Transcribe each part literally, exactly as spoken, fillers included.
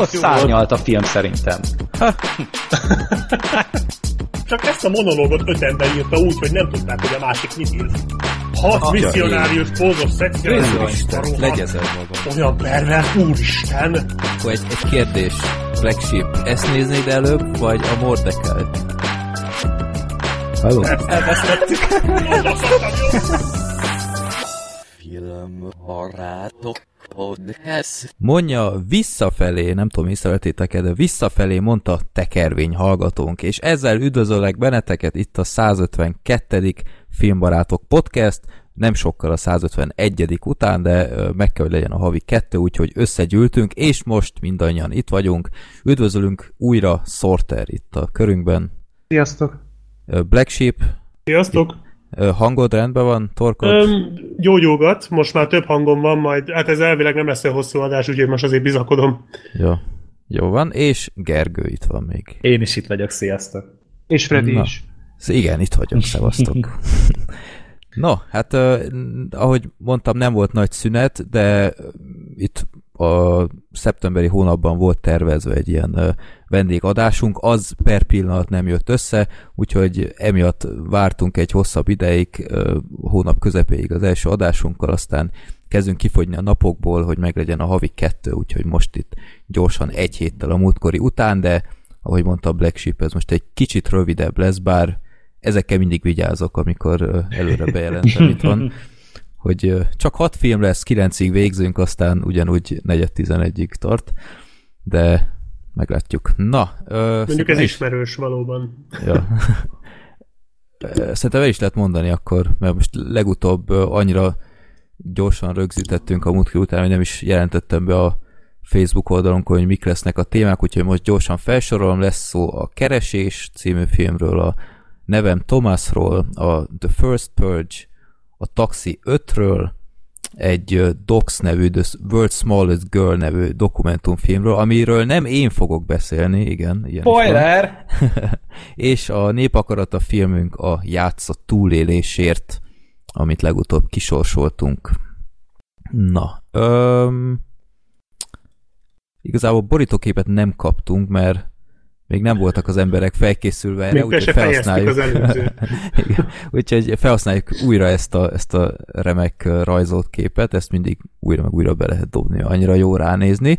ott szárnyalt a film szerintem. Csak ezt a monológot öt ember írta úgy, hogy nem tudták, hogy a másik mit ír. Hat misszionárius pózos szexuális taróhat. Legyezel magam. Olyan pervert, úristen! Akkor egy, egy kérdés, Black Sheep. Ezt néznéd előbb, vagy a Mordekelt? Halló? Elvesztettük. Filmbarátok podcast. Mondja visszafelé, nem tudom, visszavetétek-e, de visszafelé mondta tekervény hallgatónk. És ezzel üdvözöllek benneteket itt a száz ötvenkettedik Filmbarátok podcast. Nem sokkal a száz ötvenegyedik után, de meg kell, hogy legyen a havi kettő, úgyhogy összegyűltünk, és most mindannyian itt vagyunk. Üdvözölünk újra Sorter itt a körünkben. Sziasztok! Black Sheep. Sziasztok! Hangod rendben van, torkod? Gyógyulgat, most már több hangom van, majd hát ez elvileg nem lesz hosszú adás, úgyhogy most azért bizakodom. Jó. Jó van, és Gergő itt van még. Én is itt vagyok, sziasztok! És Freddy Na. is. Igen, itt vagyok, szevasztok! No, hát eh, ahogy mondtam, nem volt nagy szünet, de itt a szeptemberi hónapban volt tervezve egy ilyen eh, vendégadásunk, az per pillanat nem jött össze, úgyhogy emiatt vártunk egy hosszabb ideig, eh, hónap közepéig az első adásunkkal, aztán kezdünk kifogyni a napokból, hogy meglegyen a havi kettő, úgyhogy most itt gyorsan egy héttel a múltkori után, de ahogy mondta a Black Sheep, ez most egy kicsit rövidebb lesz, bár ezekkel mindig vigyázok, amikor előre bejelentem itt van, hogy csak hat film lesz, kilencig végzünk, aztán ugyanúgy negyed tizenegyig tart, de meglátjuk. Na, mondjuk ez is... ismerős valóban. Ja. Szerintem el is lehet mondani akkor, mert most legutóbb annyira gyorsan rögzítettünk a múltkor után, hogy nem is jelentettem be a Facebook oldalunkon, hogy mik lesznek a témák, úgyhogy most gyorsan felsorolom, lesz szó a Keresés című filmről, a Nevem Thomasról, a The First Purge, a Taxi ötről, egy Docs nevű, The World's Smallest Girl nevű dokumentumfilmről, amiről nem én fogok beszélni, igen. Ilyen spoiler! És a Népakarata filmünk a Játsz a túlélésért, amit legutóbb kisorsoltunk. Na, öm, igazából borítóképet nem kaptunk, mert még nem voltak az emberek felkészülve erre, úgyhogy felhasználjuk. Úgyhogy felhasználjuk újra ezt a, ezt a remek rajzolt képet, ezt mindig újra meg újra be lehet dobni, annyira jó ránézni.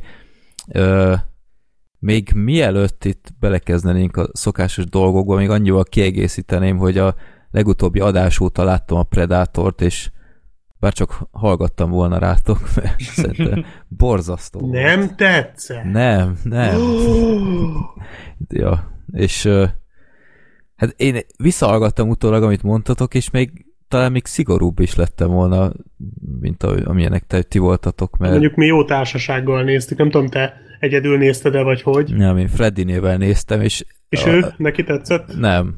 Még mielőtt itt belekezdenénk a szokásos dolgokba, még annyival kiegészíteném, hogy a legutóbbi adás óta láttam a Predátort, és bár csak hallgattam volna rátok, mert szerintem borzasztó. Nem volt. Tetszett? Nem, nem. Ja, és hát én visszahallgattam utólag, amit mondtatok, és még talán még szigorúbb is lettem volna, mint amilyenek te, ti voltatok, mert... Mondjuk mi jó társasággal néztük, nem tudom, te egyedül nézted el, vagy hogy? Nem, én Freddy nével néztem, és... És a... ő? Neki tetszett? Nem.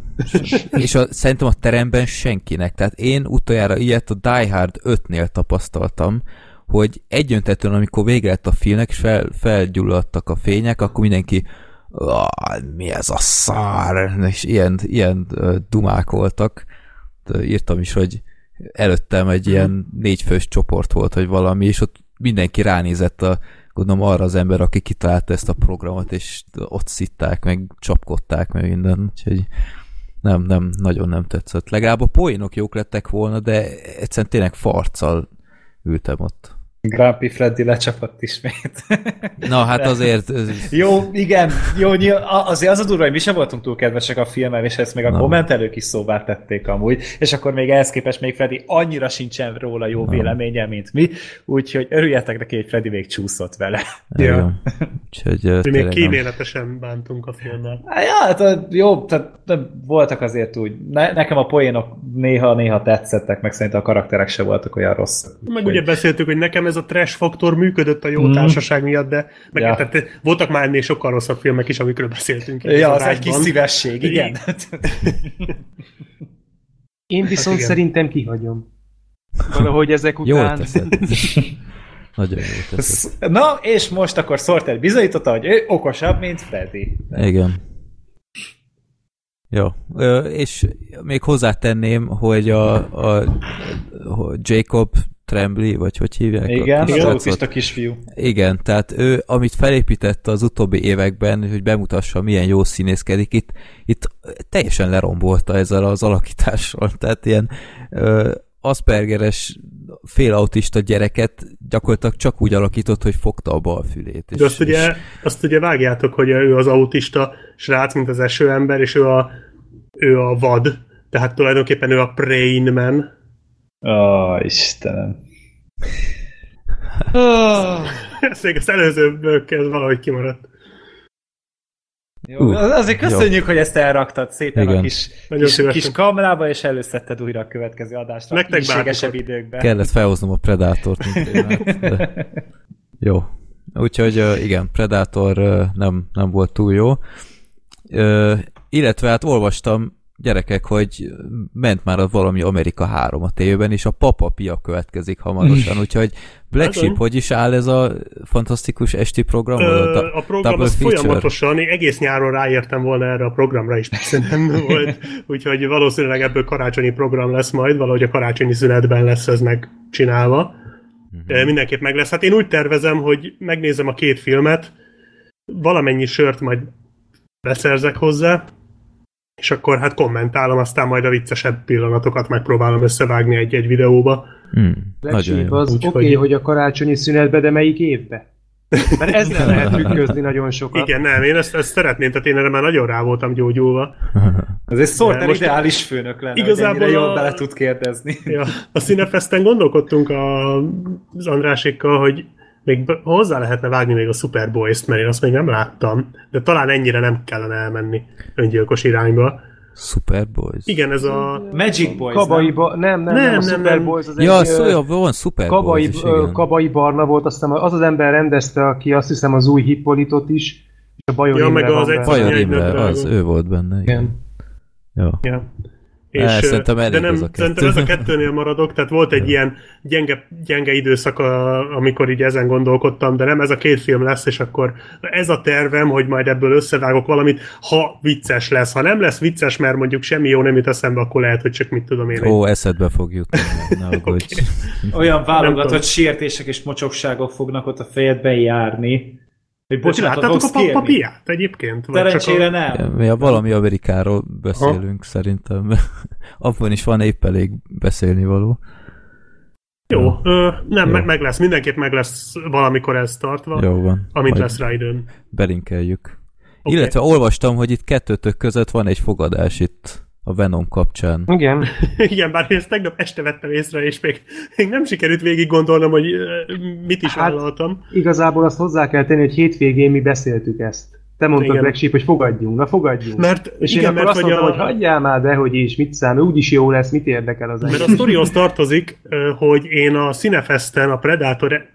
És a, szerintem a teremben senkinek. Tehát én utoljára ilyet a Die Hard ötnél tapasztaltam, hogy egyöntetően, amikor vége lett a filmnek, és fel, felgyulladtak a fények, akkor mindenki mi ez a szár? És ilyen, ilyen dumák voltak. Írtam is, hogy előttem egy ilyen négyfős csoport volt, hogy valami, és ott mindenki ránézett a gondolom arra az ember, aki kitalálta ezt a programot, és ott szitták, meg csapkodták, meg minden, úgyhogy nem, nem, nagyon nem tetszett. Legalább a poénok jók lettek volna, de egyszerűen tényleg farccal ültem ott. Grumpy Freddy lecsapott ismét. Na, hát azért... Jó, igen, jó, azért az a durva, hogy mi sem voltunk túl kedvesek a filmmel, és ezt még a kommentelők is szóvá tették amúgy, és akkor még ehhez képest még Freddy annyira sincsen róla jó Na. véleménye, mint mi, úgyhogy örüljetek neki, hogy Freddy még csúszott vele. Ja. Úgyhogy, mi még kíméletesen bántunk a filmmel. Ja, hát jó, tehát voltak azért úgy, ne, nekem a poénok néha-néha tetszettek, meg szerintem a karakterek se voltak olyan rossz. Meg ugye beszéltük, hogy nekem ez a trash faktor működött a jó mm. társaság miatt, de meg ja. tehát, voltak már ennél sokkal rosszabb filmek is, amikről beszéltünk. Ja, az egy kis szívesség, igen. Én viszont hát igen. szerintem kihagyom. Valahogy ezek után... Jól teszed. Nagyon jól teszed. Na, és most akkor Sorter bizonyította, hogy ő okosabb, mint Freddy. Igen. Jó, és még hozzátenném, hogy a, a, a Jacob Tremblay, vagy hogy hívják? Igen, a autista kisfiú. Igen, tehát ő, amit felépített az utóbbi években, hogy bemutassa, milyen jó színészkedik, itt, itt teljesen lerombolta ezzel az alakítással. Tehát ilyen ö, Aspergeres félautista gyereket gyakorlatilag csak úgy alakított, hogy fogta a bal fülét. De azt, és, ugye, és... azt ugye vágjátok, hogy ő az autista srác, mint az esőember, és ő a, ő a vad. Tehát tulajdonképpen ő a Praying Man. Ó, Istenem. Ez még az előzőből kezd valahogy kimaradt. Jó, uh, azért köszönjük, jó, hogy ezt elraktad szépen. Igen. a kis, kis, kis kamrába, és előszedted újra a következő adásra. Nektek bármikor időkben. Kellett felhoznom a Predátort. De... Jó. Úgyhogy igen, Predátor nem, nem volt túl jó. Illetve hát olvastam, gyerekek, hogy ment már valami Amerika három a tévében, és a Papa Pia következik hamarosan, úgyhogy Black Sheep, hogy is áll ez a fantasztikus esti program? Ö, a, a program az feature. Folyamatosan, én egész nyáron ráértem volna erre a programra is, persze nem volt, úgyhogy valószínűleg ebből karácsonyi program lesz majd, valahogy a karácsonyi szünetben lesz ez megcsinálva. Uh-huh. Mindenképp meg lesz. Hát én úgy tervezem, hogy megnézem a két filmet, valamennyi sört majd beszerzek hozzá, és akkor hát kommentálom, aztán majd a viccesebb pillanatokat megpróbálom összevágni egy-egy videóba. Hmm, Legsíp az oké, okay, hogy... hogy a karácsonyi szünetbe, de melyik évbe? Mert ez nem lehet trükközni nagyon sokat. Igen, nem, én ezt, ezt szeretném, tehát én erre már nagyon rá voltam gyógyulva. Ez egy szorten ideális főnök lenne, igazából hogy a... jól bele tud kérdezni. Ja, a Cinefesten gondolkodtunk a... az Andrásékkal, hogy még hozzá lehetne vágni még a Superboys-t, mert én azt még nem láttam, de talán ennyire nem kellene elmenni öngyilkos irányba. Superboys? Igen, ez a... Magic Boys, kabaiba... nem? Nem, nem, nem, a Superboys az ja, egy... Szója, van Superboys is, igen. Kabai Barna volt, aztán az az ember rendezte, aki azt hiszem az új Hippolytot is, és a Bajon ja, Imre meg az van Bajon Imre, az ő volt benne, igen. igen. Ja. Ja. És, El, szerintem de nem, ez a szerintem ez a kettőnél maradok, tehát volt egy ilyen gyenge, gyenge időszak, amikor így ezen gondolkodtam, de nem, ez a két film lesz, és akkor ez a tervem, hogy majd ebből összevágok valamit, ha vicces lesz. Ha nem lesz vicces, mert mondjuk semmi jó nem jut eszembe, akkor lehet, hogy csak mit tudom én. Ó, eszedbe fog jutni. Okay. Olyan válogatott sértések és mocsokságok fognak ott a fejedben járni. Láttátok a Papa Piát egyébként? Szerencsére a... nem. Mi a valami Amerikáról beszélünk, ha? Szerintem. Abban is van épp elég beszélnivaló. Jó, ö, nem, Jó. Meg, meg lesz. Mindenképp meg lesz valamikor ez tartva, jó van, amit lesz rá időn. Belinkeljük. Okay. Illetve olvastam, hogy itt kettőtök között van egy fogadás itt a Venom kapcsán. Igen. Igen, bár én tegnap este vettem észre, és még, még nem sikerült végig gondolnom, hogy mit is vállaltam. Hát, igazából azt hozzá kell tenni, hogy hétvégén mi beszéltük ezt. Te mondtad, Black Sheep, hogy fogadjunk, na fogadjunk. Mert, és igen, én akkor mert, azt mondtam, hogy, a... hogy hagyjál már be, hogy is, mit számol, úgyis jó lesz, mit érdekel az ember. Mert a sztorihoz tartozik, hogy én a Cinefesten a Predator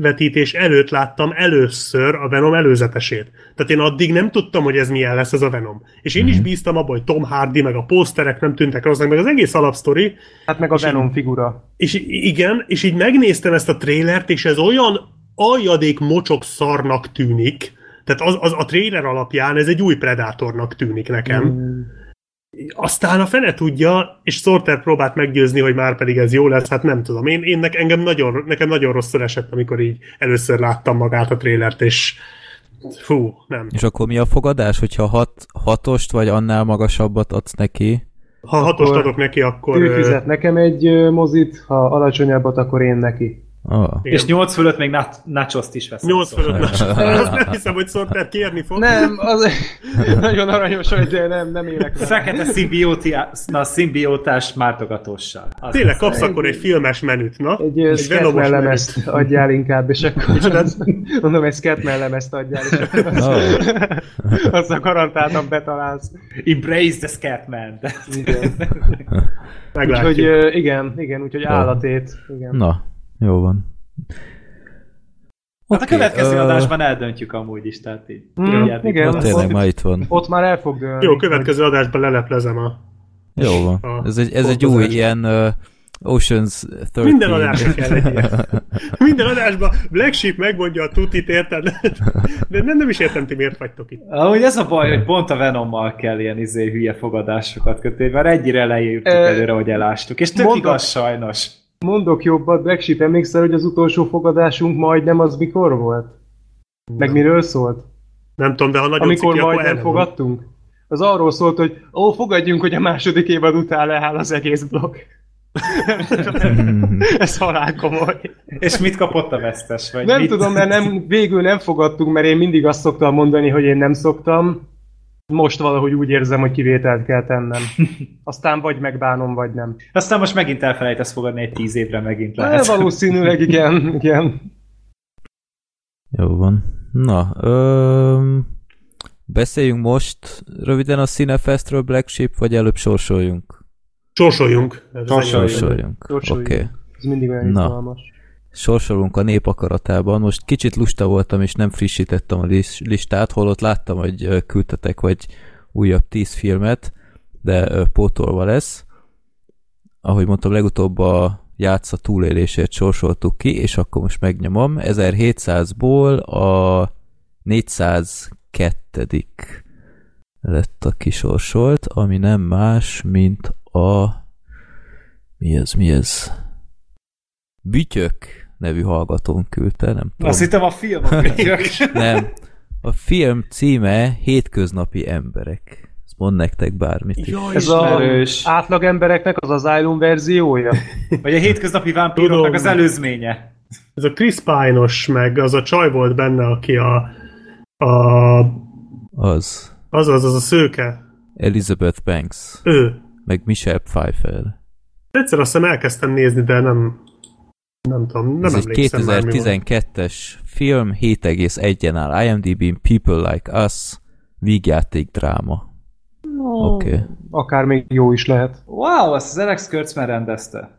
vetítés előtt láttam először a Venom előzetesét. Tehát én addig nem tudtam, hogy ez milyen lesz ez a Venom. És én is bíztam abban, hogy Tom Hardy, meg a poszterek nem tűntek rossznak, meg az egész alapsztori. Hát meg a Venom figura. És igen, és így megnéztem ezt a trélert, és ez olyan aljadék mocsok szarnak tűnik. Tehát az, az a tréler alapján ez egy új Predátornak tűnik nekem. Mm. Aztán a fene tudja, és Sorter próbált meggyőzni, hogy már pedig ez jó lesz, hát nem tudom. Én, én engem nagyon, nekem nagyon rosszul esett, amikor így először láttam magát a trélert, és fú, nem. És akkor mi a fogadás, hogyha hat, hatost vagy annál magasabbat adsz neki? Ha hatost adok neki, akkor... Ő fizet nekem egy mozit, ha alacsonyabbat, akkor én neki. Ah. És nyolc fölött még nachoszt is veszem. nyolc fölött nachoszt. Nem hiszem, hogy Sorter kérni fog. Nem, az nagyon aranyos, hogy de nem, nem élek. Fekete szimbiótás mártogatóssal. Tényleg kapsz akkor egy filmes menüt, na? Egy, egy Scatman lemezt adjál inkább, és akkor mondom, egy Scatman lemezt adjál, és akkor azzal garantáltan betalálsz. Embrace the Scatman. Meglátjuk. Úgyhogy igen, igen, úgyhogy állatét. Igen. Na. Jó van. Hát okay, a következő uh... adásban eldöntjük amúgy is, tehát így. Mm, igen, ott tényleg már itt van. Ott már el fog dőlni. Jó, következő adásban leleplezem a... Jó van. A ez egy, ez egy új ilyen uh, Ocean's tizenhárom. Minden adásban kell egy ilyen. Minden adásban Black Sheep megmondja a tutit, érted? De nem, nem is értem, ti miért vagytok itt. Ahogy ez a baj, hogy pont a Venommal kell ilyen izé hülye fogadásokat kötni, mert egyre elején jöttük előre, hogy elástuk. És tök igaz sajnos. Mondok jobbat, Blacksheep, emlékszel, hogy az utolsó fogadásunk majdnem az mikor volt? Meg miről szólt? Nem tudom, de ha nagyon amikor ciki, majdnem fogadtunk? Az arról szólt, hogy ó, fogadjunk, hogy a második évad után leáll az egész blokk. Ez halál komoly. És mit kapott a vesztes? Vagy nem mit? Tudom, mert nem, végül nem fogadtunk, mert én mindig azt szoktam mondani, hogy én nem szoktam. Most valahogy úgy érzem, hogy kivételt kell tennem. Aztán vagy megbánom, vagy nem. Aztán most megint elfelejtesz fogadni egy tíz évre, megint lehet. De valószínűleg igen, igen. Jó van. Na, ö... beszéljünk most röviden a Cinefestről, Black Sheep, vagy előbb sorsoljunk? Sorsoljunk. Sorsoljunk. Sorsoljunk. Sorsoljunk. Okay. Ez mindig olyan izgalmas. Sorsolunk a nép akaratában. Most kicsit lusta voltam, és nem frissítettem a listát, holott láttam, hogy küldtetek vagy újabb tíz filmet, de pótolva lesz. Ahogy mondtam, legutóbb a Játssza túlélését sorsoltuk ki, és akkor most megnyomom. ezerhétszázból a négyszázkettő lett a kisorsolt, ami nem más, mint a... Mi ez, mi ez? Bütyök nevű hallgatónk küldte, nem tudom. Azt hittem a film a Bütyök. Nem. A film címe Hétköznapi emberek. Ez mond nektek bármit. Jaj, ez az átlag embereknek az Asylum verziója. Vagy a hétköznapi vámpíroknak az előzménye. Ez a Chris Pine-os, meg az a csaj volt benne, aki a... a az. Az az, az a szőke. Elizabeth Banks. Ő. Meg Michelle Pfeiffer. Egyszer azt hiszem elkezdtem nézni, de nem... Nem tudom, nem emlékszem már mi van. Ez egy kétezer-tizenkettes film, hét egész egyen áll IMDb-n, People Like Us, vígjáték dráma. No, okay. Akár még jó is lehet. Wow, ezt az Alex Kurtzman rendezte.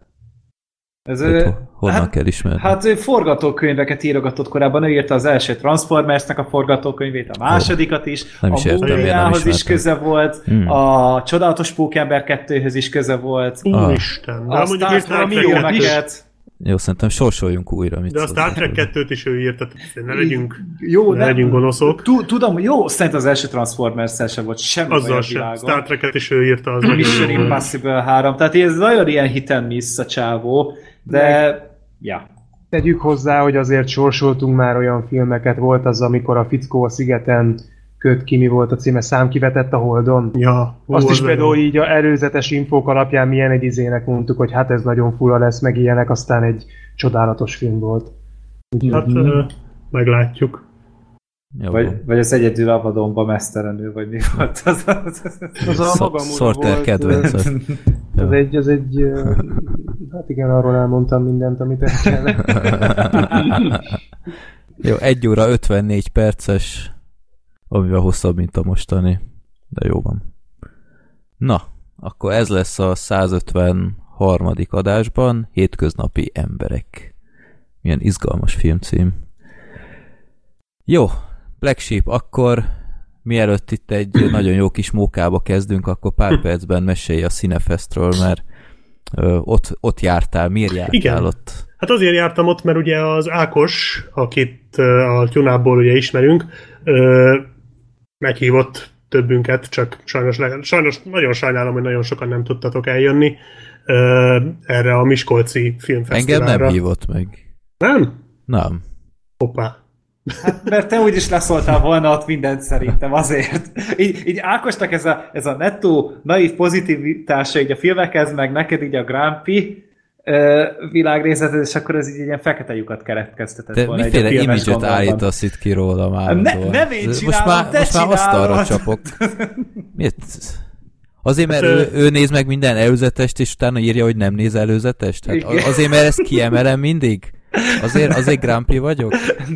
Ez hát, ő, honnan hát, kell ismerni? Hát ő forgatókönyveket írogatott korábban, ő írta az első Transformersnek a forgatókönyvét, a másodikat is, oh, a Múmiához is köze volt, hmm. a Csodálatos Pókember kettőhöz is köze volt. Úristen, de mondjuk írta a filmeket. Jó, szerintem sorsoljunk újra. Mit de a Star Trek kettőt is ő írt, tehát ne legyünk, jó, ne nem, legyünk gonoszok. Tudom, jó, szerintem az első Transformers-szel sem volt semmi azzal olyan sem. Világon. Star Treket is ő írta. Az Mission Impossible három, tehát ez nagyon ilyen hit and miss a csávó, de... Ja. Tegyük hozzá, hogy azért sorsoltunk már olyan filmeket, volt az, amikor a fickó a szigeten köt ki, mi volt a címe, Számkivetett a Holdon. Ja, hú, azt is például így a előzetes infók alapján milyen egy izének mondtuk, hogy hát ez nagyon fura lesz, meg ilyenek, aztán egy csodálatos film volt. Hát, mm-hmm. meglátjuk. Jó, vagy, vagy az Egyedül Abadomba mesztelenül, vagy mi volt az? Az, az a magam úr Sorter volt. Kedvenc. Az egy, az egy, hát igen, arról elmondtam mindent, amit el kellett. Jó, egy óra ötvennégy perces amivel hosszabb, mint a mostani. De jó van. Na, akkor ez lesz a százötvenharmadik adásban, Hétköznapi emberek. Milyen izgalmas filmcím. Jó, Black Sheep, akkor mielőtt itt egy nagyon jó kis mókába kezdünk, akkor pár percben mesélj a Cinefestről, mert ö, ott, ott jártál, miért jártál igen. Ott? Hát azért jártam ott, mert ugye az Ákos, akit a Tyunából ugye ismerünk, Ö, meghívott többünket, csak sajnos, le, sajnos nagyon sajnálom, hogy nagyon sokan nem tudtatok eljönni ö, erre a Miskolci Filmfesztiválra. Engem nem hívott meg. Nem? Nem. Hoppá. Hát, mert te úgyis leszóltál volna ott mindent szerintem azért. Így, így Ákosnak ez a, ez a nettó naív pozitivitása így a filmekhez, meg neked így a Grampi világrészletet, és akkor ez így ilyen fekete lyukat keretkeztetett de volna. De miféle imidzset állítasz itt ki róla már? Ne, nem én csinálom, most már, te most csinálod. Most már asztalra csapok. Miért? Azért, mert ő, ő néz meg minden előzetest, és utána írja, hogy nem néz előzetest? Hát azért, mert ezt kiemelem mindig? Azért, azért grumpy vagyok?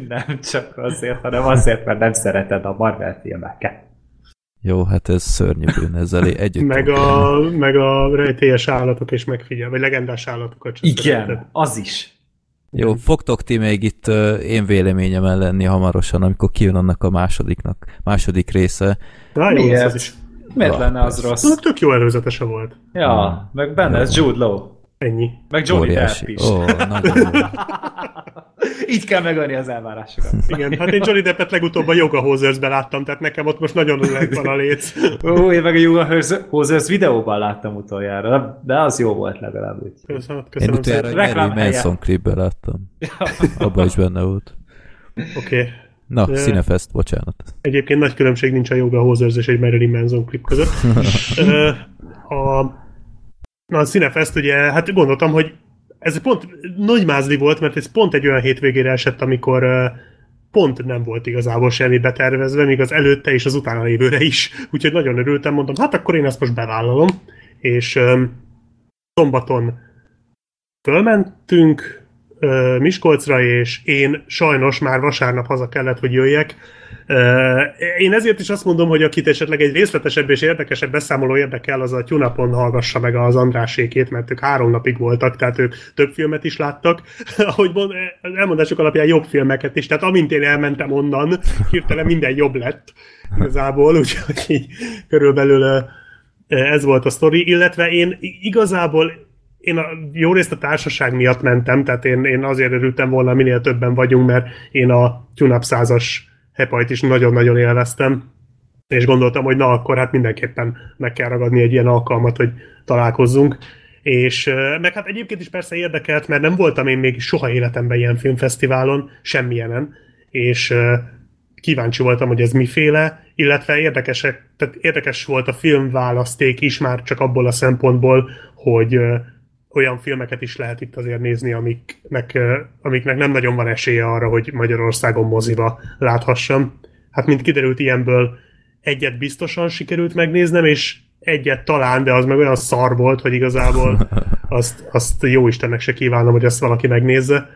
Nem csak azért, hanem azért, mert nem szereted a Marvel filmeket. Jó, hát ez szörnyű bűn, ezzel együtt. meg, a, meg a rejtélyes állatok és megfigyel, vagy legendás állatokat. Igen, szeretem. Az is. Jó, fogtok ti még itt uh, én véleményemen lenni hamarosan, amikor kijön annak a másodiknak, második része. Na, jó, miért? Az is. Miért lenne az rossz? Annak tök jó előzetese volt. Ja, ja meg benne ez Jude Law. Ennyi. Meg Johnny Depp is. Ó, nagyon jó. Így kell megölni az elvárásokat. Igen, hát én Johnny Deppet legutóbb a Yoga Hosers-ben láttam, tehát nekem ott most nagyon lett van a léc. Ó, én meg a Yoga Hosers videóban láttam utoljára, de az jó volt legalább úgy. Köszönöm, köszönöm. Én utoljára a Marilyn Manson klipben láttam. Abba is benne volt. Oké. Okay. Na, de... Cinefest, bocsánat. Egyébként nagy különbség nincs a Yoga Hosers és egy Marilyn Manson klip között. a... a Cinefest, ugye, hát gondoltam, hogy ez pont nagy mázli volt, mert ez pont egy olyan hétvégére esett, amikor uh, pont nem volt igazából semmi betervezve, még az előtte és az utána lévőre is. Úgyhogy nagyon örültem, mondom, hát akkor én ezt most bevállalom. És um, szombaton fölmentünk uh, Miskolcra, és én sajnos már vasárnap haza kellett, hogy jöjjek. Uh, én ezért is azt mondom, hogy akit esetleg egy részletesebb és érdekesebb beszámoló érdekel, az a Tunapon hallgassa meg az Andrásékét, mert ők három napig voltak, tehát ők több filmet is láttak, ahogy mond, elmondások alapján jobb filmeket is, tehát amint én elmentem onnan, hirtelen minden jobb lett igazából, úgyhogy így, körülbelül ez volt a sztori, illetve én igazából Én a, jó részt a társaság miatt mentem, tehát én, én azért örültem volna, minél többen vagyunk, mert én a Tunap százas hepajt is nagyon-nagyon élveztem, és gondoltam, hogy na akkor hát mindenképpen meg kell ragadni egy ilyen alkalmat, hogy találkozzunk, és meg hát egyébként is persze érdekelt, mert nem voltam én még soha életemben ilyen filmfesztiválon, semmilyenen, és kíváncsi voltam, hogy ez miféle, illetve érdekesek, tehát érdekes volt a filmválaszték is már csak abból a szempontból, hogy olyan filmeket is lehet itt azért nézni, amiknek, amiknek nem nagyon van esélye arra, hogy Magyarországon moziba láthassam. Hát mint kiderült, ilyenből egyet biztosan sikerült megnéznem, és egyet talán, de az meg olyan szar volt, hogy igazából azt, azt jó Istennek se kívánom, hogy ezt valaki megnézze.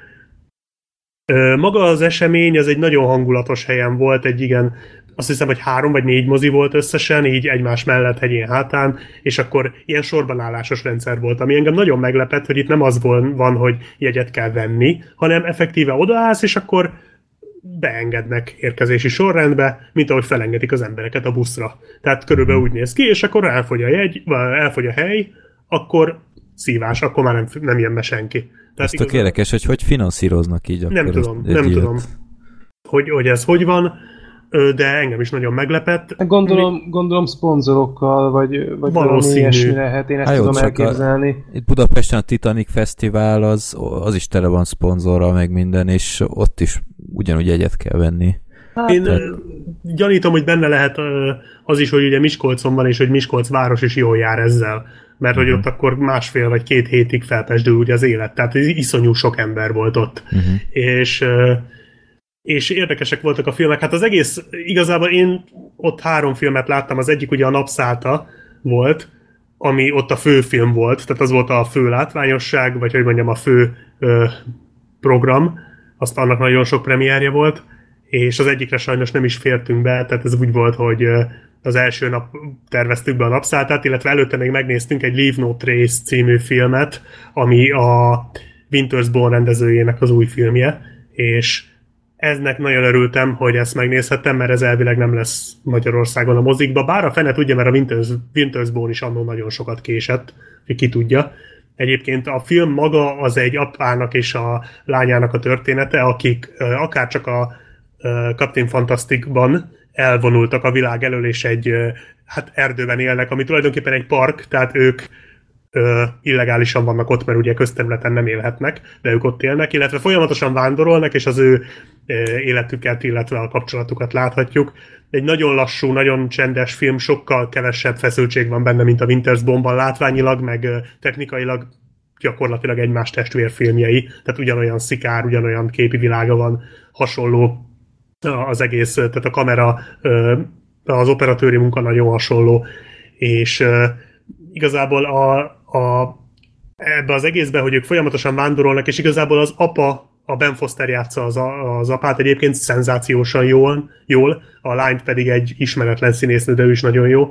Maga az esemény, az egy nagyon hangulatos helyen volt, egy igen, azt hiszem, hogy három vagy négy mozi volt összesen, így egymás mellett, hegyén hátán, és akkor ilyen sorbanállásos rendszer volt, ami engem nagyon meglepett, hogy itt nem az van, hogy jegyet kell venni, hanem effektíve odaállsz, és akkor beengednek érkezési sorrendbe, mint ahogy felengedik az embereket a buszra. Tehát körülbelül úgy néz ki, és akkor elfogy a jegy, elfogy a hely, akkor szívás, akkor már nem, nem jön be senki. Ez tök érdekes, hogy hogy finanszíroznak így. Nem tudom, nem ilyet. tudom, hogy, hogy ez hogy van, de engem is nagyon meglepett. Gondolom, Mi... gondolom szponzorokkal, vagy, vagy valami ilyesmi lehet, én ezt Há, tudom jó, elképzelni. A, itt Budapesten a Titanic Fesztivál, az, az is tele van szponzorral, meg minden, és ott is ugyanúgy egyet kell venni. Hát, én tehát... gyanítom, hogy benne lehet az is, hogy ugye Miskolcon van, és hogy Miskolc város is jól jár ezzel. Mert hogy uh-huh. ott akkor másfél vagy két hétig felpesdül ugye az élet, tehát iszonyú sok ember volt ott. Uh-huh. És, és érdekesek voltak a filmek. Hát az egész, igazából én ott három filmet láttam, az egyik ugye a Napszállta volt, ami ott a fő film volt, tehát az volt a fő látványosság, vagy hogy mondjam, a fő ö, program, azt annak nagyon sok premierje volt, és az egyikre sajnos nem is fértünk be, tehát ez úgy volt, hogy... Ö, az első nap terveztük be a Napszálltát, illetve előtte még megnéztünk egy Leave No Trace című filmet, ami a Winters Bone rendezőjének az új filmje, és eznek nagyon örültem, hogy ezt megnézhettem, mert ez elvileg nem lesz Magyarországon a mozikba, bár a fene tudja, mert a Winters, Winters Bone is annól nagyon sokat késett, hogy ki tudja. Egyébként a film maga az egy apának és a lányának a története, akik akárcsak a Captain Fantasticban elvonultak a világ elől, és egy hát erdőben élnek, ami tulajdonképpen egy park, tehát ők ö, illegálisan vannak ott, mert ugye közterületen nem élhetnek, de ők ott élnek, illetve folyamatosan vándorolnak, és az ő ö, életüket, illetve a kapcsolatukat láthatjuk. Egy nagyon lassú, nagyon csendes film, sokkal kevesebb feszültség van benne, mint a Winters Bone-ban látványilag, meg ö, technikailag gyakorlatilag egymás testvérfilmjei, tehát ugyanolyan szikár, ugyanolyan képi világa van, hasonló az egész, tehát a kamera, az operatőri munka nagyon hasonló, és igazából a, a, ebbe az egészben, hogy ők folyamatosan vándorolnak, és igazából az apa, a Ben Foster játsza az, a, az apát egyébként szenzációsan jól, jól, a lányt pedig egy ismeretlen színésznő, de ő is nagyon jó.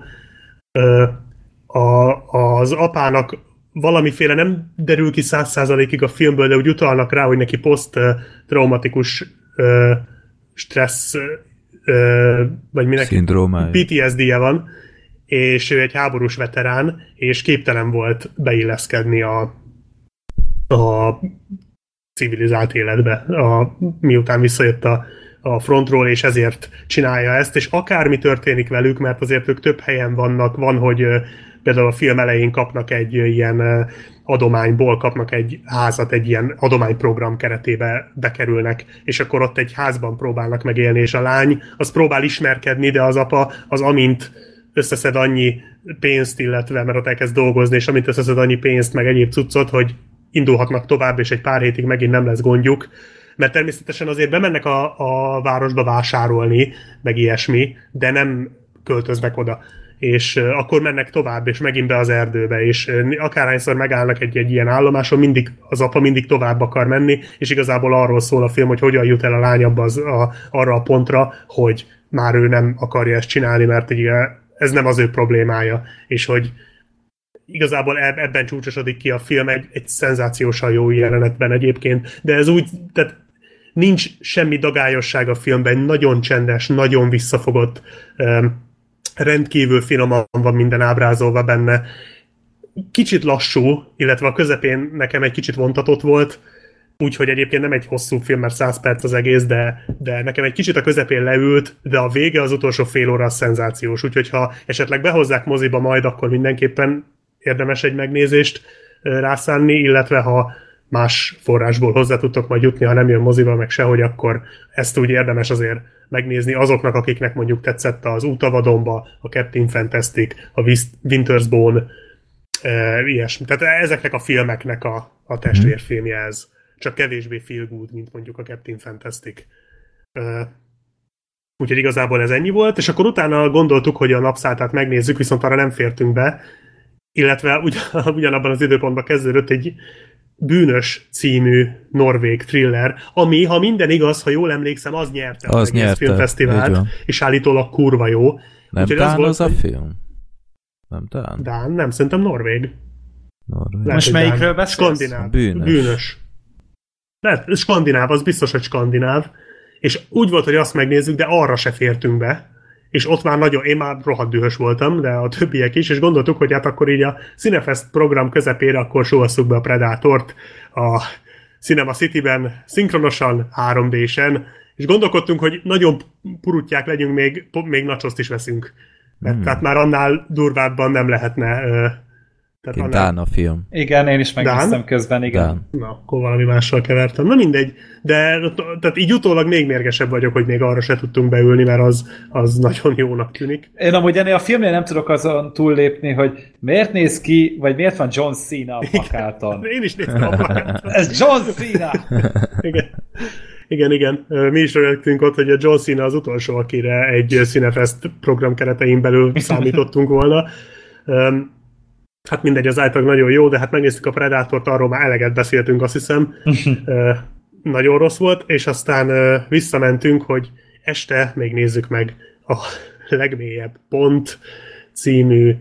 A, az apának valamiféle, nem derül ki száz százalékig a filmből, de úgy utalnak rá, hogy neki poszttraumatikus stressz, ö, vagy minek pé té es dé-je van, és ő egy háborús veterán, és képtelen volt beilleszkedni a, a civilizált életbe, a, miután visszajött a, a frontról, és ezért csinálja ezt, és akármi történik velük, mert azért ők több helyen vannak, van, hogy például a film elején kapnak egy ilyen adományból, kapnak egy házat, egy ilyen adományprogram keretébe bekerülnek, és akkor ott egy házban próbálnak megélni, és a lány az próbál ismerkedni, de az apa az amint összeszed annyi pénzt, illetve mert ott elkezd dolgozni, és amint összeszed annyi pénzt, meg egyéb cuccot, hogy indulhatnak tovább, és egy pár hétig megint nem lesz gondjuk, mert természetesen azért bemennek a, a városba vásárolni, meg ilyesmi, de nem költöznek oda. És akkor mennek tovább, és megint be az erdőbe, és akárhányszor megállnak egy-egy ilyen állomáson, mindig, az apa mindig tovább akar menni, és igazából arról szól a film, hogy hogyan jut el a lány abba az, a, arra a pontra, hogy már ő nem akarja ezt csinálni, mert igen, ez nem az ő problémája, és hogy igazából ebben csúcsosodik ki a film egy, egy szenzációsan jó jelenetben egyébként, de ez úgy, tehát nincs semmi dagályosság a filmben, nagyon csendes, nagyon visszafogott, rendkívül finoman van minden ábrázolva benne. Kicsit lassú, illetve a közepén nekem egy kicsit vontatott volt, úgyhogy egyébként nem egy hosszú film, mert száz perc az egész, de, de nekem egy kicsit a közepén leült, de a vége, az utolsó fél óra szenzációs, úgyhogy ha esetleg behozzák moziba majd, akkor mindenképpen érdemes egy megnézést rászánni, illetve ha más forrásból hozzá tudtok majd jutni, ha nem jön moziba, meg sehogy, akkor ezt úgy érdemes azért megnézni azoknak, akiknek mondjuk tetszett az Útavadonba, a Captain Fantastic, a Winter's Bone, e, ilyesmi. Tehát ezeknek a filmeknek a, a testvérfilmje ez. Csak kevésbé feel good, mint mondjuk a Captain Fantastic. E, úgyhogy igazából ez ennyi volt, és akkor utána gondoltuk, hogy a Napszáltát megnézzük, viszont arra nem fértünk be, illetve ugyan, ugyanabban az időpontban kezdődött egy Bűnös című norvég thriller, ami, ha minden igaz, ha jól emlékszem, az nyerte az, az egész nyerte, filmfesztivált, és állítólag kurva jó. Nem úgyhogy dán az, volt, az a film? Nem dán? Dán, nem, szerintem norvég. norvég. Most melyikről dán. Beszélsz? Skandináv. Bűnös. Bűnös. Lehet, skandináv, az biztos, hogy skandináv. És úgy volt, hogy azt megnézzük, de arra se fértünk be. És ott már nagyon, én már rohadt dühös voltam, de a többiek is, és gondoltuk, hogy hát akkor így a Cinefest program közepére akkor sóhasszuk be a Predátort a Cinema City-ben, szinkronosan, három dé-sen, és gondolkodtunk, hogy nagyon purutják legyünk, még, még nacsoszt is veszünk. Mert hmm. tehát már annál durvábban nem lehetne. Tehát annál... Dán a film. Igen, én is megnéztem közben, igen. Dán. Na, akkor valami mással kevertem. Na mindegy, de tehát így utólag még mérgesebb vagyok, hogy még arra se tudtunk beülni, mert az, az nagyon jónak tűnik. Én amúgy ennél a filmnél nem tudok azon túllépni, hogy miért néz ki, vagy miért van John Cena a plakáton. Én is néztem a plakáton. Ez John Cena! Igen. Igen, igen. Mi is rögtünk ott, hogy a John Cena az utolsó, akire egy Cinefest program keretein belül számítottunk volna. Um, Hát mindegy, az állítólag nagyon jó, de hát megnéztük a Predátort, arról már eleget beszéltünk, azt hiszem. e, nagyon rossz volt, és aztán e, visszamentünk, hogy este még nézzük meg a Legmélyebb pont című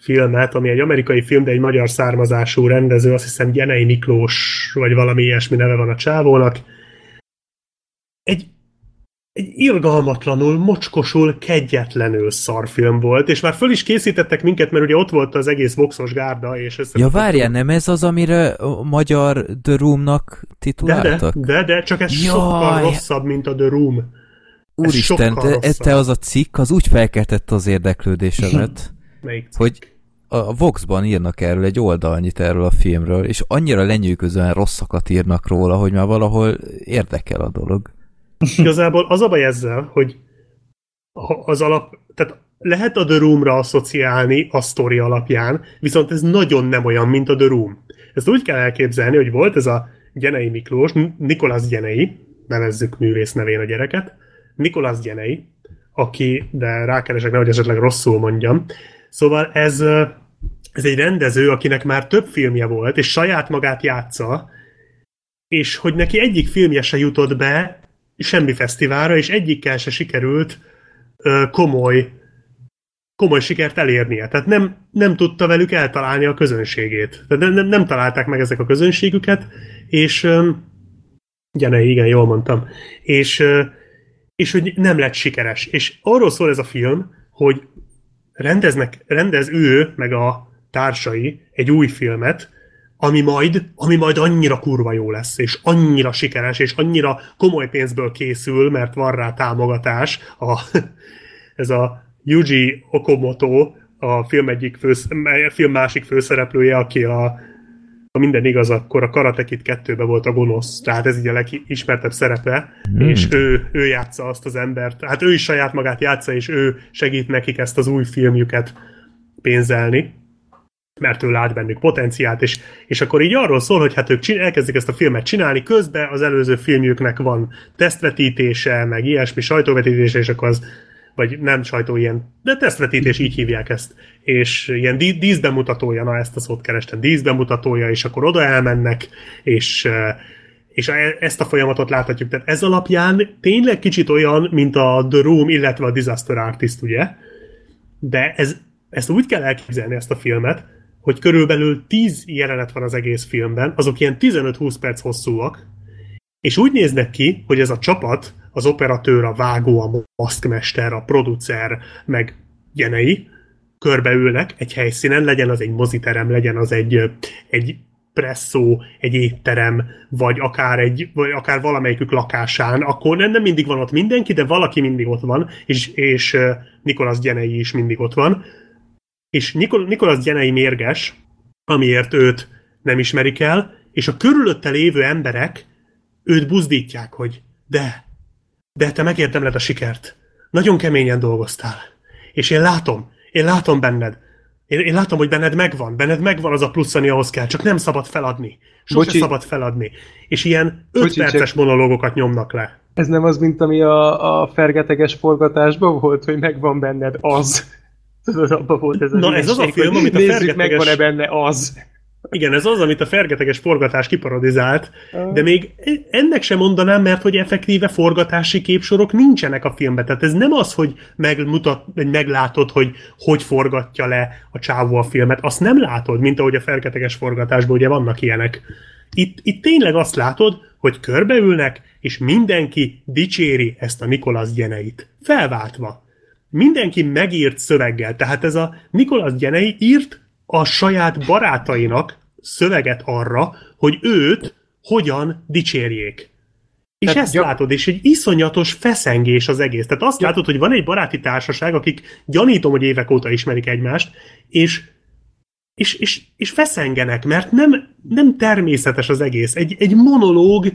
filmet, ami egy amerikai film, de egy magyar származású rendező, azt hiszem Jenei Miklós, vagy valami ilyesmi neve van a csávónak. Egy Egy irgalmatlanul, mocskosul, kegyetlenül szarfilm volt, és már föl is készítettek minket, mert ugye ott volt az egész boxos gárda, és ja, várjál, nem ez az, amire a magyar The Room-nak tituláltak? De, de, de, de csak ez Jaj. sokkal rosszabb, mint a The Room. Úristen, te az a cikk, az úgy felkeltett az érdeklődésemet, hogy a Vox-ban írnak erről egy oldalnyit erről a filmről, és annyira lenyűgözően rosszakat írnak róla, hogy már valahol érdekel a dolog. Igazából az a baj ezzel, hogy az alap, tehát lehet a The Room-ra asszociálni a sztori alapján, viszont ez nagyon nem olyan, mint a The Room. Ezt úgy kell elképzelni, hogy volt ez a Gyenei Miklós, Nikolász Gyenei, nevezzük művész nevén a gyereket, Nikolász Gyenei, aki, de rákeresek, nehogy esetleg rosszul mondjam. Szóval ez, ez egy rendező, akinek már több filmje volt, és saját magát játsza, és hogy neki egyik filmje se jutott be semmi fesztiválra, és egyikkel se sikerült ö, komoly komoly sikert elérnie. Tehát nem, nem tudta velük eltalálni a közönségét. Tehát nem, nem találták meg ezek a közönségüket, és ö, igen, igen, jól mondtam. És, ö, és hogy nem lett sikeres. És arról szól ez a film, hogy rendeznek, rendez ő, meg a társai egy új filmet, ami majd, ami majd annyira kurva jó lesz, és annyira sikeres, és annyira komoly pénzből készül, mert van rá támogatás. A, ez a Yuji Okamoto, a film, egyik fő, film másik főszereplője, aki a, a minden igaz, akkor a Karate Kid kettőben volt a gonosz. Tehát ez így a legismertebb szerepe, hmm. és ő, ő játsza azt az embert. Hát ő is saját magát játsza, és ő segít nekik ezt az új filmjüket pénzelni, mert ő lát bennük potenciált, és, és akkor így arról szól, hogy hát ők csin- elkezdik ezt a filmet csinálni, közben az előző filmjüknek van tesztvetítése, meg ilyesmi sajtóvetítése, és akkor az, vagy nem sajtó ilyen, de tesztvetítés, így hívják ezt, és ilyen dí- díszbemutatója, na ezt a szót kerestem, díszbemutatója, és akkor oda elmennek, és, és ezt a folyamatot láthatjuk. Tehát ez alapján tényleg kicsit olyan, mint a The Room, illetve a Disaster Artist, ugye? De ez, ezt úgy kell elképzelni, ezt a filmet, hogy körülbelül tíz jelenet van az egész filmben, azok ilyen tizenöt-húsz perc hosszúak, és úgy néznek ki, hogy ez a csapat, az operatőr, a vágó, a maszkmester, a producer, meg ilyenei, körbeülnek egy helyszínen, legyen az egy moziterem, legyen az egy, egy presszó, egy étterem, vagy akár, egy, vagy akár valamelyikük lakásán, akkor nem mindig van ott mindenki, de valaki mindig ott van, és, és Nicolas Gyenei is mindig ott van, és Nikol- Nicolas Gyenei mérges, amiért őt nem ismerik el, és a körülötte lévő emberek őt buzdítják, hogy de, de te megérdemled a sikert. Nagyon keményen dolgoztál. És én látom, én látom benned. Én, én látom, hogy benned megvan. Benned megvan az a plusz, ami ahhoz kell. Csak nem szabad feladni. Sose Bocsi. szabad feladni. És ilyen öt perces monológokat nyomnak le. Ez nem az, mint ami a, a fergeteges forgatásban volt, hogy megvan benned az... Tudod, abban volt ez a Na ez az a film, amit a fergeteges... meg van-e benne az. Igen, ez az, amit a fergeteges forgatás kiparodizált, de még ennek sem mondanám, mert hogy effektíve forgatási képsorok nincsenek a filmben. Tehát ez nem az, hogy megmutat, meglátod, hogy hogy forgatja le a csávó a filmet. Azt nem látod, mint ahogy a fergeteges forgatásban ugye vannak ilyenek. Itt, itt tényleg azt látod, hogy körbeülnek, és mindenki dicséri ezt a Nicolas Gyeneit. Felváltva. Mindenki megírt szöveggel. Tehát ez a Nicolas Gyenei írt a saját barátainak szöveget arra, hogy őt hogyan dicsérjék. És Tehát ezt gyak... látod, és egy iszonyatos feszengés az egész. Tehát azt gyak... látod, hogy van egy baráti társaság, akik gyanítom, hogy évek óta ismerik egymást, és, és, és, és feszengenek, mert nem, nem természetes az egész. Egy, egy monológ,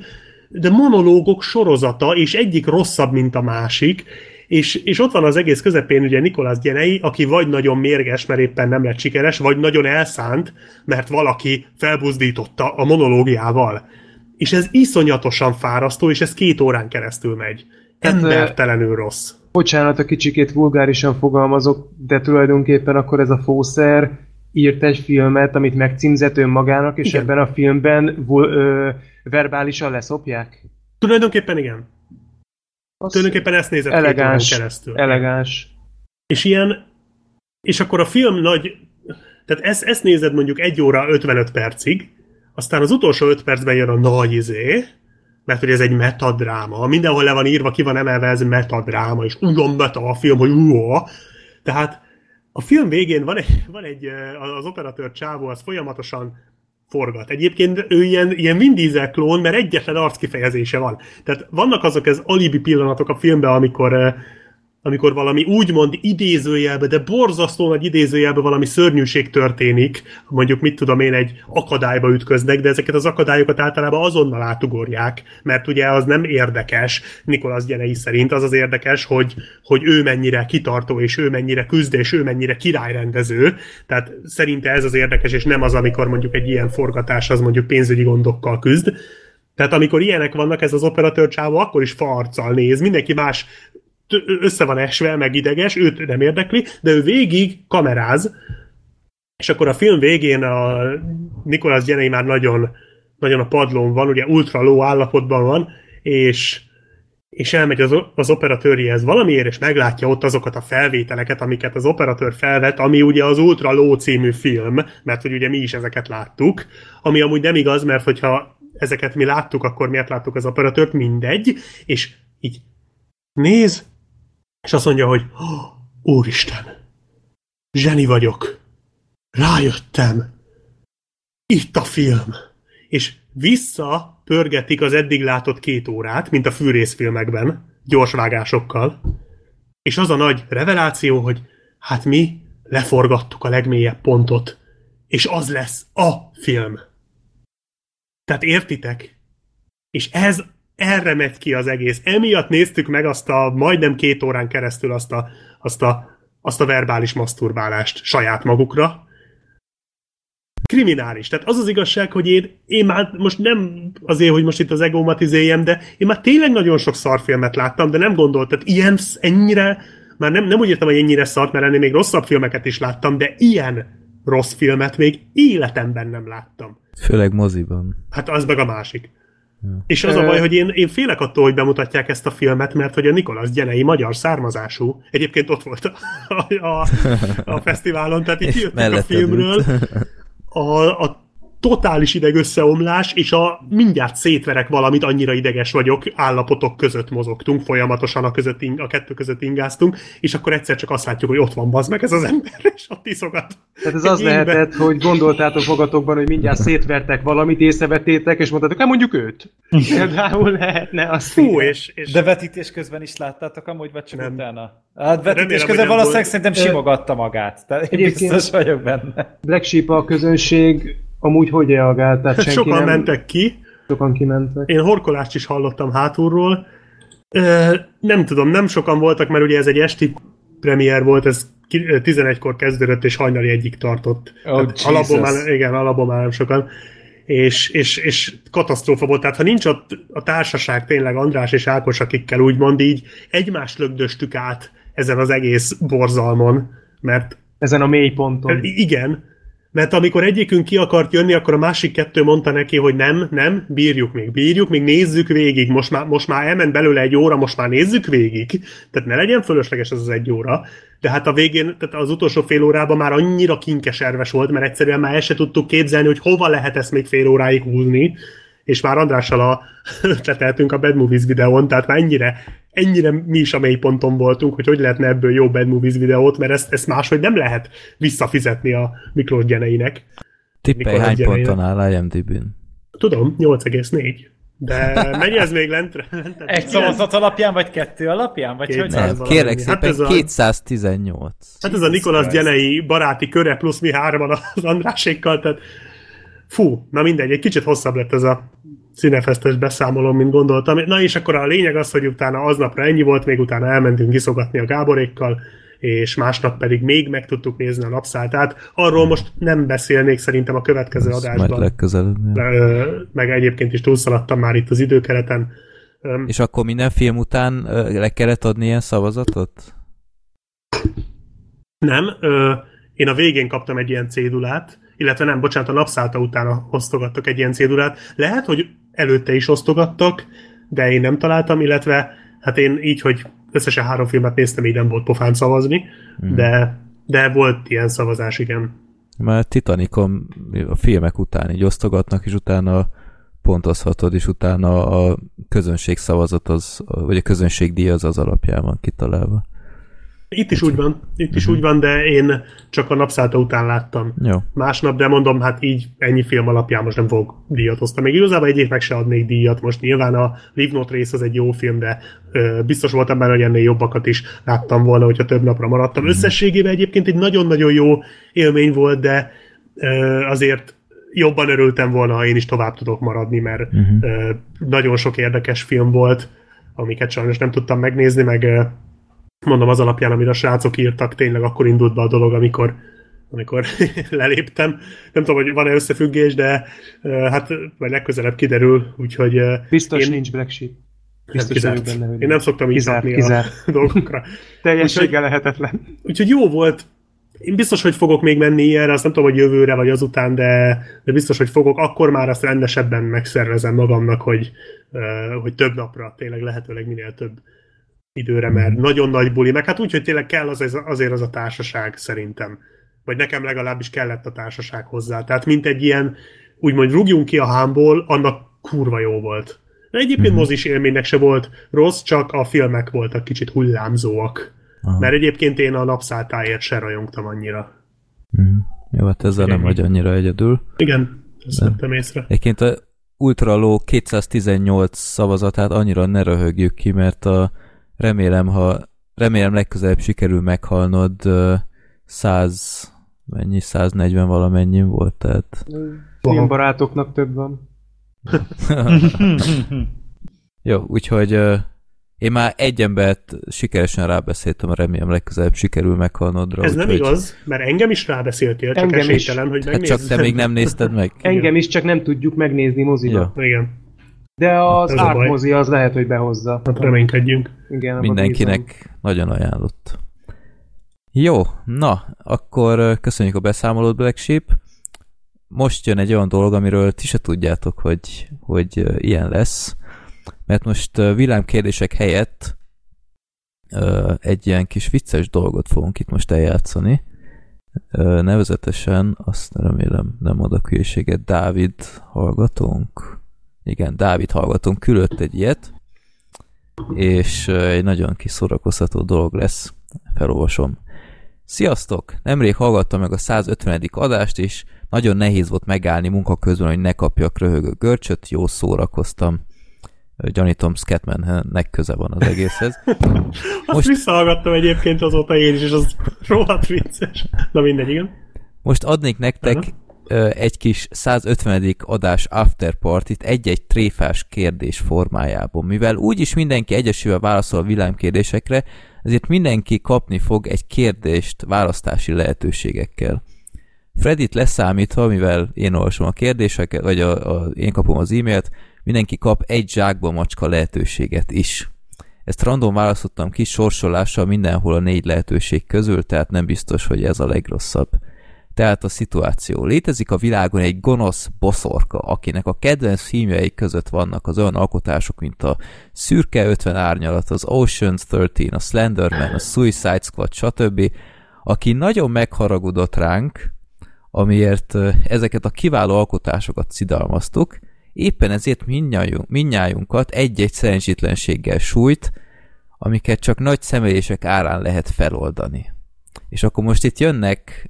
de monológok sorozata, és egyik rosszabb, mint a másik. És, és ott van az egész közepén ugye Nicolas Gyenei, aki vagy nagyon mérges, mert éppen nem lett sikeres, vagy nagyon elszánt, mert valaki felbuzdította a monológiával. És ez iszonyatosan fárasztó, és ez két órán keresztül megy. Embertelenül rossz. Bocsánat, a kicsikét vulgárisan fogalmazok, de tulajdonképpen akkor ez a fószer írt egy filmet, amit megcímzett önmagának, és igen. ebben a filmben ö, verbálisan leszopják? Tulajdonképpen igen. Tulajdonképpen ezt nézett elegáns, keresztül. Elegáns. És ilyen, és akkor a film nagy, tehát ezt, ezt nézed mondjuk egy óra ötvenöt percig, aztán az utolsó öt percben jön a nagy izé, mert hogy ez egy metadráma, mindenhol le van írva, ki van emelve, ez metadráma, és ugyan meta a film, hogy uó. Tehát a film végén van egy, van egy az operatőr csávó, az folyamatosan forgat. Egyébként ő ilyen, ilyen Vin Diesel klón, mert egyetlen arckifejezése van. Tehát vannak azok az alibi pillanatok a filmben, amikor, amikor valami úgymond idézőjelbe, de borzasztó nagy idézőjelbe valami szörnyűség történik, mondjuk mit tudom én, egy akadályba ütköznek, de ezeket az akadályokat általában azonnal átugorják, mert ugye az nem érdekes, Nicolas Gyenei szerint az az érdekes, hogy, hogy ő mennyire kitartó, és ő mennyire küzd, és ő mennyire királyrendező, tehát szerinte ez az érdekes, és nem az, amikor mondjuk egy ilyen forgatás, az mondjuk pénzügyi gondokkal küzd. Tehát amikor ilyenek vannak, ez az operatőr csávó akkor is farccal néz, mindenki más össze van esve, meg ideges, őt nem érdekli, de ő végig kameráz, és akkor a film végén a Nicolas Gyenei már nagyon, nagyon a padlón van, ugye ultra low állapotban van, és, és elmegy az, az operatőrjéhez valamiért, és meglátja ott azokat a felvételeket, amiket az operatőr felvett, ami ugye az Ultra Low című film, mert hogy ugye mi is ezeket láttuk, ami amúgy nem igaz, mert hogyha ezeket mi láttuk, akkor miért láttuk az operatőrt, mindegy, és így néz, és azt mondja, hogy úristen, zseni vagyok, rájöttem, itt a film. És vissza pörgetik az eddig látott két órát, mint a fűrészfilmekben, gyorsvágásokkal. És az a nagy reveláció, hogy hát mi leforgattuk a legmélyebb pontot, és az lesz a film. Tehát értitek? És ez erre megy ki az egész. Emiatt néztük meg azt a majdnem két órán keresztül azt a, azt a, azt a verbális maszturbálást saját magukra. Kriminális. Tehát az az igazság, hogy én, én már most nem azért, hogy most itt az egómat izéljem, de én már tényleg nagyon sok szarfilmet láttam, de nem gondoltam, ilyen, ennyire, már nem, nem úgy értem, hogy ennyire szart, mert ennél még rosszabb filmeket is láttam, de ilyen rossz filmet még életemben nem láttam. Főleg moziban. Hát az meg a másik. Ja. És az a baj, hogy én, én félek attól, hogy bemutatják ezt a filmet, mert hogy a Nikolasz Gyenei magyar származású, egyébként ott volt a, a, a, a fesztiválon, tehát így jöttünk a filmről, a, a totális ideg összeomlás, és a mindjárt szétverek valamit, annyira ideges vagyok, állapotok között mozogtunk, folyamatosan a, között ing, a kettő között ingáztunk, és akkor egyszer csak azt látjuk, hogy ott van bazd meg ez az ember, és ott iszogat. Tehát ez az énben. Lehetett, hogy gondoltátok magatokban, hogy mindjárt szétvertek valamit, észrevettétek, és mondtátok, hát mondjuk őt. Például lehetne azt. Fú, és, és... De vetítés közben is láttátok amúgy, vagy csak nem. Utána? Hát vetítés közben valószínűleg szerintem simogatta magát. Tehát én biztos vagyok benne. Black Sheep a közönség amúgy hogy reagált? Tehát senki sokan nem... mentek ki. Sokan kimentek. Én horkolást is hallottam hátulról. Ö, nem tudom, nem sokan voltak, mert ugye ez egy esti premier volt, ez tizenegykor kezdődött, és hajnali egyig tartott. Oh, alapból már, igen, alapból már nem sokan. És, és, és katasztrófa volt. Tehát ha nincs ott a társaság, tényleg András és Ákos, akikkel úgymond így egymást lögdöstük át ezen az egész borzalmon, mert... Ezen a mély ponton. Igen. Mert amikor egyikünk ki akart jönni, akkor a másik kettő mondta neki, hogy nem, nem, bírjuk még, bírjuk, még nézzük végig, most már, most már elment belőle egy óra, most már nézzük végig. Tehát ne legyen fölösleges ez az egy óra. De hát a végén, tehát az utolsó fél órában már annyira kinkeserves volt, mert egyszerűen már el se tudtuk képzelni, hogy hova lehet ezt még fél óráig húzni. És már Andrással a, leteltünk a Bad Movies videón, tehát már ennyire, ennyire mi is a mélyponton voltunk, hogy hogy lehetne ebből jó Bad Movies videót, mert ezt, ezt máshogy nem lehet visszafizetni a Miklós Gyeneinek. Tippelj, hány Gyeneinek. Ponton áll IMDb-n? Tudom, nyolc egész négy. De menj ez még lentre. lentre Egy szavazat alapján, vagy kettő alapján? Vagy hogy nem, kérlek szépen, hát ez a, kétszáztizennyolc. Hát ez a Nikolasz Gyenei baráti köre, plusz mi hárman az Andrásékkal, tehát fú, na mindegy, egy kicsit hosszabb lett ez a Cinefestes beszámolom, mint gondoltam. Na és akkor a lényeg az, hogy utána aznapra ennyi volt, még utána elmentünk iszogatni a Gáborékkal, és másnap pedig még meg tudtuk nézni a Napszáltát. Arról most nem beszélnék szerintem a következő ezt adásban. Legközelebb. Meg egyébként is túlszaladtam már itt az időkereten. És akkor minden film után le kellett adni ilyen szavazatot? Nem. Én a végén kaptam egy ilyen cédulát, illetve nem, bocsánat, a Napszálta utána osztogattak egy ilyen cédulát. Lehet, hogy előtte is osztogattak, de én nem találtam, illetve hát én így, hogy összesen három filmet néztem, így nem volt pofán szavazni, hmm. de, de volt ilyen szavazás, igen. Már Titanicon a filmek után így osztogatnak, és utána pontozhatod, és utána a közönség szavazat az, vagy a közönség díj az az alapján van kitalálva. Itt is úgy van, itt is úgy van, de én csak a Napszálta után láttam. Jó. Másnap, de mondom, hát így ennyi film alapján most nem fogok díjat osztani. Még igazából egyébként meg se adnék díjat most. Nyilván a Live Not Race az egy jó film, de ö, biztos voltam benne, hogy ennél jobbakat is láttam volna, hogyha több napra maradtam. Összességében egyébként egy nagyon-nagyon jó élmény volt, de ö, azért jobban örültem volna, ha én is tovább tudok maradni, mert uh-huh. ö, nagyon sok érdekes film volt, amiket sajnos nem tudtam megnézni, meg ö, mondom, az alapján, amit a srácok írtak, tényleg akkor indult be a dolog, amikor, amikor leléptem. Nem tudom, hogy van-e összefüggés, de hát majd legközelebb kiderül, úgyhogy... Biztos én... nincs Black Sheep. Biztos nem benne, én nem szoktam így kapni a dolgokra. Teljességgel lehetetlen. Úgyhogy jó volt. Én biztos, hogy fogok még menni ilyenre, azt nem tudom, hogy jövőre vagy azután, de, de biztos, hogy fogok. Akkor már azt rendesebben megszervezem magamnak, hogy, hogy több napra, tényleg lehetőleg minél több időre, mert nagyon nagy buli, meg hát úgy, hogy tényleg kell az, azért az a társaság szerintem. Vagy nekem legalábbis kellett a társaság hozzá. Tehát mint egy ilyen, úgymond rúgjunk ki a hámból, annak kurva jó volt. De egyébként mozis élménynek se volt rossz, csak a filmek voltak kicsit hullámzóak. Aha. Mert egyébként én a Napszáltáért se rajongtam annyira. Mm. Jó, hát ezzel igen. Nem vagy annyira egyedül. Igen. Ezt vettem észre. Egyébként a Ultraló kétszáztizennyolc szavazatát annyira ne röhögjük ki, mert a, remélem, ha remélem legközelebb sikerül meghalnod száz, mennyi, száznegyven valamennyi volt, tehát... Én barátoknak több van. Jó, úgyhogy uh, én már egy embert sikeresen rábeszéltem, remélem legközelebb sikerül meghalnodra. Ez úgy, nem igaz, hogy... mert engem is rábeszéltél, csak esélytelen, hogy megnézzük. Hát csak te még nem nézted meg. Engem is, csak nem tudjuk megnézni moziba. Ja. Igen. De az hát Art mozi az lehet, hogy behozza. Hát reménykedjünk. Igen, mindenkinek nagyon ajánlott. Jó, na, akkor köszönjük a beszámolót, Black Sheep. Most jön egy olyan dolog, amiről ti se tudjátok, hogy, hogy ilyen lesz. Mert most villámkérdések helyett egy ilyen kis vicces dolgot fogunk itt most eljátszani. Nevezetesen, azt remélem nem ad a különbséget, Dávid hallgatónk. Igen, Dávid hallgatónk küldött egy ilyet, és egy nagyon kis szórakoztató dolog lesz. Felolvasom. Sziasztok! Nemrég hallgattam meg a százötvenedik adást is, nagyon nehéz volt megállni munka közben, hogy ne kapjak röhögő görcsöt, jó szórakoztam. Gyanítom, Scatmannek köze van az egészhez. Most... Azt visszahallgattam egyébként azóta én is, és az rohadt vicces. Na mindegy, igen. Most adnék nektek uh-huh. egy kis százötvenedik adás afterpartit egy-egy tréfás kérdés formájában. Mivel úgyis mindenki egyesével válaszol a villámkérdésekre, ezért mindenki kapni fog egy kérdést választási lehetőségekkel. Fredit leszámítva, mivel én olvasom a kérdéseket, vagy a, a, én kapom az e-mailt, mindenki kap egy zsákba macska lehetőséget is. Ezt random választottam ki sorsolással mindenhol a négy lehetőség közül, tehát nem biztos, hogy ez a legrosszabb. Tehát a szituáció. Létezik a világon egy gonosz boszorka, akinek a kedvenc filmjei között vannak az olyan alkotások, mint a Szürke ötven árnyalat, az Ocean's tizenhárom, a Slenderman, a Suicide Squad, stb. Aki nagyon megharagudott ránk, amiért ezeket a kiváló alkotásokat szidalmaztuk, éppen ezért mindnyájunk, mindnyájunkat egy-egy szerencsétlenséggel sújt, amiket csak nagy szemelések árán lehet feloldani. És akkor most itt jönnek,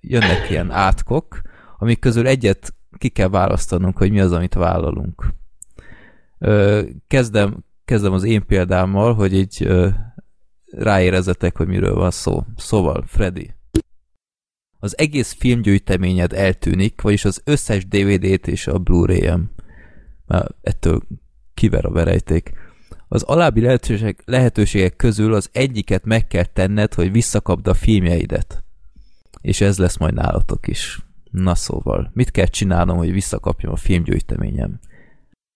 jönnek ilyen átkok, amik közül egyet ki kell választanunk, hogy mi az, amit vállalunk. Kezdem, kezdem az én példámmal, hogy így ráérezzetek, hogy miről van szó. Szóval, Freddy, az egész filmgyűjteményed eltűnik, vagyis az összes dé vé dét és a Blu-ray-em. Már ettől kiver a verejték. Az alábbi lehetőségek, lehetőségek közül az egyiket meg kell tenned, hogy visszakapd a filmjeidet. És ez lesz majd nálatok is. Na szóval, mit kell csinálnom, hogy visszakapjam a filmgyűjteményem?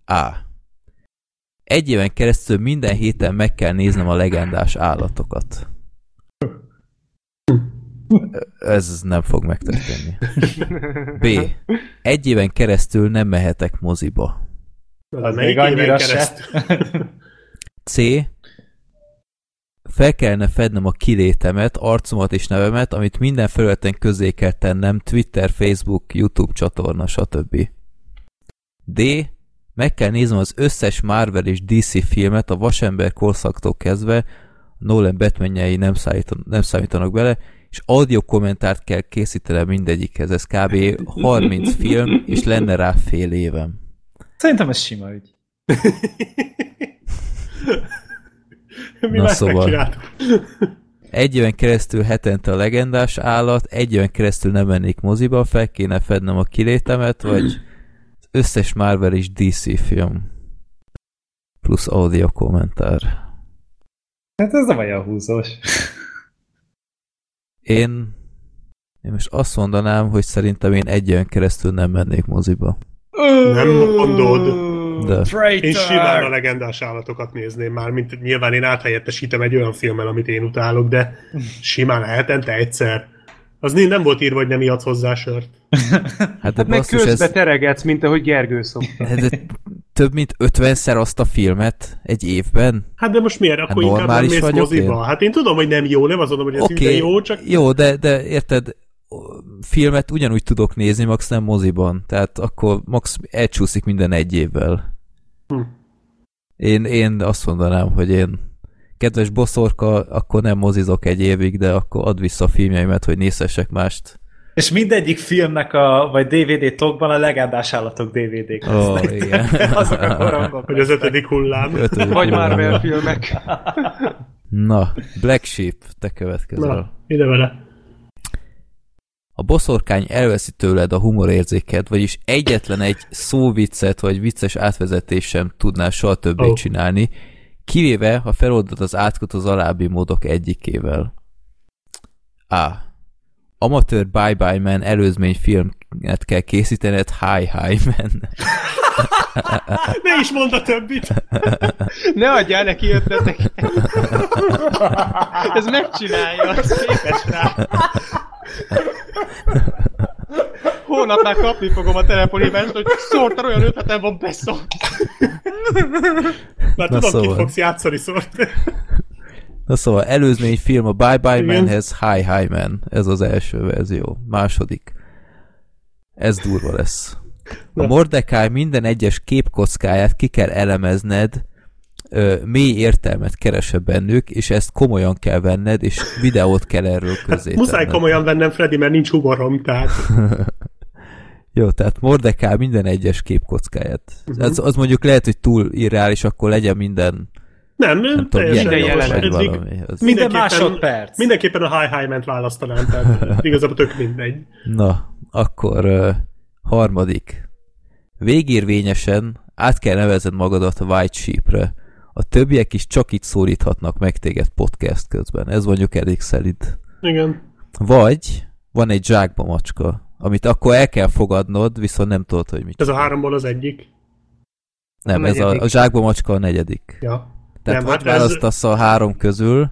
A. Egy éven keresztül minden héten meg kell néznem a legendás állatokat. Ez nem fog megtörténni. B. Egy éven keresztül nem mehetek moziba. Az még annyira se. C. Fel kellene fednem a kilétemet, arcomat és nevemet, amit minden felületen közé kell tennem, Twitter, Facebook, YouTube csatorna, stb. D. Meg kell néznem az összes Marvel és dé cé filmet a Vasember korszaktól kezdve, Nolan Batmanjei nem, nem számítanak bele, és audio kommentárt kell készítenem mindegyikhez. Ez kb. harminc film, és lenne rá fél évem. Szerintem ez sima ügy. Mi na szóval. Egy éven keresztül hetente a legendás állat, egy éven keresztül nem mennék moziba, fel kéne fednem a kilétemet, vagy összes Marvel és dé cé film. Plusz audio kommentár. Hát ez nem olyan húzós. Én, én most azt mondanám, hogy szerintem én egy éven keresztül nem mennék moziba. Nem mondod. De. Én simán a legendás állatokat nézném már, mint nyilván én áthelyettesítem egy olyan filmmel, amit én utálok, de simán hetente egyszer. Az nem volt írva, hogy nem ihatsz hozzá sört. Hát, hát meg közbe ez... teregetsz, mint ahogy Gergő szokta. Hát, több mint ötvenszer azt a filmet egy évben. Hát de most miért? Akkor hát inkább nem mész moziba. Én? Hát én tudom, hogy nem jó, nem azt mondom, hogy ez okay, jó, csak... Jó, de, de érted, filmet ugyanúgy tudok nézni, max nem moziban. Tehát akkor max elcsúszik minden egy évvel. Hm. Én, én azt mondanám, hogy én kedves boszorka, akkor nem mozizok egy évig, de akkor add vissza a filmjeimet, hogy nézhessek mást. És mindegyik filmnek, a, vagy dé vé dé-tokban a legendás állatok dé vé dé-k lesznek. Oh, igen. Azok a korongok. Vagy az ötödik hullám. Ötödik vagy hullám. Marvel filmek. Na, Black Sheep, te következel. Na, ide vele. A boszorkány elveszi tőled a humorérzéked, vagyis egyetlen egy szóviccet vagy vicces átvezetés sem tudnál soha többé oh. csinálni, kivéve, ha feloldod az átkot az alábbi módok egyikével. A. Amatőr Bye Bye Man előzmény filmet kell készítened Hi Hi Man. Ne is mondd a többit! Ne adjál neki ötleteket! Ez megcsinálja a szépes rá! Hónapnál kapni fogom a telefonében, hogy szórtan olyan ötletem van, beszólt! Már na tudom, szóval. Ki fogsz játszani szólt. Na szóval, előzmény film a Bye Bye Manhez Hi Hi Man. Ez az első verzió. Második. Ez durva lesz. A Mordecai minden egyes képkockáját ki kell elemezned, ö, mély értelmet keres bennük, és ezt komolyan kell venned, és videót kell erről közzétenned. Muszáj komolyan vennem, Freddy, mert nincs humorom, tehát... Jó, tehát Mordecai minden egyes képkockáját. Uh-huh. Az, az mondjuk lehet, hogy túl irreális, akkor legyen minden... Nem, nem tudom, minden jelenet. Minden másodperc. Mindenképpen a Hi Hi Man-t választanám, tehát igazából tök mindegy. Na, akkor... Ö, harmadik. Végérvényesen át kell nevezed magadat a White Sheep-re. A többiek is csak itt szólíthatnak meg téged podcast közben. Ez mondjuk elég szelid. Igen. Vagy van egy zsákba macska, amit akkor el kell fogadnod, viszont nem tudod, hogy mit. Ez a háromból az egyik? Nem, a ez a, a zsákba macska a negyedik. Ja. Tehát nem, vagy hát választasz ez... a három közül,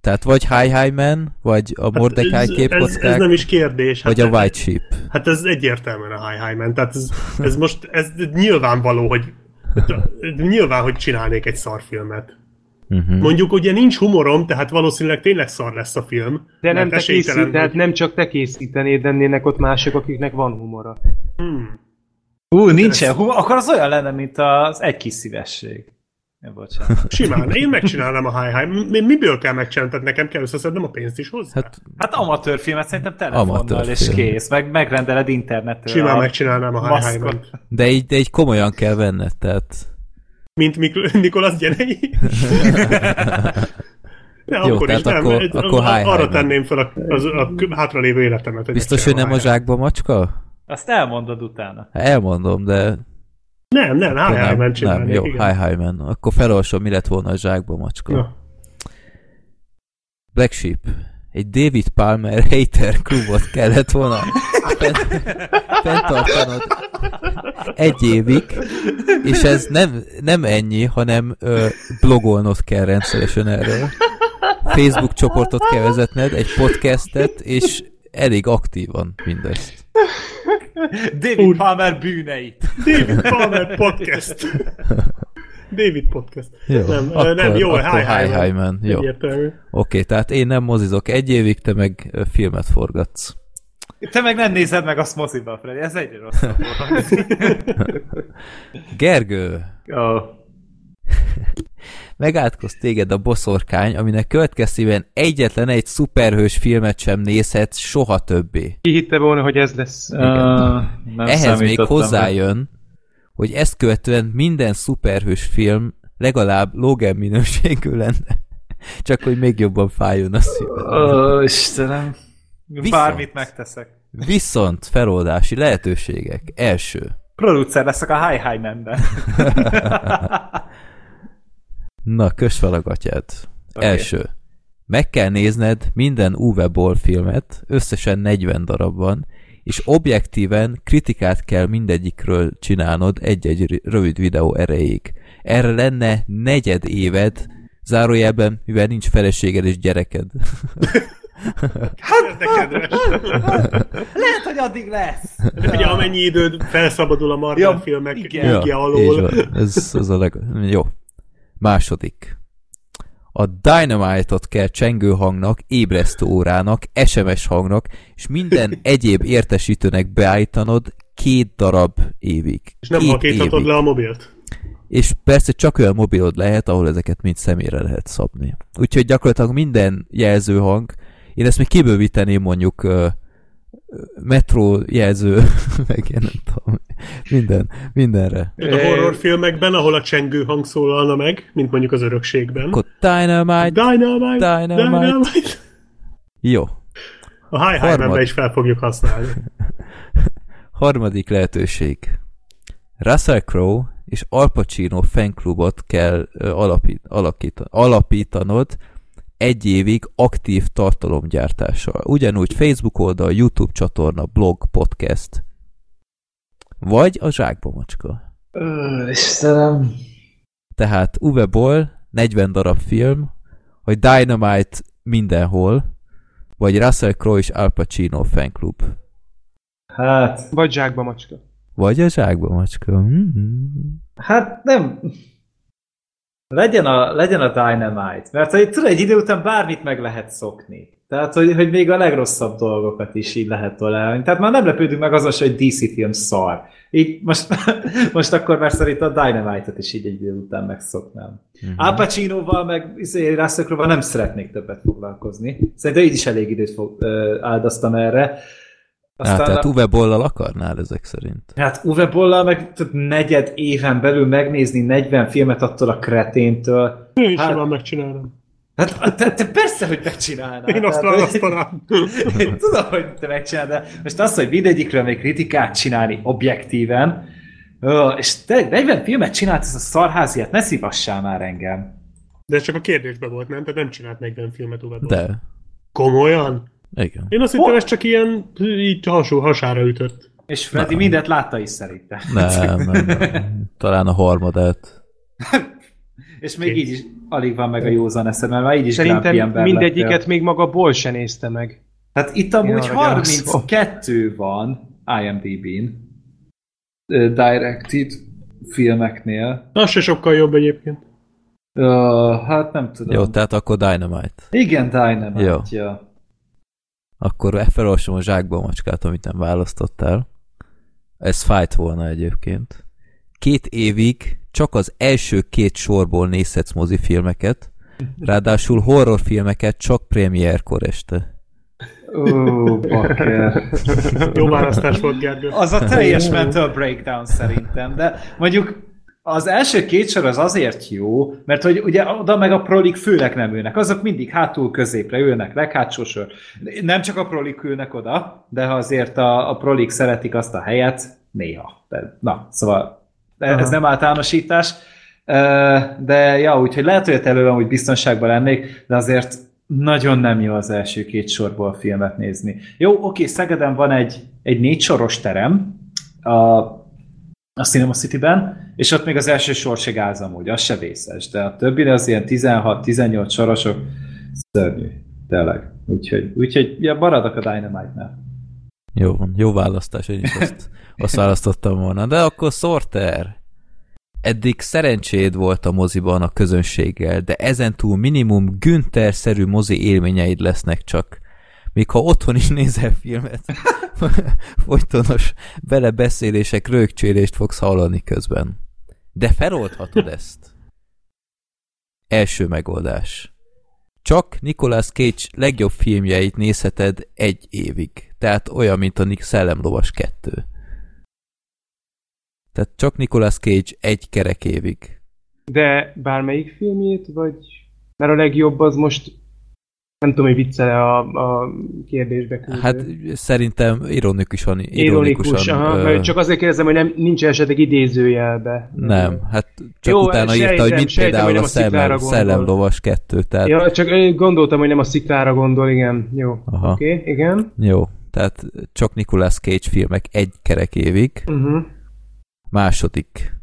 tehát vagy Hi-Hi Man, vagy a Mordecai hát képkockák, ez, ez nem is kérdés. Hát vagy ez, a White Sheep. Hát ez egyértelműen a Hi-Hi Man, tehát ez, ez most ez nyilvánvaló, hogy nyilván, hogy csinálnék egy szarfilmet. Uh-huh. Mondjuk ugye nincs humorom, tehát valószínűleg tényleg szar lesz a film. De nem te készít, tehát nem csak te készítenéd, lennének ott mások, akiknek van humora. Hmm. Hú, nincsen humor, akkor az olyan lenne, mint az egy kis szívesség. Ja, bocsánat. Simán, én megcsinálnám a Hi-Hi. Miből kell megcsinálni? Tehát nekem kell összeszednem a pénzt is hozzá? Hát, hát amatőrfilmet szerintem telefonnal és kész. Meg, megrendeled internettől. Simán megcsinálnám a Hi-Hi-ment. De így, de így komolyan kell venned, tehát... Mint Mikl- Nikolas Gyenei? De jó, akkor tehát is, akkor, nem, akkor arra tenném fel a, az, a hátralévő életemet. Hogy biztos, hogy nem a zsákba macska? Azt elmondod utána. Elmondom, de... Nem, nem, Hi-Hi Man csinálnék. Nem, jó, Hi-Hi Man. Akkor felolvasom, mi lett volna a zsákba macska. Ja. Black Sheep. Egy David Palmer hater klubot kellett volna fenntartanod egy évig, és ez nem, nem ennyi, hanem ö, blogolnod kell rendszeresen erről. Facebook csoportot kell vezetned, egy podcastet, és elég aktívan mindezt. David Úr. Palmer bűneit. David Palmer podcast. David podcast. Jó, nem, akkor, nem, jó, Hi-Hi Man. Jó. Oké, okay, tehát én nem mozizok egy évig, te meg filmet forgatsz. Te meg nem nézed meg azt moziban, Freddy. Ez egyre rosszabb volt. Gergő. Oh. Megátkoz téged a boszorkány, aminek következtében egyetlen egy szuperhős filmet sem nézhetsz soha többé. Ki hitte volna, hogy ez lesz? Uh, nem Ehhez még hozzájön, meg. Hogy ezt követően minden szuperhős film legalább Logan minőségű lenne. Csak hogy még jobban fájjon a szíved. Ó, Istenem. Viszont, bármit megteszek. Viszont feloldási lehetőségek. Első. Producer leszek a Hi-Hi Man-ben. Na, kösd fel a gatyád. Okay. Első. Meg kell nézned minden Uwe Boll filmet, összesen negyven darabban, és objektíven kritikát kell mindegyikről csinálnod egy-egy rövid videó erejéig. Erre lenne negyed éved, zárójelben, mivel nincs feleséged és gyereked. Hát, de kedves. Lehet, hogy addig lesz. De ugye amennyi időd felszabadul a Marvel ja, filmek igen. Ja, alól. Ez az a leg... Jó. Második. A Dynamite-ot kell csengő hangnak, ébresztő órának, es em es hangnak, és minden egyéb értesítőnek beállítanod két darab évig. És nem halkíthatod le a mobilt? És persze csak olyan mobilod lehet, ahol ezeket mind személyre lehet szabni. Úgyhogy gyakorlatilag minden jelzőhang, én ezt még kibővíteném mondjuk metró jelző, meg én nem tudom, minden, mindenre. A horrorfilmekben, ahol a csengő hang szólalna meg, mint mondjuk az Örökségben. Akkor Dynamite, Dynamite, Dynamite. Dynamite. Jó. A High-Highman-ben is fel fogjuk használni. Harmadik lehetőség. Russell Crowe és Al Pacino fanklubot kell alapít, alakít, alapítanod egy évig aktív tartalomgyártással. Ugyanúgy Facebook oldal, YouTube csatorna, blog, podcast. Vagy a zsákba macska. Ö, Istenem. Tehát Uwe Boll, negyven darab film, vagy Dynamite mindenhol, vagy Russell Crowe és Al Pacino fanklub. Hát... Vagy zsákba macska. Vagy a zsákba macska. Mm-hmm. Hát nem... Legyen a, legyen a Dynamite, mert hogy, tudod, egy idő után bármit meg lehet szokni. Tehát, hogy, hogy még a legrosszabb dolgokat is így lehet találni. Tehát már nem lepődünk meg azon, hogy dé cé film szar. Így most, most akkor már szerint a Dynamite-ot is így egy idő után megszoknám. Uh-huh. Al Pacinoval meg Russell Crowe-val nem szeretnék többet foglalkozni. Szerintem így is elég időt fog, ö, áldoztam erre. Aztán hát, tehát Uwe Boll-al akarnál ezek szerint. Hát Uwe Boll-al meg negyed éven belül megnézni negyven filmet attól a kreténtől. Én hát, is van megcsinálom. Hát te, te persze, hogy megcsinálnál. Én azt választanám. Tudom, hogy te megcsinálnál. Most azt, hogy mindegyikről még kritikát csinálni objektíven, és te negyven filmet csinált ez a szarháziát, ne szívassál már engem. De csak a kérdésben volt, nem? Te nem csinált negyven filmet Uwe Boll. De. Komolyan? Igen. Én azt hittem, ez csak ilyen így hasó, hasára ütött. És Freddy mindent látta is szerintem. Nem, nem, nem. Talán a harmadát. És még Két. Így is alig van meg a józan eszem, mert már így is szerintem mindegyiket lett, még maga Boll se nézte meg. Hát itt amúgy ja, harminckettő van I M D B-n directed filmeknél. Az se sokkal jobb egyébként. Uh, hát nem tudom. Jó, tehát akkor Dynamite. Igen, Dynamite. Jó. Ja. Akkor felolvasom a zsákba a macskát, amit nem választottál. Ez fájt volna egyébként. Két évig csak az első két sorból nézhetsz mozifilmeket, ráadásul horrorfilmeket csak premierkor este. Ó, bakker. Jó választás volt, Gergő. Az a teljes mental breakdown szerintem, de mondjuk az első két sor az azért jó, mert hogy ugye oda meg a prolik főleg nem ülnek, azok mindig hátul középre ülnek, leghátsó sor. Nem csak a prolik ülnek oda, de azért a, a prolik szeretik azt a helyet, néha. De, na, szóval ez aha. Nem általánosítás, de ja, úgyhogy lehet, hogy előbb úgy biztonságban lennék, de azért nagyon nem jó az első két sorból a filmet nézni. Jó, oké, Szegeden van egy, egy négy soros terem, a a Cinema City-ben, és ott még az első sor se gáz amúgy, az se vészes, de a többire az ilyen tizenhat-tizennyolc sorosok szörnyű, tényleg. Úgyhogy, úgyhogy ja, maradok a Dynamite-nál. Jó van, jó választás, én is azt, azt választottam volna. De akkor Sorter, eddig szerencséd volt a moziban a közönséggel, de ezentúl minimum Günther-szerű mozi élményeid lesznek csak. Még ha otthon is nézel filmet, folytonos belebeszélések, rögcsélést fogsz hallani közben. De feloldhatod ezt. Első megoldás. Csak Nicolas Cage legjobb filmjeit nézheted egy évig. Tehát olyan, mint a Szellemlovas kettő. Tehát csak Nicolas Cage egy kerek évig. De bármelyik filmjét, vagy... Mert a legjobb az most... Nem tudom, hogy viccele a, a kérdésbe küldő. Hát szerintem ironikusan. Ironikus, uh, csak azért kérdezem, hogy nem, nincs esetleg idézőjelbe. Nem, hát csak jó, utána sejtem, írta, hogy mit sejtem, például hogy a, szellem, a Szellemlovas kettő. Tehát... Ja, csak gondoltam, hogy nem a sziklára gondol, igen. Jó, oké, okay, igen. Jó, tehát csak Nicolas Cage filmek egy kerek évig. Uh-huh. Második.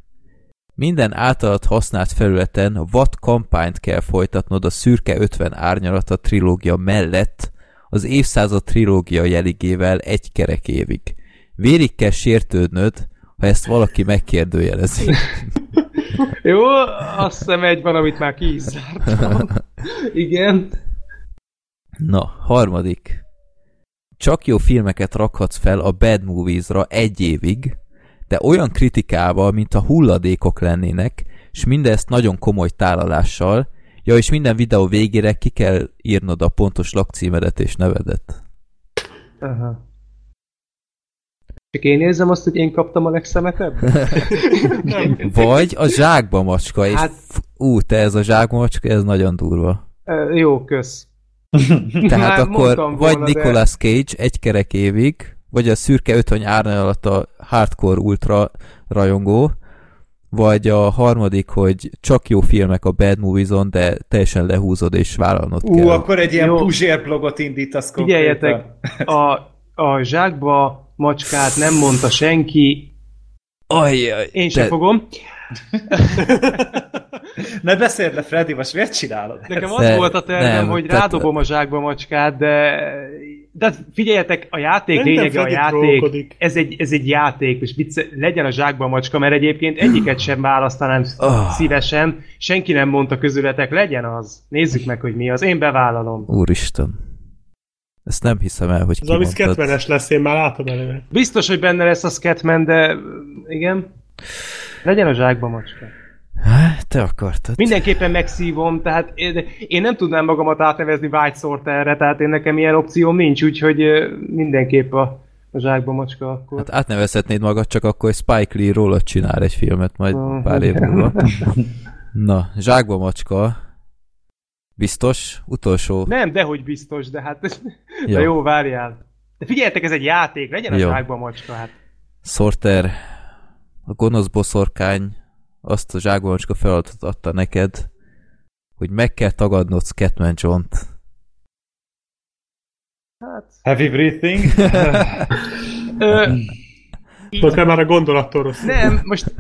Minden általad használt felületen vad kampányt kell folytatnod a szürke ötven árnyalata trilógia mellett az évszázad trilógia jeligével egy kerek évig. Vérig kell sértődnöd, ha ezt valaki megkérdőjelezi. Jó, azt hiszem egy van, amit már kizártam. Igen. Na, harmadik. Csak jó filmeket rakhatsz fel a Bad Movies-ra egy évig, de olyan kritikával, mint a hulladékok lennének, és mindezt nagyon komoly tálalással, ja, és minden videó végére ki kell írnod a pontos lakcímedet és nevedet. Aha. Csak én érzem azt, hogy én kaptam a legszemet ebben? Vagy a zsákba macska. Hát... Ú, te ez a zsákba macska, ez nagyon durva. E, jó, kösz. Tehát hát akkor volna, vagy Nicolas de... Cage egy kerek évig, vagy a szürke öthöny árnyalat a hardcore ultra rajongó, vagy a harmadik, hogy csak jó filmek a Bad Movies-on, de teljesen lehúzod és vállalnod Ú, kell. Ú, akkor egy ilyen puzsér blogot indítasz konkrétan. Figyeljetek, a, a zsákba macskát nem mondta senki. Ajjaj. Én sem de... fogom. Ne beszélj le, Freddy, most miért csinálod? Nekem az de, volt a tervem, nem, hogy rádobom a zsákba macskát, de... De figyeljetek, a játék lényege a játék. Ez egy, ez egy játék, és vicce, legyen a zsákba macska, mert egyébként egyiket sem választanám oh. szívesen. Senki nem mondta közületek, legyen az. Nézzük meg, hogy mi az. Én bevállalom. Úristen. Ezt nem hiszem el, hogy kimondtad. Ez ami Scatman-es lesz, én már látom előre. Biztos, hogy benne lesz a Scatman, de igen. Legyen a zsákba macska. Te akartad. Mindenképpen megszívom, tehát én nem tudnám magamat átnevezni White Sorterre, tehát én nekem ilyen opcióm nincs, úgyhogy mindenképp a, a zsákba macska akkor. Hát átnevezhetnéd magad, csak akkor Spike Lee rólad csinál egy filmet majd oh, pár év múlva. Na, zsákba macska. Biztos? Utolsó? Nem, dehogy biztos, de hát... Jó. De jó, várjál. De figyeljetek, ez egy játék, legyen a zsákba macska. Hát. Sorter, a gonosz boszorkány azt a zsákba macska feladatot adta neked, hogy meg kell tagadnod Scatman Johnt. Hát... Heavy breathing? Most nem már a gondolattól rosszul. Nem, most...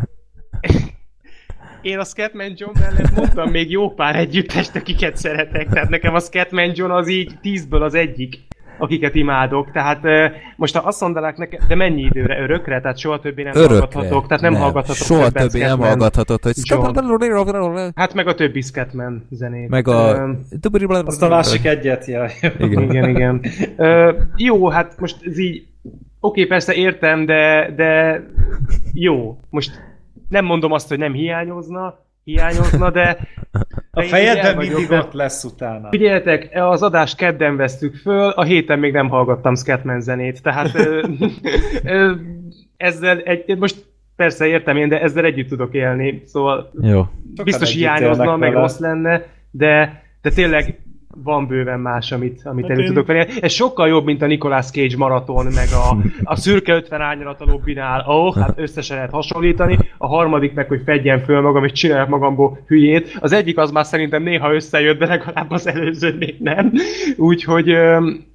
Én a Scatman John mellett mondtam még jó pár együttest, akiket szeretek. Tehát nekem a Scatman John az így tízből az egyik, akiket imádok. Tehát most ha azt mondanák nekem, de mennyi időre? Örökre? Tehát soha többé nem örökre. Hallgathatok. Tehát nem, nem. hallgathatok. Soha többé nem hallgathatott, hogy Scatman. Hát meg a többi Scatman zenét. Meg a... Azt a másik egyet, jaj. Igen, igen. Jó, hát most ez így... Oké, persze értem, de... de jó. Most... Nem mondom azt, hogy nem hiányozna, hiányozna, de... A fejedben mindig ott lesz utána. Figyeljetek, az adást kedden vesztük föl, a héten még nem hallgattam Scatman zenét, tehát ö, ö, ezzel egy, most persze értem én, de ezzel együtt tudok élni, szóval jó. Biztos hiányozna, meg vele. Rossz lenne, de, de tényleg van bőven más, amit, amit hát elő én... tudok venni. Ez sokkal jobb, mint a Nicolas Cage maraton, meg a, a szürke ötven árnyalat a lobbinál. Ó, oh, hát összesen lehet hasonlítani. A harmadik meg, hogy fedjen föl magam, és csináljak magamból hülyét. Az egyik az már szerintem néha összejött, de legalább az előző még nem. Úgyhogy öm,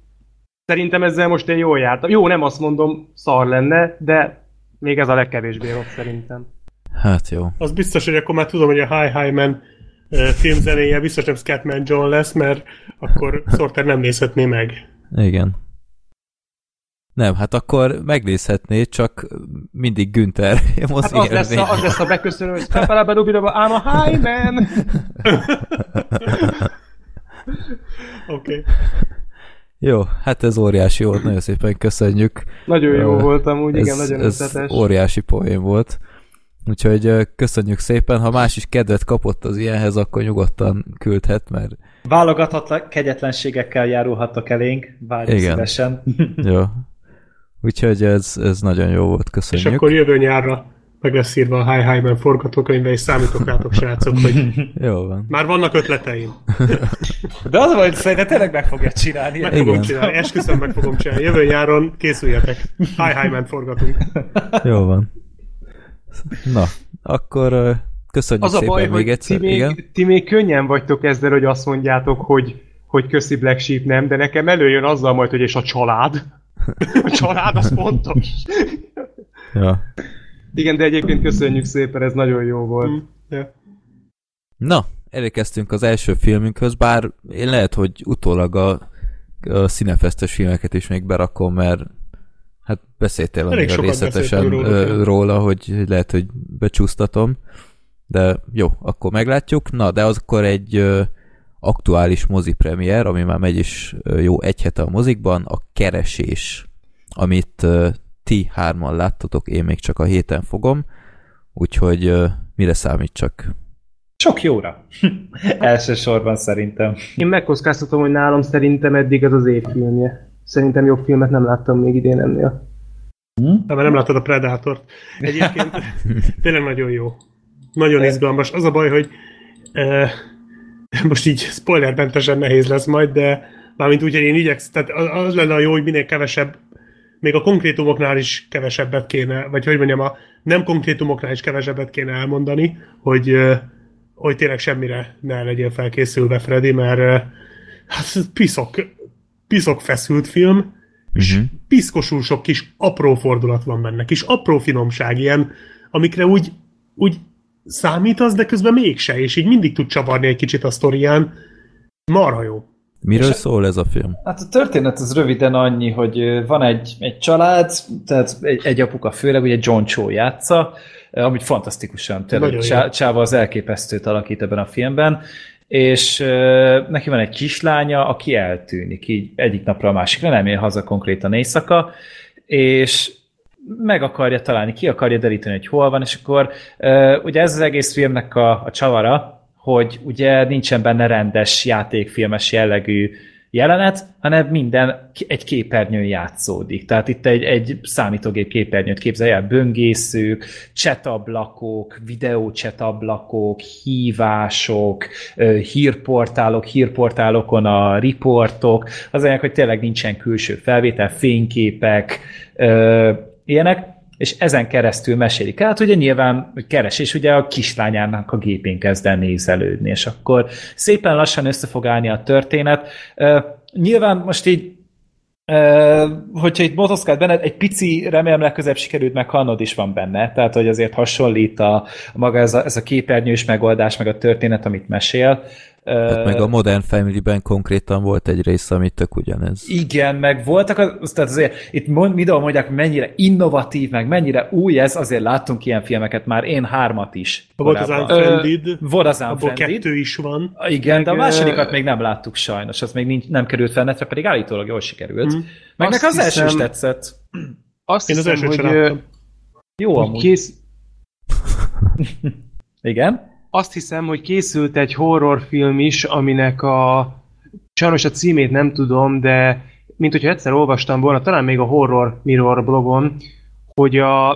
szerintem ezzel most én jól jártam. Jó, nem azt mondom, szar lenne, de még ez a legkevésbé rossz szerintem. Hát jó. Az biztos, hogy akkor már tudom, hogy a High High Man filmzenéje biztos nem Scatman John lesz, mert akkor Sorter nem nézhetné meg. Igen. Nem, hát akkor megnézhetné, csak mindig Günther. Hát az lesz, a, az lesz a beköszönő, hogy Scatman John, I'm a high man! Oké. Okay. Jó, hát ez óriási volt, nagyon szépen köszönjük. Nagyon jó uh, voltam, úgy igen, nagyon összetes. Ez óriási poén volt. Úgyhogy köszönjük szépen, ha más is kedvet kapott az ilyenhez, akkor nyugodtan küldhet, mert... Válogathatlan kegyetlenségekkel járulhattak elénk, várjuk szívesen. Jó. Úgyhogy ez, ez nagyon jó volt, köszönjük. És akkor jövő nyárra meg lesz írva a High High Man forgatókönyve, és számítok rátok, srácok, hogy jó van. Már vannak ötleteim. De az van, hogy szerintem tényleg meg fogja csinálni. Meg igen. fogom csinálni, esküszöm meg fogom csinálni. Jövő nyáron készüljetek. High High Man forgatunk. Jó van. Na, akkor köszönjük az szépen a baj, még egyszer. Ti még, igen? ti még könnyen vagytok ezzel, hogy azt mondjátok, hogy, hogy köszi Black Sheep nem, de nekem előjön azzal majd, hogy és a család. A család az fontos. Ja. Igen, de egyébként köszönjük szépen, ez nagyon jó volt. Mm, yeah. Na, elérkeztünk az első filmünkhöz, bár én lehet, hogy utólag a, a színefesztes filmeket is még berakom, mert hát beszéltél annyira részletesen róla, róla, hogy lehet, hogy becsúsztatom, de jó, akkor meglátjuk. Na, de az akkor egy ö, aktuális mozipremiér, ami már megy is ö, jó egy hete a mozikban, a Keresés, amit ö, ti hárman láttatok, én még csak a héten fogom, úgyhogy ö, mire számítsak? Sok jóra. Elsősorban szerintem. Én megkockáztatom, hogy nálam szerintem eddig ez az év filmje. Szerintem jobb filmet nem láttam még idén ennél. Hmm? Ha már nem látod a Predátort. Egyébként tényleg nagyon jó. Nagyon izgalmas. Az a baj, hogy e, most így spoilermentesen nehéz lesz majd, de mármint úgy, hogy én igyeksz, tehát az lenne a jó, hogy minél kevesebb, még a konkrétumoknál is kevesebbet kéne, vagy hogy mondjam, a nem konkrétumoknál is kevesebbet kéne elmondani, hogy, hogy tényleg semmire ne legyél felkészülve, Freddy, mert hát piszok, piszok feszült film, és uh-huh. piszkosul sok kis apró fordulat van benne, kis apró finomság ilyen, amikre úgy, úgy számítasz, de közben mégse, és így mindig tud csavarni egy kicsit a sztorián. Marha jó. Miről és szól ez a film? Hát a történet az röviden annyi, hogy van egy, egy család, tehát egy, egy apuka főleg, ugye John Cho játsza, amit fantasztikusan tényleg csá, Csáva az elképesztőt alakít ebben a filmben, és euh, neki van egy kislánya, aki eltűnik, így egyik napra a másikra, nem ér haza konkrétan éjszaka, és meg akarja találni, ki akarja deríteni, hogy hol van, és akkor euh, ugye ez az egész filmnek a, a csavara, hogy ugye nincsen benne rendes játékfilmes jellegű jelenet, hanem minden egy képernyőn játszódik. Tehát itt egy, egy számítógép képernyőt képzelj el, böngészők, csetablakok, videócsetablakok, hívások, hírportálok, hírportálokon a riportok, az ennek, hogy tényleg nincsen külső felvétel, fényképek, ilyenek, és ezen keresztül mesélik át, ugye nyilván keres, és ugye a kislányának a gépén kezd el nézelődni, és akkor szépen lassan össze fog állni a történet. Uh, nyilván most így, uh, hogyha itt motoszkált benned, egy pici, remélem legközebb sikerült meghalnod is van benne, tehát hogy azért hasonlít a, a maga ez a, ez a képernyős megoldás, meg a történet, amit mesél. Hát meg a Modern Family-ben konkrétan volt egy része, amit tök ugyanez. Igen, meg voltak, az, tehát azért itt mindenhol mondják, mennyire innovatív, meg mennyire új ez, azért láttunk ilyen filmeket már, én hármat is. Volt az Unfriended, volt az Unfriended, abból kettő is van. Igen, meg de a másodikat még nem láttuk sajnos, az még nincs, nem került fel netre, pedig állítólag jól sikerült. Mm. Meg nekem az első is tetszett. Azt én hiszem, az első hogy... Ö... Jó amúgy. Kész... Igen? Azt hiszem, hogy készült egy horrorfilm is, aminek a... Sajnos a címét nem tudom, de mint hogyha egyszer olvastam volna, talán még a Horror Mirror blogon, hogy a,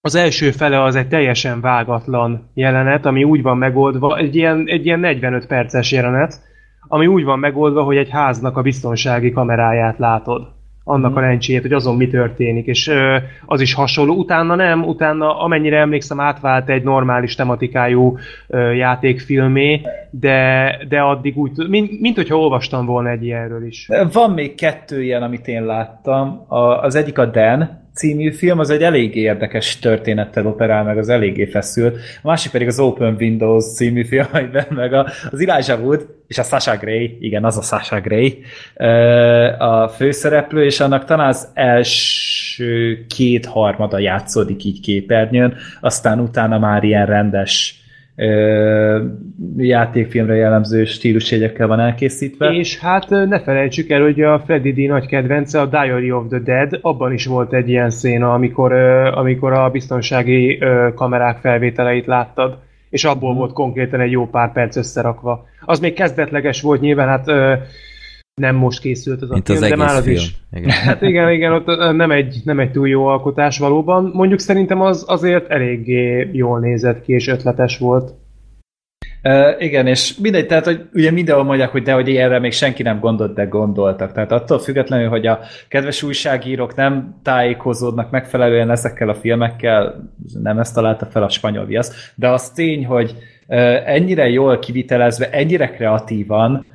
az első fele az egy teljesen vágatlan jelenet, ami úgy van megoldva, egy ilyen, egy ilyen negyvenöt perces jelenet, ami úgy van megoldva, hogy egy háznak a biztonsági kameráját látod. Annak a lencséjét, hogy azon mi történik, és ö, az is hasonló. Utána nem, utána amennyire emlékszem átvált egy normális tematikájú ö, játékfilmé, de, de addig úgy, mint, mint hogyha olvastam volna egy ilyenről is. Van még kettő ilyen, amit én láttam. A, az egyik a Dan című film, az egy eléggé érdekes történettel operál, meg az eléggé feszült. A másik pedig az Open Windows című film, amiben meg a, az Elijah Wood és a Sasha Grey, igen, az a Sasha Grey a főszereplő, és annak talán az első kétharmada játszódik így képernyőn, aztán utána már ilyen rendes játékfilmre jellemző stílusjegyekkel van elkészítve. És hát ne felejtsük el, hogy a Freddy D. nagy kedvence, a Diary of the Dead, abban is volt egy ilyen széna, amikor, amikor a biztonsági kamerák felvételeit láttad, és abból volt konkrétan egy jó pár perc összerakva. Az még kezdetleges volt nyilván, hát nem most készült az a film, de már az film is. Igen. Hát igen, igen, ott nem egy, nem egy túl jó alkotás valóban. Mondjuk szerintem az azért eléggé jól nézett ki, és ötletes volt. Uh, igen, és mindegy, tehát hogy ugye mindenhol mondják, hogy de hogy erre még senki nem gondolt, de gondoltak. Tehát attól függetlenül, hogy a kedves újságírók nem tájékozódnak megfelelően ezekkel a filmekkel, nem ezt találta fel a spanyol viasz, de az tény, hogy uh, ennyire jól kivitelezve, ennyire kreatívan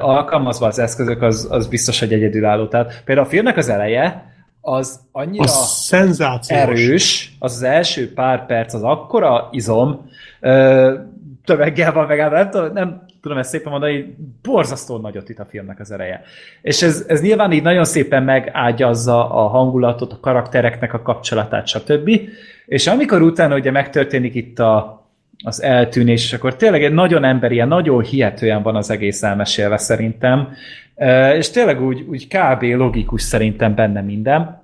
alkalmazva az eszközök, az, az biztos, hogy egyedülálló. Tehát például a filmnek az eleje, az annyira erős, az az első pár perc, az akkora izom, tömeggel van megállva, nem, nem tudom ezt szépen mondani, borzasztó nagyot itt a filmnek az ereje. És ez, ez nyilván így nagyon szépen megágyazza a hangulatot, a karaktereknek a kapcsolatát, stb. És amikor utána ugye megtörténik itt a az eltűnés, és akkor tényleg egy nagyon emberi, nagyon hihetően van az egész elmesélve szerintem, és tényleg úgy, úgy kb. Logikus szerintem benne minden,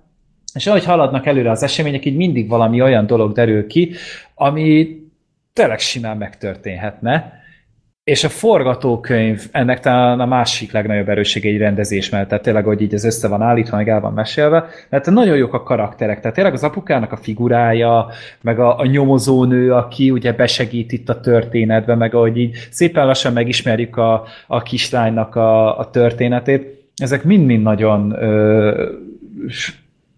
és ahogy haladnak előre az események, így mindig valami olyan dolog derül ki, ami tényleg simán megtörténhetne, És a forgatókönyv, ennek talán a másik legnagyobb erőssége egy rendezés mellett, tehát tényleg, hogy így ez össze van állítva, meg el van mesélve, mert nagyon jók a karakterek, tehát tényleg az apukának a figurája, meg a, a nyomozónő, aki ugye besegít itt a történetbe, meg ahogy így szépen lassan megismerjük a, a kislánynak a, a történetét, ezek mind-mind nagyon ö,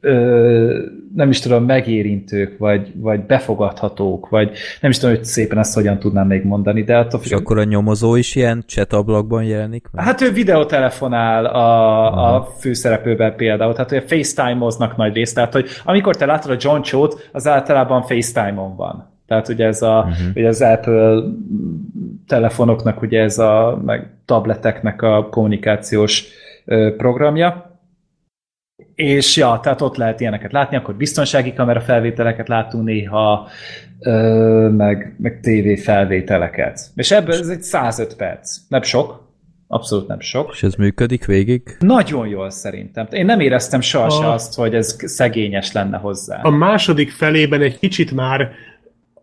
ö, nem is tudom, megérintők, vagy, vagy befogadhatók, vagy nem is tudom, hogy szépen ezt hogyan tudnám még mondani. De attól, és hogy... akkor a nyomozó is ilyen csetablakban jelenik? Mert... Hát ő videótelefonál a, a főszereplőben például, tehát hogy FaceTime-oznak nagy részt, tehát hogy amikor te látod a John Cho-t, az általában FaceTime-on van. Tehát ugye ez a, uh-huh. ugye az Apple telefonoknak, ugye ez a meg tableteknek a kommunikációs programja. És ja, tehát ott lehet ilyeneket látni, akkor biztonsági kamera felvételeket látunk néha, ö, meg, meg tévé felvételeket. És ebből ez egy százöt perc. Nem sok. Abszolút nem sok. És ez működik végig? Nagyon jól szerintem. Én nem éreztem soha se azt, hogy ez szegényes lenne hozzá. A második felében egy kicsit már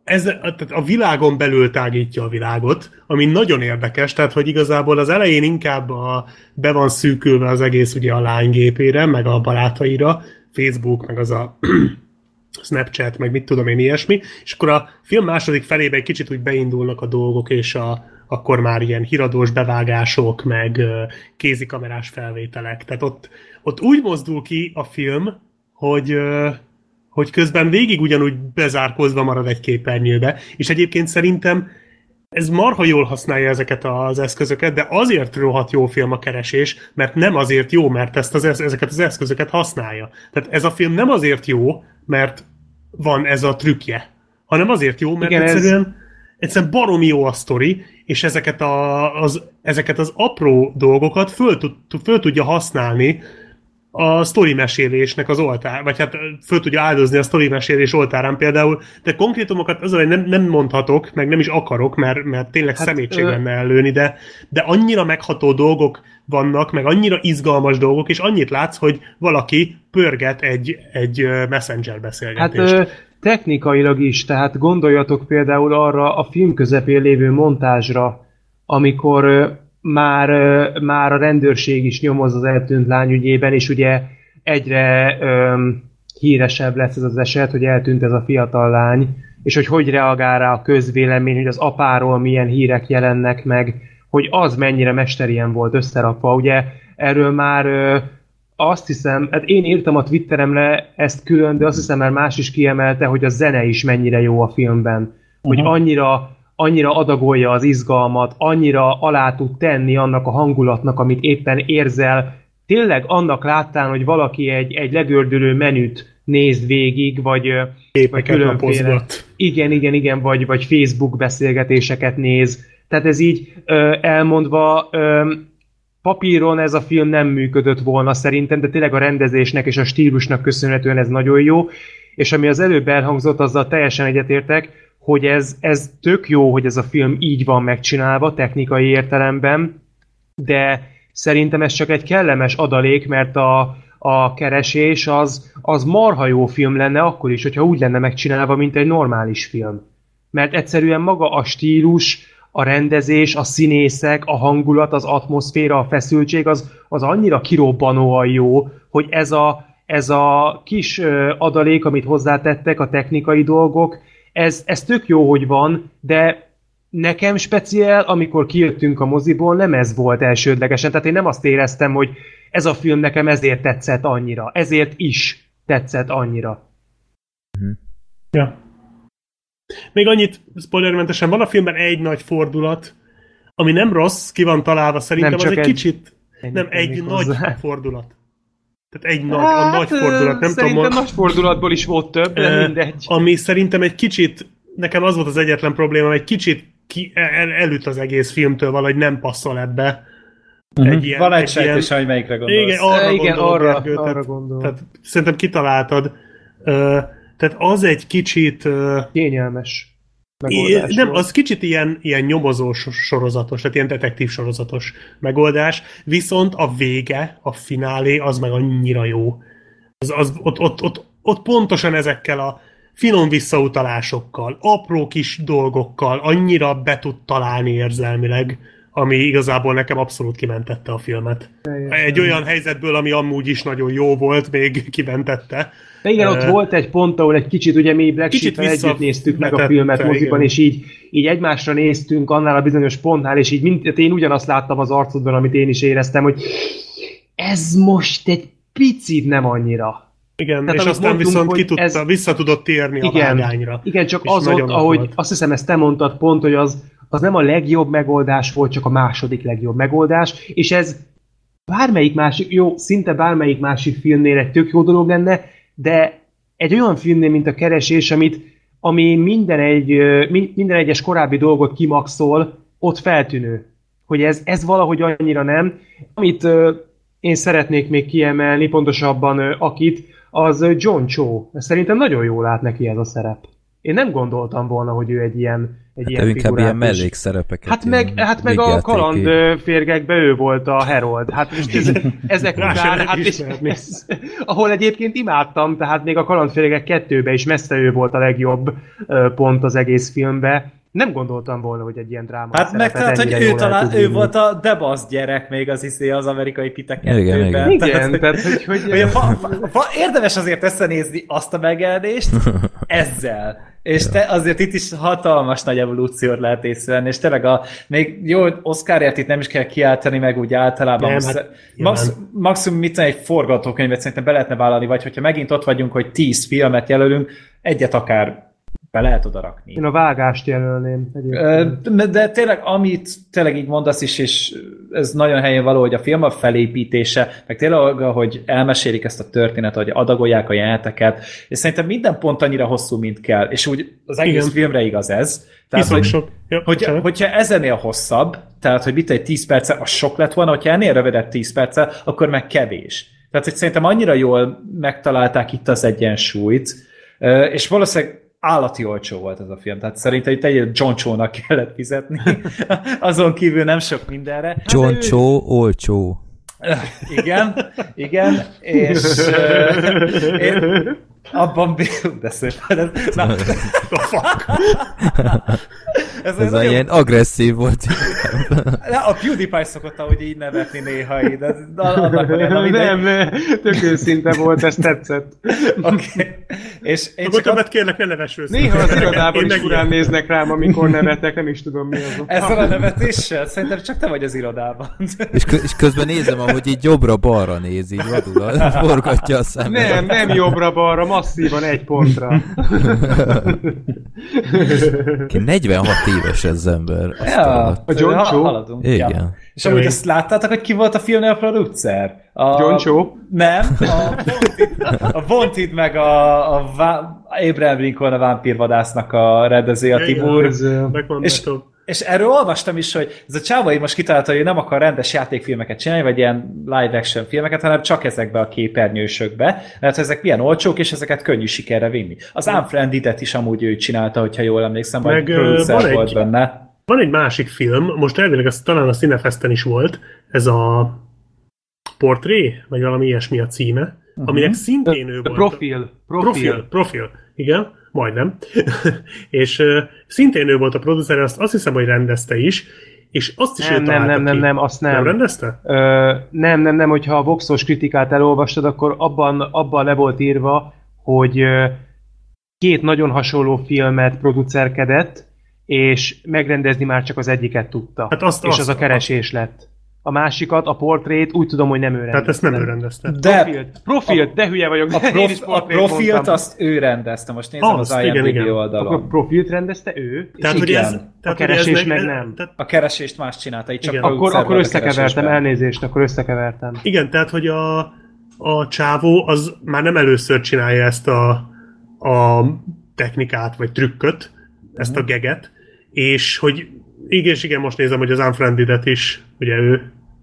ez a világon belül tágítja a világot, ami nagyon érdekes, tehát hogy igazából az elején inkább a, be van szűkülve az egész ugye a lánygépére, meg a barátaira, Facebook, meg az a Snapchat, meg mit tudom én ilyesmi, és akkor a film második felében egy kicsit úgy beindulnak a dolgok, és a, akkor már ilyen híradós bevágások, meg kézikamerás felvételek, tehát ott, ott úgy mozdul ki a film, hogy... hogy közben végig ugyanúgy bezárkózva marad egy képernyőbe, és egyébként szerintem ez marha jól használja ezeket az eszközöket, de azért rohadt jó film a Keresés, mert nem azért jó, mert ezt az, ezeket az eszközöket használja. Tehát ez a film nem azért jó, mert van ez a trükkje, hanem azért jó, mert igen, egyszerűen, ez... egyszerűen baromi jó a sztori, és ezeket, a, az, ezeket az apró dolgokat föl, tud, föl tudja használni a sztorimesélésnek az oltár, vagy hát föl tudja áldozni a sztorimesélés oltárán például, de konkrétumokat azon nem, nem mondhatok, meg nem is akarok, mert, mert tényleg hát, szemétség lenne ellőni, de, de annyira megható dolgok vannak, meg annyira izgalmas dolgok, és annyit látsz, hogy valaki pörget egy, egy messenger beszélgetést. Hát, ö- technikailag is, tehát gondoljatok például arra a film közepén lévő montázsra, amikor... Ö- Már, már a rendőrség is nyomoz az eltűnt lány ügyében, és ugye egyre öm, híresebb lesz ez az eset, hogy eltűnt ez a fiatal lány, és hogy hogy reagál rá a közvélemény, hogy az apáról milyen hírek jelennek meg, hogy az mennyire mesterien volt összerakva. Ugye erről már ö, azt hiszem, hát én írtam a Twitteremre ezt külön, de azt hiszem, mert más is kiemelte, hogy a zene is mennyire jó a filmben. Hogy uh-huh. annyira... annyira adagolja az izgalmat, annyira alá tud tenni annak a hangulatnak, amit éppen érzel. Tényleg annak láttán, hogy valaki egy, egy legördülő menüt néz végig, vagy, vagy különféle... Igen, igen, igen, vagy, vagy Facebook beszélgetéseket néz. Tehát ez így elmondva, papíron ez a film nem működött volna szerintem, de tényleg a rendezésnek és a stílusnak köszönhetően ez nagyon jó. És ami az előbb elhangzott, azzal teljesen egyetértek, hogy ez, ez tök jó, hogy ez a film így van megcsinálva technikai értelemben, de szerintem ez csak egy kellemes adalék, mert a, a Keresés az, az marha jó film lenne akkor is, hogyha úgy lenne megcsinálva, mint egy normális film. Mert egyszerűen maga a stílus, a rendezés, a színészek, a hangulat, az atmoszféra, a feszültség, az, az annyira kirobbanóan jó, hogy ez a, ez a kis adalék, amit hozzátettek, a technikai dolgok, Ez, ez tök jó, hogy van, de nekem speciál, amikor kijöttünk a moziból, nem ez volt elsődlegesen. Tehát én nem azt éreztem, hogy ez a film nekem ezért tetszett annyira. Ezért is tetszett annyira. Ja. Még annyit spoilermentesen, van a filmben egy nagy fordulat, ami nem rossz, ki van találva szerintem, az egy, egy kicsit, egy, nem egy, egy nagy hozzá. fordulat. Tehát egy nagy, hát, a nagy fordulat, nem tudom... Szerintem nagy fordulatból is volt több, de mindegy. Ami szerintem egy kicsit, nekem az volt az egyetlen probléma, egy kicsit ki, el, elüt az egész filmtől valahogy, nem passzol ebbe. Uh-huh. Egy ilyen, Van egy, egy sejtés, hogy melyikre gondolsz. Igen, arra, igen, gondolom, arra, Gergő, arra tehát, gondolom. Tehát szerintem kitaláltad. Tehát az egy kicsit... Kényelmes megoldás. Nem, az kicsit ilyen, ilyen nyomozó sorozatos, tehát ilyen detektív sorozatos megoldás, viszont a vége, a finálé, az meg annyira jó. Az, az, ott, ott, ott, ott pontosan ezekkel a finom visszautalásokkal, apró kis dolgokkal annyira be tud találni érzelmileg, ami igazából nekem abszolút kimentette a filmet. Egy olyan helyzetből, ami amúgy is nagyon jó volt, még kimentette. De igen, ott uh, volt egy pont, ahol egy kicsit, ugye mi Black Sheep-tel együtt néztük meg a filmet moziban, és így, így egymásra néztünk annál a bizonyos pontnál, és így mind, én ugyanazt láttam az arcodban, amit én is éreztem, hogy ez most egy picit nem annyira. Igen, tehát, és aztán mondtunk, viszont ki tudta, ez... vissza tudott térni a vágányra. Igen, csak az ott, ahogy volt. Azt hiszem, ezt te mondtad pont, hogy az, az nem a legjobb megoldás volt, csak a második legjobb megoldás, és ez bármelyik másik, jó, szinte bármelyik másik filmnél egy tök jó dolog lenne, de egy olyan filmnél, mint a Keresés, amit, ami minden, egy, minden egyes korábbi dolgot kimaxol, ott feltűnő. Hogy ez, ez valahogy annyira nem. Amit én szeretnék még kiemelni, pontosabban akit, az John Cho. Szerintem nagyon jól állt neki ez a szerep. Én nem gondoltam volna, hogy ő egy ilyen egy hát ilyen figurát inkább ilyen mellékszerepeket. Hát meg, hát meg a kalandférgekben ő volt a Herold. Hát most ez, ezek után, hát és, ez, ahol egyébként imádtam, tehát még a Kalandférgek kettőben is messze ő volt a legjobb pont az egész filmbe. Nem gondoltam volna, hogy egy ilyen dráma. Hát meg tehát, hogy ő, talán, ő volt a debasz gyerek még az iszé az amerikai Pite kettőben. Igen, igen. Tehát, tehát, hogy, hogy, hogy fa, fa, fa, érdemes azért összenézni azt a megjelenést ezzel. És te, azért itt is hatalmas nagy evolúciót lehet észrevenni, és tényleg a, még jó, Oscarért itt nem is kell kiáltani, meg úgy általában. Nem, hát, max, maximum mit egy forgatókönyvet szerintem be lehetne vállalni, vagy hogyha megint ott vagyunk, hogy tíz filmet jelölünk, egyet akár be lehet oda rakni. Én a vágást jelölném. Egyébként. De tényleg, amit tényleg így mondasz is, és ez nagyon helyén való, hogy a film a felépítése, meg tényleg, hogy elmesélik ezt a történetet, hogy adagolják a jeleneteket, és szerintem minden pont annyira hosszú, mint kell, és úgy az egész igen. filmre igaz ez. Tehát, hogy, sok. Jó, hogy, hogyha ezenél hosszabb, tehát, hogy mit egy tíz perccel, az sok lett volna, hogyha ennél rövedett tíz perccel, akkor meg kevés. Tehát, hogy szerintem annyira jól megtalálták itt az egyensúlyt, és valószínűleg állati olcsó volt ez a film, tehát szerintem itt egy John Cho-nak kellett fizetni, azon kívül nem sok mindenre. John hát, Cho ő... olcsó. Igen, igen, és euh, én abban beszéltem. Na, ez ez nagyon... ilyen agresszív volt. A PewDiePie szokott ahogy így nevetni néha így. Ez, annak, nem, nem, tök őszinte volt, ez tetszett. Okay. És én csak a... kérlek, ne nevesülsz. Néha az irodában is furán néznek rám, amikor nevetek, nem is tudom mi azok. Ezzel a nevetéssel? Szerintem csak te vagy az irodában. És, kö- és közben nézem, ahogy így jobbra-balra néz, így vadul, forgatja a szemet. Nem, nem jobbra-balra, masszívan egy pontra. negyvenhat éves ez az ember. Ja, a John Cho. Igen. Ja. És amúgy azt láttátok, hogy ki volt a filmnél a producer? A... John Cho? Nem, a Wanted meg a, a Vá... Abraham Lincoln a vámpírvadásznak a rendezője, a Tibor. És, és erről olvastam is, hogy ez a csávai most kitalálta, hogy nem akar rendes játékfilmeket csinálni, vagy ilyen live action filmeket, hanem csak ezekbe a képernyősökbe, mert ezek milyen olcsók, és ezeket könnyű sikerre vinni. Az Unfriended-et is amúgy ő csinálta, hogyha jól emlékszem, vagy producer volt benne. Van egy másik film, most elvileg az talán a Cinefesten is volt, ez a Portré, vagy valami ilyesmi a címe, uh-huh. aminek szintén ő volt. Profil. Profil. Profil, profil. Igen, majdnem. és uh, szintén ő volt a producer, azt, azt hiszem, hogy rendezte is, és azt is nem, ő nem, nem, nem, nem, azt nem. Nem rendezte? Ö, nem, nem, nem, hogyha a Voxos kritikát elolvastad, akkor abban, abban le volt írva, hogy uh, két nagyon hasonló filmet producerkedett, és megrendezni már csak az egyiket tudta. Hát azt, és azt, az a Keresés azt. Lett. A másikat, a Portrét, úgy tudom, hogy nem ő rendezte. Tehát ezt nem ő rendezte. De profilt, profilt a, de hülye vagyok. A, prof, a profilt mondtam. Azt ő rendezte, most nézem azt, az I M D B oldalon. A profilt rendezte ő, tehát, és igen, ez, tehát, a Keresés meg, meg nem. Tehát, a Keresést más csinálta, így csak igen, akkor, akkor összekevertem, elnézést, akkor összekevertem. Igen, tehát, hogy a, a csávó az már nem először csinálja ezt a, a technikát, vagy trükköt, ezt a geget, és hogy igen, igen, most nézem, hogy az Unfriended-et is, ugye ő,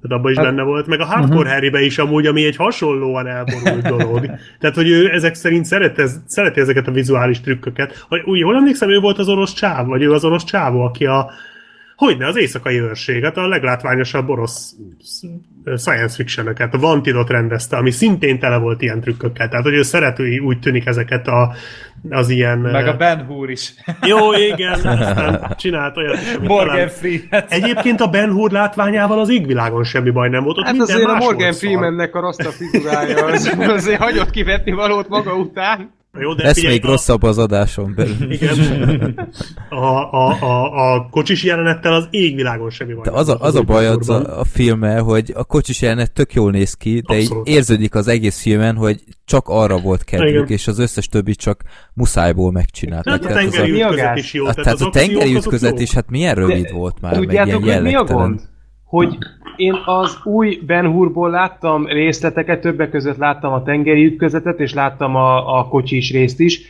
tehát abban is benne volt, meg a Hardcore uh-huh. Harrybe is amúgy, ami egy hasonlóan elborult dolog. Tehát, hogy ő ezek szerint szereti, szereti ezeket a vizuális trükköket. Úgy, jól emlékszem, ő volt az orosz csávó, vagy ő az orosz csávó, aki a, hogyne, az éjszakai őrség, hát a leglátványosabb orosz science fiction-öket. A Vantinot rendezte, ami szintén tele volt ilyen trükkökkel. Tehát, hogy ő szeretői úgy tűnik ezeket a, az ilyen... Meg a Ben Hur is. Jó, igen, aztán csinált olyat is, amit Morgan talán... Freeman. Egyébként a Ben Hur látványával az égvilágon semmi baj nem volt. Ott hát azért a Morgan Freemannek a rossz a figurája, az, azért hagyott kivetni valót maga után. Jó, de lesz még a... rosszabb az adáson belül. Igen. A, a, a, a kocsis jelenettel az égvilágon semmi baj. Az a, az a baj az a, a filmmel, hogy a kocsis jelenet tök jól néz ki, de abszolút. Így érződik az egész filmen, hogy csak arra volt kedvük, és az összes többi csak muszájból megcsinálták. Tehát a tengeri ütközet is jó. Tehát a tengeri ütközet is, hát milyen rövid volt már, meg ilyen jellegtelen. Hogy én az új Ben Hurból láttam részleteket, többek között láttam a tengeri ütközetet, és láttam a, a kocsis részt is.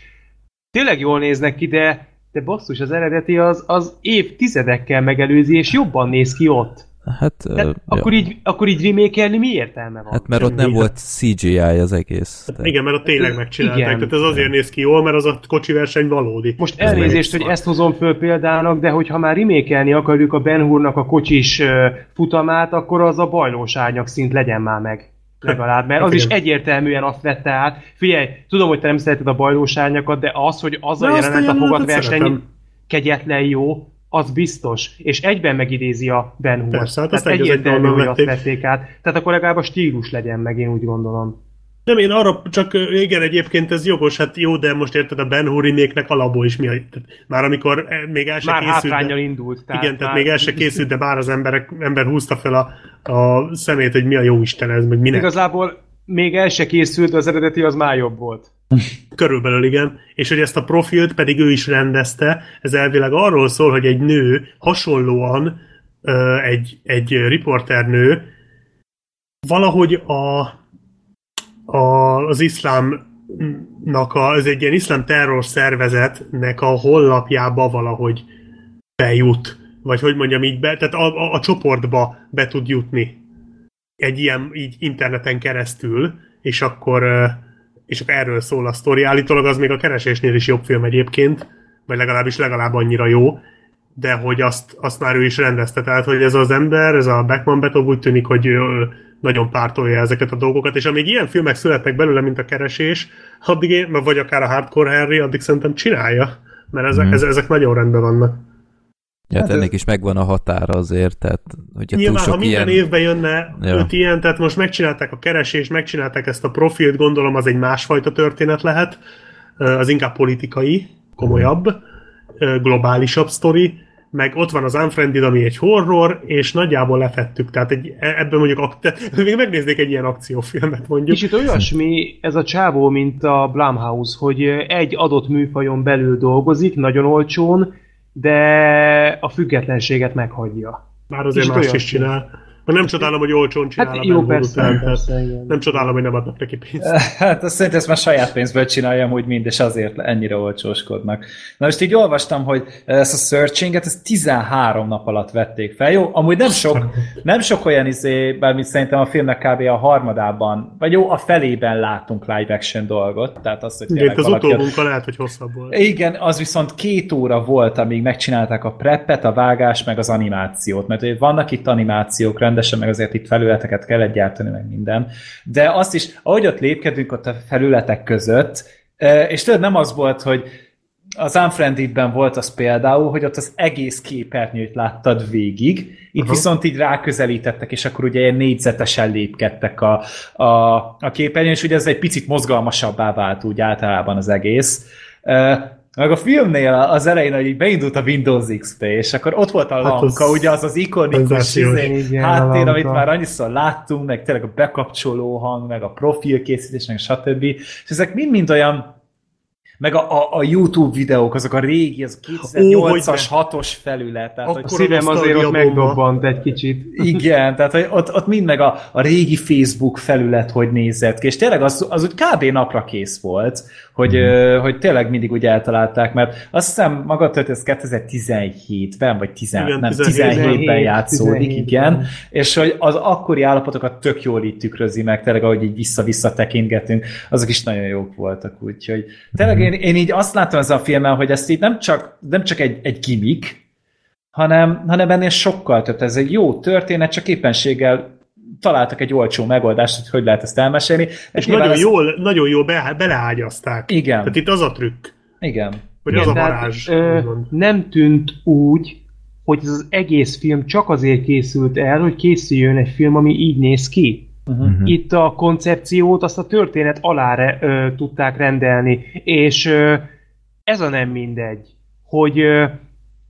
Tényleg jól néznek ki, de, de basszus, az eredeti az, az évtizedekkel megelőzi, és jobban néz ki ott. Hát, uh, akkor, így, akkor így remake-elni mi értelme van? Hát mert ott nem volt cé gé í az egész. De... Igen, mert ott tényleg megcsinálták. Igen. Tehát ez azért néz ki jól, mert az a kocsi verseny valódi. Most elnézést, hogy ezt hozom föl példának, de hogyha már remake-elni akarjuk a Ben Hurnak a kocsis futamát, akkor az a bajlós árnyak szint legyen már meg. Legalább, mert az is egyértelműen azt vette át. Figyelj, tudom, hogy te nem szereted a bajlós árnyakat, de az, hogy az a jelenet a fogatverseny kegyetlen jó, az biztos, és egyben megidézi a Ben Hurt. Persze, hát tehát egyértelmű, hogy azt vették át. Tehát akkor legalább a stílus legyen meg, én úgy gondolom. Nem, én arra csak, igen, egyébként ez jogos, hát jó, de most érted, a Ben Hurinéknek alapból is mi a... Már amikor még el se már készült... Már hátránnyal de, indult. Tehát igen, tehát már... még el se készült, de már az emberek, ember húzta fel a, a szemét, hogy mi a jó Isten ez, meg minek. Igazából még el se készült, az eredeti az már jobb volt. Körülbelül igen, és hogy ezt a profilt pedig ő is rendezte, ez elvileg arról szól, hogy egy nő hasonlóan egy, egy riporternő valahogy a, a, az iszlámnak, a, az egy ilyen iszlám terror szervezetnek a honlapjába valahogy bejut, vagy hogy mondjam így, be, tehát a, a, a csoportba be tud jutni egy ilyen így interneten keresztül, és akkor és akkor erről szól a sztori. Állítólag az még a keresésnél is jobb film egyébként, vagy legalábbis legalább annyira jó, de hogy azt, azt már ő is rendezte. Tehát, hogy ez az ember, ez a Beckman Beethoven úgy tűnik, hogy nagyon pártolja ezeket a dolgokat, és amíg ilyen filmek születnek belőle, mint a keresés, addig én, vagy akár a Hardcore Henry, addig szerintem csinálja, mert ezek, mm. ezek nagyon rendben vannak. Ja, hát ennek ez... is megvan a határa azért, tehát hogyha nyilván, túl sok ha minden ilyen... évben jönne ja. öt ilyen, tehát most megcsinálták a keresést, megcsinálták ezt a profilt, gondolom az egy másfajta történet lehet, az inkább politikai, komolyabb, globálisabb sztori, meg ott van az Unfriended, ami egy horror, és nagyjából lefettük, tehát egy, ebben mondjuk, még megnéznék egy ilyen akciófilmet mondjuk. Kicsit olyasmi ez a csávó, mint a Blumhouse, hogy egy adott műfajon belül dolgozik, nagyon olcsón, de a függetlenséget meghagyja. Bár azért más is csinál. Mert nem csodálom, hogy olcsón csinál. Hát jó, persze, után, persze, nem csodálom, hogy nem adnak neki pénzt. Hát azt szerintem ezt már saját pénzből csináljam, hogy mind, és azért ennyire olcsóskodnak. Na most így olvastam, hogy ezt a searchinget, ezt tizenhárom nap alatt vették fel. Jó, amúgy nem sok, nem sok olyan izé, bármint szerintem a filmnek kb. A harmadában, vagy jó, a felében látunk live action dolgot. Tehát azt, hogy igen, az utómunka lehet, hogy hosszabb volt. Igen, az viszont két óra volt, amíg megcsinálták a preppet, a vágás, meg az animációt. Mert vannak itt animációk rendesen, meg azért itt felületeket kellett gyártani, meg minden. De azt is, ahogy ott lépkedünk ott a felületek között, és tudod, nem az volt, hogy az Unfriended-ben volt az például, hogy ott az egész képernyőt láttad végig, itt aha. viszont így ráközelítettek, és akkor ugye ilyen négyzetesen lépkedtek a, a, a képernyőn, és ugye ez egy picit mozgalmasabbá vált úgy általában az egész. Meg a filmnél az elején, hogy beindult a Windows iksz pé, és akkor ott volt a lamka, hát az, ugye az az ikonikus izé, háttér, amit már annyiszor láttunk, meg tényleg a bekapcsoló hang, meg a profilkészítés, meg stb. És ezek mind-mind olyan, meg a, a, a YouTube videók, azok a régi, az kétezer-nyolcas, hatos felület. Tehát, akkor a szívem azért ott megdobbant egy kicsit. Igen, tehát hogy ott, ott mind meg a, a régi Facebook felület, hogy nézett ki. És tényleg az, az úgy kb. Napra kész volt, hogy, hmm. ö, hogy tényleg mindig úgy eltalálták, mert azt hiszem maga történt, ez kétezer-tizenhétben, vagy tíz, igen, nem, tizenhétben játszódik, tizenhétben. Igen, és hogy az akkori állapotokat tök jól így tükrözi meg, tényleg ahogy így vissza-vissza tekintgetünk, azok is nagyon jók voltak, úgyhogy tényleg hmm. én, én így azt látom ezzel a filmmel, hogy ezt így nem csak, nem csak egy, egy gimmick, hanem, hanem ennél sokkal több, ez egy jó történet, csak éppenséggel találtak egy olcsó megoldást, hogy hogy lehet ezt elmesélni. És nagyon, ezt... jól, nagyon jól be, beleágyazták. Igen. Tehát itt az a trükk. Igen. Hogy igen, az a varázs. Ö, nem tűnt úgy, hogy ez az egész film csak azért készült el, hogy készüljön egy film, ami így néz ki. Uh-huh. Itt a koncepciót azt a történet alá ö, tudták rendelni, és ö, ez a nem mindegy, hogy ö,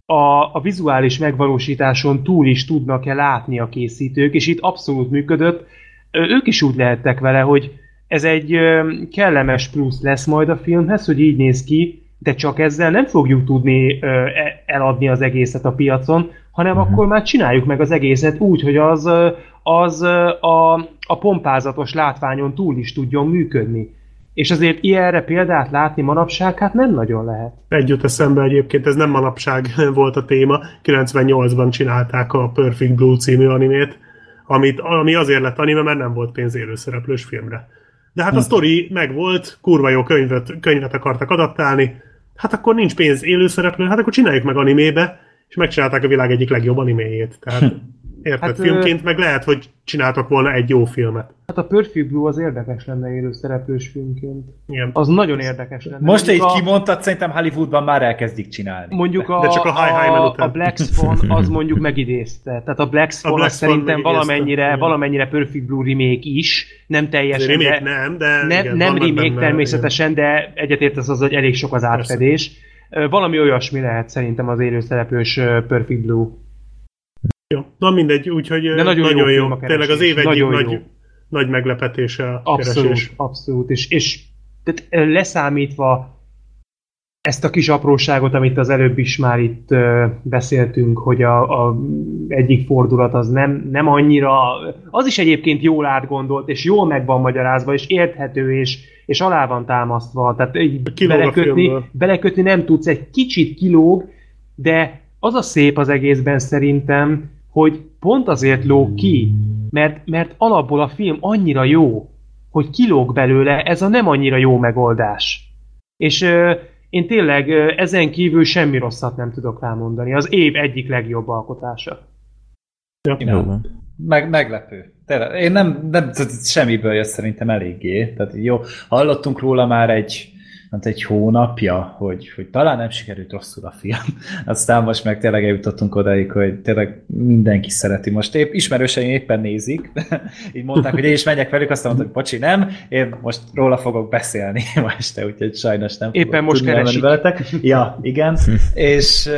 a, a vizuális megvalósításon túl is tudnak-e látni a készítők, és itt abszolút működött. Ö, ők is úgy lehettek vele, hogy ez egy ö, kellemes plusz lesz majd a filmhez, hogy így néz ki, de csak ezzel nem fogjuk tudni ö, eladni az egészet a piacon, hanem uh-huh. akkor már csináljuk meg az egészet úgy, hogy az, az a, a pompázatos látványon túl is tudjon működni. És azért ilyenre példát látni manapság, hát nem nagyon lehet. Egy jut eszembe egyébként, ez nem manapság volt a téma, kilencvennyolcban csinálták a Perfect Blue című animét, amit, ami azért lett anime, mert nem volt pénz élőszereplős filmre. De hát a sztori megvolt, kurva jó könyvet, könyvet akartak adaptálni, hát akkor nincs pénz élőszereplő, hát akkor csináljuk meg animébe, és megcsinálták a világ egyik legjobb animéjét. Tehát érted, hát, filmként meg lehet, hogy csináltak volna egy jó filmet. Hát a Perfect Blue az érdekes lenne élőszereplős filmként. Igen. Az nagyon érdekes lenne. Most így a... kimondtad, szerintem Hollywoodban már elkezdik csinálni. Mondjuk a, de csak a, a, a Black Swan az mondjuk megidézte. Tehát a Black Swan, a Black Swan szerintem valamennyire, valamennyire Perfect Blue remake is. Nem teljesen, de... nem, de ne, igen, nem remake benne, természetesen, igen. De egyetértesz az, hogy elég sok az átfedés. Persze. Valami olyasmi lehet szerintem az élőszereplős Perfect Blue. Jó, na mindegy, úgyhogy de nagyon, nagyon jó, jó. Tényleg az év egyik nagy, nagy meglepetése a abszolút, keresés. Abszolút, és, és tehát leszámítva ezt a kis apróságot, amit az előbb is már itt ö, beszéltünk, hogy a, a egyik fordulat az nem, nem annyira, az is egyébként jól átgondolt, és jól meg van magyarázva, és érthető, és, és alá van támasztva, tehát így belekötni, belekötni nem tudsz, egy kicsit kilóg, de az a szép az egészben szerintem, hogy pont azért lóg ki, mert, mert alapból a film annyira jó, hogy kilóg belőle ez a nem annyira jó megoldás. És ö, én tényleg ö, ezen kívül semmi rosszat nem tudok rámondani. Az év egyik legjobb alkotása. Ja. Meg, meglepő. Tényleg, én nem, nem semmiből jött szerintem eléggé. Tehát jó, hallottunk róla már egy hát egy hónapja, hogy, hogy talán nem sikerült rosszul a film. Aztán most meg tényleg eljutottunk odaig, hogy tényleg mindenki szereti. Most épp ismerőseim éppen nézik, így mondták, hogy én is menjek velük, aztán mondták, hogy bocsi, nem, én most róla fogok beszélni ma este, úgyhogy sajnos nem éppen most keresik veletek. Ja, igen. És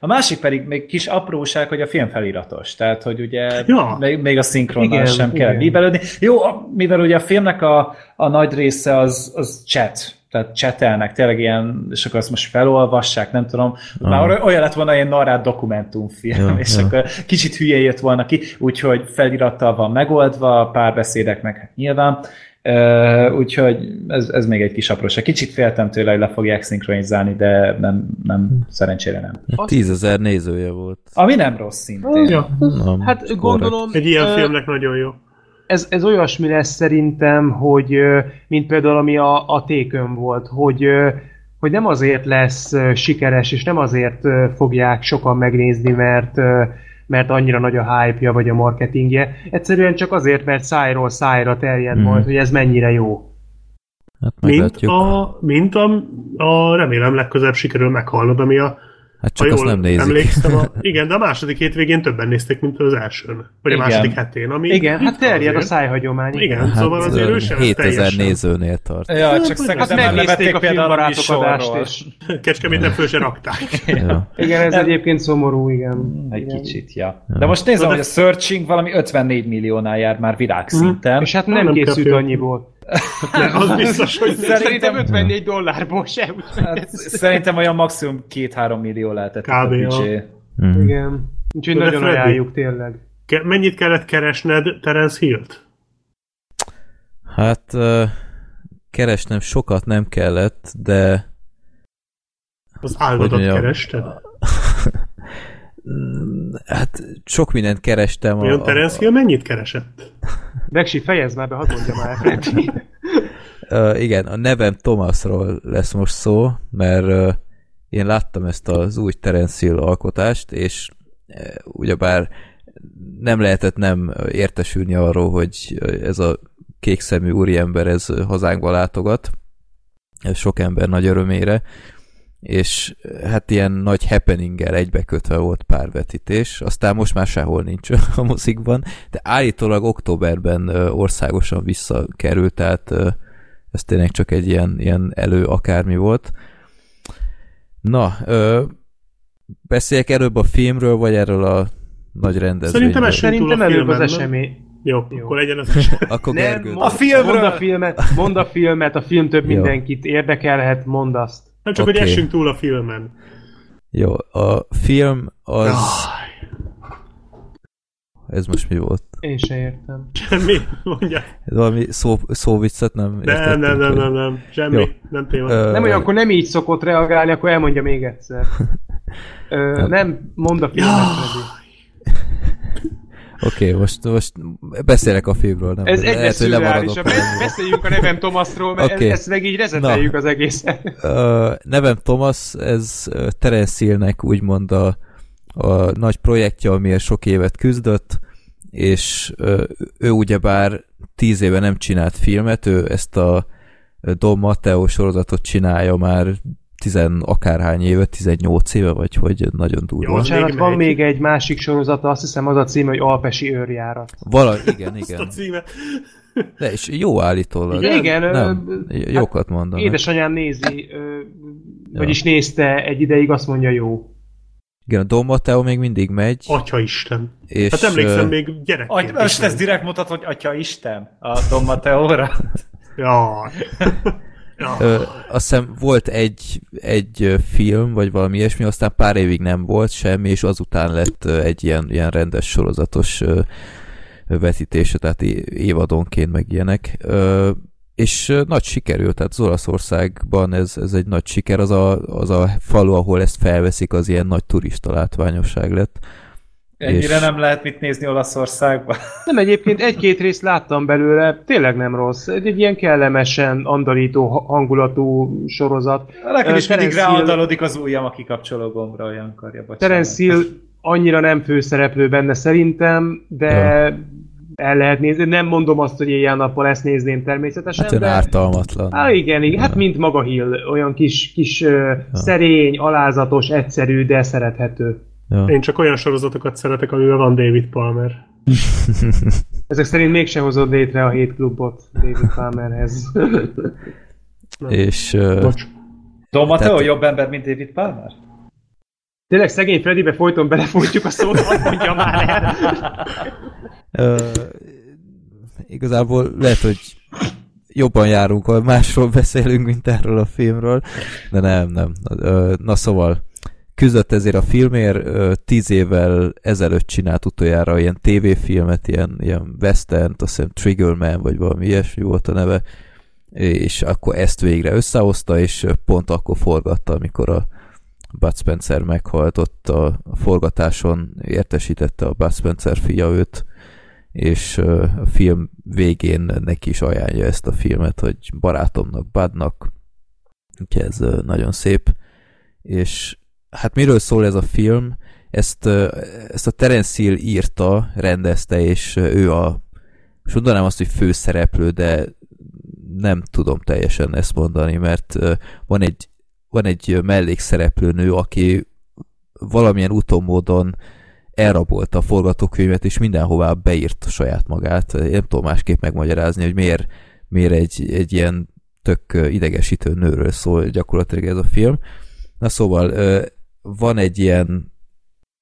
a másik pedig még kis apróság, hogy a film feliratos, tehát, hogy ugye ja. még, még a szinkronnal sem igen. kell bíbelődni. Jó, mivel ugye a filmnek a, a nagy része az, az chat, tehát csetelnek, tényleg ilyen, és akkor azt most felolvassák, nem tudom, ah. már olyan lett volna ilyen narrált dokumentumfilm, ja, és ja. akkor kicsit hülye jött volna ki, úgyhogy felirattal van megoldva, párbeszédek meg hát nyilván, uh, úgyhogy ez, ez még egy kis apróság. Kicsit féltem tőle, hogy le fogják szinkronizálni, de nem, nem szerencsére nem. Tízezer nézője volt. Ami nem rossz szintén. Ja. Nem, hát gondolom... Egy ilyen uh, filmnek nagyon jó. Ez, ez olyasmi lesz szerintem, hogy mint például ami a, a Tékön volt, hogy, hogy nem azért lesz sikeres, és nem azért fogják sokan megnézni, mert, mert annyira nagy a hype-ja vagy a marketingje. Egyszerűen csak azért, mert szájról szájra terjed hmm. majd, hogy ez mennyire jó. Hát mint a, mint a, a remélem legközebb sikerül meghalnod, ami a hát csak azt nem nézik. A, igen, de a második hétvégén többen nézték, mint az elsőn. Vagy igen. a második hetén. Ami igen, hát terjed a szájhagyomány. Igen, hát szóval azért ő sem hétezer nézőnél tart. Ja, hát, csak szerintem hát megnézték a filmbarátok adást, és Kecskeméten föl se rakták. Ja. Igen, ez de... egyébként szomorú, igen. Egy igen. kicsit, ja. De most nézem, de... hogy a Searching valami ötvennégy milliónál jár már világszinten. És hát nem készült annyiból. Nem, az biztos, hogy szerintem ötvennégy dollárból sem. Hát, szerintem olyan maximum két-három millió lehetett a büdzsé. Mm. Igen. Úgyhogy de nagyon Freddy, ajánljuk tényleg. Ke- mennyit kellett keresned Terence Hill-t? Hát uh, keresnem sokat nem kellett, de... Az áldodat kerested? Hát sok mindent kerestem. Olyan a... Terence Hill mennyit keresett? Megsi, fejezd már be, hadd mondjam el. uh, igen, a nevem Thomasról lesz most szó, mert uh, én láttam ezt az új Terence Hill alkotást, és uh, ugyebár nem lehetett nem értesülni arról, hogy ez a kékszemű úriember ez hazánkba látogat. Ez sok ember nagy örömére. És hát ilyen nagy happeninggel egybekötve volt pár vetítés, aztán most már sehol nincs a mozikban, de állítólag októberben országosan visszakerült, tehát ez tényleg csak egy ilyen, ilyen elő akármi volt. Na, beszéljek előbb a filmről, vagy erről a nagy rendezvényről? Szerintem, Szerintem előbb az esemény. Jó, Jó, akkor legyen az esemény. Akkor nem, a filmről! Mondd a filmet, mondd a filmet, a film több Jó. mindenkit érdekelhet, mondd azt. Nem csak, okay. hogy essünk túl a filmen. Jó, a film az... Aj. Ez most mi volt? Én se értem. Semmi, mondja. Ez valami szó, szóviccet nem értettünk? Nem, nem, nem, nem, semmi, Jó. nem téma. Ö... Nem, hogy akkor nem így szokott reagálni, akkor elmondja még egyszer. Ö, nem. nem, mondd a filmet. Oké, okay, most, most beszélek a filmről. Nem? Ez egyes szürreális. Beszéljünk a Nevem Thomasról, mert okay. ezt meg így rezeteljük Na. az egészet. Uh, Nevem Thomas, ez Terence Hillnek úgymond a, a nagy projektje, amiért sok évet küzdött, és uh, ő ugyebár tíz éve nem csinált filmet, ő ezt a Don Matteo sorozatot csinálja már tizen akárhány éve, tizennyolc éve, vagy hogy nagyon durva. Bocsánat, van még egy másik sorozata, azt hiszem az a címe, hogy Alpesi őrjárat. Valami, igen, igen. Azt a címe. De és jó állítólag. Igen, igen. Nem, ö, jókat mondom. Hát, édesanyám nézi, ö, vagyis ja. nézte egy ideig, azt mondja jó. Igen, a Don Matteo még mindig megy. Atyaisten. És, hát emlékszem, még gyerekként. Aty- most ez direkt mutat, hogy Atyaisten a Don Matteo-ra. Jaj. Ö, azt hiszem volt egy, egy film, vagy valami ilyesmi, aztán pár évig nem volt semmi, és azután lett egy ilyen, ilyen rendes sorozatos vetítése, tehát évadonként meg ilyenek. Ö, és nagy sikerült, tehát Olaszországban ez, ez egy nagy siker, az a, az a falu, ahol ezt felveszik, az ilyen nagy turista látványosság lett. Ennyire és... nem lehet mit nézni Olaszországban. Nem, egyébként egy-két részt láttam belőle, tényleg nem rossz. Egy, egy ilyen kellemesen andalító, hangulatú sorozat. Nekem is mindig ráandalodik az ujjam a kikapcsoló gombra, olyan karja, bocsánat. Terence Hill annyira nem főszereplő benne szerintem, de ja. el lehet nézni. Nem mondom azt, hogy ilyen nappal ezt nézném természetesen. Hát de... ártalmatlan. Há, igen, igen. Ja. Hát mint maga Hill, olyan kis, kis ja. szerény, alázatos, egyszerű, de szerethető. Ja. Én csak olyan sorozatokat szeretek, amiben van David Palmer. Ezek szerint mégse hozod létre a hét klubot David Palmerhez. És... Uh, Don Matteo tehát... jobb ember, mint David Palmer? Tényleg szegény Freddybe folyton belefújtjuk a szót, hogy mondja már el. uh, igazából lehet, hogy jobban járunk, ha másról beszélünk, mint erről a filmről. De nem, nem. Uh, na szóval... Küzdött ezért a filmért, tíz évvel ezelőtt csinált utoljára ilyen tévéfilmet, ilyen, ilyen westernt, azt hiszem Trigger Man, vagy valami ilyesmi volt a neve, és akkor ezt végre összehozta, és pont akkor forgatta, amikor a Bud Spencer meghalt, ott a forgatáson értesítette a Bud Spencer fia őt, és a film végén neki is ajánlja ezt a filmet, hogy barátomnak, Budnak, úgyhogy ez nagyon szép, és hát miről szól ez a film? Ezt, ezt a Terence Hill írta, rendezte, és ő a... Most mondanám azt, hogy főszereplő, de nem tudom teljesen ezt mondani, mert van egy, van egy mellékszereplő nő, aki valamilyen úton módon elrabolta a forgatókönyvet, és mindenhová beírt saját magát. Én nem tudom másképp megmagyarázni, hogy miért, miért egy, egy ilyen tök idegesítő nőről szól gyakorlatilag ez a film. Na szóval... van egy ilyen,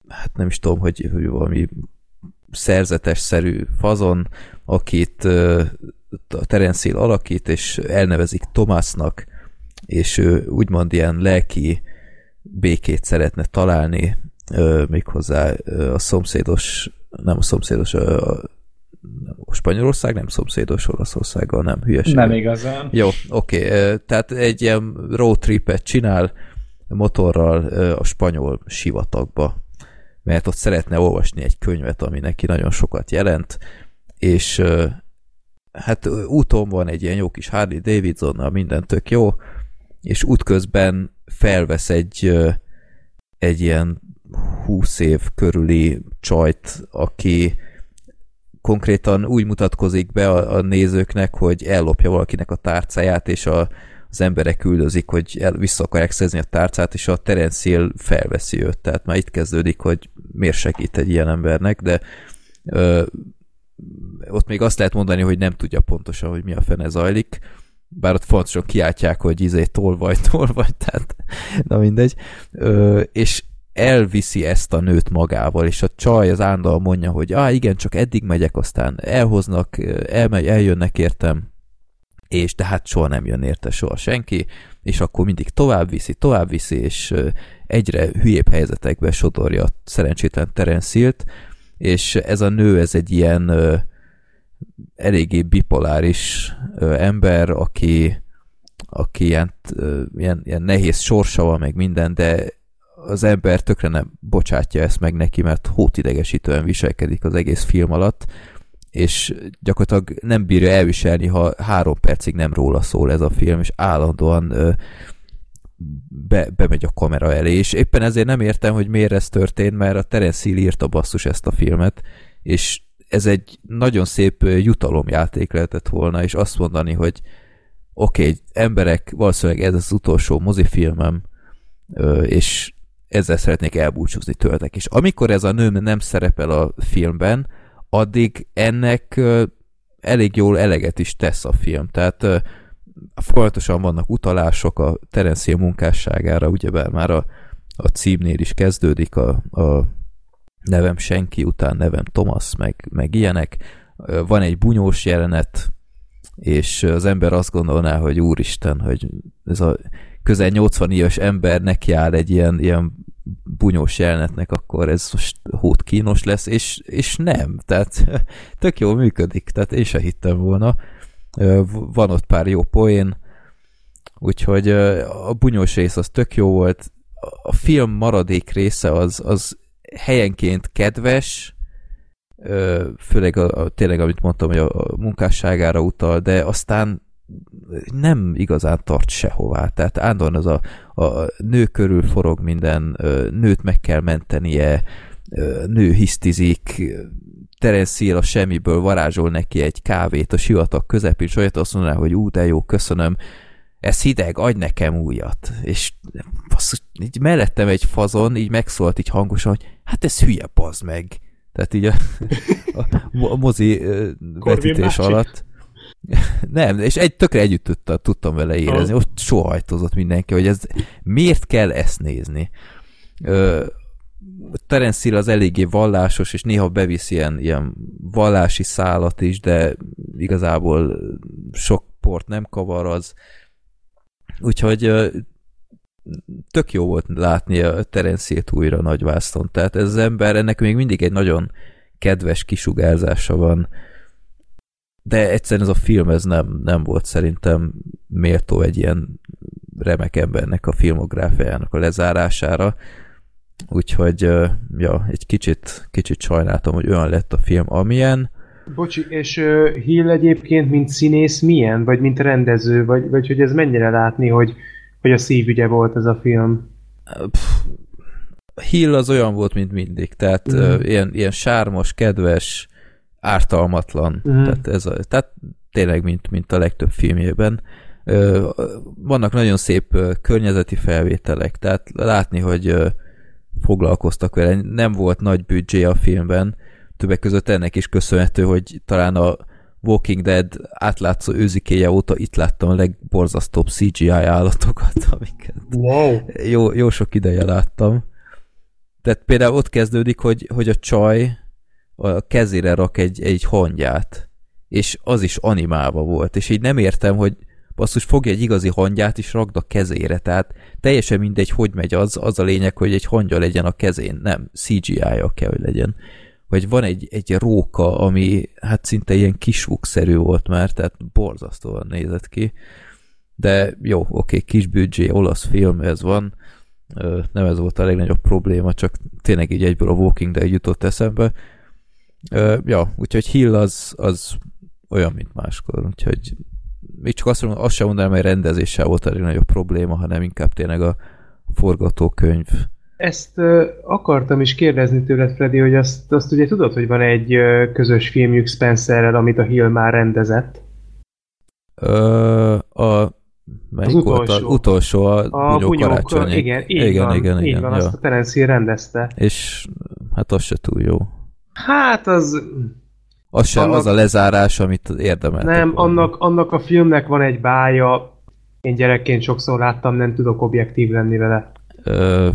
hát nem is tudom, hogy, hogy valami szerzetes-szerű fazon, akit uh, a Terence Hill alakít, és elnevezik Thomasnak, és ő úgymond ilyen lelki békét szeretne találni, uh, méghozzá uh, a szomszédos, nem a szomszédos, uh, a Spanyolország, nem szomszédos Olaszországgal, nem hülyeség. Nem igazán. Jó, oké, okay. uh, tehát egy ilyen road tripet csinál, motorral a spanyol sivatagba, mert ott szeretne olvasni egy könyvet, ami neki nagyon sokat jelent, és hát úton van egy ilyen jó kis Harley Davidsonnal, minden tök jó, és útközben felvesz egy egy ilyen húsz év körüli csajt, aki konkrétan úgy mutatkozik be a, a nézőknek, hogy ellopja valakinek a tárcáját, és a, az emberek üldözik, hogy el, vissza akarják szerezni a tárcát, és a Terence Hill felveszi őt. Tehát már itt kezdődik, hogy miért segít egy ilyen embernek, de ö, ott még azt lehet mondani, hogy nem tudja pontosan, hogy mi a fene zajlik, bár ott fontosan kiáltják, hogy izé tolvaj, tolvaj, tehát na mindegy, ö, és elviszi ezt a nőt magával, és a csaj az állandóan mondja, hogy á, igen, csak eddig megyek, aztán elhoznak, elmegy, eljönnek értem, és de hát soha nem jön érte soha senki, és akkor mindig tovább viszi, tovább viszi, és egyre hülyébb helyzetekbe sodorja a szerencsétlen Terence Hillt, és ez a nő, ez egy ilyen ö, eléggé bipoláris ö, ember, aki, aki ilyen, ö, ilyen, ilyen nehéz sorsa van, meg minden, de az ember tökre nem bocsátja ezt meg neki, mert hótidegesítően viselkedik az egész film alatt, és gyakorlatilag nem bírja elviselni, ha három percig nem róla szól ez a film, és állandóan ö, be, bemegy a kamera elé, és éppen ezért nem értem, hogy miért ez történt, mert a Terence Hill írta basszus ezt a filmet, és ez egy nagyon szép jutalomjáték lehetett volna, és azt mondani, hogy oké, okay, emberek, valószínűleg ez az utolsó mozifilmem, és ezzel szeretnék elbúcsúzni tőletek. És amikor ez a nő nem szerepel a filmben, addig ennek elég jól eleget is tesz a film. Tehát folyamatosan vannak utalások a Terence Hill munkásságára, ugyebár már a, a címnél is kezdődik a, a nevem senki után, nevem Thomas, meg, meg ilyenek. Van egy bunyós jelenet, és az ember azt gondolná, hogy úristen, hogy ez a közel nyolcvan éves ember nekiáll egy ilyen, ilyen bunyós jelenetnek, akkor ez most hótkínos lesz, és, és nem, tehát tök jól működik, tehát én se hittem volna. Van ott pár jó poén, úgyhogy a bunyós rész az tök jó volt, a film maradék része az, az helyenként kedves, főleg a, a, tényleg, amit mondtam, hogy a, a munkásságára utal, de aztán nem igazán tart sehová. Tehát állandóan az a, a nő körül forog minden, nőt meg kell mentenie, nő hisztizik, Terence Hill a semmiből varázsol neki egy kávét a sivatag közepén, és olyat azt mondaná, hogy ú, de jó, köszönöm, ez hideg, adj nekem újat. És basszus, így mellettem egy fazon, így megszólt így hangosan, hogy hát ez hülye, bazd meg. Tehát így a, a, a mozi vetítés alatt. Nem, és egy, tökre együtt tudtam, tudtam vele érezni, ott sóhajtozott mindenki, hogy ez, miért kell ezt nézni. Ö, Terence Hill az eléggé vallásos, és néha bevisz ilyen, ilyen vallási szálat is, de igazából sok port nem kavar az. Úgyhogy ö, tök jó volt látni a Terence Hillt újra Nagyvászton. Tehát ez az ember, ennek még mindig egy nagyon kedves kisugárzása van, de egyszerűen ez a film ez nem, nem volt szerintem méltó egy ilyen remek embernek a filmográfiájának a lezárására. Úgyhogy ja, egy kicsit, kicsit sajnáltam, hogy olyan lett a film, amilyen. Bocsi, és uh, Hill egyébként mint színész milyen? Vagy mint rendező? Vagy, vagy hogy ez mennyire látni, hogy, hogy a szívügye volt ez a film? Pff, Hill az olyan volt, mint mindig. Tehát mm. uh, ilyen, ilyen sármos, kedves, ártalmatlan, uh-huh. tehát, ez a, tehát tényleg mint, mint a legtöbb filmjében. Ö, vannak nagyon szép környezeti felvételek, tehát látni, hogy foglalkoztak vele. Nem volt nagy büdzsé a filmben, többek között ennek is köszönhető, hogy talán a Walking Dead átlátszó őzikéje óta itt láttam a legborzasztóbb cé gé í állatokat, amiket wow. jó, jó sok ideje láttam. Tehát például ott kezdődik, hogy, hogy a csaj a kezére rak egy, egy hangyát, és az is animálva volt, és így nem értem, hogy basszus, fogja egy igazi hangyát, és rakd a kezére, tehát teljesen mindegy, hogy megy az, az a lényeg, hogy egy hangya legyen a kezén, nem, cé gé í-ja kell, hogy legyen. Vagy van egy, egy róka, ami hát szinte ilyen kisvukszerű volt már, tehát borzasztóan nézett ki, de jó, oké, kis büdzsé, olasz film, ez van, nem ez volt a legnagyobb probléma, csak tényleg így egyből a Walking Dead jutott eszembe. Uh, ja, úgyhogy Hill az, az olyan, mint máskor, úgyhogy még csak azt, azt sem mondanám, hogy rendezéssel volt elég nagyobb probléma, hanem inkább tényleg a forgatókönyv ezt uh, akartam is kérdezni tőled, Freddy, hogy azt, azt ugye tudod, hogy van egy uh, közös filmjük Spencerrel, amit a Hill már rendezett? Uh, a... Az utolsó. Volt, utolsó, a, a Bunyó Karácsonyi. Igen, így igen, van, igen, így igen, van, igen, azt ja. a Terence Hill rendezte. És hát az se túl jó. Hát az... Az sem annak, az a lezárás, amit érdemeltek. Nem, annak, annak a filmnek van egy bája, én gyerekként sokszor láttam, nem tudok objektív lenni vele. Ö,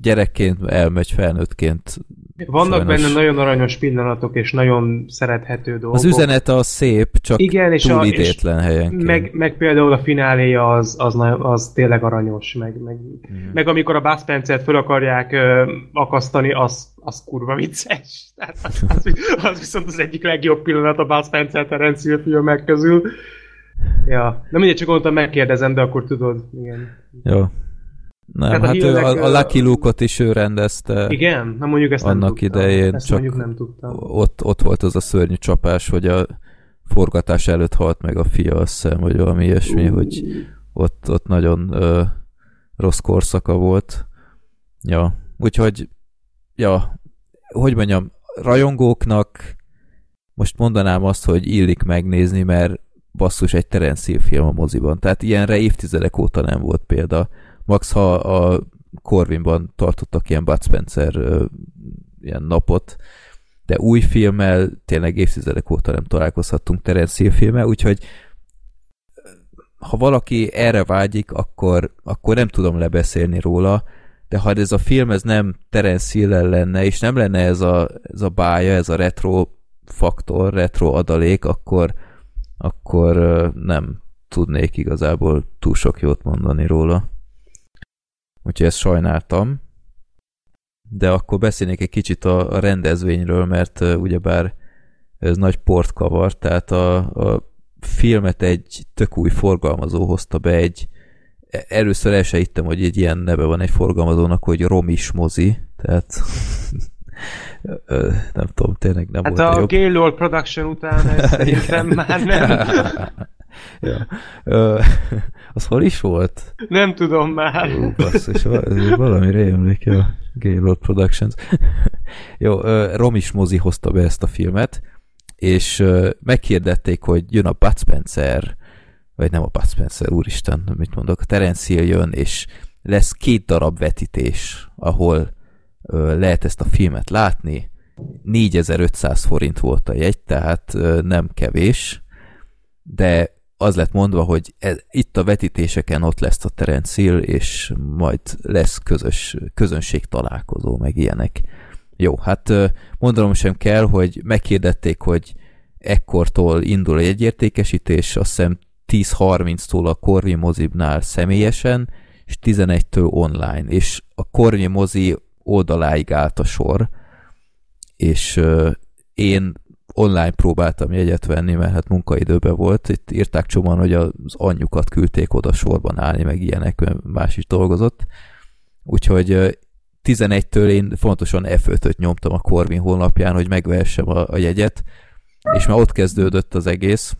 gyerekként elmegy, felnőttként. Vannak sajnos benne nagyon aranyos pillanatok, és nagyon szerethető dolgok. Az üzenete az szép, csak igen, túl idétlen helyenként. Meg, meg például a fináléja az, az, az tényleg aranyos. Meg, meg, mm. meg amikor a Bud Spencert föl akarják ö, akasztani, az, az kurva vicces. Tehát az, az, az viszont az egyik legjobb pillanat a Bud Spencer Terence Hill filmek közül. Ja. Na mindegy, csak mondtam, megkérdezem, de akkor tudod. Igen. Jó. Nem, hát a, ő a Lucky Luke-ot is ő rendezte. Igen, nem mondjuk ezt annak nem idején, ezt csak nem ott, ott volt az a szörnyű csapás, hogy a forgatás előtt halt meg a fia, azt hiszem, vagy valami ilyesmi, uh. hogy ott, ott nagyon ö, rossz korszaka volt. Ja, úgyhogy, ja, hogy mondjam, rajongóknak most mondanám azt, hogy illik megnézni, mert basszus egy Terence Hill film a moziban. Tehát ilyenre évtizedek óta nem volt példa. Max, ha a Corvinban tartottak ilyen Bud Spencer uh, ilyen napot, de új filmmel tényleg évtizedek óta nem találkozhattunk Terence Hill filmmel, úgyhogy ha valaki erre vágyik, akkor, akkor nem tudom lebeszélni róla, de ha ez a film ez nem Terence Hill lenne, és nem lenne ez a, ez a bája, ez a retro faktor, retro adalék, akkor, akkor uh, nem tudnék igazából túl sok jót mondani róla. Úgyhogy ezt sajnáltam. De akkor beszélnék egy kicsit a, a rendezvényről, mert uh, ugyebár ez nagy port kavar, tehát a, a filmet egy tök új forgalmazó hozta be, egy először el se hittem, hogy egy ilyen neve van egy forgalmazónak, hogy Romis mozi, tehát nem tudom, tényleg nem hát volt a jobb. Hát a Gaylord Production után ezt szerintem már nem... Ja. Ö, az hol is volt? Nem tudom már. Ú, basszus, valami rémlik a Gaylord Productions. Jó, Romis mozi hozta be ezt a filmet, és meghirdették, hogy jön a Bud Spencer, vagy nem a Bud Spencer, úristen, mit mondok, a Terence Hill jön, és lesz két darab vetítés, ahol lehet ezt a filmet látni. négyezer-ötszáz forint volt a jegy, tehát nem kevés, de az lett mondva, hogy ez, itt a vetítéseken ott lesz a Terence Hill, és majd lesz közös, közönség találkozó, meg ilyenek. Jó, hát mondanom sem kell, hogy meghirdették, hogy ekkortól indul egy jegyértékesítés, azt hiszem tíz harminctól a Corvin mozibnál személyesen, és tizenegytől online, és a Corvin mozi oldaláig állt a sor, és én online próbáltam jegyet venni, mert hát munkaidőben volt. Itt írták csomóan, hogy az anyjukat küldték oda sorban állni, meg ilyenek, mert más is dolgozott. Úgyhogy tizenegytől én fontosan F ötöt nyomtam a Corvin honlapján, hogy megvehessem a, a jegyet, és már ott kezdődött az egész.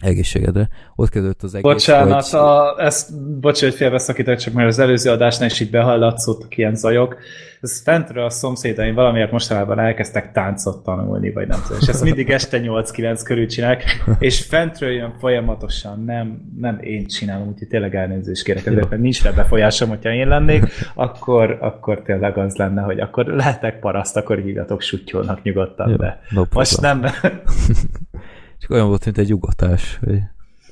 Egészségedre. Ott kezdődött az egész. Bocsánat, hogy... a, ezt, bocsánat, hogy félbeszakítok, csak mert az előző adásnál is itt behallatszottak ilyen zajok. Ez fentről a szomszédaim valamiért mostanában elkezdtek táncot tanulni, vagy nem tudom. És ezt mindig este nyolc-kilenc körül csinálják, és fentről jön folyamatosan, nem, nem én csinálom, úgyhogy tényleg elnézést kérek, mert nincs rá befolyásom, hogyha én lennék, akkor, akkor tényleg az lenne, hogy akkor lehetek paraszt, akkor hívjatok, suttyolnak nyugodtan, jó, de no most nem. Csak olyan volt, mint egy ugatás. Vagy...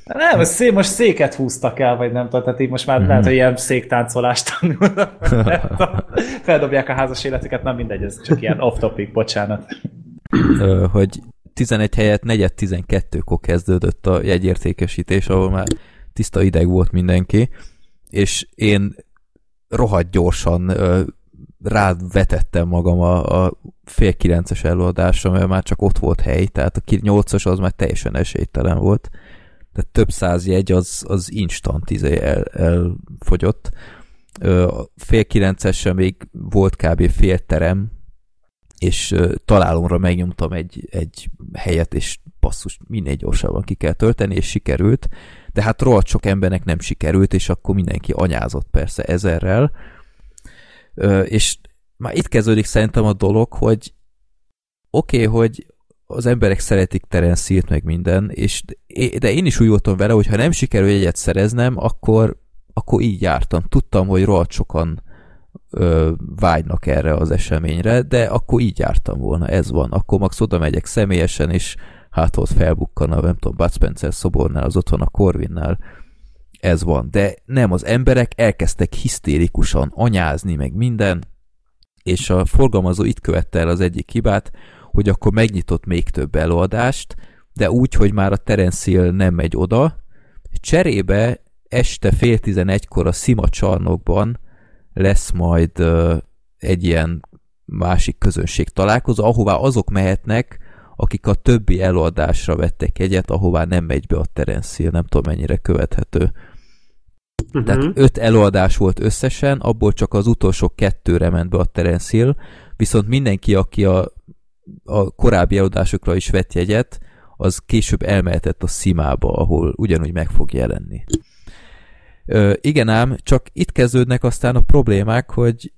Nem, most, szé- most széket húztak el, vagy nem tudom, tehát így most már mm-hmm. lehet, hogy ilyen széktáncolást tanulnak. Feldobják a házas életeket, nem mindegy, ez csak ilyen off-topic, bocsánat. Ö, hogy tizenegy helyett negyed tizenkettőkor kezdődött a jegyértékesítés, ahol már tiszta ideg volt mindenki, és én rohadt gyorsan ö, rávetettem magam a, a fél kilences előadásra, mert már csak ott volt hely, tehát a nyolcas az már teljesen esélytelen volt. Tehát több száz jegy az, az instant izé el, elfogyott. A fél kilencesre még volt kb. Fél terem, és találomra megnyomtam egy, egy helyet, és basszus, minél gyorsabban ki kell tölteni, és sikerült. De hát rohadt sok embernek nem sikerült, és akkor mindenki anyázott persze ezerrel. És már itt kezdődik szerintem a dolog, hogy oké, okay, hogy az emberek szeretik Terence Hillt meg minden, és de én is úgy voltam vele, hogy ha nem sikerül jegyet szereznem, akkor, akkor így jártam. Tudtam, hogy rohadt sokan ö, vágynak erre az eseményre, de akkor így jártam volna, ez van. Akkor max oda megyek személyesen, és hát ott felbukkan a, nem tudom, Bud Spencer szobornál, az ott van a Corvinnál. Ez van. De nem, az emberek elkezdtek hisztérikusan anyázni, meg minden, és a forgalmazó itt követte el az egyik hibát, hogy akkor megnyitott még több előadást, de úgy, hogy már a Terence Hill nem megy oda. Cserébe este fél tizenegykor a Sima csarnokban lesz majd uh, egy ilyen másik közönség találkozó, ahová azok mehetnek, akik a többi előadásra vettek egyet, ahová nem megy be a Terence Hill, nem tudom mennyire követhető. Uh-huh. Tehát öt előadás volt összesen, abból csak az utolsó kettőre ment be a Terence Hill, viszont mindenki, aki a a korábbi előadásokra is vett jegyet, az később elmehetett a Szimába, ahol ugyanúgy meg fog jelenni. Ö, igen ám, csak itt kezdődnek aztán a problémák, hogy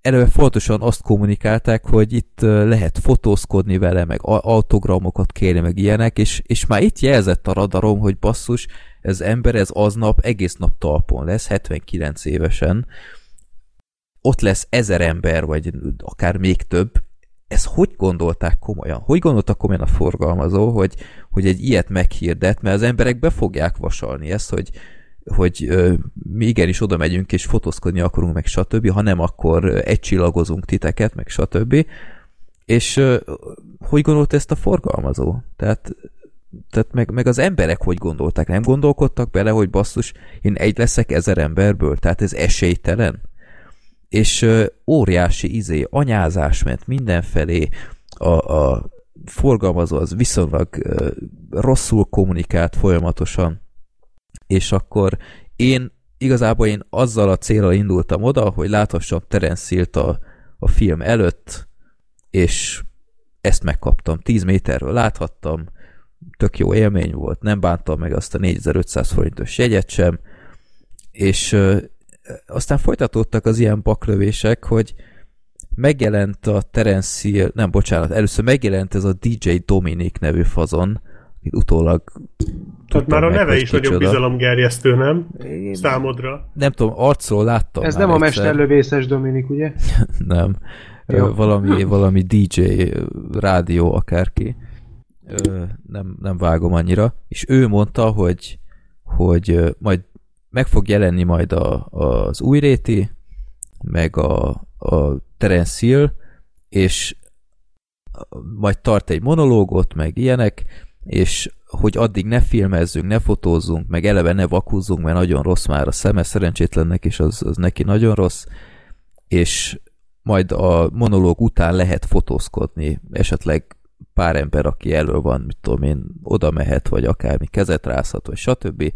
előbb fontosan azt kommunikálták, hogy itt lehet fotózkodni vele, meg autogramokat kérni, meg ilyenek, és, és már itt jelzett a radarom, hogy basszus, ez ember, ez aznap egész nap talpon lesz, hetvenkilenc évesen. Ott lesz ezer ember, vagy akár még több. Ez hogy gondolták komolyan? Hogy gondoltak komolyan a forgalmazó, hogy, hogy egy ilyet meghirdet, mert az emberek be fogják vasalni ezt, hogy, hogy ö, mi igenis oda megyünk, és fotózkodni akarunk, meg stb., ha nem, akkor egycsillagozunk titeket, meg stb. És ö, hogy gondolt ezt a forgalmazó? Tehát, tehát meg, meg az emberek hogy gondolták? Nem gondolkodtak bele, hogy basszus, én egy leszek ezer emberből, tehát ez esélytelen? És óriási izé, anyázás ment mindenfelé, a, a forgalmazó az viszonylag rosszul kommunikált folyamatosan, és akkor én igazából én azzal a célral indultam oda, hogy láthassam Terence Hillt a, a film előtt, és ezt megkaptam, tíz méterről láthattam, tök jó élmény volt, nem bántam meg azt a négyezer-ötszáz forintos jegyet sem, és aztán folytatódtak az ilyen baklövések, hogy megjelent a Terence Hill, nem, bocsánat, először megjelent ez a dé jé Dominik nevű fazon, itt utólag tehát már a meg, neve is kicsoda. Nagyon bizalomgerjesztő, nem? Én... számodra. Nem tudom, arcról láttam. Ez nem a mesterlövészes Dominik, ugye? Nem. Valami, valami dé jé, rádió, akárki. Nem, nem vágom annyira. És ő mondta, hogy, hogy majd meg fog jelenni majd a, a, az Újréti, meg a, a Terence Hill, és majd tart egy monológot, meg ilyenek, és hogy addig ne filmezzünk, ne fotózzunk, meg eleve ne vakúzzunk, mert nagyon rossz már a szeme, szerencsétlennek is az, az neki nagyon rossz, és majd a monológ után lehet fotózkodni, esetleg pár ember, aki elől van, mit tudom én, oda mehet, vagy akármi kezet rázhat, vagy stb.,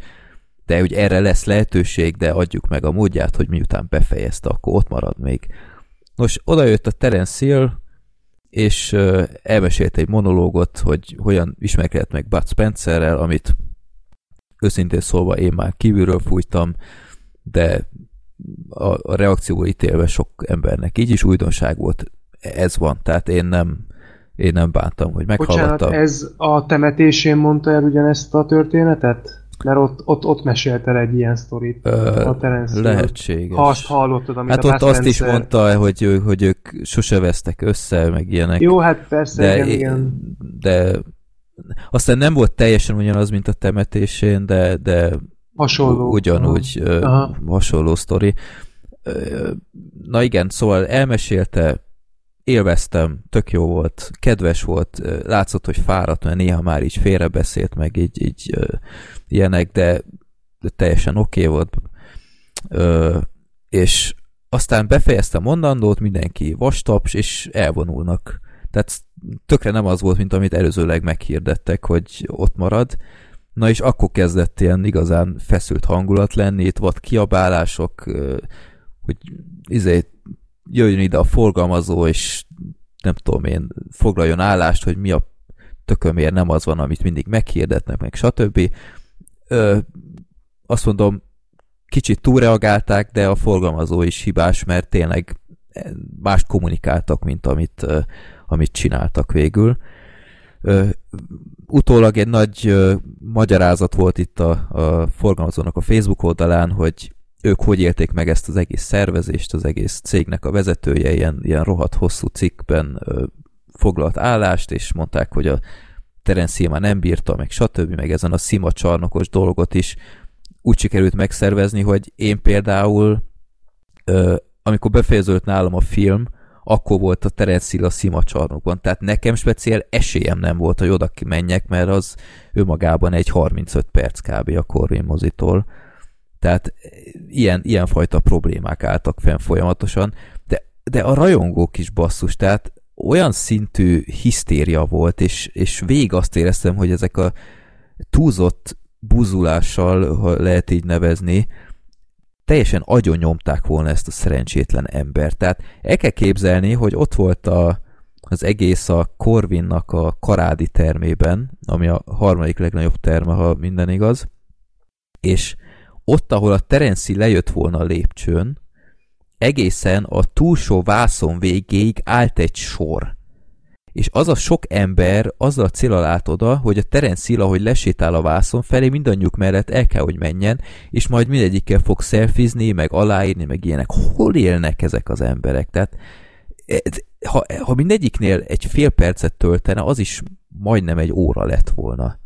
de hogy erre lesz lehetőség, de adjuk meg a módját, hogy miután befejezte, akkor ott marad még. Nos, odajött a Terence Hill, és elmesélte egy monológot, hogy hogyan ismerkedett meg Bud Spencerrel, amit őszintén szólva én már kívülről fújtam, de a, a reakcióból ítélve sok embernek így is újdonság volt. Ez van, tehát én nem, én nem bántam, hogy meghallottam. Bocsánat, ez a temetésén mondta el ugyanezt a történetet? Mert ott, ott, ott mesélte el egy ilyen sztorit. Ö, a Terence Hill. Lehetséges. Ha azt hallottad, amit hát a Hát ott azt is mondta, hogy, ő, hogy ők sose vesztek össze, meg ilyenek. Jó, hát persze, de, igen, igen. De aztán nem volt teljesen ugyanaz, mint a temetésén, de, de hasonló, ugyanúgy aha. hasonló sztori. Na igen, szóval elmesélte, élveztem, tök jó volt, kedves volt, látszott, hogy fáradt, mert néha már így félrebeszélt, meg így, így ilyenek, de, de teljesen oké okay volt. Ö, és aztán befejezte a mondandót, mindenki vastaps, és elvonulnak. Tehát tökre nem az volt, mint amit előzőleg meghirdettek, hogy ott marad. Na és akkor kezdett ilyen igazán feszült hangulat lenni, itt volt kiabálások, hogy izé, jöjjön ide a forgalmazó, és nem tudom én, foglaljon állást, hogy mi a tökömért nem az van, amit mindig meghirdetnek, meg stb. Ö, azt mondom, kicsit túlreagálták, de a forgalmazó is hibás, mert tényleg mást kommunikáltak, mint amit, amit csináltak végül. Ö, utólag egy nagy ö, magyarázat volt itt a, a forgalmazónak a Facebook oldalán, hogy ők hogy élték meg ezt az egész szervezést, az egész cégnek a vezetője ilyen, ilyen rohadt hosszú cikkben ö, foglalt állást, és mondták, hogy a Terence Hill már nem bírta, meg stb., meg ezen a sima csarnokos dolgot is úgy sikerült megszervezni, hogy én például ö, amikor befejeződött nálam a film, akkor volt a Terence Hill a sima csarnokban. Tehát nekem speciál esélyem nem volt, hogy oda menjek, mert az önmagában egy harmincöt perc kb. A Corvin mozitól. Tehát ilyen, ilyenfajta problémák álltak fenn folyamatosan. De, de a rajongók is basszus, tehát olyan szintű hisztéria volt, és, és végig azt éreztem, hogy ezek a túlzott buzulással, ha lehet így nevezni, teljesen agyon nyomták volna ezt a szerencsétlen embert. Tehát el kell képzelni, hogy ott volt a, az egész a Corvinnak a Karádi termében, ami a harmadik legnagyobb terme, ha minden igaz, és ott, ahol a Terence Hill lejött volna a lépcsőn, egészen a túlsó vászon végéig állt egy sor. És az a sok ember azzal a céllal állt oda, hogy a Terence Hill, ahogy lesétál a vászon felé, mindannyiuk mellett el kell, hogy menjen, és majd mindegyikkel fog szelfizni, meg aláírni, meg ilyenek. Hol élnek ezek az emberek? Tehát ha, ha mindegyiknél egy fél percet töltene, az is majdnem egy óra lett volna.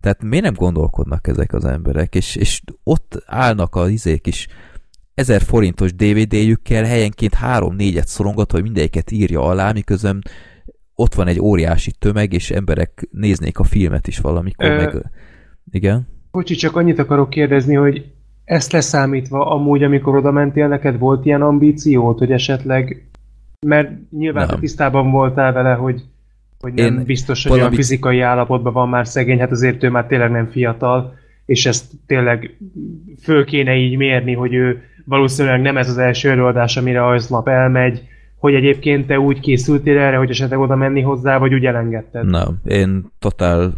Tehát miért nem gondolkodnak ezek az emberek? És, és ott állnak az izék is, ezer forintos dé vé dé-jükkel helyenként három-négyet szorongatva, hogy mindegyiket írja alá, miközben ott van egy óriási tömeg, és emberek néznék a filmet is valamikor. Ö, meg... Igen? Bocsi, csak annyit akarok kérdezni, hogy ezt leszámítva amúgy, amikor oda mentél, neked volt ilyen ambíciót, hogy esetleg... Mert nyilván te tisztában voltál vele, hogy, hogy nem Én biztos, hogy valami... olyan fizikai állapotban van már szegény, hát azért ő már tényleg nem fiatal, és ezt tényleg föl kéne így mérni, hogy ő valószínűleg nem ez az első előadás, amire aznap elmegy, hogy egyébként te úgy készültél erre, hogy esetleg oda menni hozzá, vagy úgy elengedted? Nem, én totál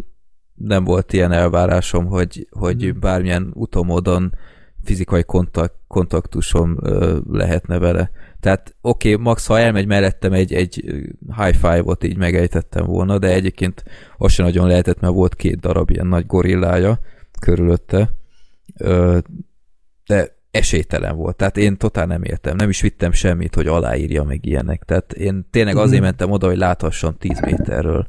nem volt ilyen elvárásom, hogy, hogy bármilyen utomódon fizikai kontakt, kontaktusom ö, lehetne vele. Tehát oké, okay, max, ha elmegy mellettem egy, egy high five-ot így megejtettem volna, de egyébként az sem nagyon lehetett, mert volt két darab ilyen nagy gorillája körülötte, ö, de esélytelen volt. Tehát én totál nem értem. Nem is vittem semmit, hogy aláírja meg ilyenek. Tehát én tényleg azért mentem oda, hogy láthassam tíz méterről.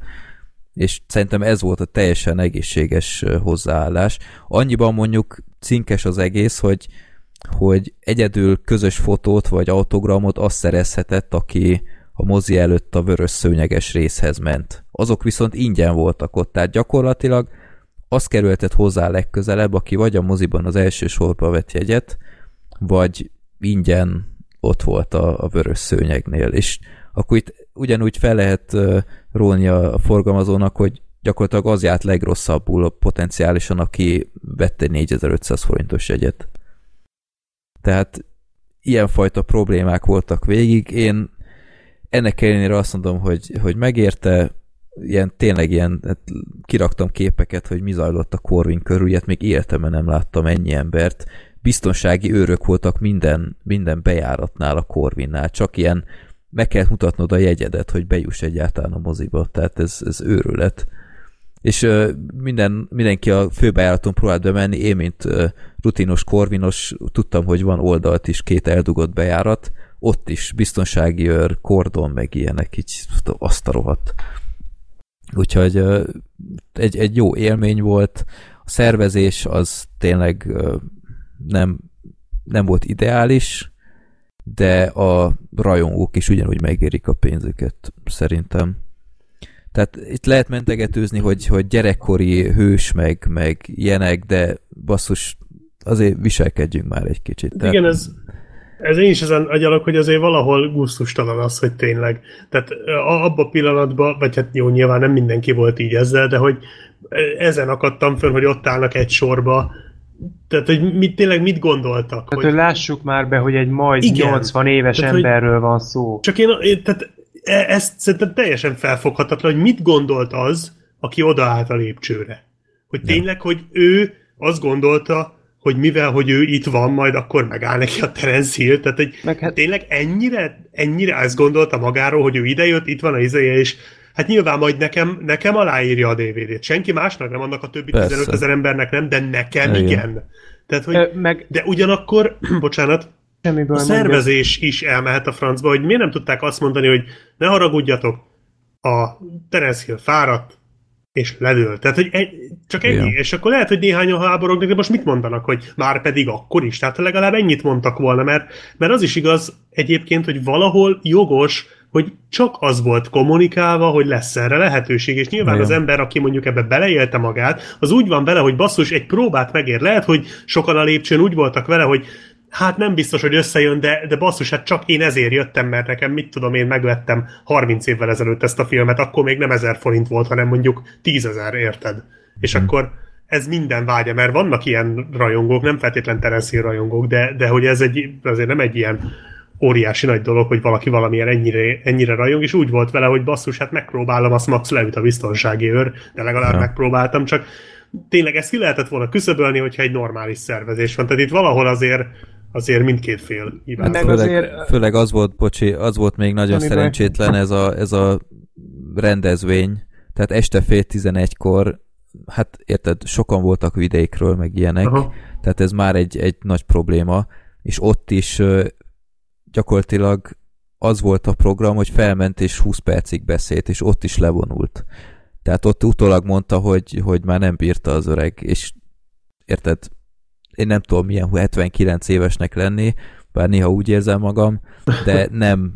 És szerintem ez volt a teljesen egészséges hozzáállás. Annyiban mondjuk cinkes az egész, hogy, hogy egyedül közös fotót vagy autogramot azt szerezhetett, aki a mozi előtt a vörös szőnyeges részhez ment. Azok viszont ingyen voltak ott. Tehát gyakorlatilag az kerülhetett hozzá legközelebb, aki vagy a moziban az első sorba vett jegyet, vagy ingyen ott volt a, a vörös szőnyegnél. És akkor itt ugyanúgy fel lehet uh, róni a forgalmazónak, hogy gyakorlatilag az járt legrosszabbul potenciálisan, aki vette négyezer-ötszáz forintos jegyet. Tehát ilyenfajta problémák voltak végig. Én ennek ellenére azt mondom, hogy, hogy megérte, ilyen, tényleg ilyen, hát kiraktam képeket, hogy mi zajlott a Corvin körül, ilyet még életemben nem láttam ennyi embert. Biztonsági őrök voltak minden, minden bejáratnál a Corvinnál, csak ilyen meg kellett mutatnod a jegyedet, hogy bejuss egyáltalán a moziba, tehát ez, ez őrület. És minden, mindenki a főbejáraton próbált bemenni, én, mint rutinos Corvinos, tudtam, hogy van oldalt is, két eldugott bejárat, ott is biztonsági őr, kordon, meg ilyenek, így azt a rohadt. Úgyhogy egy, egy jó élmény volt. A szervezés az tényleg nem, nem volt ideális, de a rajongók is ugyanúgy megérik a pénzüket, szerintem. Tehát itt lehet mentegetőzni, hogy, hogy gyerekkori hős, meg, meg ilyenek, de basszus, azért viselkedjünk már egy kicsit. Tehát... Igen, ez... Ez én is ezen agyalok, hogy azért valahol gusztustalan az, hogy tényleg. Tehát abban a pillanatban, vagy hát jó, nyilván nem mindenki volt így ezzel, de hogy ezen akadtam föl, hogy ott állnak egy sorba. Tehát, hogy mit, tényleg mit gondoltak? Tehát, hogy, hogy lássuk már be, hogy egy majd igen, nyolcvan éves tehát, emberről van szó. Csak én, én tehát ezt szerintem teljesen felfoghatatlan, hogy mit gondolt az, aki odaállt a lépcsőre. Hogy tényleg, nem. Hogy ő azt gondolta, hogy mivel, hogy ő itt van, majd akkor megáll neki a Terence Hill. Tehát, hogy hát... tényleg ennyire, ennyire ezt gondolta magáról, hogy ő idejött, itt van a izéje, és hát nyilván majd nekem, nekem aláírja a dé vé dét. Senki másnak nem, annak a többi tizenötezer embernek nem, de nekem igen. igen. Tehát, hogy, Ö, meg... De ugyanakkor, bocsánat, semmiből a szervezés mondja. Is elmehet a francba, hogy miért nem tudták azt mondani, hogy ne haragudjatok, a Terence Hill fáradt, és ledől. Tehát, hogy egy, csak ennyi. Ja. És akkor lehet, hogy néhányan háborognak, de most mit mondanak, hogy már pedig akkor is. Tehát legalább ennyit mondtak volna, mert, mert az is igaz egyébként, hogy valahol jogos, hogy csak az volt kommunikálva, hogy lesz erre lehetőség, és nyilván ja. az ember, aki mondjuk ebbe beleélte magát, az úgy van vele, hogy basszus, egy próbát megér. Lehet, hogy sokan a lépcsőn úgy voltak vele, hogy hát nem biztos, hogy összejön, de, de basszus, hát csak én ezért jöttem, mert nekem mit tudom, én megvettem harminc évvel ezelőtt ezt a filmet, akkor még nem ezer forint volt, hanem mondjuk tízezer, érted? És hmm. akkor ez minden vágya, mert vannak ilyen rajongók, nem feltétlen Terence Hill rajongók, de, de hogy ez egy, azért nem egy ilyen óriási nagy dolog, hogy valaki valamilyen ennyire, ennyire rajong, és úgy volt vele, hogy basszus, hát megpróbálom, azt max leüt a biztonsági őr, de legalább ja. megpróbáltam, csak tényleg ezt ki lehetett volna küszöbölni, hogyha egy normális szervezés van. Tehát itt valahol azért azért mindkét fél hibázott. Főleg, főleg az volt, bocsi, az volt még nagyon amiben... szerencsétlen ez a, ez a rendezvény. Tehát este fél tizenegykor, hát érted, sokan voltak vidékről, meg ilyenek, aha. tehát ez már egy, egy nagy probléma, és ott is gyakorlatilag az volt a program, hogy felment és húsz percig beszélt, és ott is levonult. Tehát ott utólag mondta, hogy, hogy már nem bírta az öreg, és érted, én nem tudom milyen hetvenkilenc évesnek lenni, bár néha úgy érzem magam, de nem,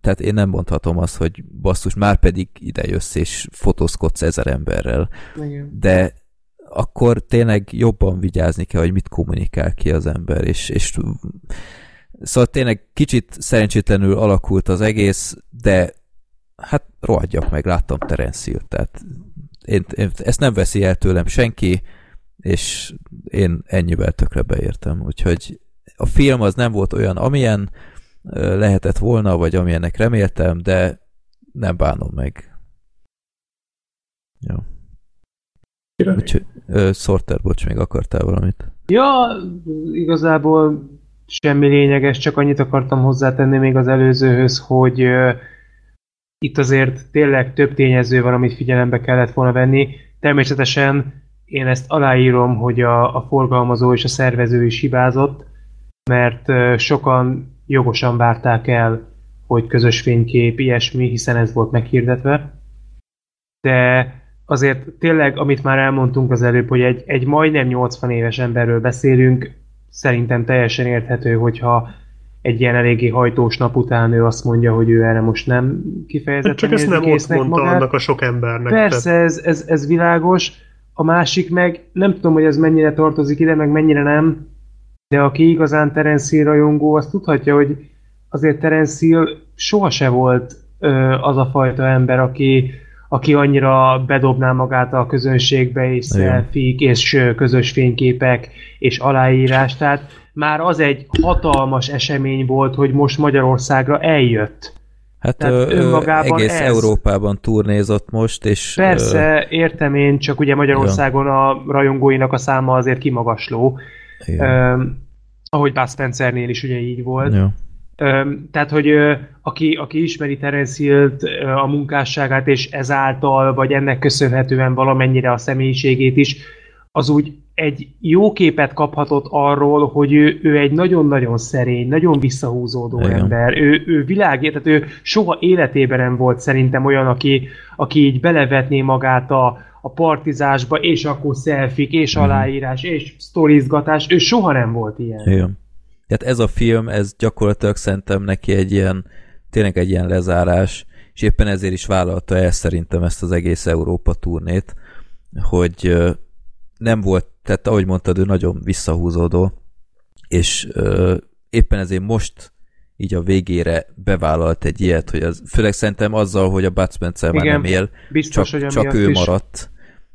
tehát én nem mondhatom azt, hogy basszus, már pedig ide jössz és fotózkodsz ezer emberrel. Igen. De akkor tényleg jobban vigyázni kell, hogy mit kommunikál ki az ember, és, és szóval tényleg kicsit szerencsétlenül alakult az egész, de hát rohadjak meg, láttam Terence Hill, tehát én, én, ezt nem veszi el tőlem senki, és én ennyivel tökre beértem. Úgyhogy a film az nem volt olyan, amilyen lehetett volna, vagy amilyennek reméltem, de nem bánom meg. Jó. Úgyhogy, Sorter, bocs, még akartál valamit? Ja, igazából semmi lényeges, csak annyit akartam hozzátenni még az előzőhöz, hogy itt azért tényleg több tényező van, amit figyelembe kellett volna venni. Természetesen én ezt aláírom, hogy a, a forgalmazó és a szervező is hibázott, mert sokan jogosan várták el, hogy közös fénykép, ilyesmi, hiszen ez volt meghirdetve. De azért tényleg, amit már elmondtunk az előbb, hogy egy, egy majdnem nyolcvan éves emberről beszélünk, szerintem teljesen érthető, hogyha egy ilyen eléggé hajtós nap után ő azt mondja, hogy ő erre most nem kifejezetten csak ezt nem ott mondta magát. Annak a sok embernek. Persze, ez, ez, ez világos. A másik meg, nem tudom, hogy ez mennyire tartozik ide, meg mennyire nem, de aki igazán Terence Hill rajongó, azt tudhatja, hogy azért Terence Hill sohasem volt ö, az a fajta ember, aki, aki annyira bedobná magát a közönségbe, és szelfik, és közös fényképek, és aláírás. Tehát már az egy hatalmas esemény volt, hogy most Magyarországra eljött. Hát ö, egész ez... Európában turnézott most, és... Persze, ö... értem én, csak ugye Magyarországon ja. a rajongóinak a száma azért kimagasló. Ö, ahogy Bud Spencernél is ugye így volt. Ja. Ö, tehát, hogy ö, aki, aki ismeri Terence Hillt, ö, a munkásságát, és ezáltal, vagy ennek köszönhetően valamennyire a személyiségét is, az úgy egy jó képet kaphatott arról, hogy ő, ő egy nagyon-nagyon szerény, nagyon visszahúzódó igen. ember. Ő, ő világért, tehát ő soha életében nem volt szerintem olyan, aki, aki így belevetné magát a, a partizásba, és akkor szelfik, és aláírás, és sztorizgatás. Ő soha nem volt ilyen. Igen. Tehát ez a film, ez gyakorlatilag szerintem neki egy ilyen, tényleg egy ilyen lezárás, és éppen ezért is vállalta el szerintem ezt az egész Európa turnét, hogy nem volt, tehát ahogy mondtad, ő nagyon visszahúzódó, és ö, éppen ezért most így a végére bevállalt egy ilyet, hogy az, főleg szerintem azzal, hogy a Bud Spencer már nem él, biztos, csak, csak ő is. Maradt,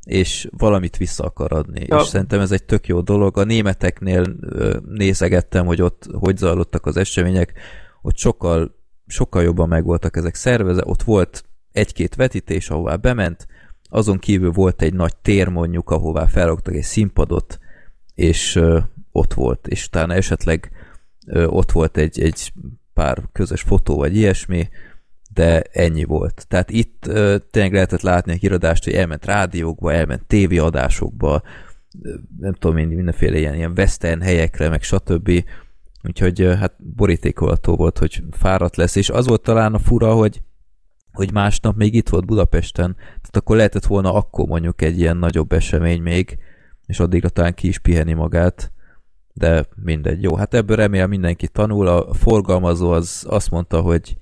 és valamit vissza akar adni, ja. és szerintem ez egy tök jó dolog. A németeknél ö, nézegettem, hogy ott hogy zajlottak az események, ott sokkal, sokkal jobban megvoltak ezek szervezve, ott volt egy-két vetítés, ahová bement, azon kívül volt egy nagy tér mondjuk, ahová felraktak egy színpadot, és ott volt, és utána esetleg ö, ott volt egy, egy pár közös fotó, vagy ilyesmi, de ennyi volt. Tehát itt ö, tényleg lehetett látni egy irodást, hogy elment rádiókba, elment tévéadásokba, nem tudom én, mindenféle ilyen, ilyen western helyekre, meg stb. Úgyhogy ö, hát borítékolható volt, hogy fáradt lesz, és az volt talán a fura, hogy hogy másnap még itt volt Budapesten, tehát akkor lehetett volna akkor mondjuk egy ilyen nagyobb esemény még, és addigra talán ki is piheni magát, de mindegy. Jó, hát ebből remélem mindenki tanul. A forgalmazó az azt mondta, hogy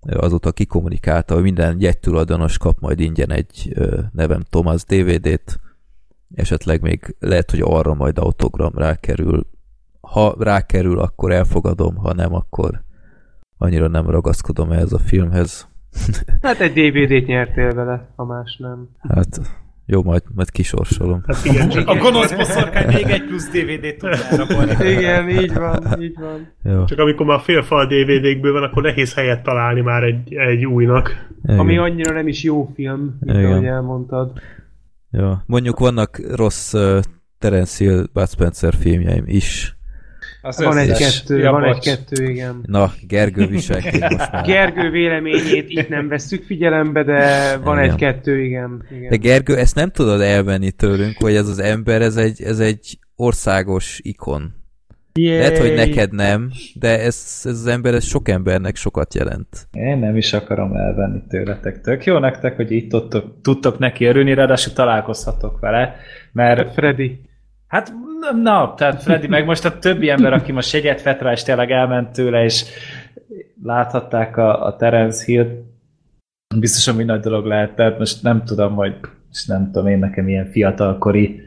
azóta kikommunikálta, hogy minden jegytulajdonos kap majd ingyen egy nevem Thomas dé vé dét, esetleg még lehet, hogy arra majd autogram rákerül. Ha rákerül, akkor elfogadom, ha nem, akkor annyira nem ragaszkodom ehhez a filmhez. Hát egy dé vé dét nyertél vele, ha más nem. Hát jó, majd, majd kisorsolom. Hát igen, a gonosz boszorkány még egy plusz dé vé dét tudnára volni. Igen, így van, így van. Jó. Csak amikor már félfal dé vé dékből van, akkor nehéz helyet találni már egy, egy újnak. Igen. Ami annyira nem is jó film, mint igen, ahogy elmondtad. Jó. Mondjuk vannak rossz uh, Terence Hill, Bud Spencer filmjeim is. Az van egy-kettő, ja, van egy-kettő, igen. Na, Gergő viselkedik most már. Gergő véleményét itt nem vesszük figyelembe, de van egy-kettő, igen, igen. De Gergő, ezt nem tudod elvenni tőlünk, hogy ez az ember, ez egy, ez egy országos ikon. Jéj. Lehet, hogy neked nem, de ez, ez az ember, ez sok embernek sokat jelent. Én nem is akarom elvenni tőletek. Tök jó nektek, hogy így tudtok, tudtok neki örülni, ráadásul találkozhatok vele, mert... Freddy... Hát, na, na, tehát Freddy, meg most a többi ember, aki most egyet vett rá, és tényleg elment tőle, és láthatták a, a Terence Hill-t, biztosan mi nagy dolog lehet, tehát most nem tudom, hogy, és nem tudom én, nekem ilyen fiatalkori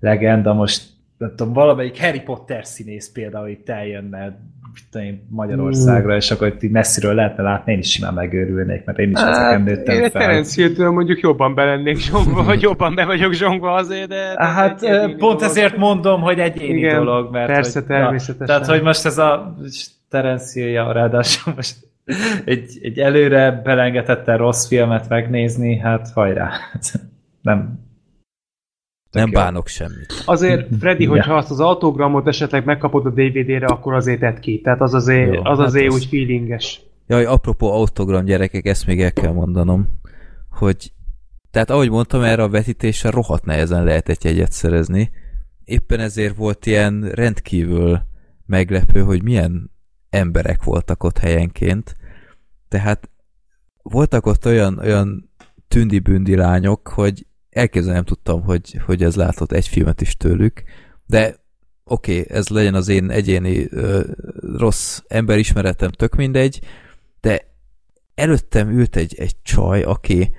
legenda, most nem tudom, valamelyik Harry Potter színész például itt eljönne Magyarországra, mm. és akkor itt messziről lehetne látni, én is simán megőrülnék, mert én is hát, ezeken nőttem fel. Én Terence Hill-től mondjuk jobban belennék zsongva, vagy jobban be vagyok zsongva azért, de... Hát pont dolog. Ezért mondom, hogy egyéni igen, dolog, mert... Persze, hogy, természetesen. Na, tehát, hogy most ez a Terence Hill-ja ráadásul most egy, egy előre belengetetten rossz filmet megnézni, hát hajrá. Nem... Tök nem jó. Bánok semmit. Azért, Freddy, hogyha ja. azt az autogramot esetleg megkapod a dé vé dére, akkor azért tedd ki. Tehát az azért, jó, az hát azért az... úgy feelinges. Jaj, apropó autogram, gyerekek, ezt még el kell mondanom, hogy tehát ahogy mondtam, erre a vetítésre rohadt nehezen lehet egy jegyet szerezni. Éppen ezért volt ilyen rendkívül meglepő, hogy milyen emberek voltak ott helyenként. Tehát voltak ott olyan, olyan tündi-bündi lányok, hogy elképzelni nem tudtam, hogy, hogy ez látott egy filmet is tőlük, de oké, okay, ez legyen az én egyéni ö, rossz emberismeretem, tök mindegy, de előttem ült egy, egy csaj, aki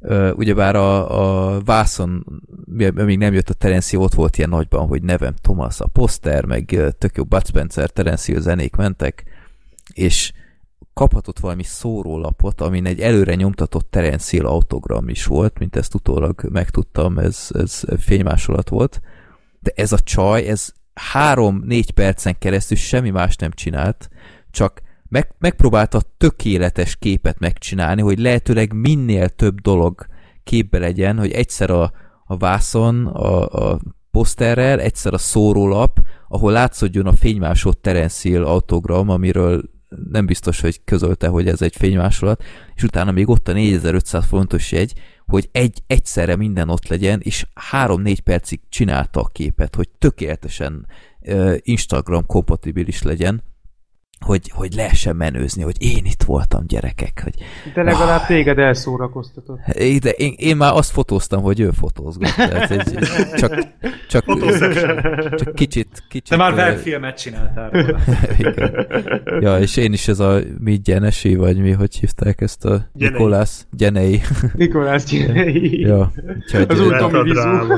ö, ugyebár a, a vászon, még nem jött a Terence Hill, ott volt ilyen nagyban, hogy nevem Thomas a poszter, meg tök jó Bud Spencer, Terence Hill zenék mentek, és kaphatott valami szórólapot, amin egy előre nyomtatott Terence Hill autogram is volt, mint ezt utólag megtudtam, ez, ez fénymásolat volt. De ez a csaj, ez három-négy percen keresztül semmi más nem csinált, csak meg, megpróbálta tökéletes képet megcsinálni, hogy lehetőleg minél több dolog képbe legyen, hogy egyszer a, a vászon, a, a poszterrel, egyszer a szórólap, ahol látszódjon a fénymásolt Terence Hill autogram, amiről nem biztos, hogy közölte, hogy ez egy fénymásolat, és utána még ott a négyezer-ötszáz forintos jegy, hogy egy, egyszerre minden ott legyen, és három-négy percig csinálta a képet, hogy tökéletesen uh, Instagram kompatibilis legyen, hogy, hogy lehessen menőzni, hogy én itt voltam, gyerekek. Hogy, de legalább ah, téged elszórakoztatott. De én, én már azt fotóztam, hogy ő fotózgat. Egy, csak, csak, csak kicsit... kicsit te már webfilmet csináltál róla. Igen. Ja, és én is ez a mi Gyenesi, vagy mi, hogy hívták ezt a... Nikolász Gyenei. Nikolász Gyenei. Ja, az úton bizú.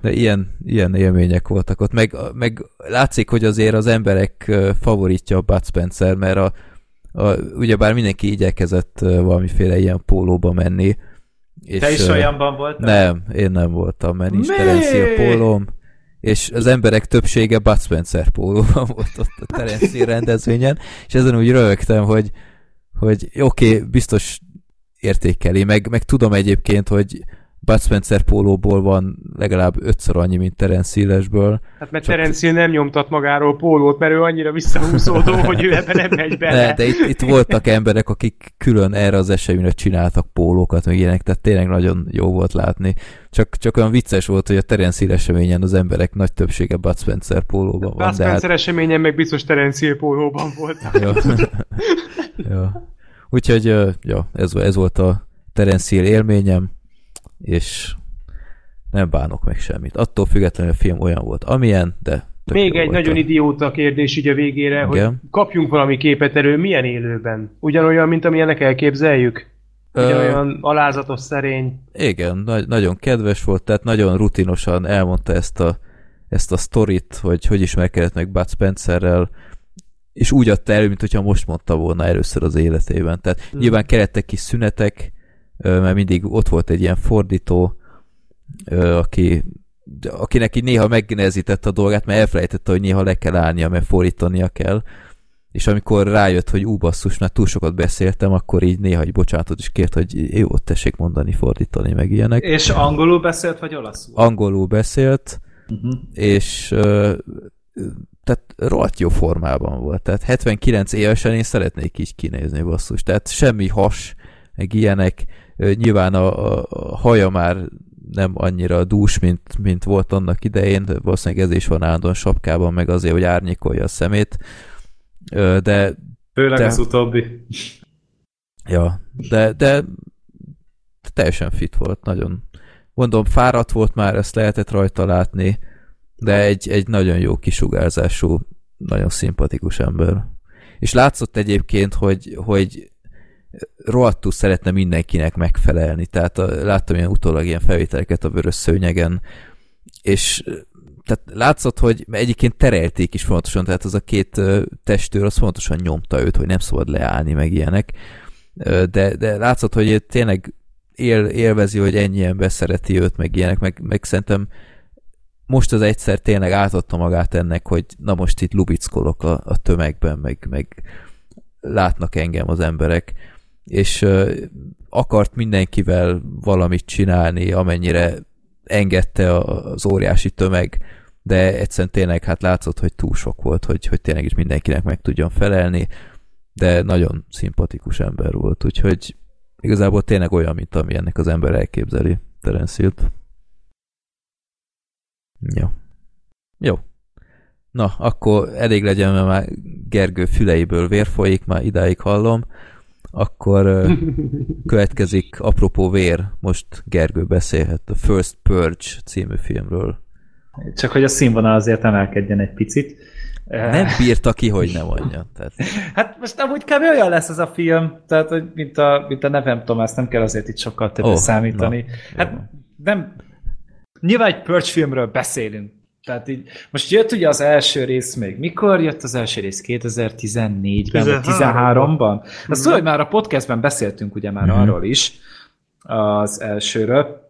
De ilyen, ilyen élmények voltak ott. Meg, meg látszik, hogy azért az emberek favoritja a Bud Spencer, mert a, a, ugyebár mindenki igyekezett valamiféle ilyen pólóba menni. És te is olyanban voltál? Nem, én nem voltam, mert nincs Terence Hill pólóm, és az emberek többsége Bud Spencer pólóban volt ott a Terence Hill rendezvényen, és ezen úgy röhögtem, hogy, hogy oké, okay, biztos értékeli, meg, meg tudom egyébként, hogy Bud Spencer pólóból van legalább ötször annyi, mint Terence Hillesből. Hát mert csak... Terence Hill nem nyomtat magáról pólót, mert ő annyira visszahúzódó, hogy ő ebben nem megy bele. Ne, de itt, itt voltak emberek, akik külön erre az eseményre csináltak pólókat, meg ilyenek, tehát tényleg nagyon jó volt látni. Csak, csak olyan vicces volt, hogy a Terence Hill eseményen az emberek nagy többsége Bud Spencer pólóban van. Bud Spencer hát... eseményen meg biztos Terence Hill pólóban volt. Jó. Jó. Úgyhogy ja, ez, ez volt a Terence Hill élményem, és nem bánok meg semmit. Attól függetlenül a film olyan volt, amilyen, de... Még egy nagyon idióta kérdés így a végére, igen, hogy kapjunk valami képet erről, milyen élőben? Ugyanolyan, mint amilyenek elképzeljük? Ugyanolyan alázatos, szerény? Igen, na- nagyon kedves volt, tehát nagyon rutinosan elmondta ezt a, ezt a sztorit, hogy hogy ismerkedett meg Bud Spencerrel, és úgy adta elő, mint hogyha most mondta volna először az életében. Tehát hmm. nyilván kelettek kis szünetek, mert mindig ott volt egy ilyen fordító, aki, akinek így néha megnehezítette a dolgát, mert elfelejtette, hogy néha le kell állnia, mert fordítania kell. És amikor rájött, hogy ú, basszus, már túl sokat beszéltem, akkor így néha egy bocsánatot is kért, hogy jó, tessék mondani, fordítani, meg ilyenek. És angolul beszélt, vagy olaszul? Angolul beszélt, uh-huh. és... tehát rohadt jó formában volt. Tehát hetvenkilenc évesen én szeretnék így kinézni, basszus. Tehát semmi has, meg ilyenek. Nyilván a, a haja már nem annyira dús, mint, mint volt annak idején. Valószínűleg ez is van állandóan sapkában, meg azért, hogy árnyékolja a szemét. De... Főleg de, az utóbbi. Ja, de, de teljesen fit volt, nagyon. Mondom, fáradt volt már, ezt lehetett rajta látni. De egy, egy nagyon jó kisugárzású, nagyon szimpatikus ember. És látszott egyébként, hogy, hogy rohadtul szeretne mindenkinek megfelelni. Tehát a, láttam ilyen utólag ilyen felvételeket a Vörös Szőnyegen, és tehát látszott, hogy egyébként terelték is fontosan, tehát az a két testőr az fontosan nyomta őt, hogy nem szabad leállni, meg ilyenek. De, de látszott, hogy tényleg él, élvezi, hogy ennyi ember szereti őt, meg ilyenek, meg, meg szerintem most az egyszer tényleg átadta magát ennek, hogy na most itt lubickolok a, a tömegben, meg, meg látnak engem az emberek, és euh, akart mindenkivel valamit csinálni, amennyire engedte a, az óriási tömeg, de egyszerűen tényleg hát látszott, hogy túl sok volt, hogy, hogy tényleg is mindenkinek meg tudjon felelni, de nagyon szimpatikus ember volt, úgyhogy igazából tényleg olyan, mint ami ennek az ember elképzeli Terence Hillt. Jó. Jó. Na, akkor elég legyen, mert már Gergő füleiből vér folyik, már idáig hallom. Akkor következik, apropó vér, most Gergő beszélhet a First Purge című filmről. Csak hogy a színvonal azért emelkedjen egy picit. Nem bírta ki, hogy nem adja. Tehát... Hát most amúgy kb. Olyan lesz ez a film, tehát, hogy mint a, mint a nevem Tomás, nem kell azért itt sokkal többet oh, számítani. Na, hát jó. nem... Nyilván egy Purge filmről beszélünk. Tehát így, most jött ugye az első rész még. Mikor jött az első rész? kétezer-tizennégyben, vagy tizenháromban? Azt tudom, hogy már a podcastben beszéltünk ugye már mm-hmm. arról is, az elsőről.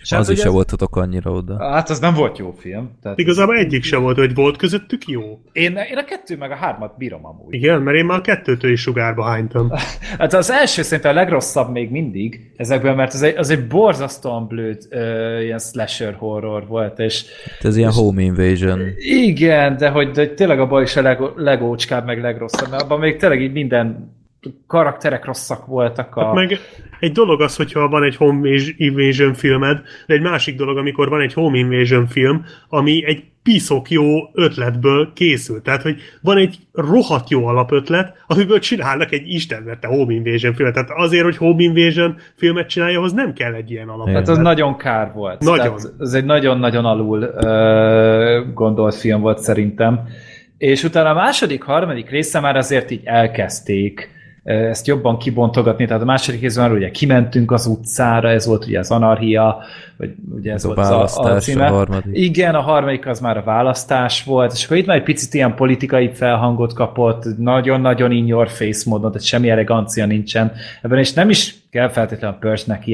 És az hát, is se voltatok annyira oda. Hát az nem volt jó film. Tehát igazából ez... egyik se volt, hogy volt közöttük jó. Én, én a kettő meg a hármat bírom amúgy. Igen, mert én már a kettőtől is sugárba hánytam. Hát az első szerintem a legrosszabb még mindig ezekből, mert az egy, az egy borzasztóan blőd ö, ilyen slasher horror volt. És, hát ez és, ilyen home invasion. Igen, de hogy, de hogy tényleg a baj is a leg, legócskább, meg legrosszabb, mert abban még tényleg így minden karakterek rosszak voltak. A... Hát meg egy dolog az, hogyha van egy home invasion filmed, de egy másik dolog, amikor van egy home invasion film, ami egy piszok jó ötletből készült. Tehát, hogy van egy rohadt jó alapötlet, amiből csinálnak egy istenverte home invasion filmet. Tehát azért, hogy home invasion filmet csinálja, ahhoz nem kell egy ilyen alapötlet. Tehát az nagyon kár volt. Nagyon. Ez egy nagyon-nagyon alul uh, gondolt film volt szerintem. És utána a második, harmadik része már azért így elkezdték ezt jobban kibontogatni, tehát a második részben ugye kimentünk az utcára, ez volt ugye az anarchia, vagy ugye ez a volt az a, a címe. A harmadik. Igen, a harmadik az már a választás volt, és akkor itt már egy picit ilyen politikai felhangot kapott, nagyon-nagyon in your face módon, tehát semmi elegancia nincsen ebben, és nem is kell feltétlenül a Purge-nek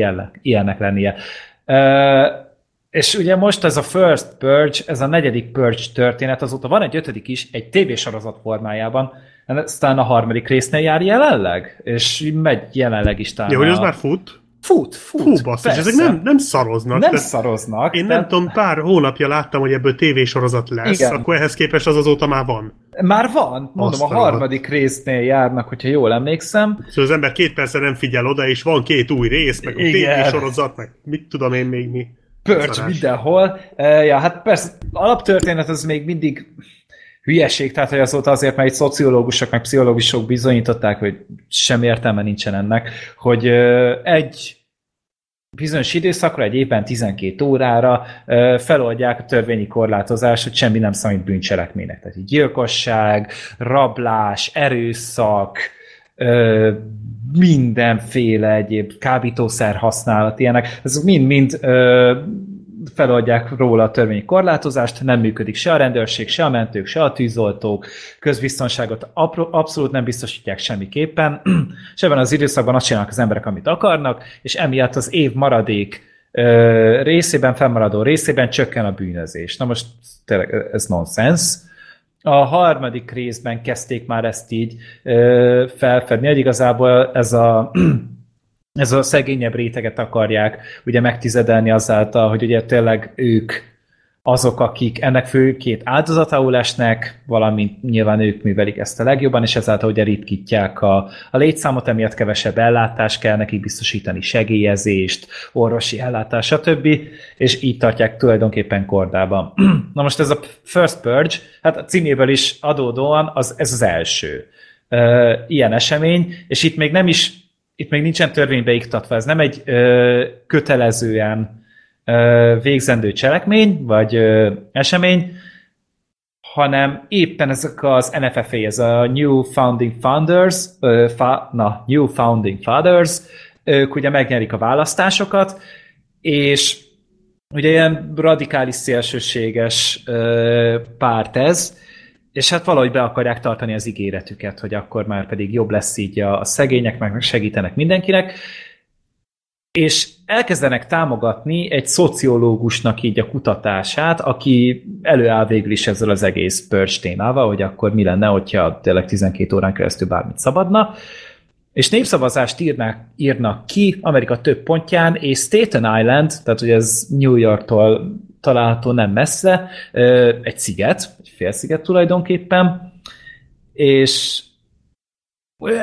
ilyennek lennie. Uh, És ugye most ez a First Purge, ez a negyedik Purge történet, azóta van egy ötödik is, egy tévésorozat formájában, aztán a harmadik résznél jár jelenleg, és megy jelenleg is talán. Jó, hogy ez már fut. Fut, fut. Hú, basszus, ezek nem, nem szaroznak. Nem szaroznak. Én tehát... nem tudom, pár hónapja láttam, hogy ebből tévésorozat lesz, igen. Akkor ehhez képest az azóta már van. Már van. Mondom, aztán a harmadik résznél járnak, hogyha jól emlékszem. Szóval az ember két percre nem figyel oda, és van két új rész, meg a tévésorozat, meg mit tudom én még mi. Pörcs mindenhol. E, ja, hát persze, alaptörténet az még mindig hülyeség, tehát hogy azóta azért, mert itt szociológusok, meg pszichológusok bizonyították, hogy semmi értelme nincsen ennek, hogy egy bizonyos időszakra, egy évben tizenkét órára feloldják a törvényi korlátozást, hogy semmi nem számít bűncselekménynek. Tehát gyilkosság, rablás, erőszak, mindenféle egyéb kábítószer használat, ilyenek. Ez mind-mind feladják róla a törvényi korlátozást, nem működik se a rendőrség, se a mentők, se a tűzoltók, közbiztonságot abszolút nem biztosítják semmiképpen, és ebben az időszakban azt csinálnak az emberek, amit akarnak, és emiatt az év maradék ö, részében, fennmaradó részében csökken a bűnözés. Na most tényleg ez nonsens. A harmadik részben kezdték már ezt így ö, felfedni, hogy igazából ez a... ez a szegényebb réteget akarják ugye megtizedelni azáltal, hogy ugye tényleg ők azok, akik ennek főként áldozatául esnek, valamint nyilván ők művelik ezt a legjobban, és ezáltal ugye ritkítják a, a létszámot, emiatt kevesebb ellátást kell nekik biztosítani, segélyezést, orvosi ellátást, stb. És így tartják tulajdonképpen kordában. Na most ez a First Purge, hát a címéből is adódóan az, ez az első uh, ilyen esemény, és itt még nem is Itt még nincsen törvénybe iktatva, ez nem egy ö, kötelezően ö, végzendő cselekmény, vagy ö, esemény, hanem éppen ezek az en ef ef á, ez a New Founding Founders, ö, fa, na, New Founding Fathers, ők ugye megnyerik a választásokat, és ugye ilyen radikális szélsőséges ö, párt ez, és hát valahogy be akarják tartani az ígéretüket, hogy akkor már pedig jobb lesz így a szegények, meg segítenek mindenkinek, és elkezdenek támogatni egy szociológusnak így a kutatását, aki előáll végül is ezzel az egész pörcs témával, hogy akkor mi lenne, hogyha tényleg tizenkét órán keresztül bármit szabadna, és népszavazást írnak, írnak ki Amerika több pontján, és Staten Island, tehát ugye ez New Yorktól található nem messze, egy sziget, egy félsziget tulajdonképpen, és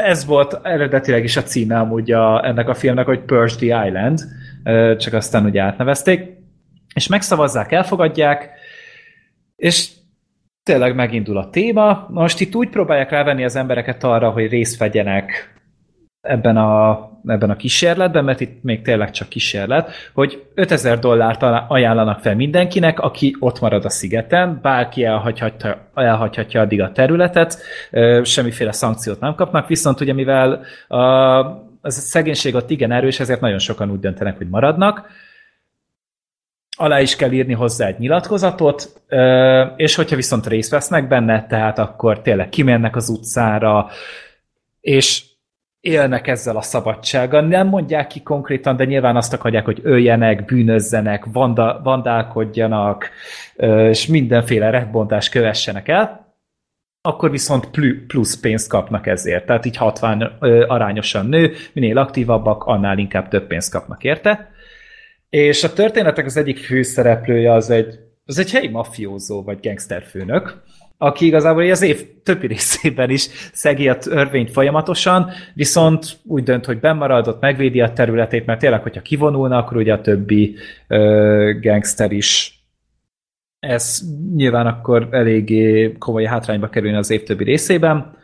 ez volt eredetileg is a címe amúgy a, ennek a filmnek, hogy Purge the Island, csak aztán ugye átnevezték, és megszavazzák, elfogadják, és tényleg megindul a téma. Most itt úgy próbálják rávenni az embereket arra, hogy részt vegyenek ebben a, ebben a kísérletben, mert itt még tényleg csak kísérlet, hogy ötezer dollárt ajánlanak fel mindenkinek, aki ott marad a szigeten, bárki elhagyhatja, elhagyhatja addig a területet, semmiféle szankciót nem kapnak, viszont ugye mivel a, a szegénység ott igen erős, ezért nagyon sokan úgy döntenek, hogy maradnak. Alá is kell írni hozzá egy nyilatkozatot, és hogyha viszont részt vesznek benne, tehát akkor tényleg kimennek az utcára, és élnek ezzel a szabadsággal. Nem mondják ki konkrétan, de nyilván azt akarják, hogy öljenek, bűnözzenek, vanda, vandálkodjanak, és mindenféle rendbontást kövessenek el, akkor viszont plusz pénzt kapnak ezért. Tehát így hatvan arányosan nő, minél aktívabbak, annál inkább több pénzt kapnak érte. És a történetek az egyik főszereplője az egy, az egy helyi mafiózó vagy gangsterfőnök, aki igazából az év többi részében is szegi a törvényt folyamatosan, viszont úgy dönt, hogy bennmaradott, megvédi a területét, mert tényleg, hogyha kivonulna, akkor ugye a többi ö, gangster is. Ez nyilván akkor eléggé komoly hátrányba kerülne az év többi részében.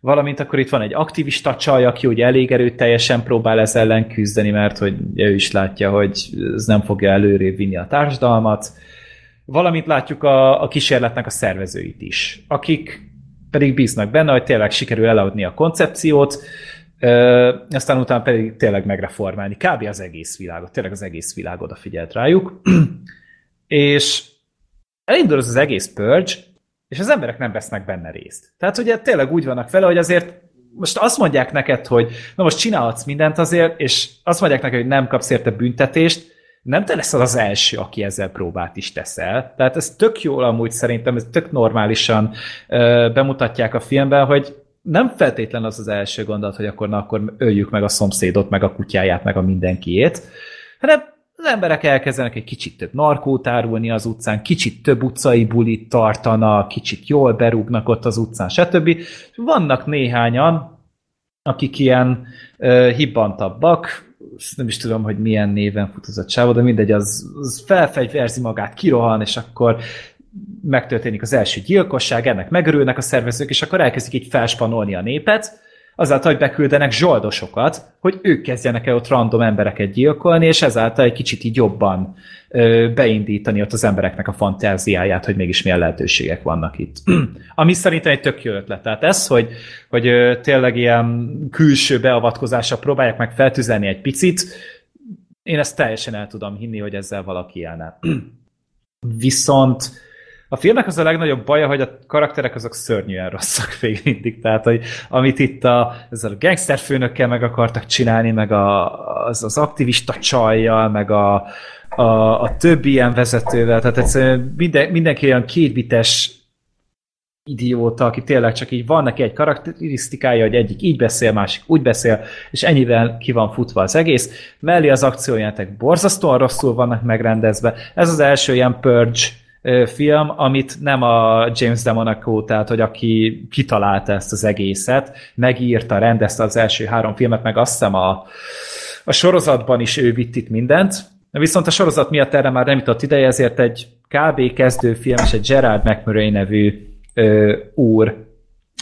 Valamint akkor itt van egy aktivista csaj, aki ugye elég erőteljesen próbál ez ellen küzdeni, mert hogy ő is látja, hogy ez nem fogja előrébb vinni a társadalmat. Valamint látjuk a, a kísérletnek a szervezőit is, akik pedig bíznak benne, hogy tényleg sikerül eladni a koncepciót, ö, aztán utána pedig tényleg megreformálni. Kb. Az egész világot, tényleg az egész világ odafigyelt rájuk. És elindul az, az egész purge, és az emberek nem vesznek benne részt. Tehát ugye tényleg úgy vannak vele, hogy azért most azt mondják neked, hogy na most csinálhatsz mindent azért, és azt mondják neked, hogy nem kapsz érte büntetést, nem te leszel az első, aki ezzel próbát is teszel. Tehát ez tök jól amúgy szerintem, ez tök normálisan ö, bemutatják a filmben, hogy nem feltétlen az az első gondolat, hogy akkor na, akkor öljük meg a szomszédot, meg a kutyáját, meg a mindenkiét, hanem az emberek elkezdenek egy kicsit több narkót árulni az utcán, kicsit több utcai bulit tartanak, kicsit jól berúgnak ott az utcán, stb. Vannak néhányan, akik ilyen uh, hibbantabbak, nem is tudom, hogy milyen néven fut az a csávó, de mindegy, az, az felfegyverzi magát, kirohan, és akkor megtörténik az első gyilkosság, ennek megörülnek a szervezők, és akkor elkezdik így felspanolni a népet, azáltal, hogy beküldenek zsoldosokat, hogy ők kezdjenek el ott random embereket gyilkolni, és ezáltal egy kicsit így jobban ö, beindítani ott az embereknek a fantáziáját, hogy mégis milyen lehetőségek vannak itt. Ami szerintem egy tök jó ötlet. Tehát ez, hogy, hogy ö, tényleg ilyen külső beavatkozással próbálják meg feltüzelni egy picit, én ezt teljesen el tudom hinni, hogy ezzel valaki élne. Viszont a filmnek az a legnagyobb baja, hogy a karakterek azok szörnyűen rosszak végig mindig. Tehát, hogy amit itt a, ezzel a gangsterfőnökkel meg akartak csinálni, meg a, az, az aktivista csajjal, meg a, a, a többi ilyen vezetővel. Tehát egyszerűen minden, mindenki olyan kétbites idióta, aki tényleg csak így van neki egy karakterisztikája, hogy egyik így beszél, másik úgy beszél, és ennyivel ki van futva az egész. Mellé az akciójátek borzasztóan rosszul vannak megrendezve. Ez az első ilyen Purge film, amit nem a James de Monaco, tehát, hogy aki kitalálta ezt az egészet, megírta, rendezte az első három filmet, meg azt hiszem a, a sorozatban is ő vitt itt mindent. Viszont a sorozat miatt erre már nem jutott ideje, ezért egy kb. Kezdőfilm és egy Gerard McMurray nevű ö, úr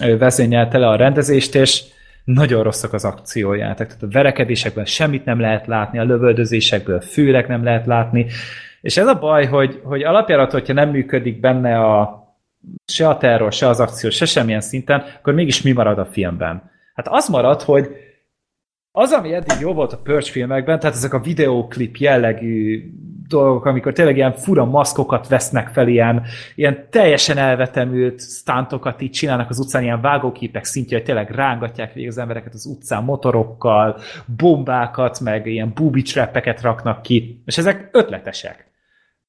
ö, vezényelte le a rendezést, és nagyon rosszak az akciójátek. Tehát a verekedésekben semmit nem lehet látni, a lövöldözésekből főleg nem lehet látni. És ez a baj, hogy, hogy alapjárat, hogyha nem működik benne a, se a terror, se az akció, se semmilyen szinten, akkor mégis mi marad a filmben? Hát az marad, hogy az, ami eddig jó volt a Purge filmekben, tehát ezek a videóklip jellegű dolgok, amikor tényleg ilyen fura maszkokat vesznek fel, ilyen, ilyen teljesen elvetemült sztántokat így csinálnak az utcán, ilyen vágóképek szintje, hogy tényleg rángatják végig az embereket az utcán motorokkal, bombákat, meg ilyen booby trappeket raknak ki, és ezek ötletesek.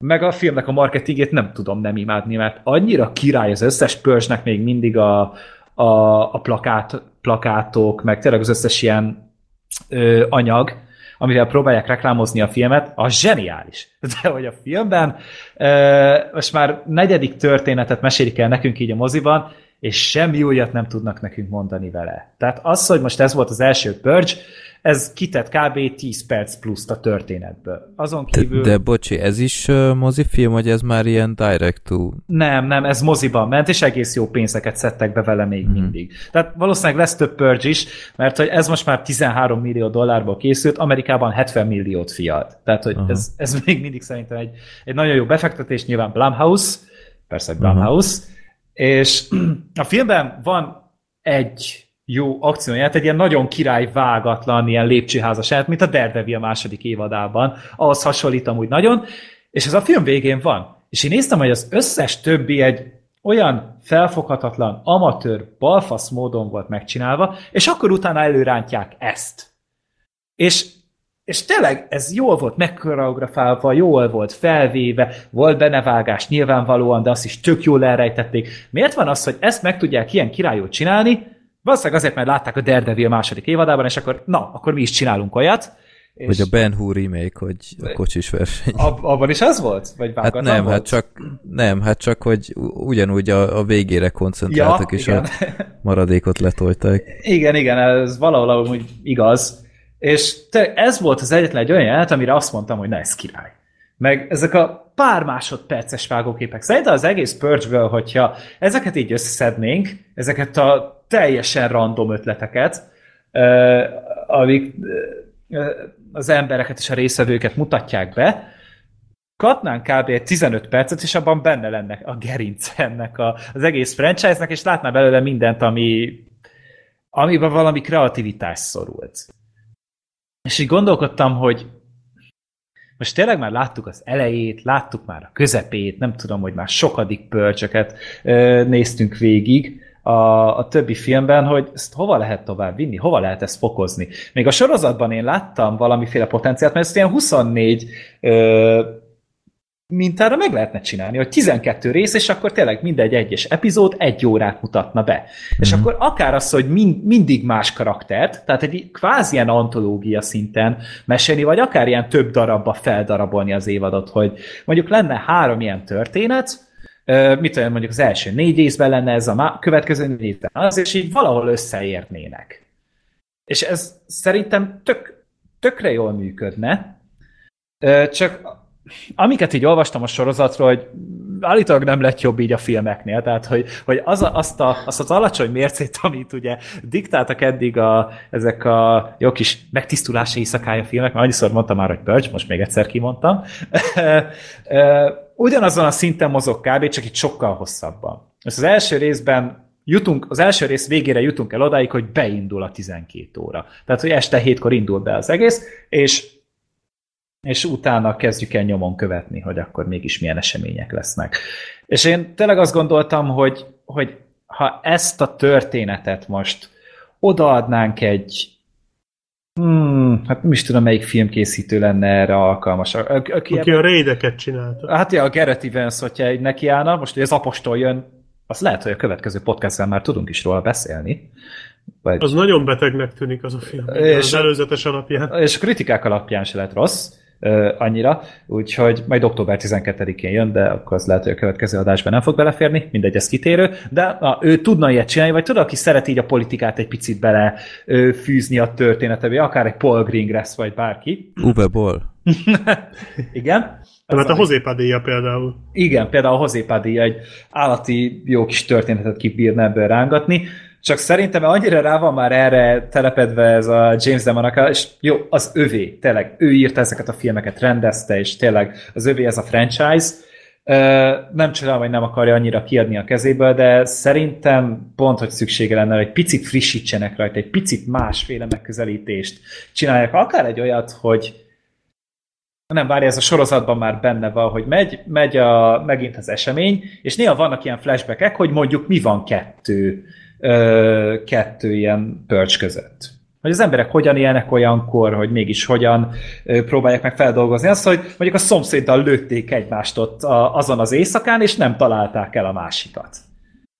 Meg a filmnek a marketingét nem tudom nem imádni, mert annyira király az összes Purge-nek még mindig a, a, a plakát, plakátok, meg tényleg az összes ilyen Ö, anyag, amivel próbálják reklámozni a filmet, az zseniális. De hogy a filmben ö, most már negyedik történetet mesélik el nekünk így a moziban, és semmi újat nem tudnak nekünk mondani vele. Tehát az, hogy most ez volt az első Purge, ez kitett kb. tíz perc pluszt a történetből. Azon kívül... De, de bocsi, ez is uh, mozifilm, vagy ez már ilyen direct to... Nem, nem, ez moziban ment, és egész jó pénzeket szedtek be vele még hmm. mindig. Tehát valószínűleg lesz több Purge is, mert hogy ez most már tizenhárom millió dollárból készült, Amerikában hetven milliót fiat. Tehát, hogy ez, ez még mindig szerintem egy, egy nagyon jó befektetés, nyilván Blumhouse, persze Blumhouse, és a filmben van egy jó akcióját, egy ilyen nagyon királyvágatlan, ilyen lépcsőházas jelenet, mint a Daredevil második évadában, ahhoz hasonlít amúgy nagyon, és ez a film végén van. És én néztem, hogy az összes többi egy olyan felfoghatatlan, amatőr, balfasz módon volt megcsinálva, és akkor utána előrántják ezt. És, és tényleg ez jól volt megkoreografálva, jól volt felvéve, volt benevágás nyilvánvalóan, de azt is tök jól elrejtették. Miért van az, hogy ezt meg tudják ilyen királyul csinálni? Valószínűleg azért, mert látták a Daredevil második évadában, és akkor na, akkor mi is csinálunk olyat. És... Vagy a Ben Hur remake, hogy a kocsis verseny. Ab, abban is ez volt? Vagy hát nem, volt? Hát csak, nem, hát csak, hogy ugyanúgy a, a végére koncentráltak, ja, és igen. A maradékot letolták. Igen, igen, ez valahol amúgy igaz. És te, ez volt az egyetlen egy olyan jelenet, amire azt mondtam, hogy na, ez király. Meg ezek a pár másodperces vágóképek. Szerintem az egész Purge-ből, hogyha ezeket így összeszednénk, ezeket a teljesen random ötleteket, euh, amik euh, az embereket és a részvevőket mutatják be, kapnánk kb. tizenöt percet, és abban benne lenne a gerinc ennek a, az egész franchise-nek, és látná belőle mindent, ami, amiben valami kreativitás szorult. És így gondolkodtam, hogy most tényleg már láttuk az elejét, láttuk már a közepét, nem tudom, hogy már sokadik Purge-öket euh, néztünk végig, A, a többi filmben, hogy ezt hova lehet tovább vinni, hova lehet ezt fokozni. Még a sorozatban én láttam valamiféle potenciált, mert ezt ilyen huszonnégy ö, mintára meg lehetne csinálni, hogy tizenkét rész, és akkor tényleg mindegy egyes epizód egy órát mutatna be. Mm-hmm. És akkor akár az, hogy mind, mindig más karaktert, tehát egy kvázi ilyen antológia szinten mesélni, vagy akár ilyen több darabba feldarabolni az évadot, hogy mondjuk lenne három ilyen történet, mit olyan mondjuk az első négy részben lenne ez, a következő négy részben az, és így valahol összeérnének. És ez szerintem tök, tökre jól működne, csak amiket így olvastam a sorozatról, hogy állítólag nem lett jobb így a filmeknél, tehát hogy, hogy az a, azt, a, azt az alacsony mércét, amit ugye diktáltak eddig a, ezek a jó kis megtisztulási éjszakája filmek, már annyiszor mondtam már, hogy pörcs, most még egyszer kimondtam, ugyanazon a szinten mozog kb, csak itt sokkal hosszabban. És az első részben jutunk, az első rész végére jutunk el odáig, hogy beindul a tizenkét óra. Tehát, hogy este hétkor indul be az egész, és és utána kezdjük el nyomon követni, hogy akkor mégis milyen események lesznek. És én tényleg azt gondoltam, hogy, hogy ha ezt a történetet most odaadnánk egy, hmm, hát nem is tudom, melyik filmkészítő lenne erre alkalmas. Aki, aki ebben, a Raideket csinálta. Hát ja, a Gareth Evans, hogyha egy nekiállna, most hogy az apostol jön, az lehet, hogy a következő podcastben már tudunk is róla beszélni. Vagy... Az nagyon betegnek tűnik az a film, az előzetes alapján. És a kritikák alapján se lett rossz, annyira, úgyhogy majd október tizenkettedikén jön, de akkor az lehet, hogy a következő adásban nem fog beleférni, mindegy, ez kitérő, de na, ő tudna ilyet csinálni, vagy tudod, aki szereti így a politikát egy picit bele ő, fűzni a történetébe, akár egy Paul Greengrass, vagy bárki. Uwe Boll. Igen. Tehát a José Padilla például. Igen, például a José Padilla egy állati jó kis történetet kibírna ebből rángatni, csak szerintem annyira rá van már erre telepedve ez a James DeMarco, és jó, az övé, tényleg, ő írta ezeket a filmeket, rendezte, és tényleg az övé ez a franchise. Nem csinál, vagy nem akarja annyira kiadni a kezéből, de szerintem pont, hogy szüksége lenne, hogy picit frissítsenek rajta, egy picit másféle megközelítést csinálják. Akár egy olyat, hogy nem várja, ez a sorozatban már benne van, hogy megy, megy a, megint az esemény, és néha vannak ilyen flashbackek, hogy mondjuk mi van kettő kettő ilyen pörcs között. Hogy az emberek hogyan élnek olyankor, hogy mégis hogyan próbálják meg feldolgozni azt, hogy mondjuk a szomszéddal lőtték egymást ott azon az éjszakán, és nem találták el a másikat.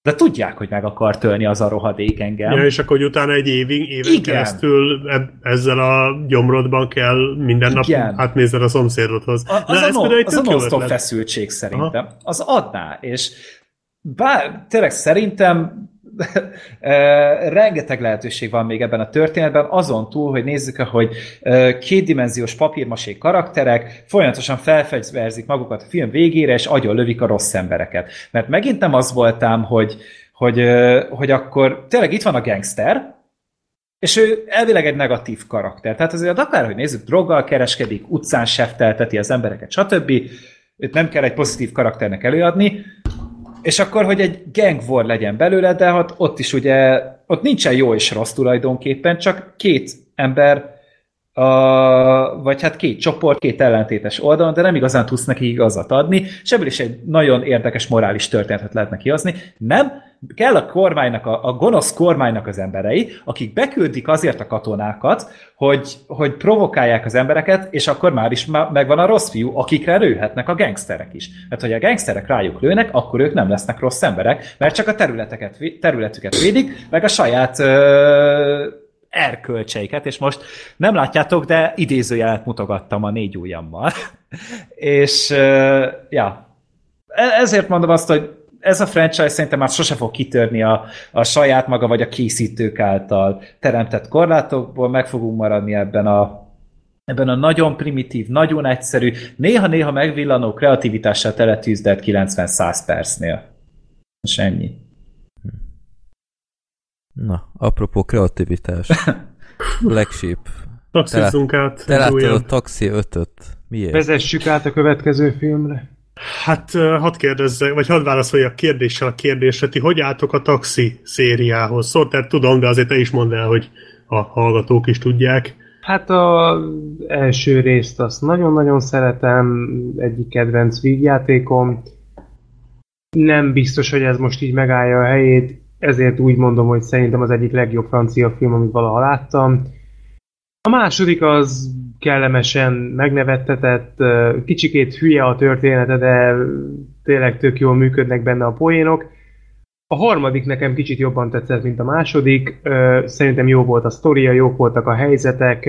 De tudják, hogy meg akar tölni az a rohadék engem. Ja, és akkor utána egy évig, éven igen. keresztül ezzel a gyomrodban kell minden igen. nap átnézed a szomszédodhoz. A, az Na, a, no, az a non-stop feszültség szerintem. Aha. Az adná, és bár tényleg szerintem rengeteg lehetőség van még ebben a történetben, azon túl, hogy nézzük, hogy kétdimenziós papírmasé karakterek folyamatosan felfegyverzik magukat a film végére, és agyon lövik a rossz embereket. Mert megint nem az voltám, hogy, hogy, hogy akkor tényleg itt van a gangster, és ő elvileg egy negatív karakter. Tehát azért akár, hogy nézzük, droggal kereskedik, utcán seftelteti az embereket, stb. Őt nem kell egy pozitív karakternek előadni, és akkor, hogy egy gang war legyen belőle, de hát ott is ugye, ott nincsen jó és rossz tulajdonképpen, csak két ember, a, vagy hát két csoport, két ellentétes oldalon, de nem igazán tudsz neki igazat adni, és ebből is egy nagyon érdekes morális történetet lehet neki hozni. Nem, kell a kormánynak, a, a gonosz kormánynak az emberei, akik beküldik azért a katonákat, hogy, hogy provokálják az embereket, és akkor már is megvan a rossz fiú, akikre lőhetnek a gangsterek is. Mert hogy a gangsterek rájuk lőnek, akkor ők nem lesznek rossz emberek, mert csak a területeket, területüket védik, meg a saját ö, erkölcseiket, és most nem látjátok, de idézőjelet mutogattam a négy ujjammal. és ö, ja, ezért mondom azt, hogy ez a franchise szerintem már sose fog kitörni a, a saját maga, vagy a készítők által teremtett korlátokból, meg fogunk maradni ebben a, ebben a nagyon primitív, nagyon egyszerű, néha-néha megvillanó kreativitással teletűzdelt kilencven-száz percnél. És ennyi. Na, apropó kreativitás. Flagship. Taxizzunk át. Te láttad a Taxi ötöt. Miért? Vezessük át a következő filmre. Hát hadd kérdezzek, vagy hadd válaszoljak kérdéssel a kérdésre, ti hogy álltok a Taxi szériához? Szóval tudom, de azért te is mondd el, hogy a hallgatók is tudják. Hát az első részt azt nagyon-nagyon szeretem, egyik kedvenc vígjátékom. Nem biztos, hogy ez most így megállja a helyét, ezért úgy mondom, hogy szerintem az egyik legjobb francia film, amit valaha láttam. A második az kellemesen megnevettetett, kicsikét hülye a története, de tényleg tök jól működnek benne a poénok. A harmadik nekem kicsit jobban tetszett, mint a második. Szerintem jó volt a sztoria, jók voltak a helyzetek.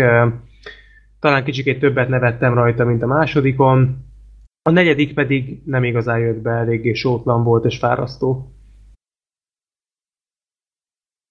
Talán kicsikét többet nevettem rajta, mint a másodikon. A negyedik pedig nem igazán jött be, eléggé sótlan volt és fárasztó.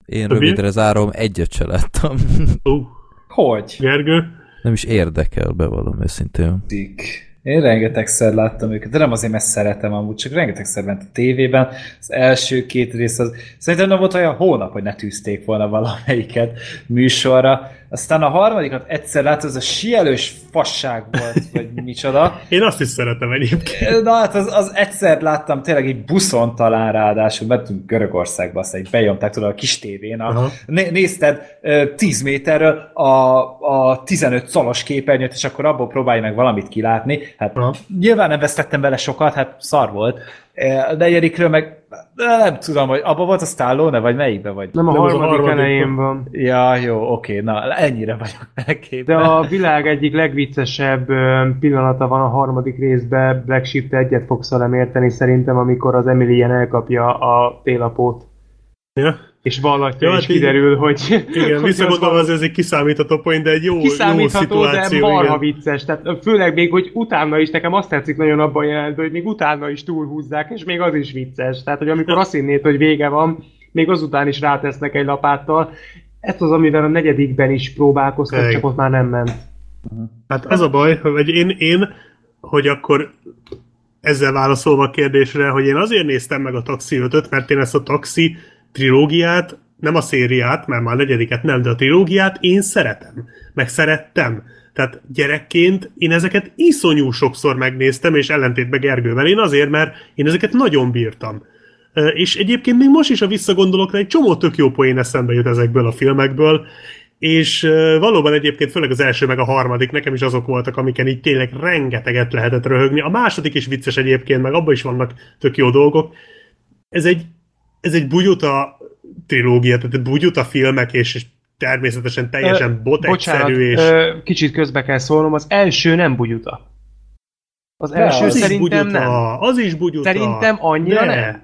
Én rövidre zárom, egyet se láttam. Uh, hogy? Gergő? Nem is érdekel, bevallom őszintén. Dik. Én rengetegszer láttam őket, de nem azért, mert szeretem amúgy, csak rengetegszer ment a tévében. Az első két rész az... Szerintem nem volt olyan hónap, hogy ne tűzték volna valamelyiket műsorra. Aztán a harmadikat egyszer látod, az a sielős fasság volt, vagy micsoda. Én azt is szeretem egyébként. Na hát az, az egyszer láttam tényleg egy buszon talán ráadásul, mentünk Görögországba, aztán így bejömtek tudod a kis tévén. A, né- nézted tíz méterről a, a tizenöt szalos képernyőt, és akkor abból próbálj meg valamit kilátni. Hát aha. Nyilván nem vesztettem vele sokat, hát szar volt. A negyedikről meg nem tudom, hogy abban volt a Stallone, vagy melyikben vagy? Nem, a nem harmadik elején van. Ja, jó, oké, na ennyire vagyok elképben. De a világ egyik legviccesebb pillanata van a harmadik részben, Black Sheep-te egyet fogsz velem érteni szerintem, amikor az Emilien elkapja a télapót. Ja. És vallatja, ja, és hát kiderül, így, hogy... Igen, visszagondolva az, ez egy kiszámítható point, de egy jó, jó szituáció. De marha vicces. Tehát főleg még, hogy utána is, nekem azt tetszik nagyon abban jelentő, hogy még utána is túlhúzzák, és még az is vicces. Tehát, hogy amikor azt hinnéd, hogy vége van, még azután is rátesznek egy lapáttal. Ez az, amivel a negyedikben is próbálkoztak, egy. Csak ott már nem ment. Hát az a baj, hogy én, én hogy akkor... Ezzel válaszolva a kérdésre, hogy én azért néztem meg a Taxi ötöt, mert én ezt a Taxi trilógiát, nem a szériát, mert már a negyediket nem, de a trilógiát én szeretem, meg szerettem. Tehát gyerekként én ezeket iszonyú sokszor megnéztem, és ellentétben Gergővel én azért, mert én ezeket nagyon bírtam. És egyébként még most is, ha visszagondolok, egy csomó tök jó poén eszembe jut ezekből a filmekből, és valóban egyébként főleg az első meg a harmadik, nekem is azok voltak, amiken így tényleg rengeteget lehetett röhögni. A második is vicces egyébként, meg abban is vannak tök jó dolgok. Ez egy, ez egy bugyuta trilógia, tehát bugyuta filmek, és, és természetesen teljesen ö, botegyszerű. Bocsánat, és... ö, kicsit közbe kell szólnom, az első nem bugyuta. Az első az szerintem bugyuta, nem. Az is bugyuta. Szerintem annyira ne. nem.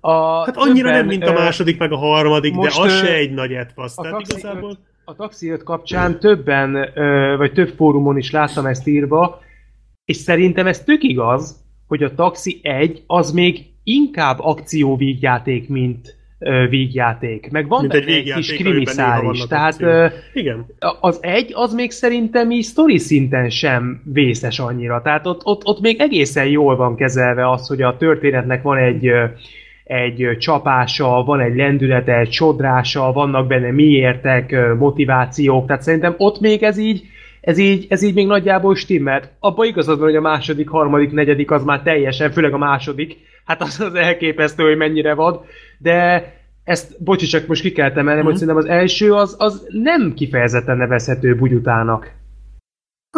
A hát annyira öben, nem, mint a második, meg a harmadik, most, de az ö, se egy nagy etvasz. Tehát igazából... Öt... A Taxi öt kapcsán többen, vagy több fórumon is láttam ezt írva, és szerintem ez tök igaz, hogy a Taxi egy az még inkább akció vígjáték, mint vígjáték. Meg van mint egy, egy kis krimiszál is. Tehát igen. Az egy, az még szerintem így sztori szinten sem vészes annyira. Tehát ott, ott, ott még egészen jól van kezelve az, hogy a történetnek van egy... egy csapása, van egy lendülete, egy sodrása, vannak benne miértek, motivációk, tehát szerintem ott még ez így, ez így, ez így még nagyjából stimmelt. Abba igazad van, hogy a második, harmadik, negyedik az már teljesen, főleg a második, hát az az elképesztő, hogy mennyire vad, de ezt, bocsi, csak most ki kell emelnem, mm-hmm. hogy szerintem az első az, az nem kifejezetten nevezhető bugyutának.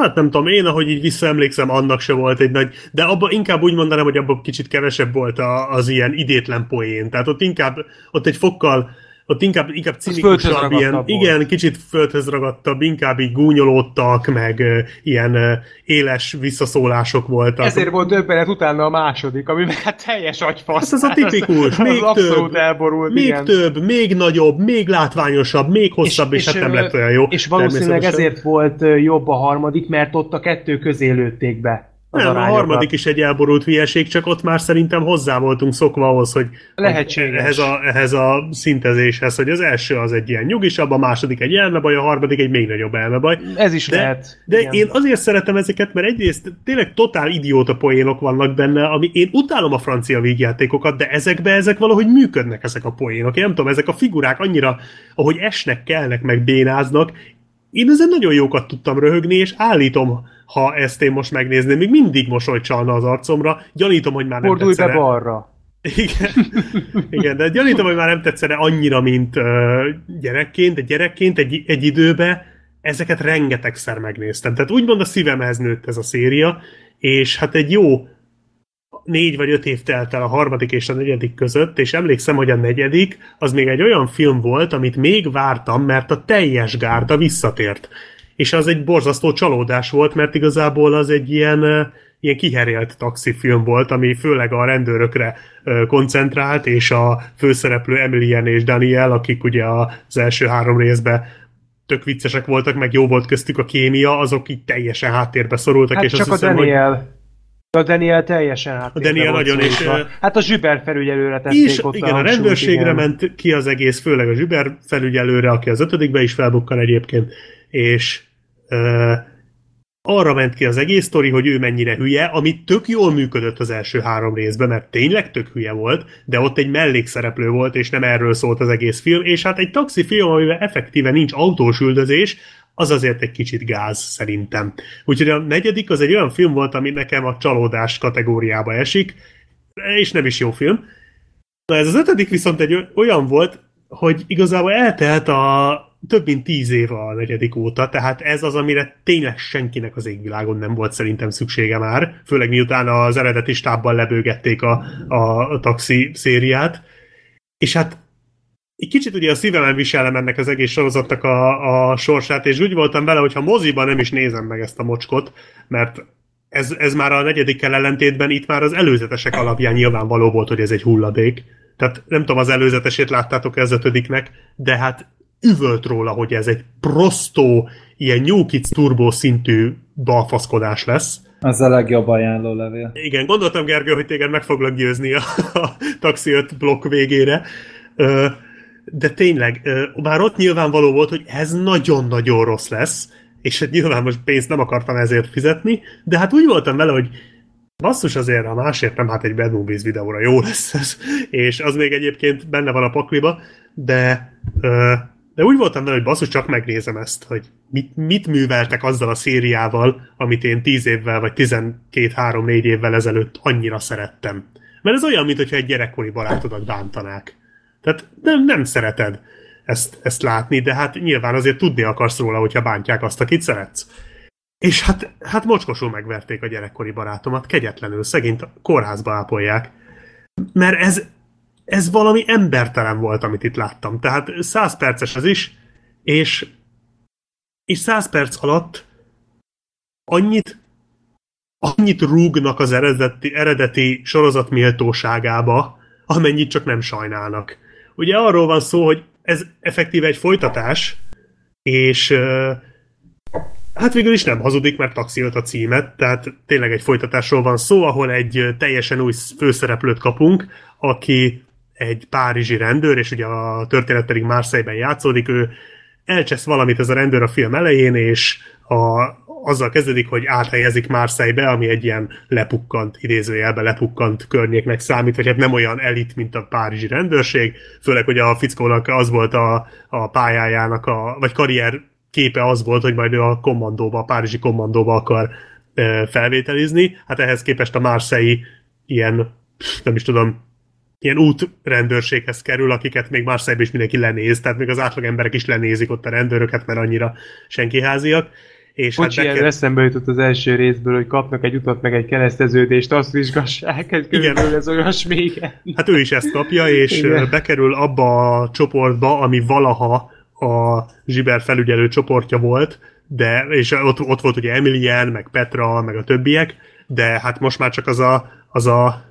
Hát nem tudom, én ahogy így visszaemlékszem, annak se volt egy nagy... De abban inkább úgy mondanám, hogy abban kicsit kevesebb volt a, az ilyen idétlen poén. Tehát ott inkább, ott egy fokkal, ott inkább, inkább cinikusabb, ilyen, igen, kicsit földhöz ragadtabb, inkább így gúnyolódtak, meg uh, ilyen uh, éles visszaszólások voltak. Ezért volt döbbenet utána a második, ami meg hát teljes agyfasz. Hát ez a tipikus, még több, elborult, még igen. több, még nagyobb, még látványosabb, még hosszabb, és, és, és hát nem lett olyan jó. És valószínűleg ezért volt jobb a harmadik, mert ott a kettő közé lőtték be. Nem, a harmadik is egy elborult hülyeség, csak ott már szerintem hozzá voltunk szokva ahhoz, hogy ehhez a, ehhez a szintezéshez, hogy az első az egy ilyen nyugisabb, a második egy elmebaj, a harmadik egy még nagyobb elmebaj. Ez is de, lehet. De igen. Én azért szeretem ezeket, mert egyrészt tényleg totál idióta poénok vannak benne, ami én utálom a francia vígjátékokat, de ezekbe ezek valahogy működnek ezek a poénok. Én nem tudom, ezek a figurák annyira, ahogy esnek, kelnek, meg bénáznak, én ezen nagyon jókat tudtam röhögni, és állítom, ha ezt én most megnézném, még mindig mosolyt csalna az arcomra, gyanítom, hogy már nem Fordulj tetszene. Fordulj be balra! Igen. Igen, de gyanítom, hogy már nem tetszene annyira, mint uh, gyerekként, de gyerekként egy, egy időben ezeket rengetegszer megnéztem. Tehát úgymond a szívemhez nőtt ez a széria, és hát egy jó négy vagy öt év telt el a harmadik és a negyedik között, és emlékszem, hogy a negyedik az még egy olyan film volt, amit még vártam, mert a teljes gárda visszatért. és az egy borzasztó csalódás volt, mert igazából az egy ilyen, ilyen kiherélt taxifilm volt, ami főleg a rendőrökre koncentrált, és a főszereplő Emilien és Daniel, akik ugye az első három részben tök viccesek voltak, meg jó volt köztük a kémia, azok így teljesen háttérbe szorultak. Hát és csak azt hiszem, a Daniel... Hogy... A Daniel teljesen áttérve. A Daniel nagyon is. Hát a Zsüber felügyelőre tették ott. Igen, a, a rendőrségre ment ki az egész, főleg a Zsüber felügyelőre, aki az ötödikbe is felbukkan egyébként, és uh, arra ment ki az egész sztori, hogy ő mennyire hülye, ami tök jól működött az első három részben, mert tényleg tök hülye volt, de ott egy mellékszereplő volt, és nem erről szólt az egész film, és hát egy taxifilm, amiben effektíve nincs autós üldözés, az azért egy kicsit gáz, szerintem. Úgyhogy a negyedik az egy olyan film volt, ami nekem a csalódás kategóriába esik, és nem is jó film. Na ez az ötödik viszont egy olyan volt, hogy igazából eltelt a több mint tíz év a negyedik óta, tehát ez az, amire tényleg senkinek az égvilágon nem volt szerintem szüksége már, főleg miután az eredeti stábban lebőgették a, a, a taxi szériát. És hát egy kicsit ugye a szívemen viselem ennek az egész sorozatnak a, a sorsát, és úgy voltam vele, hogyha moziban nem is nézem meg ezt a mocskot, mert ez, ez már a negyedikkel ellentétben itt már az előzetesek alapján nyilvánvaló volt, hogy ez egy hulladék. Tehát nem tudom, az előzetesét láttátok az ötödiknek, de hát üvölt róla, hogy ez egy prostó, ilyen New Kids Turbo szintű balfaszkodás lesz. Az a legjobb ajánló levél. Igen, gondoltam, Gergő, hogy téged meg foglak győzni a, a Taxi öt blokk végére. Ö, de tényleg, bár ott nyilvánvaló volt, hogy ez nagyon-nagyon rossz lesz, és nyilván most pénzt nem akartam ezért fizetni, de hát úgy voltam vele, hogy basszus azért, ha másért nem, hát egy Bad Movies videóra jó lesz ez, és az még egyébként benne van a pakliba, de, de úgy voltam vele, hogy basszus, csak megnézem ezt, hogy mit, mit műveltek azzal a szériával, amit én tíz évvel, vagy tizenkét-három-négy évvel ezelőtt annyira szerettem. Mert ez olyan, mintha egy gyerekkori barátodat bántanák. Tehát nem, nem szereted ezt, ezt látni, de hát nyilván azért tudni akarsz róla, hogyha bántják azt, akit szeretsz. És hát, hát mocskosul megverték a gyerekkori barátomat, kegyetlenül, szegényt kórházba ápolják. Mert ez, ez valami embertelen volt, amit itt láttam. Tehát száz perces ez is, és, és száz perc alatt annyit, annyit rúgnak az eredeti, eredeti sorozat méltóságába, amennyit csak nem sajnálnak. Ugye arról van szó, hogy ez effektíve egy folytatás, és euh, hát végül is nem hazudik, mert Taxi öt a címet, tehát tényleg egy folytatásról van szó, ahol egy teljesen új főszereplőt kapunk, aki egy párizsi rendőr, és ugye a történet pedig Marseille-ben játszódik, ő elcsesz valamit ez a rendőr a film elején, és a, azzal kezdődik, hogy áthelyezik Marseille-be, ami egy ilyen lepukkant, idézőjelben lepukkant környéknek számít, vagy hát nem olyan elit, mint a párizsi rendőrség, főleg, hogy a fickónak az volt a, a pályájának, a, vagy karrier képe az volt, hogy majd ő a kommandóba, a párizsi kommandóba akar e, felvételizni, hát ehhez képest a Marseille ilyen, nem is tudom, ilyen útrendőrséghez kerül, akiket még Marseille-ben is mindenki lenéz, tehát még az átlag emberek is lenézik ott a rendőröket, mert annyira senkiháziak. És Bocsi, hát beker... eszembe jutott az első részből, hogy kapnak egy utat, meg egy kereszteződést, azt vizsgassák, hogy körülbelül ez olyasmi, igen. Hát ő is ezt kapja, és igen, bekerül abba a csoportba, ami valaha a Zsiber felügyelő csoportja volt, de, és ott, ott volt ugye Emilien, meg Petra, meg a többiek, de hát most már csak az a, az a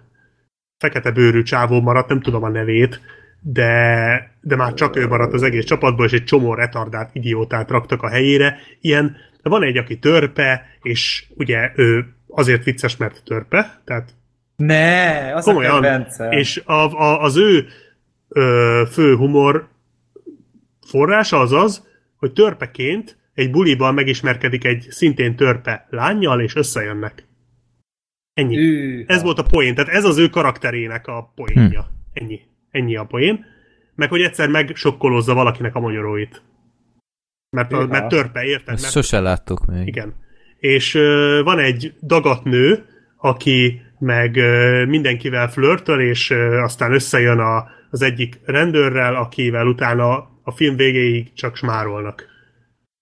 fekete bőrű csávó maradt, nem tudom a nevét, de, de már csak ő maradt az egész csapatból, és egy csomó retardált idiótát raktak a helyére. Ilyen, van egy, aki törpe, és ugye ő azért vicces, mert törpe, tehát... Ne, az komolyan, a Bence. És a, a, az ő ö, fő humor forrása az az, hogy törpeként egy buliban megismerkedik egy szintén törpe lánnyal, és összejönnek. Ennyi. Üha. Ez volt a poén, tehát ez az ő karakterének a poénja. Hm. Ennyi. Ennyi a poén. Meg hogy egyszer megsokkolozza valakinek a magyaróit. Mert, a, mert törpe, érted? Ezt mert... sose láttuk még. Igen. És ö, van egy dagadt nő, aki meg ö, mindenkivel flörtöl, és ö, aztán összejön a, az egyik rendőrrel, akivel utána a film végéig csak smárolnak.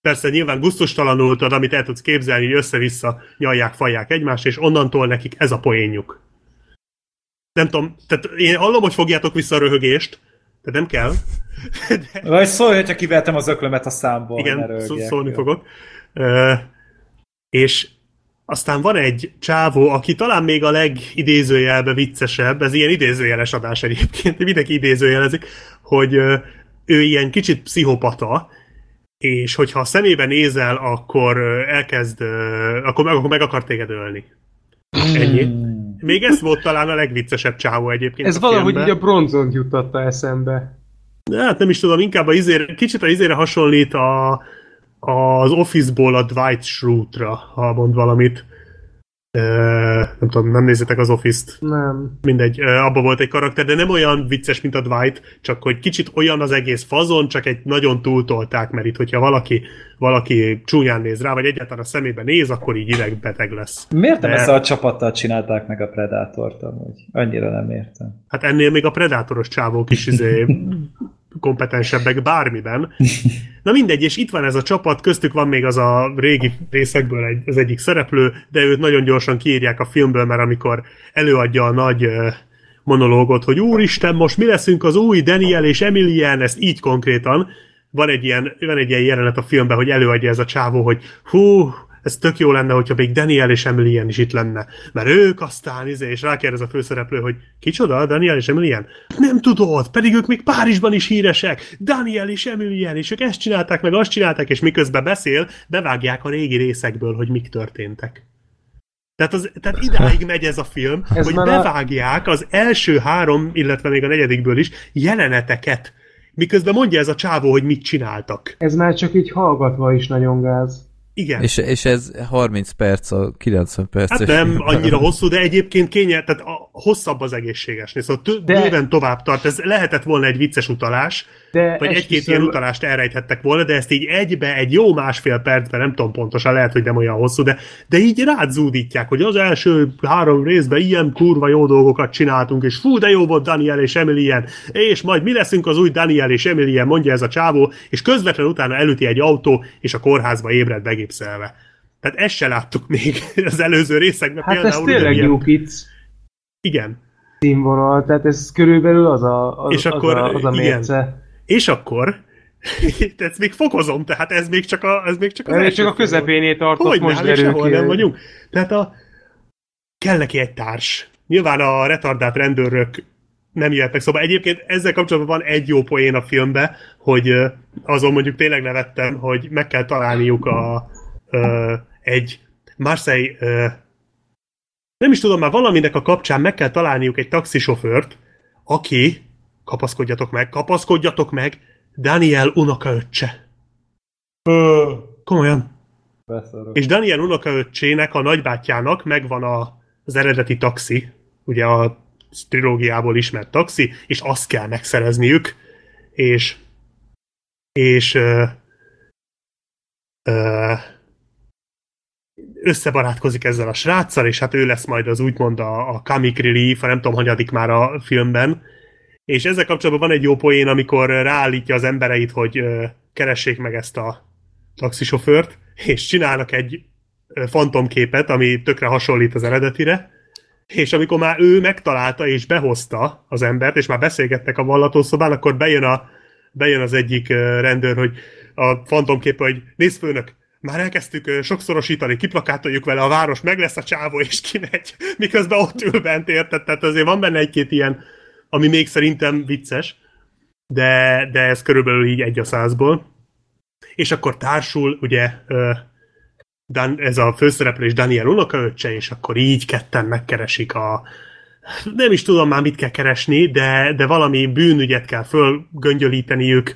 Persze nyilván gusztustalanul, tudod, amit el tudsz képzelni, hogy össze-vissza nyalják, fajják egymást, és onnantól nekik ez a poénjuk. Nem tudom, tehát én hallom, hogy fogjátok vissza a röhögést, de nem kell. De... Vagy szólj, hogyha kivertem az öklömet a számból. Igen, szólni fogok. Ö, és aztán van egy csávó, aki talán még a legidézőjelbe viccesebb, ez ilyen idézőjeles adás egyébként, mindenki idézőjelezik, hogy ő ilyen kicsit pszichopata, és hogyha a szemébe nézel, akkor elkezd, akkor meg, akkor meg akar téged ölni. Ennyi. Még ez volt talán a legviccesebb csávó egyébként. Ez a valahogy így a Bronzont juttatta eszembe. Hát nem is tudom, inkább a izére, kicsit a izére hasonlít a... az Office-ból a Dwight Schrute-ra, ha mond valamit. E, nem tudom, nem nézzétek az Office-t. Nem. Mindegy, e, abban volt egy karakter, de nem olyan vicces, mint a Dwight, csak hogy kicsit olyan az egész fazon, csak egy nagyon túltolták, mert itt, hogyha valaki, valaki csúnyán néz rá, vagy egyáltalán a szemébe néz, akkor így idegbeteg lesz. Miért nem e, ezzel a csapattal csinálták meg a Predátort amúgy? Annyira nem értem. Hát ennél még a Predátoros csávók is izé... kompetensebbek bármiben. Na mindegy, és itt van ez a csapat, köztük van még az a régi részekből egy, az egyik szereplő, de őt nagyon gyorsan kiírják a filmből, mert amikor előadja a nagy uh, monológot, hogy úristen, most mi leszünk az új Daniel és Emilien, ezt így konkrétan, van egy ilyen, van egy ilyen jelenet a filmben, hogy előadja ez a csávó, hogy hú, ez tök jó lenne, hogyha még Daniel és Emilien is itt lenne. Mert ők aztán, izé, és rákérdez a főszereplő, hogy kicsoda, Daniel és Emilien? Nem tudod, pedig ők még Párizsban is híresek. Daniel és Emilien, és ők ezt csinálták, meg azt csinálták, és miközben beszél, bevágják a régi részekből, hogy mik történtek. Tehát, az, tehát idáig megy ez a film, ez hogy bevágják az első három, illetve még a negyedikből is jeleneteket, miközben mondja ez a csávó, hogy mit csináltak. Ez már csak így hallgatva is nagyon gáz. Igen. És, és ez harminc perc, a kilencven perc. Hát nem annyira hosszú, de egyébként kényel, tehát a, hosszabb az egészségesnél, szóval tő, de... bőven tovább tart. Ez lehetett volna egy vicces utalás, de vagy egy-két viszont... ilyen utalást elrejthettek volna, de ezt így egybe, egy jó másfél percben, nem tudom pontosan, lehet, hogy nem olyan hosszú, de, de így rád zúdítják, hogy az első három részben ilyen kurva jó dolgokat csináltunk, és fú, de jó volt Daniel és Emilien, és majd mi leszünk az új Daniel és Emilien, mondja ez a csávó, és közvetlenül utána elüti egy autó, és a kórházba ébred begépszelve. Tehát ezt se láttuk még az előző részekben. Hát például, ez tényleg jó kicc. Igen. Színvonal, tehát ez körülbelül az a, az, és akkor, az a, az a mérce. Igen. És akkor, ezt még fokozom, tehát ez még csak, a, ez még csak az első. Csak a közepénél tartott, hogy most derül ki. Sehol nem vagyunk. Tehát a, kell neki egy társ. Nyilván a retardált rendőrök nem jöhetnek szóba. Egyébként ezzel kapcsolatban van egy jó poén a filmben, hogy azon mondjuk tényleg nevettem, hogy meg kell találniuk a, egy Marseille, nem is tudom, már valaminek a kapcsán meg kell találniuk egy taxisofőrt, aki kapaszkodjatok meg, kapaszkodjatok meg, Daniel unokaöccse. Ö, komolyan. Beszorok. És Daniel unokaöccsének, a nagybátyjának megvan a, az eredeti taxi, ugye a trilógiából ismert taxi, és azt kell megszerezniük, és és ö, ö, összebarátkozik ezzel a sráccal, és hát ő lesz majd az úgymond a, a comic relief, nem tudom, hanyadik már a filmben. És ezzel kapcsolatban van egy jó poén, amikor ráállítja az embereit, hogy ö, keressék meg ezt a taxisofőrt, és csinálnak egy ö, fantomképet, ami tökre hasonlít az eredetire, és amikor már ő megtalálta és behozta az embert, és már beszélgettek a vallatószobán, akkor bejön, a, bejön az egyik ö, rendőr, hogy a fantomkép, hogy nézd főnök, már elkezdtük ö, sokszorosítani, kiplakátoljuk vele a város, meg lesz a csávó, és kimegy, miközben ott ül bent, érted? Tehát azért van benne egy-két ilyen, ami még szerintem vicces, de, de ez körülbelül így egy a százból. És akkor társul, ugye, ez a főszereplő és Daniel unokaöccse, és akkor így ketten megkeresik a... Nem is tudom már, mit kell keresni, de, de valami bűnügyet kell fölgöngyölíteniük,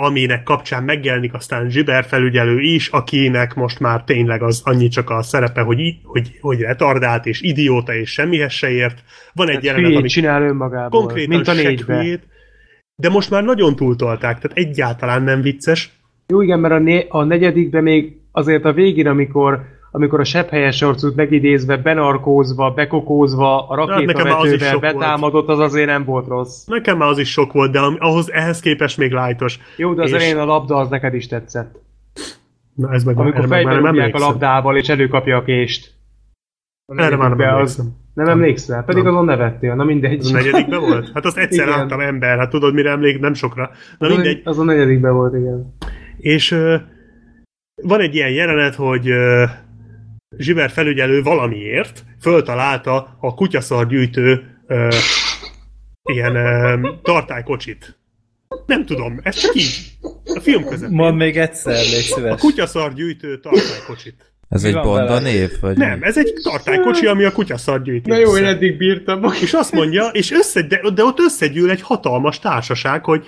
aminek kapcsán megjelenik aztán Zsiber felügyelő is, akinek most már tényleg az annyi csak a szerepe, hogy, hogy, hogy retardált és idióta és semmihez se ért. Van egy hát jelenet, amit csinál önmagából, konkrétan mint a négybe. De most már nagyon túltolták, tehát egyáltalán nem vicces. Jó, igen, mert a, né- a negyedikben még azért a végén, amikor, amikor a sebhelyes sorcút megidézve, benarkózva, bekokózva, a rakétavetővel betámadott, az azért nem volt rossz. Nekem már az is sok volt, de ahhoz ehhez képest még lájtos. Jó, de az és... elején a labda az neked is tetszett. Na, ez meg, amikor fejben rúgják a labdával, és előkapja a kést. A erre már nem emlékszem. Az... Nem emlékszel? Pedig nem. Azon nevettél, na mindegy. Az a negyedikben volt? Hát azt egyszer láttam ember, hát tudod mire emlék, nem sokra. Na mindegy. Az a negyedikben volt, igen. És... Van egy ilyen jelenet, hogy Zsiver felügyelő valamiért föltalálta a kutyaszargyűjtő uh, ilyen uh, tartálykocsit. Nem tudom, ez csak így. A film közepén. Mondd még egyszer, légy szíves. A kutyaszargyűjtő tartálykocsit. Ez mi egy Bonda név? Vagy nem, ez egy tartálykocsi, ami a kutyaszargyűjtő. Na jó, én eddig bírtam. És azt mondja, és össze, de, de ott összegyűl egy hatalmas társaság, hogy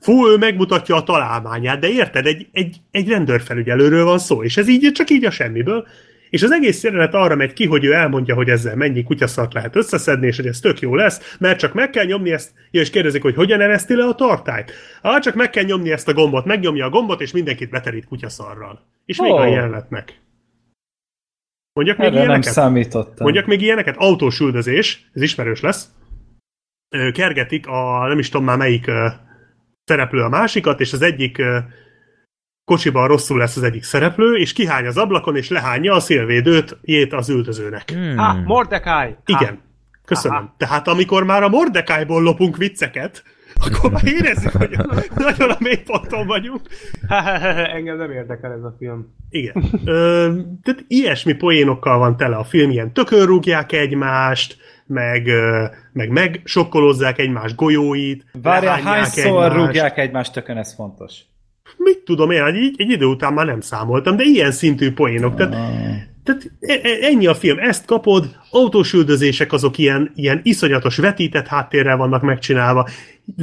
fú, ő megmutatja a találmányát, de érted, egy, egy, egy rendőrfelügyelőről van szó, és ez így csak így a semmiből. És az egész jelenet arra megy ki, hogy ő elmondja, hogy ezzel mennyi kutyaszart lehet összeszedni, és hogy ez tök jó lesz, mert csak meg kell nyomni ezt, és kérdezik, hogy hogyan ereszti le a tartályt. Á, csak meg kell nyomni ezt a gombot, megnyomja a gombot, és mindenkit beterít kutyaszarral. És még oh. a jelenetnek. Mondjak még Erre ilyeneket? Nem számítottam. Mondjak még ilyeneket? Autós üldözés, ez ismerős lesz. Kergetik a, nem is tudom már melyik szereplő a másikat, és az egyik kocsiban rosszul lesz az egyik szereplő, és kihány az ablakon, és lehányja a szélvédőt jét az üldözőnek. Hmm. Ah, Mordecai! Igen. Köszönöm. Aha. Tehát amikor már a Mordecaiból lopunk vicceket, akkor már érezzük, hogy nagyon a mély ponton vagyunk. Engem nem érdekel ez a film. Igen. Ö, tehát ilyesmi poénokkal van tele a film, ilyen tökön rúgják egymást, meg meg, meg sokkolózzák egymás golyóit, várjál, hányszor rúgják egymást tökön, ez fontos. Mit tudom én, egy, egy idő után már nem számoltam, de ilyen szintű poénok. Tehát, tehát ennyi a film, ezt kapod, autósüldözések azok ilyen, ilyen iszonyatos vetített háttérrel vannak megcsinálva.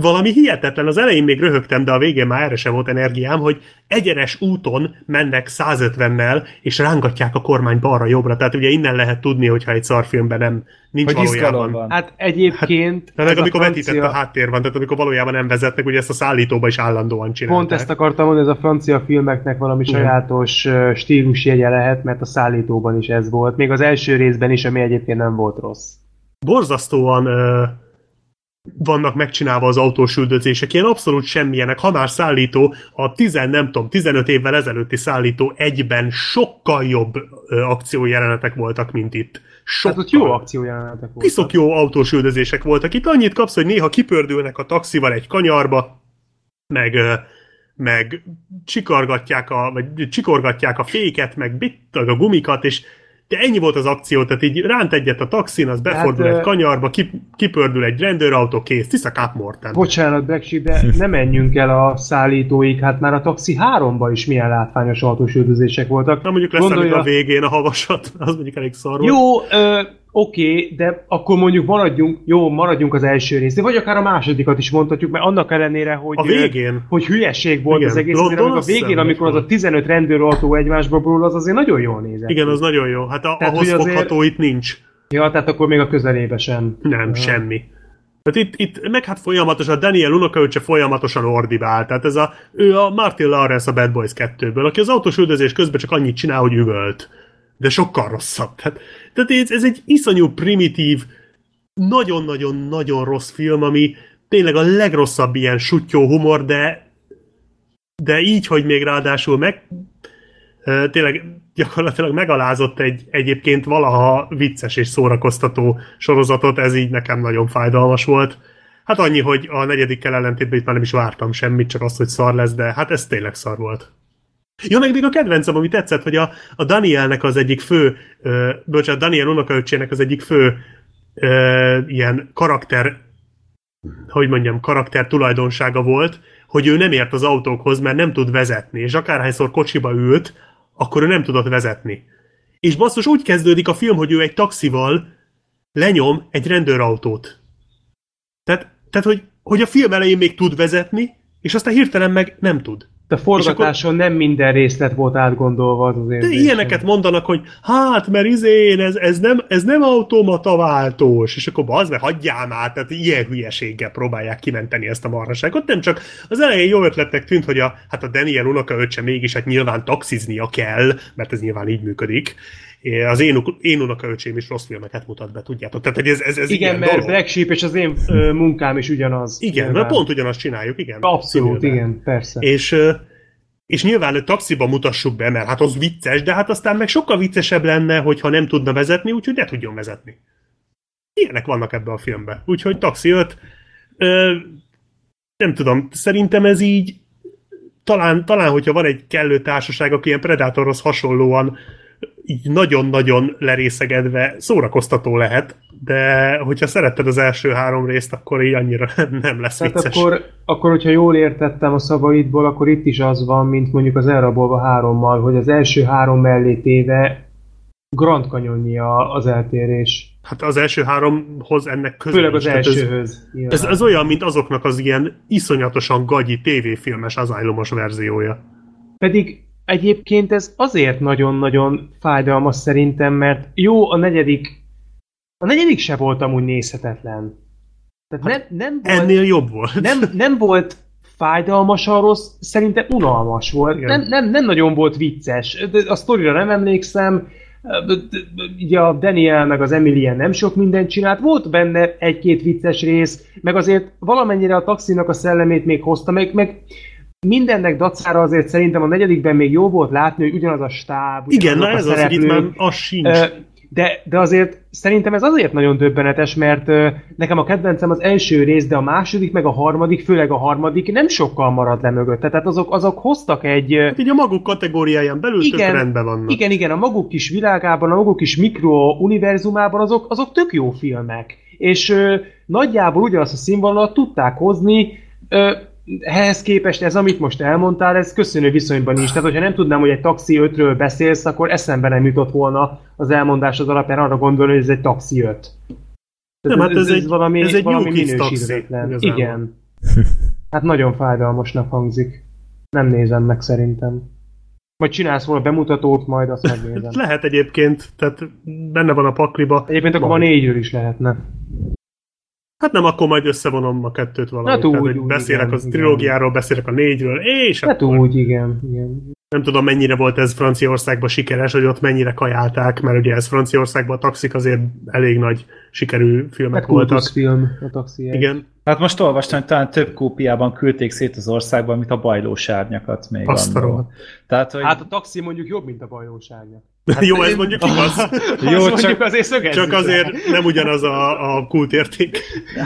Valami hihetetlen, az elején még röhögtem, de a végén már erre sem volt energiám, hogy egyenes úton mennek százötvennel, és rángatják a kormány balra-jobbra. Tehát ugye innen lehet tudni, hogyha egy szarfilmben nem nincs hogy valójában. Hát egyébként... Hát, meg amikor a francia... vetített a háttér van, tehát amikor valójában nem vezetnek, ugye ezt a szállítóba is állandóan csinálják. Pont ezt akartam mondani, ez a francia filmeknek valami igen. sajátos stílusjegye lehet, mert a szállítóban is ez volt. Még az első részben is, ami egyébként nem volt rossz. Borzasztóan... Uh... vannak megcsinálva az autós üldözések, ilyen abszolút semmilyenek, ha már szállító, a tizen, nem tudom, tizenöt évvel ezelőtti szállító egyben sokkal jobb ö, akciójelenetek voltak, mint itt. Sokkal. Hát ott jó akciójelenetek voltak. Piszok jó autós üldözések voltak. Itt annyit kapsz, hogy néha kipördülnek a taxival egy kanyarba, meg, ö, meg csikorgatják a, vagy csikorgatják a féket, meg bittag a gumikat, és de ennyi volt az akció, tehát így ránt egyet a taxin, az befordul hát, egy kanyarba, kip, kipördül egy rendőrautó, kész, tisza Cap Morten. Bocsánat, Beksi, de ne menjünk el a szállítóig, hát már a Taxi háromba is milyen látványos autós üldözések voltak. Na mondjuk lesz Gondolja... a végén a havasat, az mondjuk elég szar volt. Jó, ö, oké, de akkor mondjuk maradjunk, jó, maradjunk az első résznél, vagy akár a másodikat is mondhatjuk, mert annak ellenére, hogy, a végén. hogy hülyeség volt igen. az egész, London, az a végén, amikor az a tizenöt rendőrautó egymásba borul, az azért nagyon jól nézett. Igen, az nagyon jó. Hát a, tehát, ahhoz fogható azért... itt nincs. Ja, tehát akkor még a közelébe sem. Nem, ja. semmi. Tehát itt, itt meg hát folyamatosan, Daniel unokaöccse folyamatosan ordibál. Tehát ez a, ő a Martin Lawrence a Bad Boys kettőből, aki az autós üldözés közben csak annyit csinál, hogy üvölt. De sokkal rosszabb. Tehát, tehát ez, ez egy iszonyú primitív, nagyon-nagyon-nagyon rossz film, ami tényleg a legrosszabb ilyen suttyó humor, de, de így, hogy még ráadásul meg tényleg gyakorlatilag megalázott egy egyébként valaha vicces és szórakoztató sorozatot, ez így nekem nagyon fájdalmas volt. Hát annyi, hogy a negyedikkel ellentétben itt már nem is vártam semmit, csak azt, hogy szar lesz, de hát ez tényleg szar volt. Jó, meg még a kedvencem, ami tetszett, hogy a, a Danielnek az egyik fő, ö, bocsánat, Daniel unokaöccsének az egyik fő ö, ilyen karakter, hogy mondjam, karakter tulajdonsága volt, hogy ő nem ért az autókhoz, mert nem tud vezetni, és akárhányszor kocsiba ült, akkor ő nem tudott vezetni. És basszus, úgy kezdődik a film, hogy ő egy taxival lenyom egy rendőrautót. Tehát, tehát hogy, hogy a film elején még tud vezetni, és aztán hirtelen meg nem tud. A forgatáson akkor, nem minden részlet volt átgondolva az érzésem. De ilyeneket mondanak, hogy hát, mert izén, ez, ez, nem, ez nem automataváltós, és akkor bazd meg, hagyjál már, tehát ilyen hülyeséggel próbálják kimenteni ezt a marhaságot. Nem csak az elején jó ötletnek tűnt, hogy a, hát a Daniel unokaöccse mégis hát nyilván taxiznia kell, mert ez nyilván így működik. Az én, én unokaöcsém is rossz filmeket mutat be, tudjátok. Tehát ez, ez, ez igen, mert dolog. Black Sheep és az én ö, munkám is ugyanaz. Igen, mert pont ugyanazt csináljuk, igen. Abszolút, igen, igen, persze. És, és nyilván a taxiban mutassuk be, mert hát az vicces, de hát aztán meg sokkal viccesebb lenne, hogyha nem tudna vezetni, úgyhogy ne tudjon vezetni. Ilyenek vannak ebben a filmben. Úgyhogy Taxi öt, ö, nem tudom, szerintem ez így talán, talán, hogyha van egy kellő társaság, aki ilyen Predatorhoz hasonlóan így nagyon-nagyon lerészegedve szórakoztató lehet, de hogyha szeretted az első három részt, akkor így annyira nem lesz vicces. Tehát akkor, akkor, hogyha jól értettem a szavaidból, akkor itt is az van, mint mondjuk az Elrabolva hárommal, hogy az első három mellé téve Grand Canyon-ja az eltérés. Hát az első háromhoz ennek közel. Főleg az elsőhöz. Ez, ez, ez olyan, mint azoknak az ilyen iszonyatosan gagyi tévéfilmes Asylum-os verziója. Pedig egyébként ez azért nagyon-nagyon fájdalmas szerintem, mert jó, a negyedik a negyedik se volt amúgy nézhetetlen. Tehát hát nem, nem volt, ennél jobb volt. Nem, nem volt fájdalmasan rossz, szerintem unalmas volt. Nem, nem, nem nagyon volt vicces. A sztorira nem emlékszem, ugye a Daniel meg az Emilia nem sok mindent csinált, volt benne egy-két vicces rész, meg azért valamennyire a Taxinak a szellemét még hozta, meg, meg mindennek dacára azért szerintem a negyedikben még jó volt látni, hogy ugyanaz a stáb, ugyanaz a szereplők. Igen, na ez az, itt már az sincs. De, de azért szerintem ez azért nagyon döbbenetes, mert nekem a kedvencem az első rész, de a második, meg a harmadik, főleg a harmadik nem sokkal marad le mögötte. Tehát azok, azok hoztak egy... Hát így a maguk kategóriáján belül igen, tök rendben vannak. Igen, igen, a maguk kis világában, a maguk kis mikrouniverzumában azok, azok tök jó filmek. És ö, nagyjából ugyanazt a színvonalat tudták hozni... Ö, ehhez képest ez, amit most elmondtál, ez köszönő viszonyban is. Tehát, hogyha nem tudnám, hogy egy Taxi ötről beszélsz, akkor eszembe nem jutott volna az elmondásod alapján arra gondolni, hogy ez egy Taxi öt. Nem, hát ez, ez, ez egy, valami, ez egy valami minősítetlen. Igen. Hát nagyon fájdalmasnak hangzik. Nem nézem meg szerintem. Vagy csinálsz volna bemutatót, majd azt megnézem. Lehet egyébként, tehát benne van a pakliba. Egyébként akkor van négyről is lehetne. Hát nem, akkor majd összevonom a kettőt valamit. Hát úgy, úgy, beszélek igen, a trilógiáról, beszélek a négyről, és hát akkor... úgy, igen, igen. Nem tudom, mennyire volt ez Franciaországban sikeres, hogy ott mennyire kajálták, mert ugye ez Franciaországban a Taxik azért elég nagy sikerű filmek hát voltak. Film, a Taxi. Igen. Hát most olvastam, hogy talán több kópiában küldték szét az országban, mint a Bajlósárnyakat még. Asztalról. Tehát, hogy... Hát a Taxi mondjuk jobb, mint a Bajlósárnyak. Hát jó, én... ez mondjuk igaz. Jó, csak azért, csak azért nem ugyanaz a, a kultérték.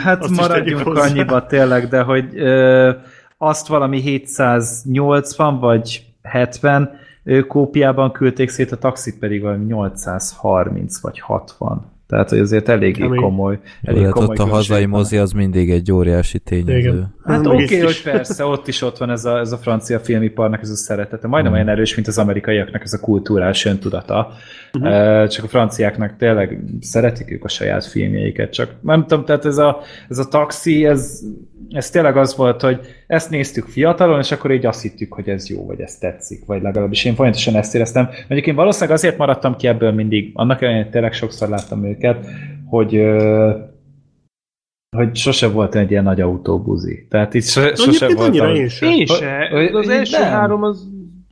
Hát azt maradjunk annyiba tényleg, de hogy ö, azt valami hétszáznyolcvan vagy hetven ö, kópiában küldték szét, a Taxit pedig valami nyolcszázharminc vagy hatvan. Tehát azért eléggé komoly. Elég hát komoly ott a hazai mozi az mindig egy óriási tényező. Hát oké, okay, hogy persze, ott is ott van ez a, ez a francia filmiparnak ez a szeretete. Majdnem hmm. olyan erős, mint az amerikaiaknak ez a kulturális öntudata. Uh-huh. Csak a franciáknak tényleg szeretik ők a saját filmjeiket. Csak nem tudom, tehát ez a, ez a Taxi, ez, ez tényleg az volt, hogy ezt néztük fiatalon, és akkor így azt hittük, hogy ez jó, vagy ez tetszik, vagy legalábbis én folyamatosan ezt éreztem. Mondjuk én valószínűleg azért maradtam ki ebből mindig, annak ellenére tényleg sokszor láttam őket, hogy, hogy sose volt egy ilyen nagy autóbuzi. Tehát itt so, sose voltam. Én se. Én se. Az első nem. három az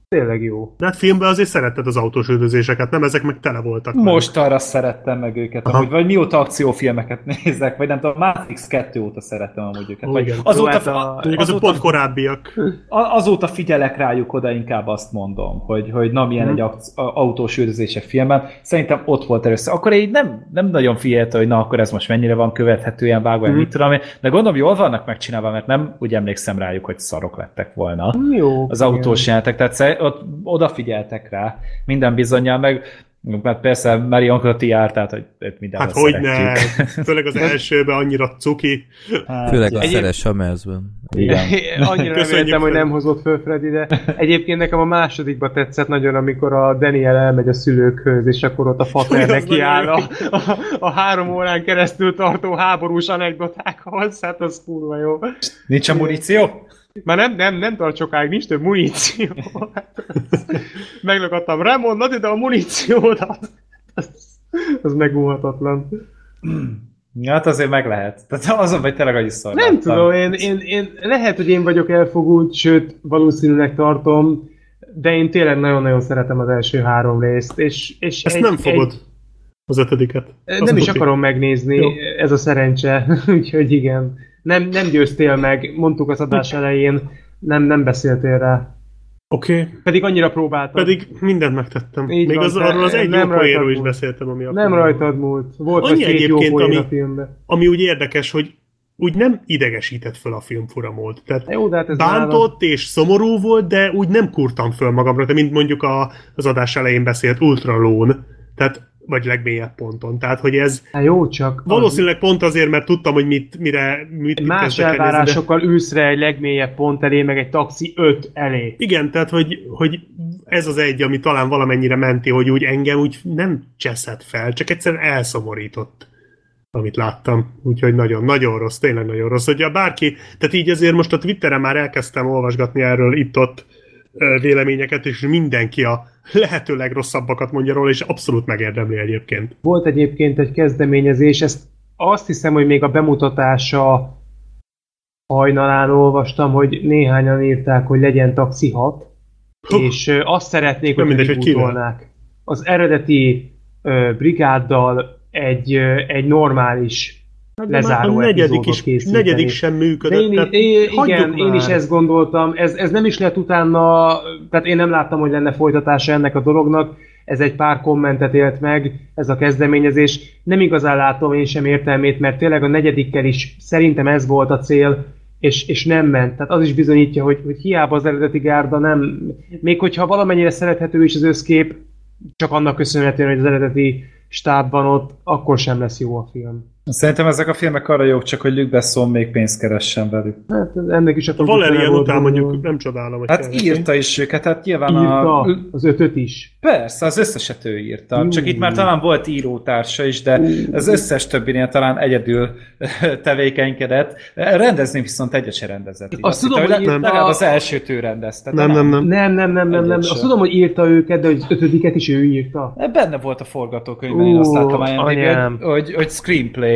tényleg jó. De hát filmben azért szeretted az autós üldözéseket, nem? Ezek meg tele voltak. Most meg. Arra szerettem meg őket, amúgy, vagy mióta akciófilmeket nézek, vagy nem tudom, a Matrix kettő óta szerettem amúgy őket. Vagy azóta, hát a, azóta, azok pont korábbiak. Azóta figyelek rájuk oda, inkább azt mondom, hogy, hogy na milyen hmm. egy akci- autós üldözése filmben. Szerintem ott volt először. Akkor így nem, nem nagyon figyeltem, hogy na akkor ez most mennyire van követhetően vágva, hmm. mit tudom én. De gondolom jól vannak megcsinálva, mert nem úgy emlékszem rájuk, hogy szarok lettek volna jó, az autós jelenetek. Tehát ott odafigyeltek rá, minden bizonnyal, meg mert persze Marion Cotillard, tehát hogy mindenhol hát szeretjük. Hát hogyne, főleg az elsőben annyira cuki. Hát, főleg a Szeres Hamersben. Annyira reméltem, hogy nem hozott föl Freddy, de egyébként nekem a másodikba tetszett nagyon, amikor a Daniel elmegy a szülőkhöz, és akkor ott a fater neki áll a, a, a három órán keresztül tartó háborús anekdotákhoz, hát az kurva jó. Nincs a muníció? Már nem, nem, nem tart sokáig, nincs több muníció. Meglakadtam rá mondani, de a muníciódat, az, az megúhatatlan. Hát azért meg lehet. Tehát azon vagy tényleg annyi szor. Nem tudom, én, én, én, lehet, hogy én vagyok elfogult, sőt, valószínűleg tartom, de én tényleg nagyon-nagyon szeretem az első három részt. És, és ezt egy, nem fogod egy... az ötödiket. Azt nem is akarom megnézni, jó. Ez a szerencse, úgyhogy igen. Nem, nem győztél meg, mondtuk az adás elején, nem, nem beszéltél rá. Oké. Okay. Pedig annyira próbáltam. Pedig mindent megtettem. Így még van, az, arról az egy jó poénról is beszéltem, ami a nem rajtad múlt. Volt annyi egy két jó poén a filmben. Ami úgy érdekes, hogy úgy nem idegesített föl a film furamolt. Tehát jó, de hát ez bántott nálam... és szomorú volt, de úgy nem kurtam föl magamra, de mint mondjuk a, az adás elején beszélt Ultralón, tehát vagy legmélyebb ponton. Tehát, hogy ez há, jó, csak valószínűleg az... pont azért, mert tudtam, hogy mit, mire... Mit, mit más elvárásokkal de... ülsz rá egy legmélyebb pont elé, meg egy taxi öt elé. Igen, tehát, hogy, hogy ez az egy, ami talán valamennyire menti, hogy úgy engem úgy nem cseszett fel, csak egyszerűen elszomorított, amit láttam. Úgyhogy nagyon-nagyon rossz, tényleg nagyon rossz. Hogyha bárki, tehát így azért most a Twitteren már elkezdtem olvasgatni erről itt-ott véleményeket, és mindenki a lehető legrosszabbakat mondja róla, és abszolút megérdemli egyébként. Volt egyébként egy kezdeményezés, ezt azt hiszem, hogy még a bemutatása hajnalán olvastam, hogy néhányan írták, hogy legyen Taxi hat, Hú. és azt szeretnék, nem hogy mindegy, kibútolnák. Az eredeti ö, brigáddal egy, ö, egy normális hát lezáró epizódot is, készíteni. Negyedik sem működött. Én, tehát, én, igen, már. én is ezt gondoltam. Ez, ez nem is lett utána, tehát én nem láttam, hogy lenne folytatása ennek a dolognak. Ez egy pár kommentet élt meg, ez a kezdeményezés. Nem igazán látom én sem értelmét, mert tényleg a negyedikkel is szerintem ez volt a cél, és, és nem ment. Tehát az is bizonyítja, hogy, hogy hiába az eredeti gárda nem... Még hogyha valamennyire szerethető is az összkép, csak annak köszönhetően, hogy az eredeti stábban ott, akkor sem lesz jó a film. Szerintem ezek a filmek arra jók, csak hogy Luc Besson még pénzt keressen velük. Hát ennek is a... A Valerian után mondjuk nem csodálom. Hát keresni. Írta is őket, hát nyilván írta a... az ötöt is. Persze, az összeset ő írta. Mm. Csak itt már talán volt írótársa is, de mm. az összes többinél talán egyedül tevékenykedett. Rendezni viszont egyet se rendezett. Azt tudom, hogy írta... Legalább az elsőt ő rendezte. Nem, nem, nem. Nem, nem, nem, nem, nem. Azt tudom, hogy írta őket, de az ötödiket is ő írta. Benne volt a forgatókönyvben, én azt láttam, hogy screenplay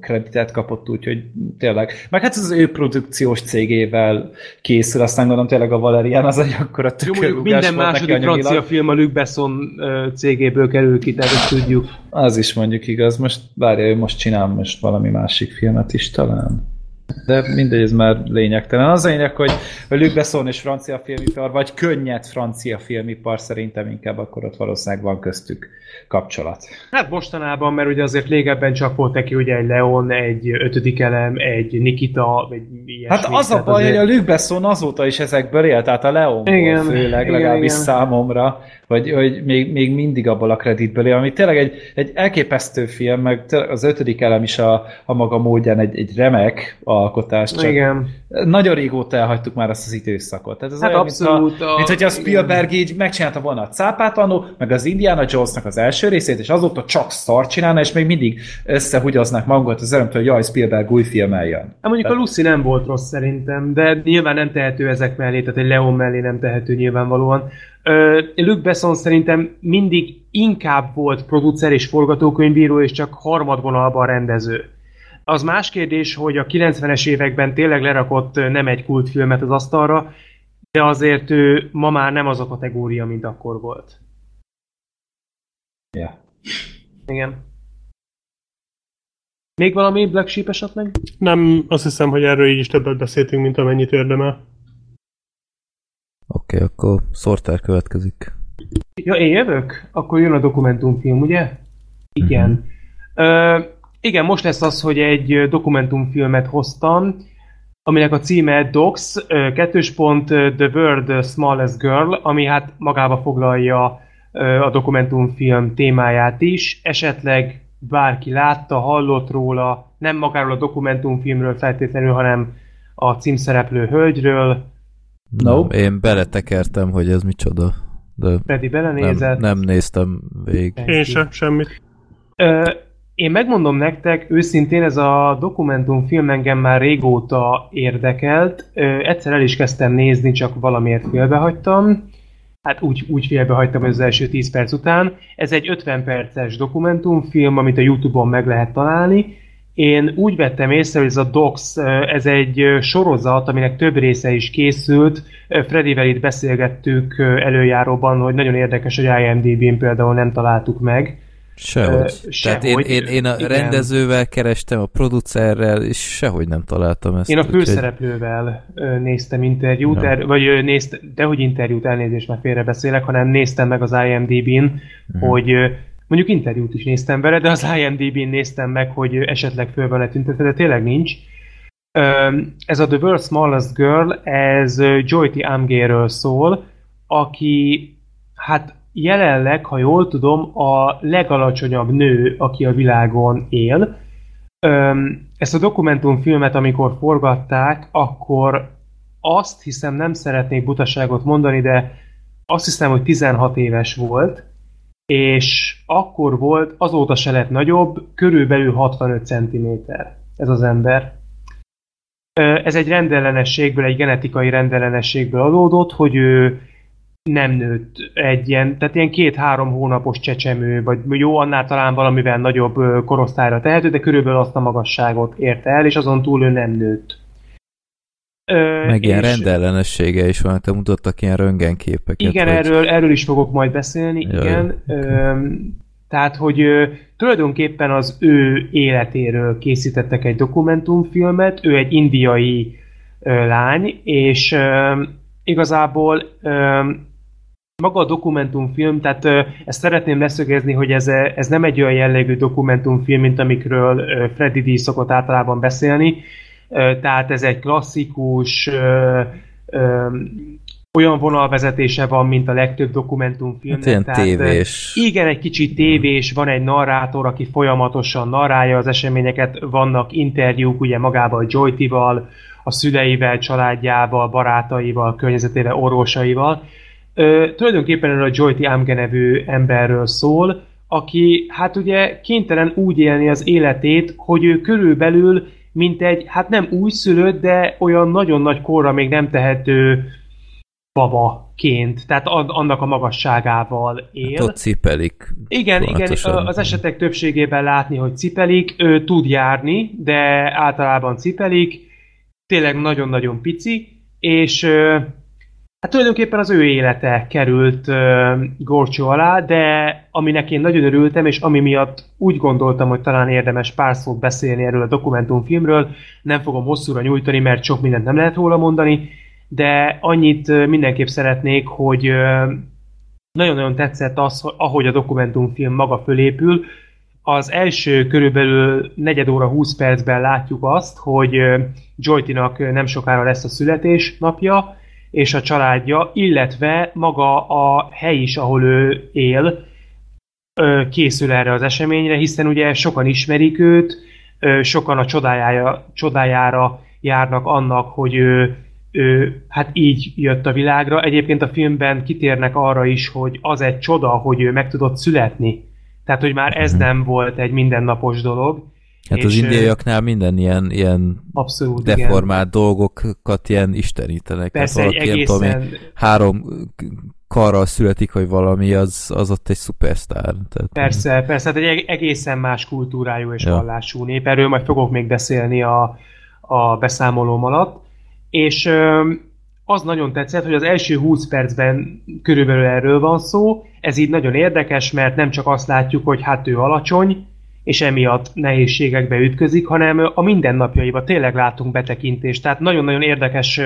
kreditet kapott, úgyhogy tényleg. Meg hát az ő produkciós cégével készül, aztán gondolom tényleg a Valerian az egy akkora tükörrugás. Minden második francia film a Luc Besson cégéből kerül ki, tehát ezt tudjuk. Az is mondjuk igaz, most várja, ő most csinál most valami másik filmet is talán. De mindegy, ez már lényegtelen. Az a lényeg, hogy Luc Besson és francia filmipar, vagy könnyed francia filmipar szerintem inkább akkor ott valószínűleg van köztük kapcsolat. Hát mostanában, mert ugye azért régebben csak volt neki ugye egy Leon, egy ötödik elem, egy Nikita, vagy ilyesmi. Hát az a baj, azért... hogy a Luc Besson azóta is ezekből élt, tehát a Leonból igen, főleg, igen, legalábbis igen. számomra, vagy hogy még, még mindig abból a kreditből él, ami tényleg egy, egy elképesztő film, meg az ötödik elem is a, a maga módján egy, egy remek alkotás. Csak igen. Nagyon régóta elhagytuk már azt az időszakot. Ez az hát olyan, abszolút. Mint, a, a, mint hogy a Spielberg igen. így megcsinálta volna a Cápát annó, meg az Indiana Jonesnak az első részét, és azóta csak szart csinálna, és még mindig összehugyaznák magunkat az örömtől, hogy jaj, Spielberg új film eljön. Hát mondjuk Te- a Lucy nem volt rossz szerintem, de nyilván nem tehető ezek mellé, tehát egy Leon mellé nem tehető nyilvánvalóan. Luc Besson szerintem mindig inkább volt producer és forgatókönyvíró, és csak harmadvonalban rendező. Az más kérdés, hogy a kilencvenes években tényleg lerakott nem egy kultfilmet az asztalra, de azért ő ma már nem az a kategória, mint akkor volt. Yeah. Igen. Még valami Black Sheep esetleg? Nem, azt hiszem, hogy erről így is többet beszéltünk, mint amennyit érdemel. Oké, okay, akkor Sorter következik. Ja, én jövök? Akkor jön a dokumentumfilm, ugye? Igen. Mm-hmm. Ö, igen, most lesz az, hogy egy dokumentumfilmet hoztam, aminek a címe Docs, kettős pont The World's Smallest Girl, ami hát magába foglalja a dokumentumfilm témáját is. Esetleg bárki látta, hallott róla, nem magáról a dokumentumfilmről feltétlenül, hanem a címszereplő hölgyről. No. Nem, én beletekertem, hogy ez micsoda. De Freddy belenézett. Nem, nem néztem végig. Én sem, semmit. Ö, én megmondom nektek, őszintén ez a dokumentumfilm engem már régóta érdekelt. Ö, egyszer el is kezdtem nézni, csak valamiért félbehagytam. Hát úgy, úgy félbehagytam, hogy az első tíz perc után. Ez egy ötven perces dokumentumfilm, amit a YouTube-on meg lehet találni. Én úgy vettem észre, hogy ez a Docs, ez egy sorozat, aminek több része is készült. Fredivel itt beszélgettük előjáróban, hogy nagyon érdekes, hogy I M D B-n például nem találtuk meg. Sehogy. Sehogy. Tehát én, én, én a igen. rendezővel kerestem, a producerrel, és sehogy nem találtam ezt. Én a főszereplővel egy... néztem interjút, no. er, vagy néztem, dehogy interjút, elnézést, már félre beszélek, hanem néztem meg az I M D B-n, mm. hogy Mondjuk interjút is néztem vele, de az I M D B-n néztem meg, hogy esetleg föl van letüntetve, de tényleg nincs. Ez a The World's Smallest Girl, ez Joyti Amgéről szól, aki hát jelenleg, ha jól tudom, a legalacsonyabb nő, aki a világon él. Ezt a dokumentumfilmet, amikor forgatták, akkor azt hiszem, nem szeretnék butaságot mondani, de azt hiszem, hogy tizenhat éves volt, és akkor volt, azóta se lett nagyobb, körülbelül hatvanöt centiméter ez az ember. Ez egy rendellenességből, egy genetikai rendellenességből adódott, hogy ő nem nőtt egy ilyen, tehát ilyen két-három hónapos csecsemő, vagy jó, annál talán valamivel nagyobb korosztályra tehető, de körülbelül azt a magasságot érte el, és azon túl ő nem nőtt. Ö, Meg ilyen rendellenessége is van, te mutattak ilyen röntgenképeket. Igen, vagy... erről, erről is fogok majd beszélni, Jaj, igen. Okay. Ö, tehát, hogy ö, tulajdonképpen az ő életéről készítettek egy dokumentumfilmet, ő egy indiai ö, lány, és ö, igazából ö, maga a dokumentumfilm, tehát ö, ezt szeretném leszögezni, hogy ez, ez nem egy olyan jellegű dokumentumfilm, mint amikről ö, Freddy D. szokott általában beszélni. Tehát ez egy klasszikus, ö, ö, olyan vonalvezetése van, mint a legtöbb dokumentumfilmnek. Ilyen tehát, tévés. Igen, egy kicsit tévés, van egy narrátor, aki folyamatosan narrálja az eseményeket, vannak interjúk ugye magával a Joytival, a szüleivel, családjával, barátaival, környezetével, orvosaival. Ö, tulajdonképpen erről a Joyti Amge nevű emberről szól, aki hát ugye kénytelen úgy élni az életét, hogy ő körülbelül mint egy, hát nem újszülött, de olyan nagyon nagy korra még nem tehető babaként, tehát annak a magasságával él. Hát ott cipelik. Igen, igen, az esetek többségében látni, hogy cipelik, ő tud járni, de általában cipelik, tényleg nagyon-nagyon pici, és hát tulajdonképpen az ő élete került górcső alá, de aminek én nagyon örültem, és ami miatt úgy gondoltam, hogy talán érdemes pár szót beszélni erről a dokumentumfilmről. Nem fogom hosszúra nyújtani, mert sok mindent nem lehet róla mondani, de annyit mindenképp szeretnék, hogy nagyon-nagyon tetszett az, ahogy a dokumentumfilm maga fölépül. Az első körülbelül negyed óra húsz percben látjuk azt, hogy Joytinak nem sokára lesz a születésnapja, és a családja, illetve maga a hely is, ahol ő él, készül erre az eseményre, hiszen ugye sokan ismerik őt, sokan a csodájára, csodájára járnak annak, hogy ő, ő hát így jött a világra. Egyébként a filmben kitérnek arra is, hogy az egy csoda, hogy ő meg tudott születni. Tehát, hogy már ez nem volt egy mindennapos dolog. Hát és az indiaiaknál minden ilyen, ilyen abszolút, deformált igen. dolgokat ilyen istenítenek. Persze, hát valaki, egészen... nem tudom, három karral születik, hogy valami, az, az ott egy szupersztár. Tehát... Persze, persze, hát egy egészen más kultúrájú és ja. vallású nép. Erről majd fogok még beszélni a, a beszámolóm alatt. És az nagyon tetszett, hogy az első húsz percben körülbelül erről van szó. Ez így nagyon érdekes, mert nem csak azt látjuk, hogy hát ő alacsony, és emiatt nehézségekbe ütközik, hanem a mindennapjaiba tényleg látunk betekintést. Tehát nagyon-nagyon érdekes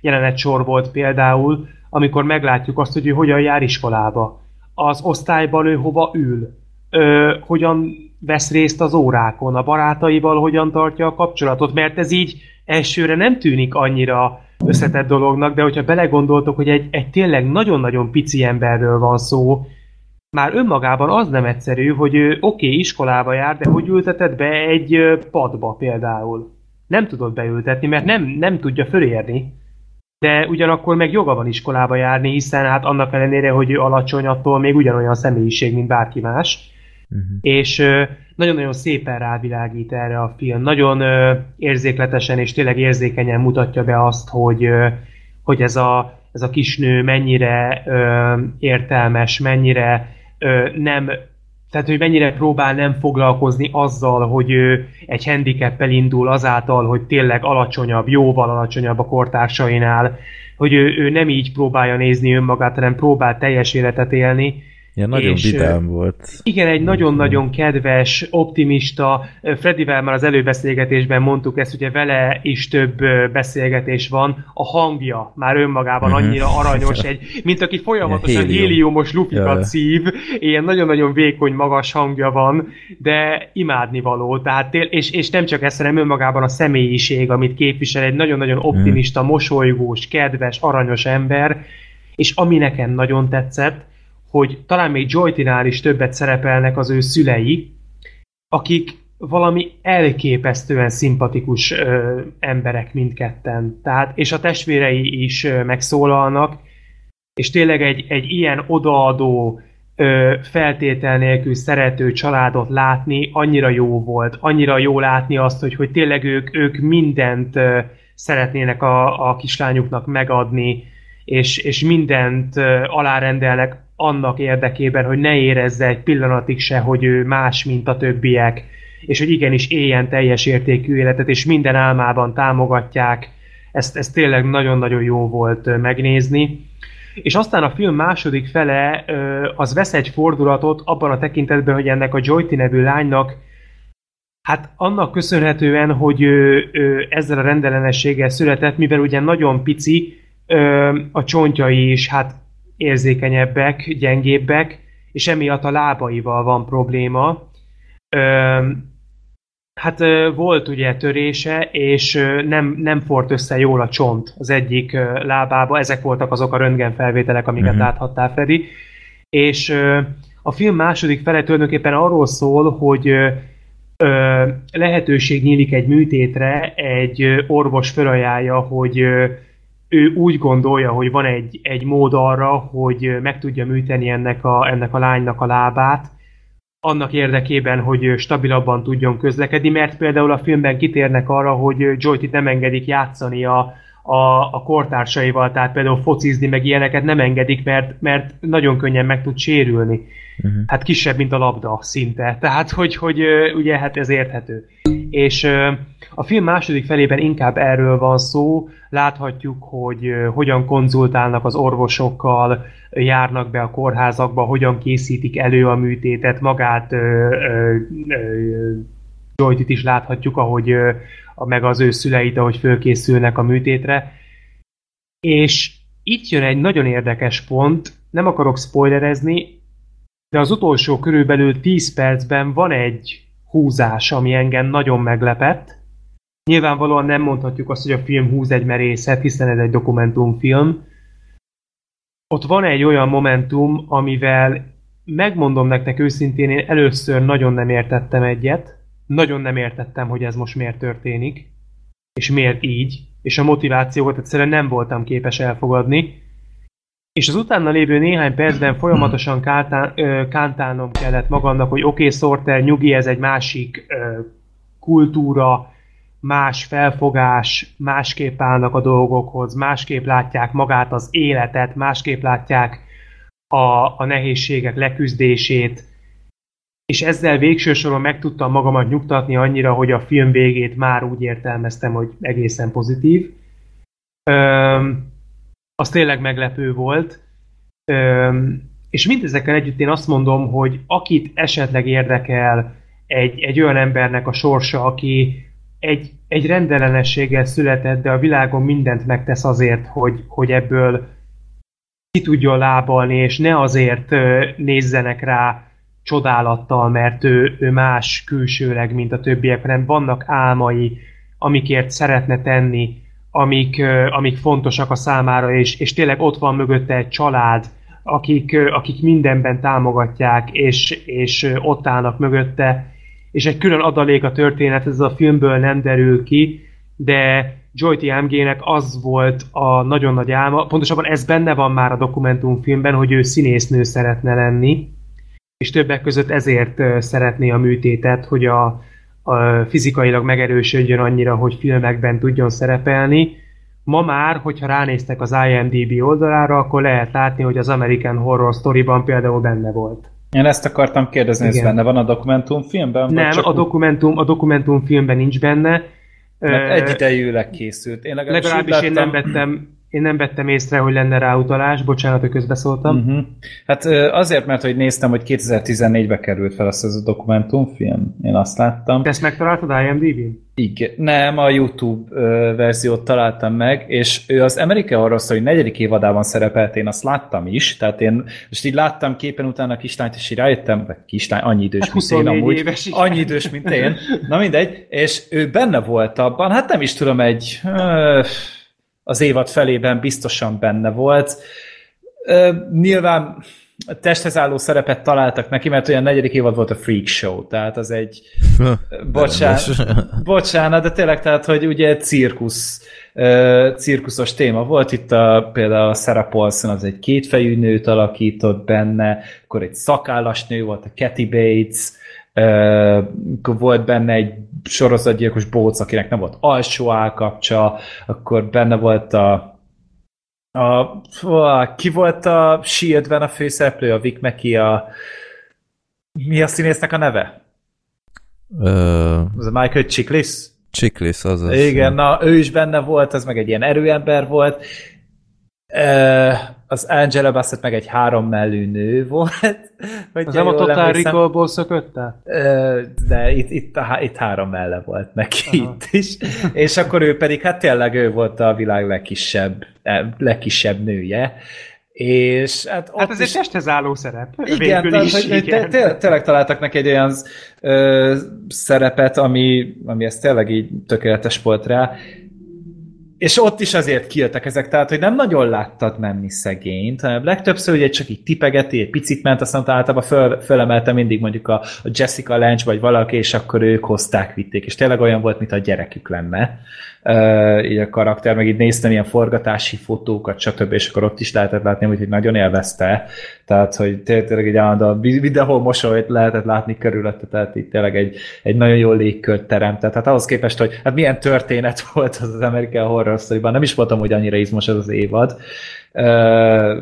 jelenetsor volt például, amikor meglátjuk azt, hogy ő hogyan jár iskolába, az osztályban ő hova ül, ö, hogyan vesz részt az órákon, a barátaival hogyan tartja a kapcsolatot, mert ez így elsőre nem tűnik annyira összetett dolognak, de hogyha belegondoltok, hogy egy, egy tényleg nagyon-nagyon pici emberről van szó, már önmagában az nem egyszerű, hogy oké, okay, iskolába jár, de hogy ülteted be egy padba például? Nem tudod beültetni, mert nem, nem tudja fölérni. De ugyanakkor meg joga van iskolába járni, hiszen hát annak ellenére, hogy ő alacsony, attól még ugyanolyan személyiség, mint bárki más. Uh-huh. És nagyon-nagyon szépen rávilágít erre a film. Nagyon érzékletesen és tényleg érzékenyen mutatja be azt, hogy, hogy ez a, ez a kisnő mennyire értelmes, mennyire nem... Tehát, hogy mennyire próbál nem foglalkozni azzal, hogy ő egy handicappel indul azáltal, hogy tényleg alacsonyabb, jóval alacsonyabb a kortársainál, hogy ő, ő nem így próbálja nézni önmagát, hanem próbál teljes életet élni, Ilyen nagyon vidám volt. Igen, egy nagyon-nagyon kedves, optimista, Fredivel már az előbeszélgetésben mondtuk ezt, ugye vele is több beszélgetés van, a hangja már önmagában annyira aranyos, egy, mint aki folyamatosan héliumos lufikat szív, ilyen nagyon-nagyon vékony, magas hangja van, de imádnivaló. Tehát, és, és nem csak ezt, hanem önmagában a személyiség, amit képvisel, egy nagyon-nagyon optimista, mosolygós, kedves, aranyos ember, és ami nekem nagyon tetszett, hogy talán még Joytinál is többet szerepelnek az ő szülei, akik valami elképesztően szimpatikus ö, emberek mindketten. Tehát, és a testvérei is ö, megszólalnak, és tényleg egy, egy ilyen odaadó, ö, feltétel nélkül szerető családot látni annyira jó volt, annyira jó látni azt, hogy, hogy tényleg ők, ők mindent ö, szeretnének a, a kislányuknak megadni, és, és mindent ö, alárendelnek annak érdekében, hogy ne érezze egy pillanatig se, hogy ő más, mint a többiek, és hogy igenis éljen teljes értékű életet, és minden álmában támogatják. Ezt, ezt tényleg nagyon-nagyon jó volt megnézni. És aztán a film második fele az vesz egy fordulatot abban a tekintetben, hogy ennek a Joyty nevű lánynak, hát annak köszönhetően, hogy ő, ő ezzel a rendellenességgel született, mivel ugye nagyon pici, a csontjai is hát érzékenyebbek, gyengébbek, és emiatt a lábaival van probléma. Ö, hát volt ugye törése, és nem, nem fort össze jól a csont az egyik lábába. Ezek voltak azok a röntgenfelvételek, amiket mm-hmm. láthattál, Freddy. És ö, a film második fele tulajdonképpen arról szól, hogy ö, lehetőség nyílik egy műtétre, egy orvos felajánlja, hogy ö, ő úgy gondolja, hogy van egy, egy mód arra, hogy meg tudja műteni ennek a, ennek a lánynak a lábát, annak érdekében, hogy stabilabban tudjon közlekedni, mert például a filmben kitérnek arra, hogy Joyt nem engedik játszani a, a, a kortársaival, tehát például focizni meg ilyeneket nem engedik, mert, mert nagyon könnyen meg tud sérülni. Uh-huh. Hát kisebb, mint a labda szinte. Tehát, hogy, hogy ugye, hát ez érthető. És a film második felében inkább erről van szó, láthatjuk, hogy hogyan konzultálnak az orvosokkal, járnak be a kórházakba, hogyan készítik elő a műtétet, magát Joyt is láthatjuk, ahogy meg az ő szüleit, ahogy fölkészülnek a műtétre. És itt jön egy nagyon érdekes pont, nem akarok spoilerezni, de az utolsó körülbelül tíz percben van egy húzás, ami engem nagyon meglepett. Nyilvánvalóan nem mondhatjuk azt, hogy a film húz egy merészet, hiszen ez egy dokumentumfilm. Ott van egy olyan momentum, amivel megmondom nektek őszintén, én először nagyon nem értettem egyet. Nagyon nem értettem, hogy ez most miért történik, és miért így, és a motivációkat egyszerűen nem voltam képes elfogadni. És az utána lévő néhány percben folyamatosan káltán, ö, kántálnom kellett magamnak, hogy oké, okay, Sorter, nyugi, ez egy másik ö, kultúra, más felfogás, másképp állnak a dolgokhoz, másképp látják magát az életet, másképp látják a, a nehézségek leküzdését. És ezzel végső soron meg tudtam magamat nyugtatni annyira, hogy a film végét már úgy értelmeztem, hogy egészen pozitív. Öm, Az tényleg meglepő volt, Üm, és mindezekkel együtt én azt mondom, hogy akit esetleg érdekel egy, egy olyan embernek a sorsa, aki egy, egy rendellenességgel született, de a világon mindent megtesz azért, hogy, hogy ebből ki tudjon lábalni, és ne azért nézzenek rá csodálattal, mert ő, ő más külsőleg, mint a többiek, hanem vannak álmai, amikért szeretne tenni, Amik, amik fontosak a számára, és, és tényleg ott van mögötte egy család, akik, akik mindenben támogatják, és, és ott állnak mögötte. És egy külön adalék a történet, ez a filmből nem derül ki, de Joyty em gének az volt a nagyon nagy álma, pontosabban ez benne van már a dokumentumfilmben, hogy ő színésznő szeretne lenni, és többek között ezért szeretné a műtétet, hogy a fizikailag megerősödjön annyira, hogy filmekben tudjon szerepelni. Ma már, hogyha ránéztek az I M D B oldalára, akkor lehet látni, hogy az American Horror Story-ban például benne volt. Én ezt akartam kérdezni, ez benne van a dokumentumfilmben? Nem, csak a, dokumentum, a dokumentumfilmben nincs benne. Mert egyidejűleg készült. Én legalábbis, legalábbis én nem vettem... Én nem vettem észre, hogy lenne rá utalás, bocsánat, hogy közbeszóltam. Uh-huh. Hát azért, mert hogy néztem, hogy kétezer-tizennégyben került fel az ez a dokumentumfilm. Én azt láttam. Te ezt megtaláltad I M D B-n? Igen. Nem, a YouTube verziót találtam meg, és ő az Amerika Horror Story negyedik évadában szerepelt, én azt láttam is, tehát én most így láttam képen utána a kislányt, és így rájöttem, vagy kislány, annyi idős, hát, mint én amúgy. Annyi idős, mint én. Na mindegy. És ő benne volt abban, hát nem is tudom, egy... Öh, az évad felében biztosan benne volt. Nyilván testhez álló szerepet találtak neki, mert olyan negyedik évad volt a Freak Show, tehát az egy... Bocsánat, bocsánat, de tényleg, tehát, hogy ugye cirkusz, cirkuszos téma volt. Itt a, például a Sarah Paulson az egy kétfejű nőt alakított benne, akkor egy szakállas nő volt, a Kathy Bates, akkor volt benne egy sorozatgyilkos bóc, akinek nem volt alsó állkapcsa, akkor benne volt a, a, a ki volt a Shieldben a főszereplő, a Vic Mackey, a mi a színésznek a neve? Ö... Az a Michael Chiklis? Chiklis, az az. Igen, na, ő is benne volt, ez meg egy ilyen erőember volt. Az Angela Bassett meg egy hárommellű nő volt. Az nem a Total Recall-ból szökött át? De itt, itt, itt három melle volt neki. Aha. Itt is. És akkor ő pedig, hát tényleg ő volt a világ legkisebb, legkisebb nője. És hát hát ez is... egy testhez álló szerep. Igen, tehát, is, hogy igen. Tényleg, tényleg találtak neki egy olyan ö, szerepet, ami, ami ez tényleg így tökéletes volt rá. És ott is azért kijöttek ezek, tehát, hogy nem nagyon láttad menni szegényt, hanem legtöbbször ugye csak így tipegeti, egy picit ment, aztán általában föl, fölemelte mindig mondjuk a, a Jessica Lange vagy valaki, és akkor ők hozták, vitték, és tényleg olyan volt, mint a gyerekük lenne. Uh, így a karakter, meg így néztem ilyen forgatási fotókat, stb. És akkor ott is lehetett látni, hogy nagyon élvezte. Tehát, hogy tényleg egy állandóan mindenhol mosolyt lehetett látni körülötte, tehát itt tényleg egy, egy nagyon jó légkört teremtett. Tehát ahhoz képest, hogy hát milyen történet volt az az American Horror Storyban, nem is voltam, hogy annyira izmos ez az évad. Uh,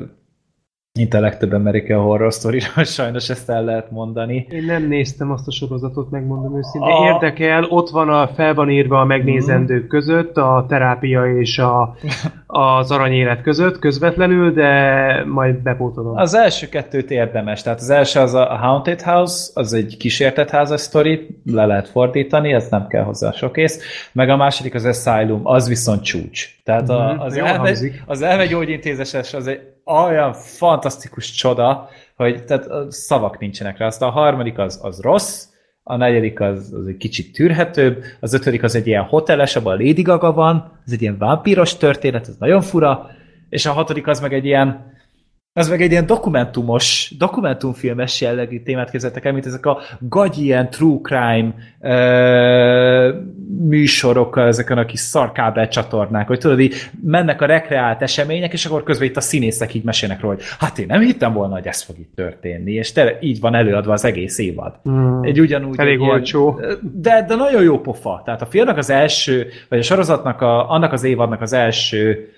Mint a legtöbb American Horror Story-ra, sajnos ezt el lehet mondani. Én nem néztem azt a sorozatot, megmondom őszintén. A... Érdekel, ott van, a, fel van írva a megnézendők között, a terápia és a, az aranyélet között közvetlenül, de majd bepótolom. Az első kettőt érdemes. Tehát az első az a Haunted House, az egy kísértett házas sztori, le lehet fordítani, ez nem kell hozzá sok ész. Meg a második az Asylum, az viszont csúcs. Tehát a, az, elme, az elmegyógyintézeses az egy olyan fantasztikus csoda, hogy tehát szavak nincsenek rá. Aztán a harmadik az, az rossz, a negyedik az, az egy kicsit tűrhetőbb, az ötödik az egy ilyen hoteles, abban a Lady Gaga van, az egy ilyen vámpíros történet, az nagyon fura, és a hatodik az meg egy ilyen az meg egy ilyen dokumentumos, dokumentumfilmes jellegű témát képzeltek el, mint ezek a gagyi ilyen true crime ö, műsorok, ezeken a kis szarkábel csatornák, hogy tudod, így mennek a rekreált események, és akkor közben itt a színészek így mesélnek róla, hogy hát én nem hittem volna, hogy ez fog itt történni, és te, így van előadva az egész évad. Mm, egy ugyanúgy... Elég egy olcsó. Ilyen, de, de nagyon jó pofa. Tehát a filmnek az első, vagy a sorozatnak, a, annak az évadnak az első,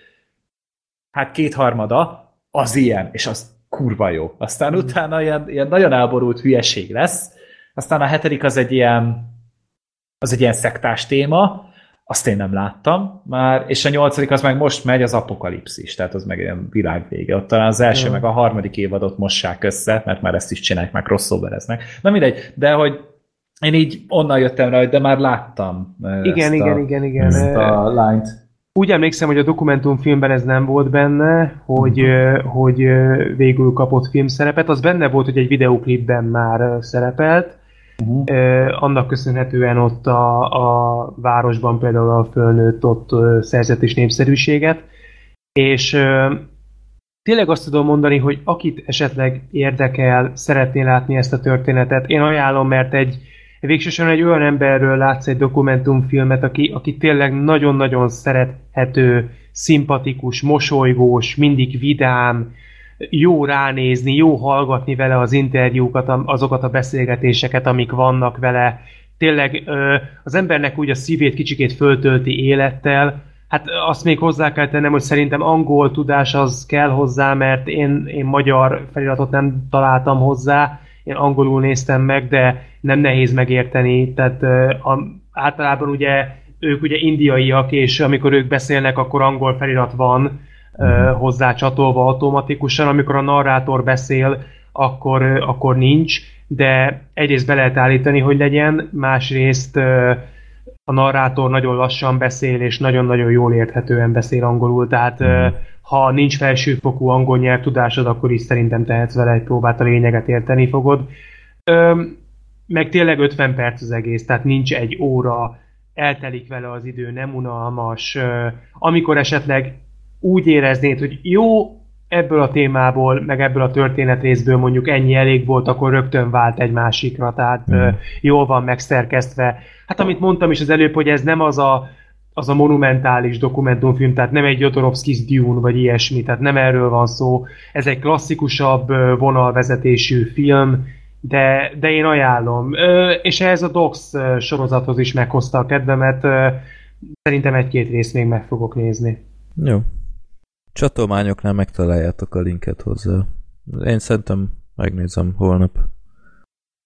hát kétharmada, az ilyen, és az kurva jó. Aztán mm. utána ilyen, ilyen nagyon elborult hülyeség lesz, aztán a hetedik az egy ilyen, az egy ilyen szektás téma, azt én nem láttam már, és a nyolcadik az meg most megy, az apokalipszis, tehát az meg ilyen világvége. Ott talán az első, mm. meg a harmadik évadot mossák össze, mert már ezt is csinálják, meg crossovereznek. Na mindegy, de hogy én így onnan jöttem rá, hogy de már láttam igen, ezt, igen, a, igen, igen. ezt a lányt. Úgy emlékszem, hogy a dokumentumfilmben ez nem volt benne, hogy, uh-huh. hogy végül kapott filmszerepet. Az benne volt, hogy egy videóklipben már szerepelt. Uh-huh. Eh, annak köszönhetően ott a, a városban például a fölnőtt ott szerzett is népszerűséget. És eh, tényleg azt tudom mondani, hogy akit esetleg érdekel, szeretné látni ezt a történetet, én ajánlom, mert egy végsősorban egy olyan emberről látsz egy dokumentumfilmet, aki, aki tényleg nagyon-nagyon szerethető, szimpatikus, mosolygós, mindig vidám, jó ránézni, jó hallgatni vele az interjúkat, azokat a beszélgetéseket, amik vannak vele. Tényleg az embernek úgy a szívét kicsikét föltölti élettel. Hát azt még hozzá kell tennem, hogy szerintem angol tudás az kell hozzá, mert én, én magyar feliratot nem találtam hozzá. Én angolul néztem meg, de nem nehéz megérteni, tehát a, általában ugye ők ugye indiaiak, és amikor ők beszélnek, akkor angol felirat van, mm. hozzácsatolva automatikusan, amikor a narrátor beszél, akkor, akkor nincs, de egyrészt be lehet állítani, hogy legyen, másrészt a narrátor nagyon lassan beszél, és nagyon-nagyon jól érthetően beszél angolul, tehát mm. ha nincs felsőfokú angol nyelvtudásod, akkor is szerintem tehetsz vele egy próbát, a lényeget érteni fogod. Öm, meg tényleg ötven perc az egész, tehát nincs egy óra, eltelik vele az idő, nem unalmas. Öm, amikor esetleg úgy éreznéd, hogy jó, ebből a témából, meg ebből a történetrészből mondjuk ennyi elég volt, akkor rögtön vált egy másikra, tehát mm. jól van megszerkesztve. Hát amit mondtam is az előbb, hogy ez nem az a az a monumentális dokumentumfilm, tehát nem egy Jodorowsky's Dune, vagy ilyesmi, tehát nem erről van szó. Ez egy klasszikusabb vonalvezetésű film, de, de én ajánlom. És ehhez a Docs sorozathoz is meghozta a kedvemet. Szerintem egy-két részt még meg fogok nézni. Jó. Csatolmányoknál megtaláljátok a linket hozzá. Én szerintem megnézem holnap.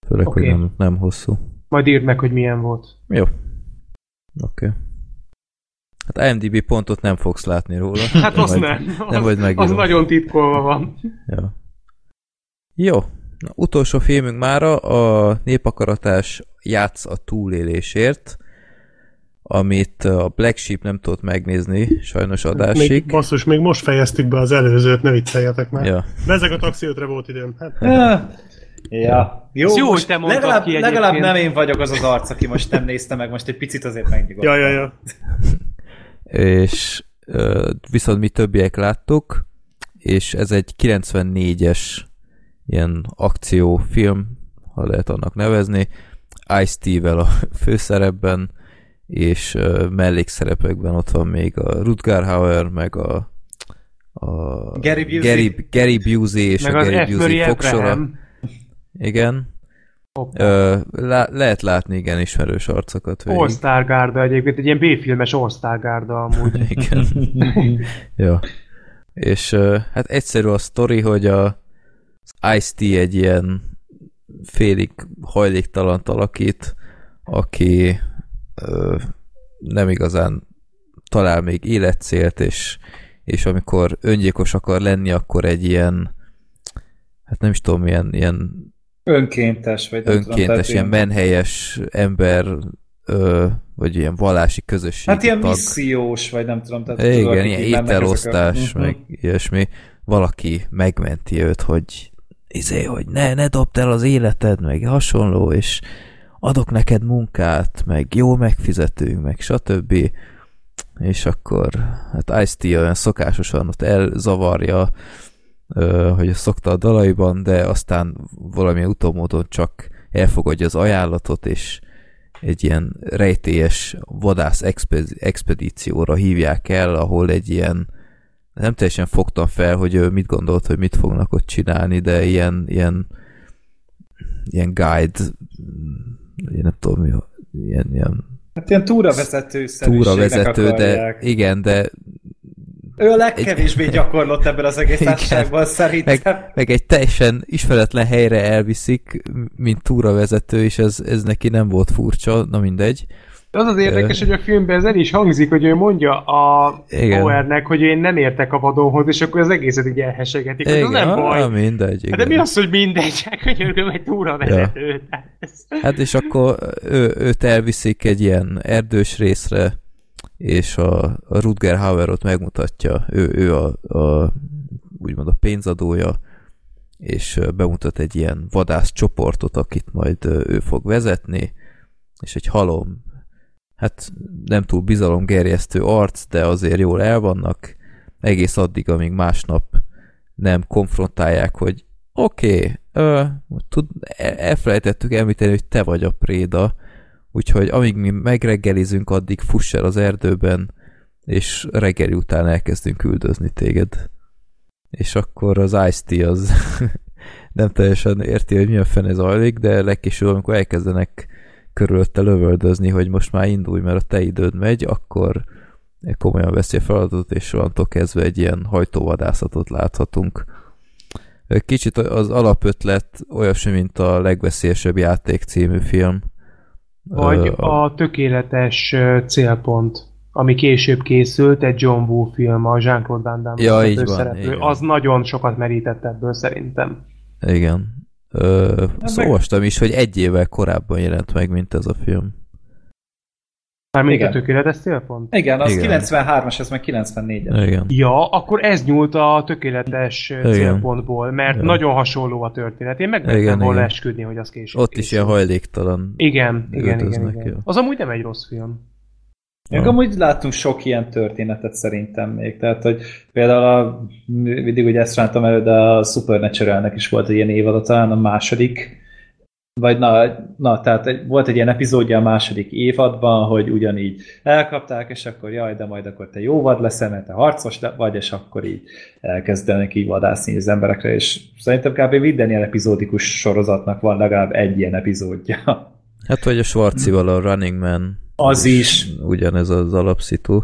Főleg, okay. hogy nem, nem hosszú. Majd írd meg, hogy milyen volt. Jó. Oké. Okay. Hát IMDb pontot nem fogsz látni róla. Hát azt nem. nem az, vagy az nagyon titkolva van. Ja. Jó. Na, utolsó filmünk mára a Népakaratás játsz a túlélésért, amit a Black Sheep nem tudott megnézni, sajnos adásig. Még, basszus, még most fejeztük be az előzőt, ne vicceljetek már. Ja. Bezzeg a taxiötre volt időm. Hát. Ja. Ja. Jó, jó most te legalább, ki legalább nem én vagyok az az arc, aki most nem nézte meg, most egy picit azért megnyugodtam. Ja, ja, ja. És viszont mi többiek láttuk, és ez egy kilencvennégyes ilyen akciófilm, ha lehet annak nevezni, Ice-T-vel a főszerepben, és mellékszerepekben ott van még a Rutger Hauer, meg a, a Gary Busey, Gary Busey és meg a Gary Busey fogsora. Igen. Ö, lá, lehet látni, igen, ismerős arcokat. Végig. All-Star Garda egyébként, egy ilyen B-filmes All-Star Garda amúgy. Igen. Jó. És hát egyszerű a sztori, hogy a, az Ice-T egy ilyen félig hajléktalant alakít, aki ö, nem igazán talál még életcélt, és, és amikor öngyilkos akar lenni, akkor egy ilyen, hát nem is tudom, ilyen, ilyen önkéntes, vagy önkéntes tudom, ilyen menhelyes ember, ö, vagy ilyen vallási közösség. Hát ilyen tag. Missziós, vagy nem tudom. Tehát igen, tudod, ilyen ételosztás, meg uh-huh. ilyesmi. Valaki megmenti őt, hogy izé, hogy ne, ne dobd el az életed, meg hasonló, és adok neked munkát, meg jó megfizetünk, meg stb. És akkor hát Ice-T olyan szokásosan ott elzavarja, hogy szokta a dalaiban, de aztán valamilyen utómódon csak elfogadja az ajánlatot, és egy ilyen rejtélyes vadász expedícióra hívják el, ahol egy ilyen, nem teljesen fogtam fel, hogy ő mit gondolt, hogy mit fognak ott csinálni, de ilyen ilyen, ilyen guide, én nem tudom mi, ilyen, ilyen hát ilyen túravezető túravezetőnek akarják. De igen, de ő a legkevésbé egy... gyakorlott ebben az egész társaságban szerintem. Meg, meg egy teljesen ismeretlen helyre elviszik, mint túravezető, és ez, ez neki nem volt furcsa, na mindegy. De az az érdekes, uh, hogy a filmben ez el is hangzik, hogy ő mondja a Powernek, hogy én nem értek a vadonhoz, és akkor az egészet így elhesegetik. Igen, az nem baj. Na, mindegy, igen. Hát de mi az, hogy mindegy, hát könyörgöm egy túravezetőt. Ja. Hát és akkor ő, őt elviszik egy ilyen erdős részre, és a Rutger Hauerot megmutatja, ő, ő a, a úgymond a pénzadója, és bemutat egy ilyen vadász csoportot, akit majd ő fog vezetni, és egy halom, hát nem túl bizalomgerjesztő arc, de azért jól elvannak, egész addig, amíg másnap nem konfrontálják, hogy oké, okay, elfelejtettük említeni, hogy te vagy a préda, úgyhogy amíg mi megreggelizünk, addig fuss el az erdőben, és reggeli után elkezdünk üldözni téged. És akkor az Ice-T az nem teljesen érti, hogy mi a fene zajlik, de legkésőbb, amikor elkezdenek körülötte lövöldözni, hogy most már indulj, mert a te időd megy, akkor komolyan veszi a feladatot, és onnantól kezdve egy ilyen hajtóvadászatot láthatunk. Kicsit az alapötlet olyasmi, mint a Legveszélyesebb játék című film, vagy a tökéletes célpont, ami később készült, egy John Woo film, a Jean-Claude Van Damme ja, így van, igen. Az nagyon sokat merített ebből szerintem. Igen. Ö, olvastam is, hogy egy évvel korábban jelent meg, mint ez a film. Már minket tökéletes célpont? Igen, az igen. kilencvenhármas, ez meg kilencvennégyes. Igen. Ja, akkor ez nyúlt a tökéletes igen. célpontból, mert igen. nagyon hasonló a történet. Én meg lehetem volna esküdni, hogy az később. Ott később. Is ilyen hajléktalan. Igen, igen, igen, igen. Az amúgy nem egy rossz film. Még amúgy láttunk sok ilyen történetet szerintem még, tehát hogy például a, mindig ugye ezt rántam elő, de a Supernatural-nek is volt egy ilyen évada, talán a második, vagy na, na tehát egy, volt egy ilyen epizódja a második évadban, hogy ugyanígy elkapták, és akkor jaj, de majd akkor te jó vad leszel, mert te harcos vagy, és akkor így elkezdenek így vadászni az emberekre, és szerintem kb. Minden ilyen epizódikus sorozatnak van legalább egy ilyen epizódja. Hát vagy a Schwarzival a Running Man. Az is. Ugyanez az alapszitu.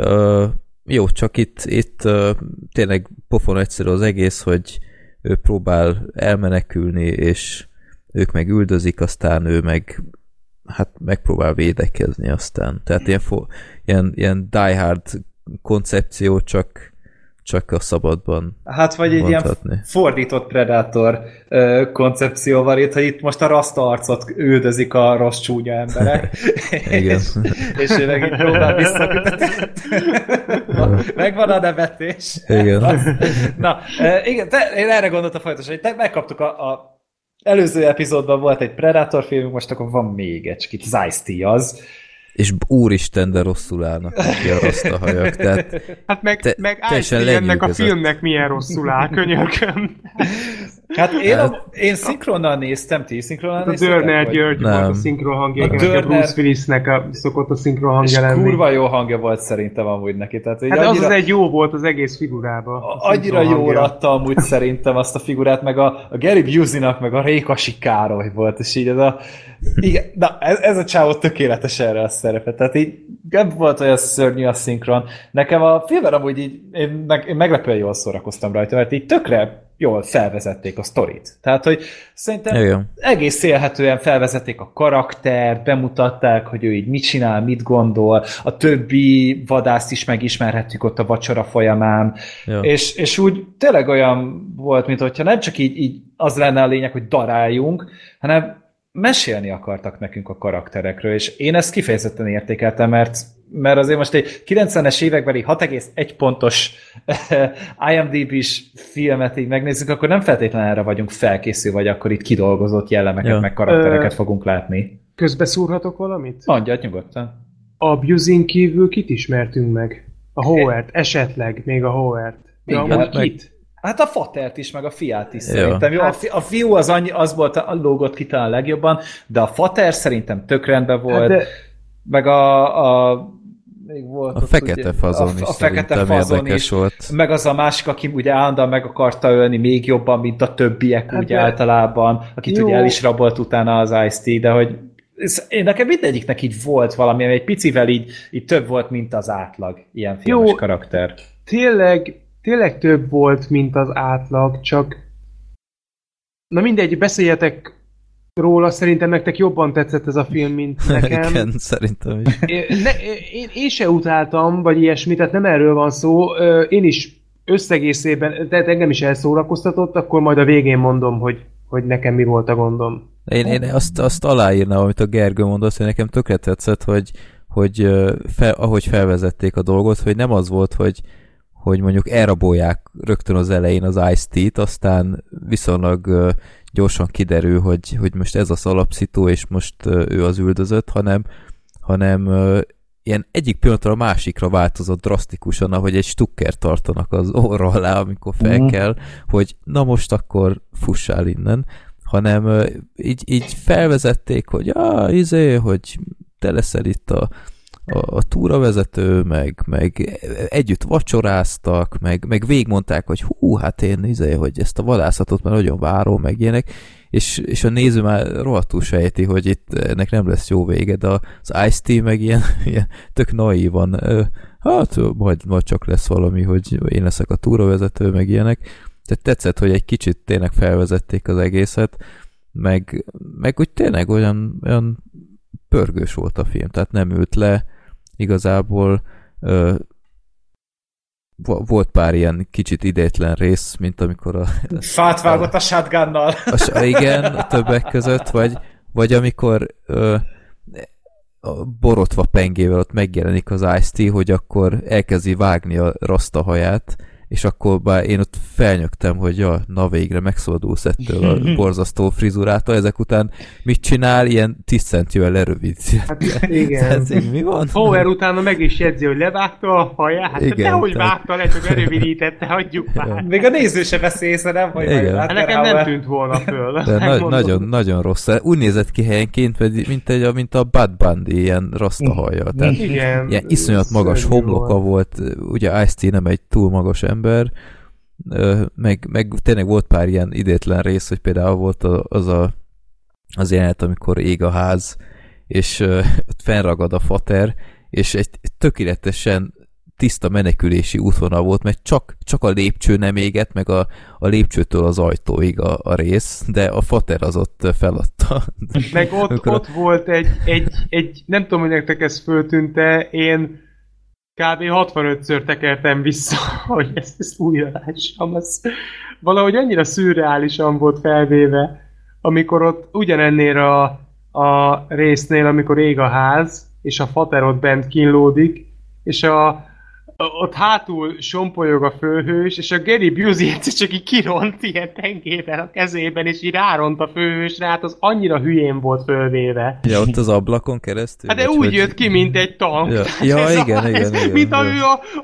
Uh, jó, csak itt, itt uh, tényleg pofon egyszerű az egész, hogy ő próbál elmenekülni, és ők meg üldözik, aztán ő meg hát megpróbál védekezni aztán. Tehát ilyen, fo- ilyen, ilyen die hard koncepció, csak csak a szabadban. Hát vagy egy ilyen fordított predátor ö, koncepcióval itt, hogy itt most a rasta arcot üldözik a rossz csúnya emberek. és, és ő meg így próbál visszakütetni. Megvan a nevetés. Igen. Az, na, e, igen, te, én erre gondoltam folyamatosan, hogy megkaptuk a, a előző epizódban volt egy predátor filmünk, most akkor van még egy kicsit, Zeisty az. És úristen, de rosszul állnak neki a rasztahajak. Tehát hát meg, te, meg állj ennek a filmnek milyen rosszul áll, könyörköm. Hát én, hát, a, én szinkronnal néztem, ti szinkronnal néztem? A Dörner György volt a szinkron hangja, a, Dörner... a Bruce Willisnek a, szokott a szinkron hangja lenni. És kurva jó hangja volt szerintem amúgy neki. Tehát, hát annyira, az az egy jó volt az egész figurában. Annyira jól adta amúgy szerintem azt a figurát, meg a, a Gary Busey-nak, meg a Rékasi Károly volt, és így ez a... Igen, na, ez, ez a csávó tökéletes erre a szerepe. Tehát így nem volt olyan szörnyű a szinkron. Nekem a filmben amúgy így, én, meg, én meglepően jól szórakoztam rajta, mert így tökre jól felvezették a sztorit. Tehát, hogy szerintem igen. egész élhetően felvezették a karaktert, bemutatták, hogy ő így mit csinál, mit gondol, a többi vadászt is megismerhettük ott a vacsora folyamán, és, és úgy tényleg olyan volt, mint hogyha nem csak így, így az lenne a lényeg, hogy daráljunk, hanem mesélni akartak nekünk a karakterekről, és én ezt kifejezetten értékeltem, mert, mert azért most egy kilencvenes évekbeli hat egész egy pontos I M D B-s filmet így megnézzük, akkor nem feltétlenül erre vagyunk felkészül, vagy akkor itt kidolgozott jellemeket, ja. meg karaktereket Ö, fogunk látni. Közbeszúrhatok valamit? Mondjad nyugodtan. A Busey-n kívül kit ismertünk meg? A Howard, é. esetleg még a Howard. De igen, amúgy meg... kit? Hát a fatert is, meg a fiát is szerintem. Jó, a, fi, a fiú az, annyi, az volt a lógott ki talán legjobban, de a fater szerintem tök rendben volt, hát de... meg a... a még volt a ott, fekete ugye, fazon is a, a fekete fazon is, volt. Meg az a másik, aki ugye állandóan meg akarta ölni még jobban, mint a többiek hát úgy de... általában, akit jó. ugye el is rabolt utána az Ice-T, de hogy ez, nekem mindegyiknek így volt valami, egy picivel így, így több volt, mint az átlag ilyen filmes jó, karakter. Tényleg Tényleg több volt, mint az átlag, csak... Na mindegy, beszéljetek róla, szerintem nektek jobban tetszett ez a film, mint nekem. Igen, szerintem is. Én, ne, én, én se utáltam, vagy ilyesmit, tehát nem erről van szó. Én is összegészében, tehát engem is elszórakoztatott, akkor majd a végén mondom, hogy, hogy nekem mi volt a gondom. Én, én azt, azt aláírnám, amit a Gergő mondott, hogy nekem tökre tetszett, hogy, hogy fel, ahogy felvezették a dolgot, hogy nem az volt, hogy hogy mondjuk elrabolják rögtön az elején az Ice-T-t, aztán viszonylag uh, gyorsan kiderül, hogy, hogy most ez az alapszitó, és most uh, ő az üldözött, hanem, hanem uh, ilyen egyik pillanatra a másikra változott drasztikusan, ahogy egy stukker tartanak az orra alá, amikor fel kell, mm. hogy na most akkor fussál innen, hanem uh, így, így felvezették, hogy ah, izé, hogy te leszel itt a A, a túravezető, meg, meg együtt vacsoráztak, meg, meg végigmondták, hogy hú, hát én izé, hogy ezt a vadászatot már nagyon várom, meg ilyenek, és, és a néző már rohadtul sejti, hogy itt ennek nem lesz jó vége, de az Ice-T meg ilyen, ilyen tök naívan, hát majd, majd csak lesz valami, hogy én leszek a túravezető, meg ilyenek. Tehát tetszett, hogy egy kicsit tényleg felvezették az egészet, meg, meg úgy tényleg olyan, olyan pörgős volt a film, tehát nem ült le, igazából ö, volt pár ilyen kicsit idétlen rész, mint amikor a... Fát vágott a, a shotgunnal. A, igen, a többek között, vagy, vagy amikor ö, a borotva pengével ott megjelenik az Ice-T, hogy akkor elkezdi vágni a rasta haját, és akkor bár én ott felnyögtem, hogy ja, na végre megszabadulsz ettől a borzasztó frizurától, ezek után mit csinál? Ilyen tíz centivel lerövidzi. Hát igen. Tehát, mi van? Power utána meg is jegyzi, hogy levágta a haját. Igen, tehát nehogy tehát... vágta le, csak lerövidítette, hagyjuk már. Még a néző se vesz észre, nem? Hogy hát nekem nem el. Tűnt volna föl. Na, nagyon, nagyon rossz. Úgy nézett ki helyenként, mint, egy, mint a Bad Bundy, ilyen rasta hajjal. Tehát igen. Ilyen iszonyat magas homloka volt. Ugye Ice-T nem egy túl magas ember, Ember, meg, meg tényleg volt pár ilyen idétlen rész, hogy például volt az a, az jelenet, amikor ég a ház, és uh, fennragad a fater, és egy tökéletesen tiszta menekülési útvonal volt, mert csak, csak a lépcső nem égett, meg a, a lépcsőtől az ajtóig a, a rész, de a fater az ott feladta. Meg ott, amikor... ott volt egy, egy, egy, nem tudom, hogy nektek ez föltűnt-e, én kb. hatvanötször tekertem vissza, hogy ezt, ezt újra lássam. Ez valahogy annyira szürreálisan volt felvéve, amikor ott ugyanennél a, a résznél, amikor ég a ház, és a fater ott bent kínlódik, és a, a, ott hátul sompolyog a főhős, és a Gary Busey csak így kiront ilyen tengében a kezében, és így ráront a főhősre, hát az annyira hülyén volt fölvéve. Ja, ott az ablakon keresztül? Hát de úgy vagy... jött ki, mint egy tank. Ja, ja igen, a, igen, ez, igen. Mint ami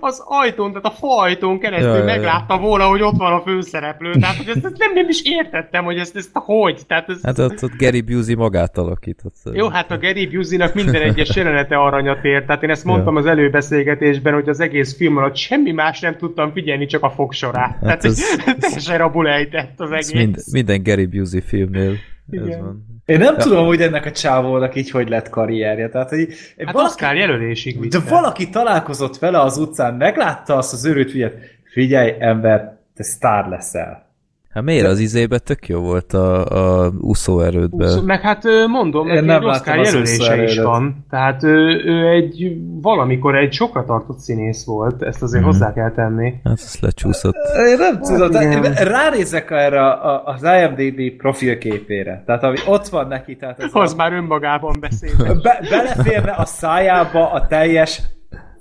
az ajtón, tehát a fa ajtón keresztül ja, meglátta ja. volna, hogy ott van a főszereplő. Tehát hogy ezt, ezt nem, nem is értettem, hogy ezt, ezt hogy. Tehát ez, hát ott, ott Gary Busey magát alakított. Jó, hát a Gary Busey-nak minden egyes jelenete aranyat ért. Tehát én ezt mondtam ja. az előbeszélgetésben, hogy az egész film alatt semmi más nem tudtam figyelni, csak a fogsorát. Hát tehát ez, ez teljesen rabul ejtett az egész. Mind, minden Gary Busey filmnél ez van. Én nem ja. tudom, hogy ennek a csávónak így hogy lett karrierje. Tehát, hogy hát valaki, Oscar jelölésig vitte. De valaki találkozott vele az utcán, meglátta azt az őrült figyelt. Figyelj, ember, te sztár leszel. Hát miért az izébe tök jó volt a, a úszóerődben? Úszó, meg hát mondom, neki egy Oscar jelölése is van. Tehát ő, ő egy valamikor egy sokra tartott színész volt, ezt azért hmm. hozzá kell tenni. Hát ezt lecsúszott. Én nem tudom, hát, ránézek erre az IMDb profilképére. Tehát ami ott van neki. Tehát az, az a... már önmagában beszélnek. Be, beleférne a szájába a teljes...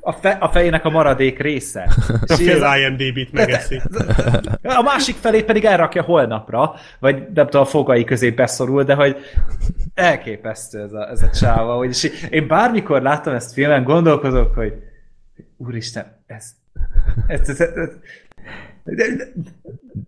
A, fe, a fejének a maradék része. A fél IMDb-t megeszi. A másik felét pedig elrakja holnapra, vagy nem tudom, a fogai közé beszorul, de hogy elképesztő ez a, ez a csáva. És én bármikor láttam ezt filmen, gondolkozok, hogy úristen, ez... ez, ez, ez, ez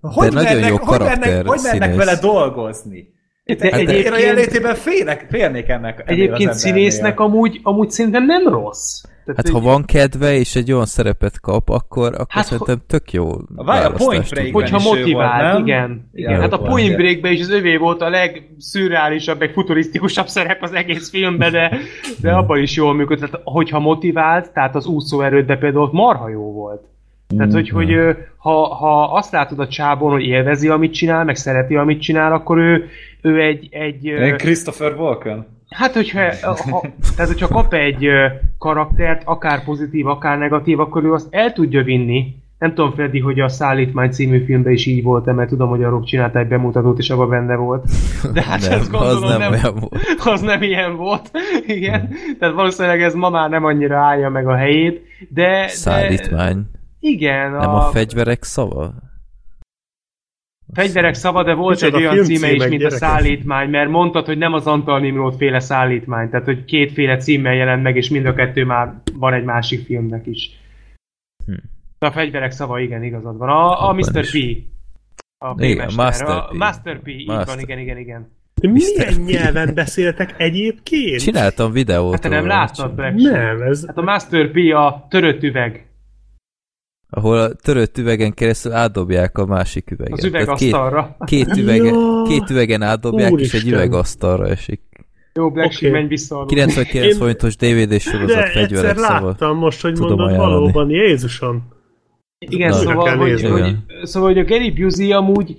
hogy mernek, hogy mernek, hogy mernek vele dolgozni? De egyébként a jelenlétében félnek, félnék ennek. Egyébként színésznek amúgy, amúgy szerintem nem rossz. Tehát hát, egy... ha van kedve, és egy olyan szerepet kap, akkor, akkor hát, szerintem tök jó választást. Hogyha motivált, volt, igen. igen. Ja, hát a Point Breakben is az övé volt a legszürreálisabb, meg futurisztikusabb szerep az egész filmben, de, de abban is jól működött. Tehát, hogyha motivált, tehát az úszóerőd, de például marha jó volt. Tehát, hogy, hogy ha, ha azt látod a csábon, hogy élvezi, amit csinál, meg szereti, amit csinál, akkor ő, ő egy... egy Christopher Walken? Hát, hogyha, ha, tehát, hogyha kap egy karaktert, akár pozitív, akár negatív, akkor ő azt el tudja vinni. Nem tudom, Freddy, hogy a Szállítmány című filmben is így volt, mert tudom, hogy arról csinálta egy bemutatót, és abban benne volt. De hát nem, azt gondolom, az nem, nem olyan volt. Az nem ilyen volt. Igen. Tehát valószínűleg ez ma már nem annyira állja meg a helyét. De, Szállítmány. De... Igen. Nem a, a fegyverek szava? Fegyverek szava, de volt egy olyan címe is, mint a Szállítmány, mert mondtad, hogy nem az Antal Nimród féle szállítmány, tehát hogy kétféle címmel jelent meg, és mind a kettő már van egy másik filmnek is. Hm. A Fegyverek szava, igen, igazad van. A, a miszter P. A Master P. Így van, igen, igen, igen. Milyen nyelven beszéltek egyébként? Csináltam videót. Hát te nem láttad be. Nem, ez... Hát a Master P a törött üveg. Ahol a törött üvegen keresztül átdobják a másik üveget. Az üvegasztalra. Két, két, üvege, két üvegen átdobják, úristen. És egy üvegasztalra esik. Jó, Blacksheep, okay. Menj vissza. kilencvenkilenc Én... forintos dé vé dés sorozat Fegyverek szava. De láttam most, hogy tudom mondod ajánlani. Valóban, Jézusom! Igen, szóval hogy, hogy, szóval, hogy a Gary Busey amúgy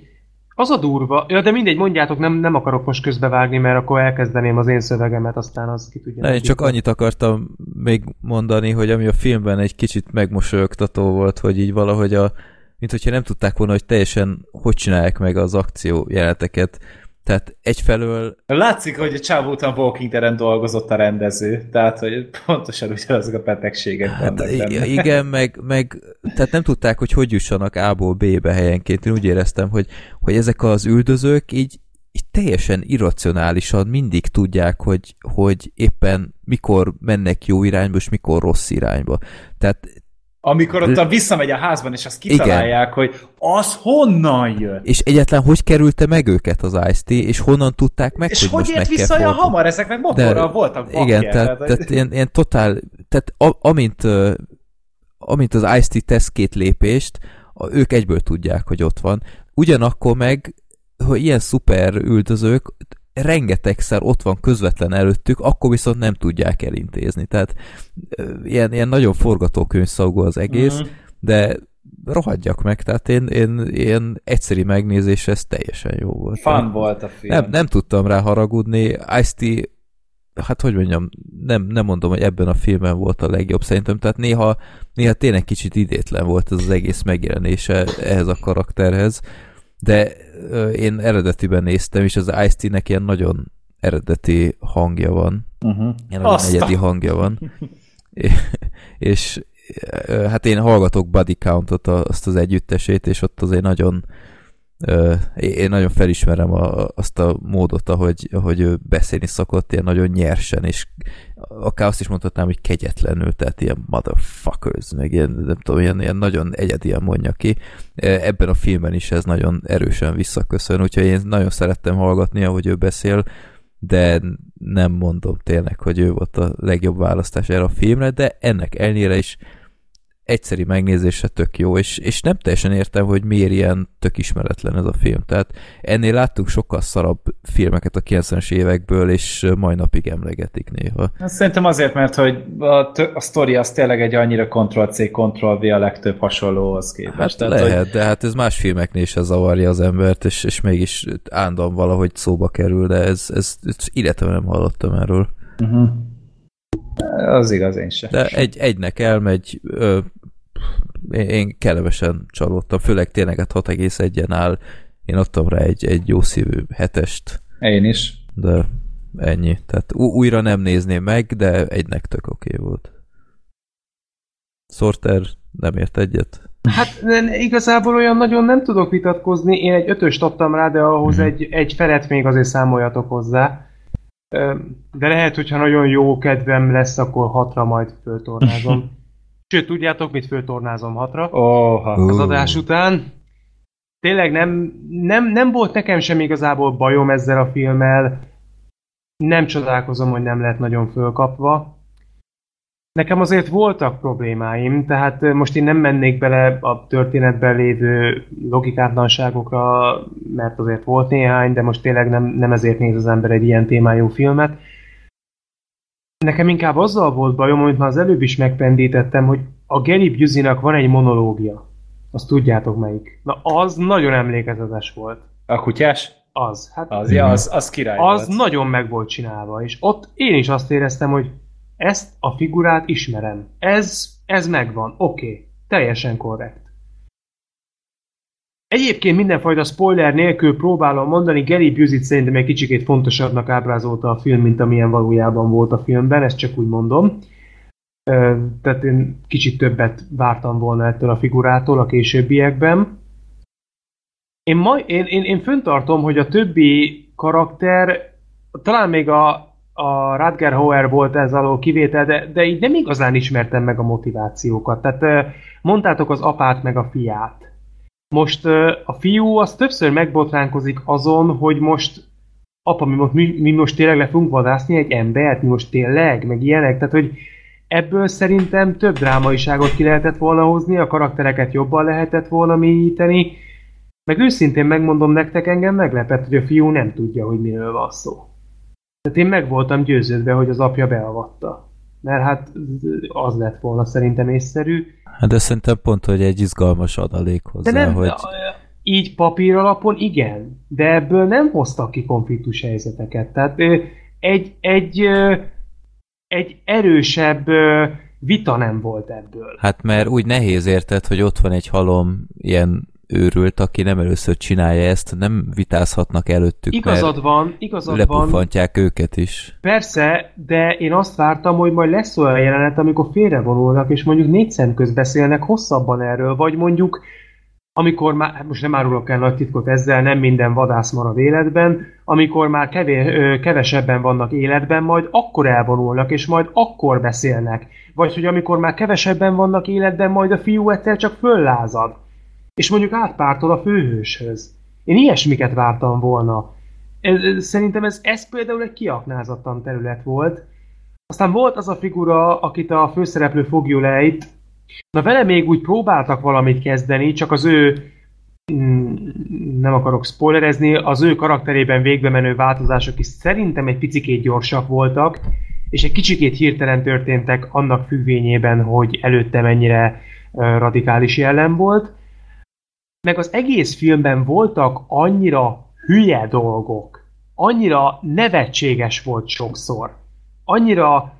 Az a durva. Ja, de mindegy, mondjátok, nem, nem akarok most közbevágni, mert akkor elkezdeném az én szövegemet, aztán az ki tudja. Ne, én csak annyit akartam még mondani, hogy ami a filmben egy kicsit megmosolyogtató volt, hogy így valahogy a... mint hogyha nem tudták volna, hogy teljesen hogy csinálják meg az akció jeleneteket. Tehát egyfelől... Látszik, hogy a csávó után Walking Dead-en dolgozott a rendező, tehát hogy pontosan ugyanazok a betegségek hát, vannak. Igen, meg, meg tehát nem tudták, hogy hogy jussanak A-ból B-be helyenként. Én úgy éreztem, hogy, hogy ezek az üldözők így, így teljesen irracionálisan mindig tudják, hogy, hogy éppen mikor mennek jó irányba, és mikor rossz irányba. Tehát amikor ott visszamegy a házban, és azt kitalálják, igen, hogy az honnan jön. És egyáltalán hogy kerülte meg őket az Ice-T, és honnan tudták meg, és hogy most meg kell És hogy ért vissza hamar, ezek meg motorral voltak. Bakker, igen, tehát, tehát hogy... ilyen, ilyen totál, tehát amint, amint az Ice-T tesz két lépést, ők egyből tudják, hogy ott van. Ugyanakkor meg, hogy ilyen szuper üldözők rengetegszer ott van közvetlen előttük, akkor viszont nem tudják elintézni. Tehát ilyen, ilyen nagyon forgatókönyvszagú az egész, uh-huh. de rohadjak meg, tehát én, én, én egyszerű megnézés, ez teljesen jó volt. Fun volt a film. Nem, nem tudtam rá haragudni. Ice-T, hát hogy mondjam, nem, nem mondom, hogy ebben a filmben volt a legjobb szerintem, tehát néha, néha tényleg kicsit idétlen volt ez az egész megjelenése ehhez a karakterhez. De én eredetiben néztem, és az Ice-T-nek ilyen nagyon eredeti hangja van. Uh-huh. Ilyen nagyon egyedi hangja van. és, és hát én hallgatok Body Countot, azt az együttesét, és ott azért nagyon én nagyon felismerem a, azt a módot, ahogy, ahogy ő beszélni szokott, ilyen nagyon nyersen, és akár azt is mondhatnám, hogy kegyetlenül, tehát ilyen motherfuckers, meg ilyen, nem tudom, ilyen, ilyen nagyon egyedien mondja ki. Ebben a filmben is ez nagyon erősen visszaköszön, úgyhogy én nagyon szerettem hallgatni, ahogy ő beszél, de nem mondom tényleg, hogy ő volt a legjobb választás erre a filmre, de ennek ellenére is egyszeri megnézése tök jó, és, és nem teljesen értem, hogy miért ilyen tök ismeretlen ez a film. Tehát ennél láttuk sokkal szarabb filmeket a kilencvenes évekből, és mai napig emlegetik néha. Szerintem azért, mert hogy a, tö- a sztori az tényleg egy annyira Ctrl-C, Ctrl-V a legtöbb hasonlóhoz képest. Hát tehát, lehet, hogy... de hát ez más filmeknél is zavarja az embert, és, és mégis állandóan valahogy szóba kerül, de ez, ez, ez illetve nem hallottam erről. Uh-huh. Az igaz, én sem. De egy, egynek elmegy, ö, én kellemesen csalódtam, főleg tényleg hát hat egész egyen áll, én adtam rá egy, egy jó szívű hetest. Én is. De ennyi. Tehát ú- újra nem nézném meg, de egynek tök oké volt. Sorter nem ért egyet? Hát igazából olyan nagyon nem tudok vitatkozni, én egy ötöst adtam rá, de ahhoz hmm. egy, egy felet még azért számoljatok hozzá. De lehet, hogyha nagyon jó kedvem lesz, akkor hatra majd föltornázom. Sőt, tudjátok, mit föltornázom hatra? Oha. Az adás után. Tényleg nem, nem, nem volt nekem sem igazából bajom ezzel a filmmel. Nem csodálkozom, hogy nem lett nagyon fölkapva. Nekem azért voltak problémáim, tehát most én nem mennék bele a történetben lévő logikátlanságokra, mert azért volt néhány, de most tényleg nem, nem ezért néz az ember egy ilyen témájú filmet. Nekem inkább azzal volt bajom, amit már az előbb is megpendítettem, hogy a Gary Busey-nak van egy monológia. Azt tudjátok melyik. Na az nagyon emlékezetes volt. A kutyás? Az. Hát az, ja, az, az király az volt. Nagyon meg volt csinálva, és ott én is azt éreztem, hogy ezt a figurát ismerem. Ez, ez megvan. Oké. Okay. Teljesen korrekt. Egyébként mindenfajta spoiler nélkül próbálom mondani, Gary Busey-t szerintem egy kicsikét fontosabbnak ábrázolta a film, mint amilyen valójában volt a filmben, ezt csak úgy mondom. Tehát én kicsit többet vártam volna ettől a figurától a későbbiekben. Én, ma, én, én, én föntartom, hogy a többi karakter, talán még a A Rutger Hauer volt ez alól kivétel, de, de így nem igazán ismertem meg a motivációkat. Tehát mondtátok az apát meg a fiát. Most a fiú az többször megbotránkozik azon, hogy most apa, mi most, mi, mi most tényleg le fogunk vadászni egy embert, mi most tényleg, meg ilyenek. Tehát, hogy ebből szerintem több drámaiságot ki lehetett volna hozni, a karaktereket jobban lehetett volna mélyíteni. Meg őszintén megmondom nektek, engem meglepett, hogy a fiú nem tudja, hogy miről van szó. Tehát én meg voltam győződve, hogy az apja beavatta. Mert hát az lett volna szerintem észszerű. Hát de szerintem pont, hogy egy izgalmas adalék hozzá, nem, hogy így papír alapon igen, de ebből nem hoztak ki konfliktus helyzeteket. Tehát egy, egy, egy erősebb vita nem volt ebből. Hát mert úgy nehéz, érted, hogy ott van egy halom ilyen őrült, aki nem először csinálja ezt, nem vitázhatnak előttük, igazad van, igazad van. Lepuffantják őket is. Persze, de én azt vártam, hogy majd lesz olyan jelenet, amikor félrevonulnak, és mondjuk négy szem közt beszélnek hosszabban erről, vagy mondjuk amikor már, hát most nem árulok el nagy titkot ezzel, nem minden vadász marad életben, amikor már kevés, kevesebben vannak életben, majd akkor elvonulnak, és majd akkor beszélnek. Vagy hogy amikor már kevesebben vannak életben, majd a fiú egyszer csak föllázad. És mondjuk átpártol a főhőshöz. Én ilyesmiket vártam volna. Szerintem ez, ez például egy kiaknázatlan terület volt. Aztán volt az a figura, akit a főszereplő foglyul ejt. Na vele még úgy próbáltak valamit kezdeni, csak az ő, nem akarok spoilerezni, az ő karakterében végbe menő változások is szerintem egy picikét gyorsak voltak, és egy kicsikét hirtelen történtek annak függvényében, hogy előtte mennyire radikális jellem volt. Meg az egész filmben voltak annyira hülye dolgok, annyira nevetséges volt sokszor, annyira...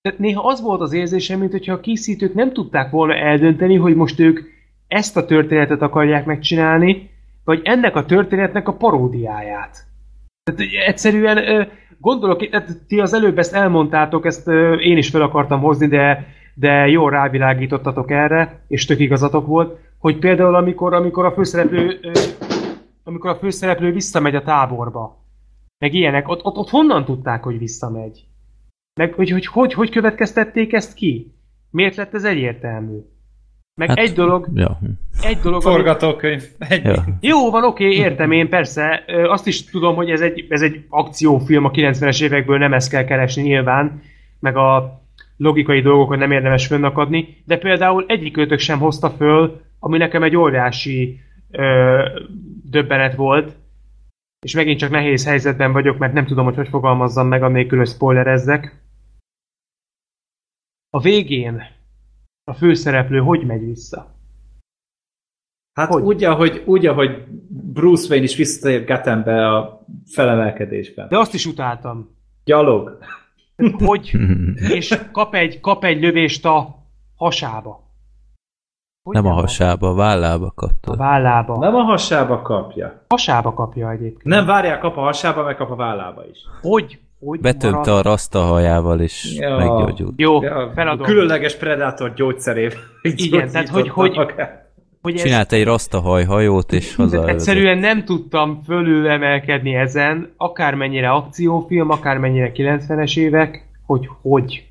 Tehát néha az volt az érzésem, mintha a készítők nem tudták volna eldönteni, hogy most ők ezt a történetet akarják megcsinálni, vagy ennek a történetnek a paródiáját. Tehát egyszerűen gondolok, ti az előbb ezt elmondtátok, ezt én is fel akartam hozni, de, de jól rávilágítottatok erre, és tök igazatok volt, hogy például amikor, amikor, a, főszereplő, amikor a főszereplő visszamegy a táborba, meg ilyenek, ott, ott, ott honnan tudták, hogy visszamegy? Meg hogy hogy, hogy hogy következtették ezt ki? Miért lett ez egyértelmű? Meg hát, egy dolog... Ja. Egy dolog forgatókönyv. Amit... Ja. Jó, van, oké, okay, értem én, persze. Azt is tudom, hogy ez egy, ez egy akciófilm a kilencvenes évekből, nem ezt kell keresni nyilván, meg a logikai dolgokon nem érdemes fönnakadni, de például egyikőtök sem hozta föl, ami nekem egy óriási ö, döbbenet volt, és megint csak nehéz helyzetben vagyok, mert nem tudom, hogy hogy fogalmazzam meg, annélkül, hogy spoilerezzek. A végén a főszereplő hogy megy vissza? Hát hogy? Úgy, ahogy, úgy, ahogy Bruce Wayne is visszatér Gothambe a felemelkedésben. De azt is utáltam. Gyalog. Hogy? És kap egy, kap egy lövést a hasába. Hogy nem a hasába, a vállába kapta. A vállába. Nem a hasába kapja. Hasába kapja egyébként. Nem, várjál, kap a hasába, meg kap a vállába is. Hogy? Hogy betömte marad? A rasztahajával is, ja. Meggyógyult. Jó, ja, feladom. Különleges predátor gyógyszerével. Igen, tehát hogy... hogy, hogy csinált egy rasztahaj hajót, és haza. Egyszerűen nem tudtam fölül emelkedni ezen, akármennyire akciófilm, akármennyire kilencvenes évek, hogy hogy.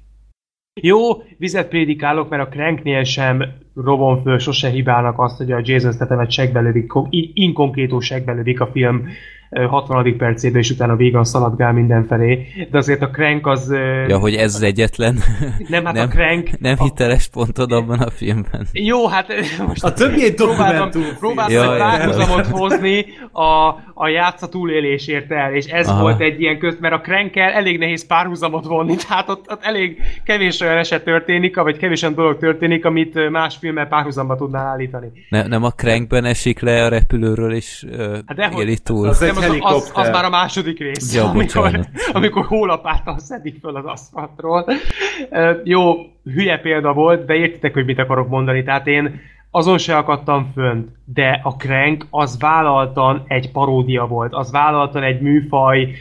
Jó, vizet prédikálok, mert a Cranknél sem robom föl sose hibának azt, hogy a Jason Stathemet segbelövik, inkonkrétó segbelövik a film hatvanadik percébe, és utána végan szaladgál mindenfelé. De azért a Crank az... Ja, hogy ez az egyetlen. Nem, hát nem, a Crank... Nem hiteles a... pontod abban a filmben. Jó, hát most... A többi dokumentum. Próbáltam ja, egy párhuzamot hozni a, a játsza túlélésért el, és ez aha. Volt egy ilyen közt, mert a Crankkel elég nehéz párhuzamot vonni, tehát ott, ott elég kevés olyan eset történik, vagy kevés olyan dolog történik, amit más filmmel párhuzamba tudnál állítani. Ne, nem a Crankben esik le a repülőről, és uh, hát éli túl. Az az, az, az már a második rész, ja, amikor, amikor hólapáttal szedik föl az aszfaltról. Uh, jó, hülye példa volt, de értitek, hogy mit akarok mondani. Tehát én azon se akadtam fönt, de a Crank az vállaltan egy paródia volt, az vállaltan egy műfaj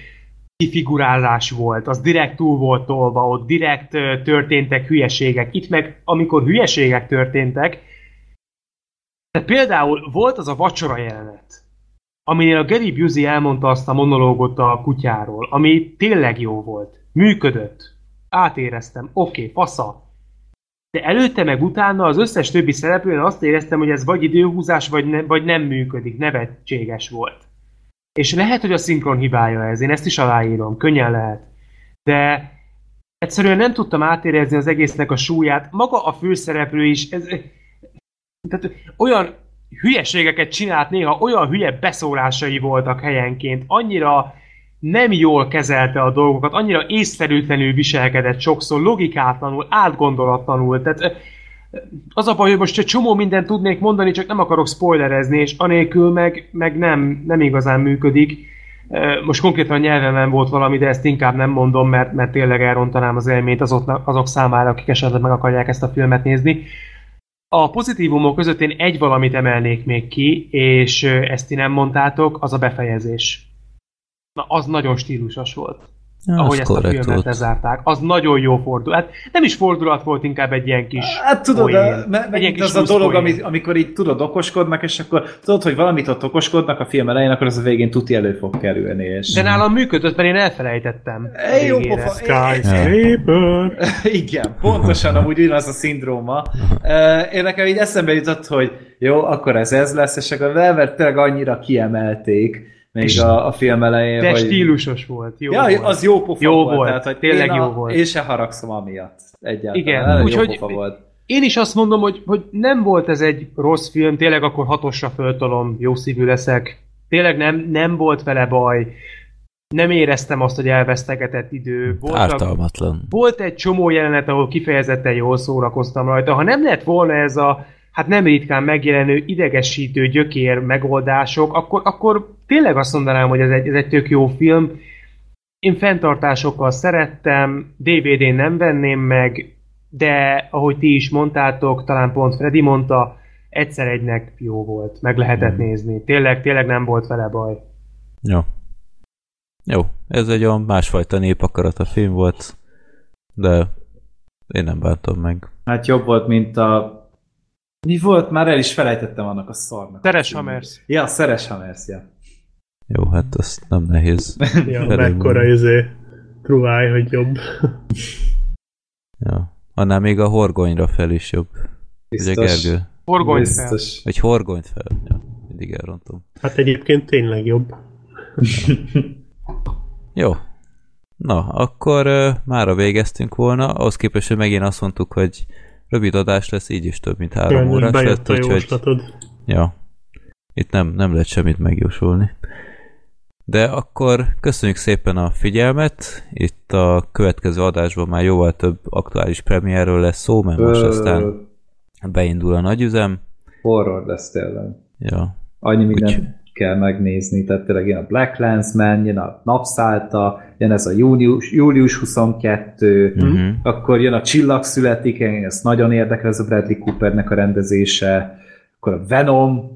kifigurázás volt, az direkt túl volt tolva, ott direkt uh, történtek hülyeségek. Itt meg, amikor hülyeségek történtek, tehát például volt az a vacsora jelenet, aminél a Gary Busey elmondta azt a monológot a kutyáról, ami tényleg jó volt, működött, átéreztem, oké, okay, fasza. De előtte meg utána az összes többi szereplőn azt éreztem, hogy ez vagy időhúzás, vagy, ne, vagy nem működik, nevetséges volt. És lehet, hogy a szinkron hibája ez, én ezt is aláírom, könnyen lehet. De egyszerűen nem tudtam átérezni az egésznek a súlyát, maga a főszereplő is, ez, tehát olyan hülyeségeket csinált néha, olyan hülye beszólásai voltak helyenként, annyira nem jól kezelte a dolgokat, annyira észszerűtlenül viselkedett sokszor, logikátlanul, átgondolatlanul, tehát Az a baj, hogy most egy csomó mindent tudnék mondani, csak nem akarok spoilerezni, és anélkül meg, meg nem, nem igazán működik. Most konkrétan a nyelvemen volt valami, de ezt inkább nem mondom, mert, mert tényleg elrontanám az élményt azok, azok számára, akik esetleg meg akarják ezt a filmet nézni. A pozitívumok között én egy valamit emelnék még ki, és ezt ti nem mondtátok, az a befejezés. Na, az nagyon stílusos volt. Ja, ahogy ezt a filmet lezárták. Az nagyon jó fordulat. Hát nem is fordulat volt, inkább egy ilyen kis hát tudod, a, m- egy ilyen kis az a dolog, ami, amikor így tudod, okoskodnak, és akkor tudod, hogy valamit ott okoskodnak a film elején, akkor az a végén tuti elő fog kerülni. És... De nálam működött, mert én elfelejtettem. É, jó pofa. Skyscraper. Igen, pontosan amúgy ugyanaz a szindróma. Én nekem így eszembe jutott, hogy jó, akkor ez ez lesz, és akkor mert tényleg annyira kiemelték. Még a, a film elején. De vagy... stílusos volt. Jó ja, volt. Az jó pofa jó volt. volt. Tehát, hogy tényleg jó a... volt. Én se haragszom amiatt. Egyáltalán. Igen. Úgyhogy én is azt mondom, hogy, hogy nem volt ez egy rossz film, tényleg akkor hatosra föltolom, jó szívű leszek. Tényleg nem, nem volt vele baj. Nem éreztem azt, hogy elvesztegetett idő. Ártalmatlan. Volt egy csomó jelenet, ahol kifejezetten jól szórakoztam rajta. Ha nem lett volna ez a hát nem ritkán megjelenő idegesítő gyökér megoldások, akkor, akkor tényleg azt mondanám, hogy ez egy, ez egy tök jó film. Én fenntartásokkal szerettem, dé vé dén nem venném meg, de ahogy ti is mondtátok, talán pont Freddy mondta, egyszer egynek jó volt, meg lehetett hmm. nézni. Tényleg, tényleg nem volt vele baj. Jó. Jó, ez egy olyan másfajta népakarata film volt, de én nem bántom meg. Hát jobb volt, mint a mi volt? Már el is felejtettem annak a szarnak. Szeres Hamersz. Ja, Szeres Hamersz, ja. Jó, hát azt nem nehéz. Ja, mekkora izé truáj, hogy jobb. Ja, annál még a horgonyra fel is jobb. Biztos. Ugye, Gergő? Horgony fel. Egy horgony fel. Ja, mindig elrontom. Hát egyébként tényleg jobb. Jó. Na, akkor uh, mára végeztünk volna. Ahhoz képest, hogy megint azt mondtuk, hogy rövid adás lesz, így is több, mint három Jön, órás lett, úgyhogy... Ja. Itt nem, nem lehet semmit megjósolni. De akkor köszönjük szépen a figyelmet. Itt a következő adásban már jóval több aktuális premierről lesz szó, mert most aztán beindul a nagyüzem. Horror lesz tényleg. Ja. Annyi mindent Úgy... kell megnézni, tehát tényleg jön a Black Landsman, jön a Napszállta, jön ez a június, július huszonkettő, uh-huh. akkor jön a Csillag születik, ez nagyon érdekel, ez a Bradley Coopernek a rendezése, akkor a Venom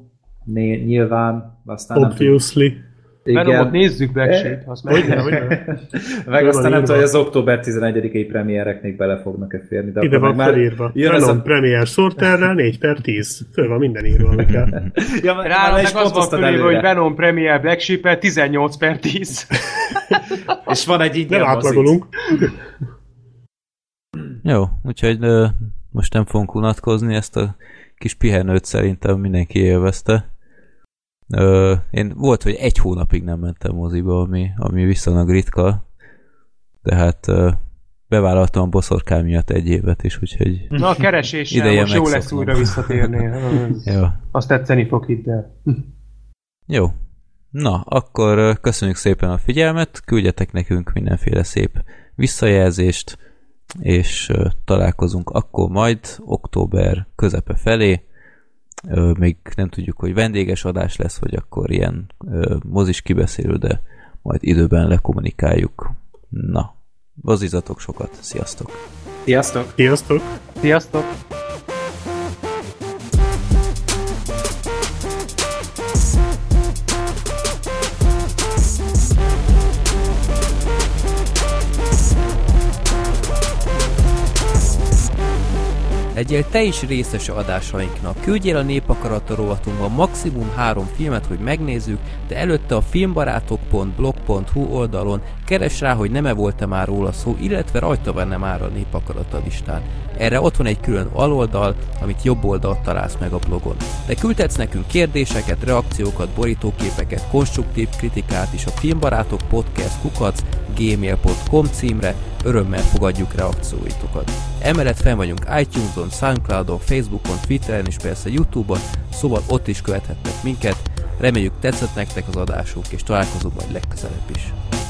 né- nyilván, aztán Obviously. Nem tudom. Venomot nézzük Black Sheep, azt meg nem, meg aztán nem tudom, hogy az október tizenegyedikei premiereknél bele fognak-e férni. De ide van felírva. Venom a... premier sorterrel négy per tíz. Föl van minden írva, ami kell. Ja, ráadnak az van fölírva, előre. Hogy Venom premier Black Sheep tizennyolc per tíz. És van egy ingyen átlagolunk. Jó, úgyhogy ö, most nem fogunk unatkozni, ezt a kis pihenőt szerintem mindenki élvezte. Ö, én volt, hogy egy hónapig nem mentem moziba, ami, ami viszonylag ritka, tehát ö, bevállaltam a boszorkám miatt egy évet is, úgyhogy... Na a kereséssel most jó lesz újra visszatérni. Az, jó. Azt tetszeni fog itt, de... Jó. Na, akkor köszönjük szépen a figyelmet, küldjetek nekünk mindenféle szép visszajelzést, és találkozunk akkor majd október közepe felé. Még nem tudjuk, hogy vendéges adás lesz, vagy akkor ilyen mozis kibeszélő, de majd időben lekommunikáljuk. Na, mozizatok sokat, sziasztok! Sziasztok! Sziasztok! Sziasztok! Legyél te is részes adásainknak, küldjél a Népakarata rovatunkba maximum három filmet, hogy megnézzük, de előtte a filmbarátok pont blog pont hu oldalon keresd rá, hogy nem-e volt-e már róla szó, illetve rajta benne már a Népakarata listán. Erre ott van egy külön aloldal, amit jobb oldalt találsz meg a blogon. De küldhetsz nekünk kérdéseket, reakciókat, borítóképeket, konstruktív kritikát is a filmbarátokpodcast kukac gmail pont com címre, örömmel fogadjuk reakcióitokat. Emellett fenn vagyunk iTunes-on, Soundcloud-on, Facebookon, Twitteren és persze YouTube-on, szóval ott is követhetnek minket. Reméljük tetszett nektek az adásunk, és találkozunk majd legközelebb is.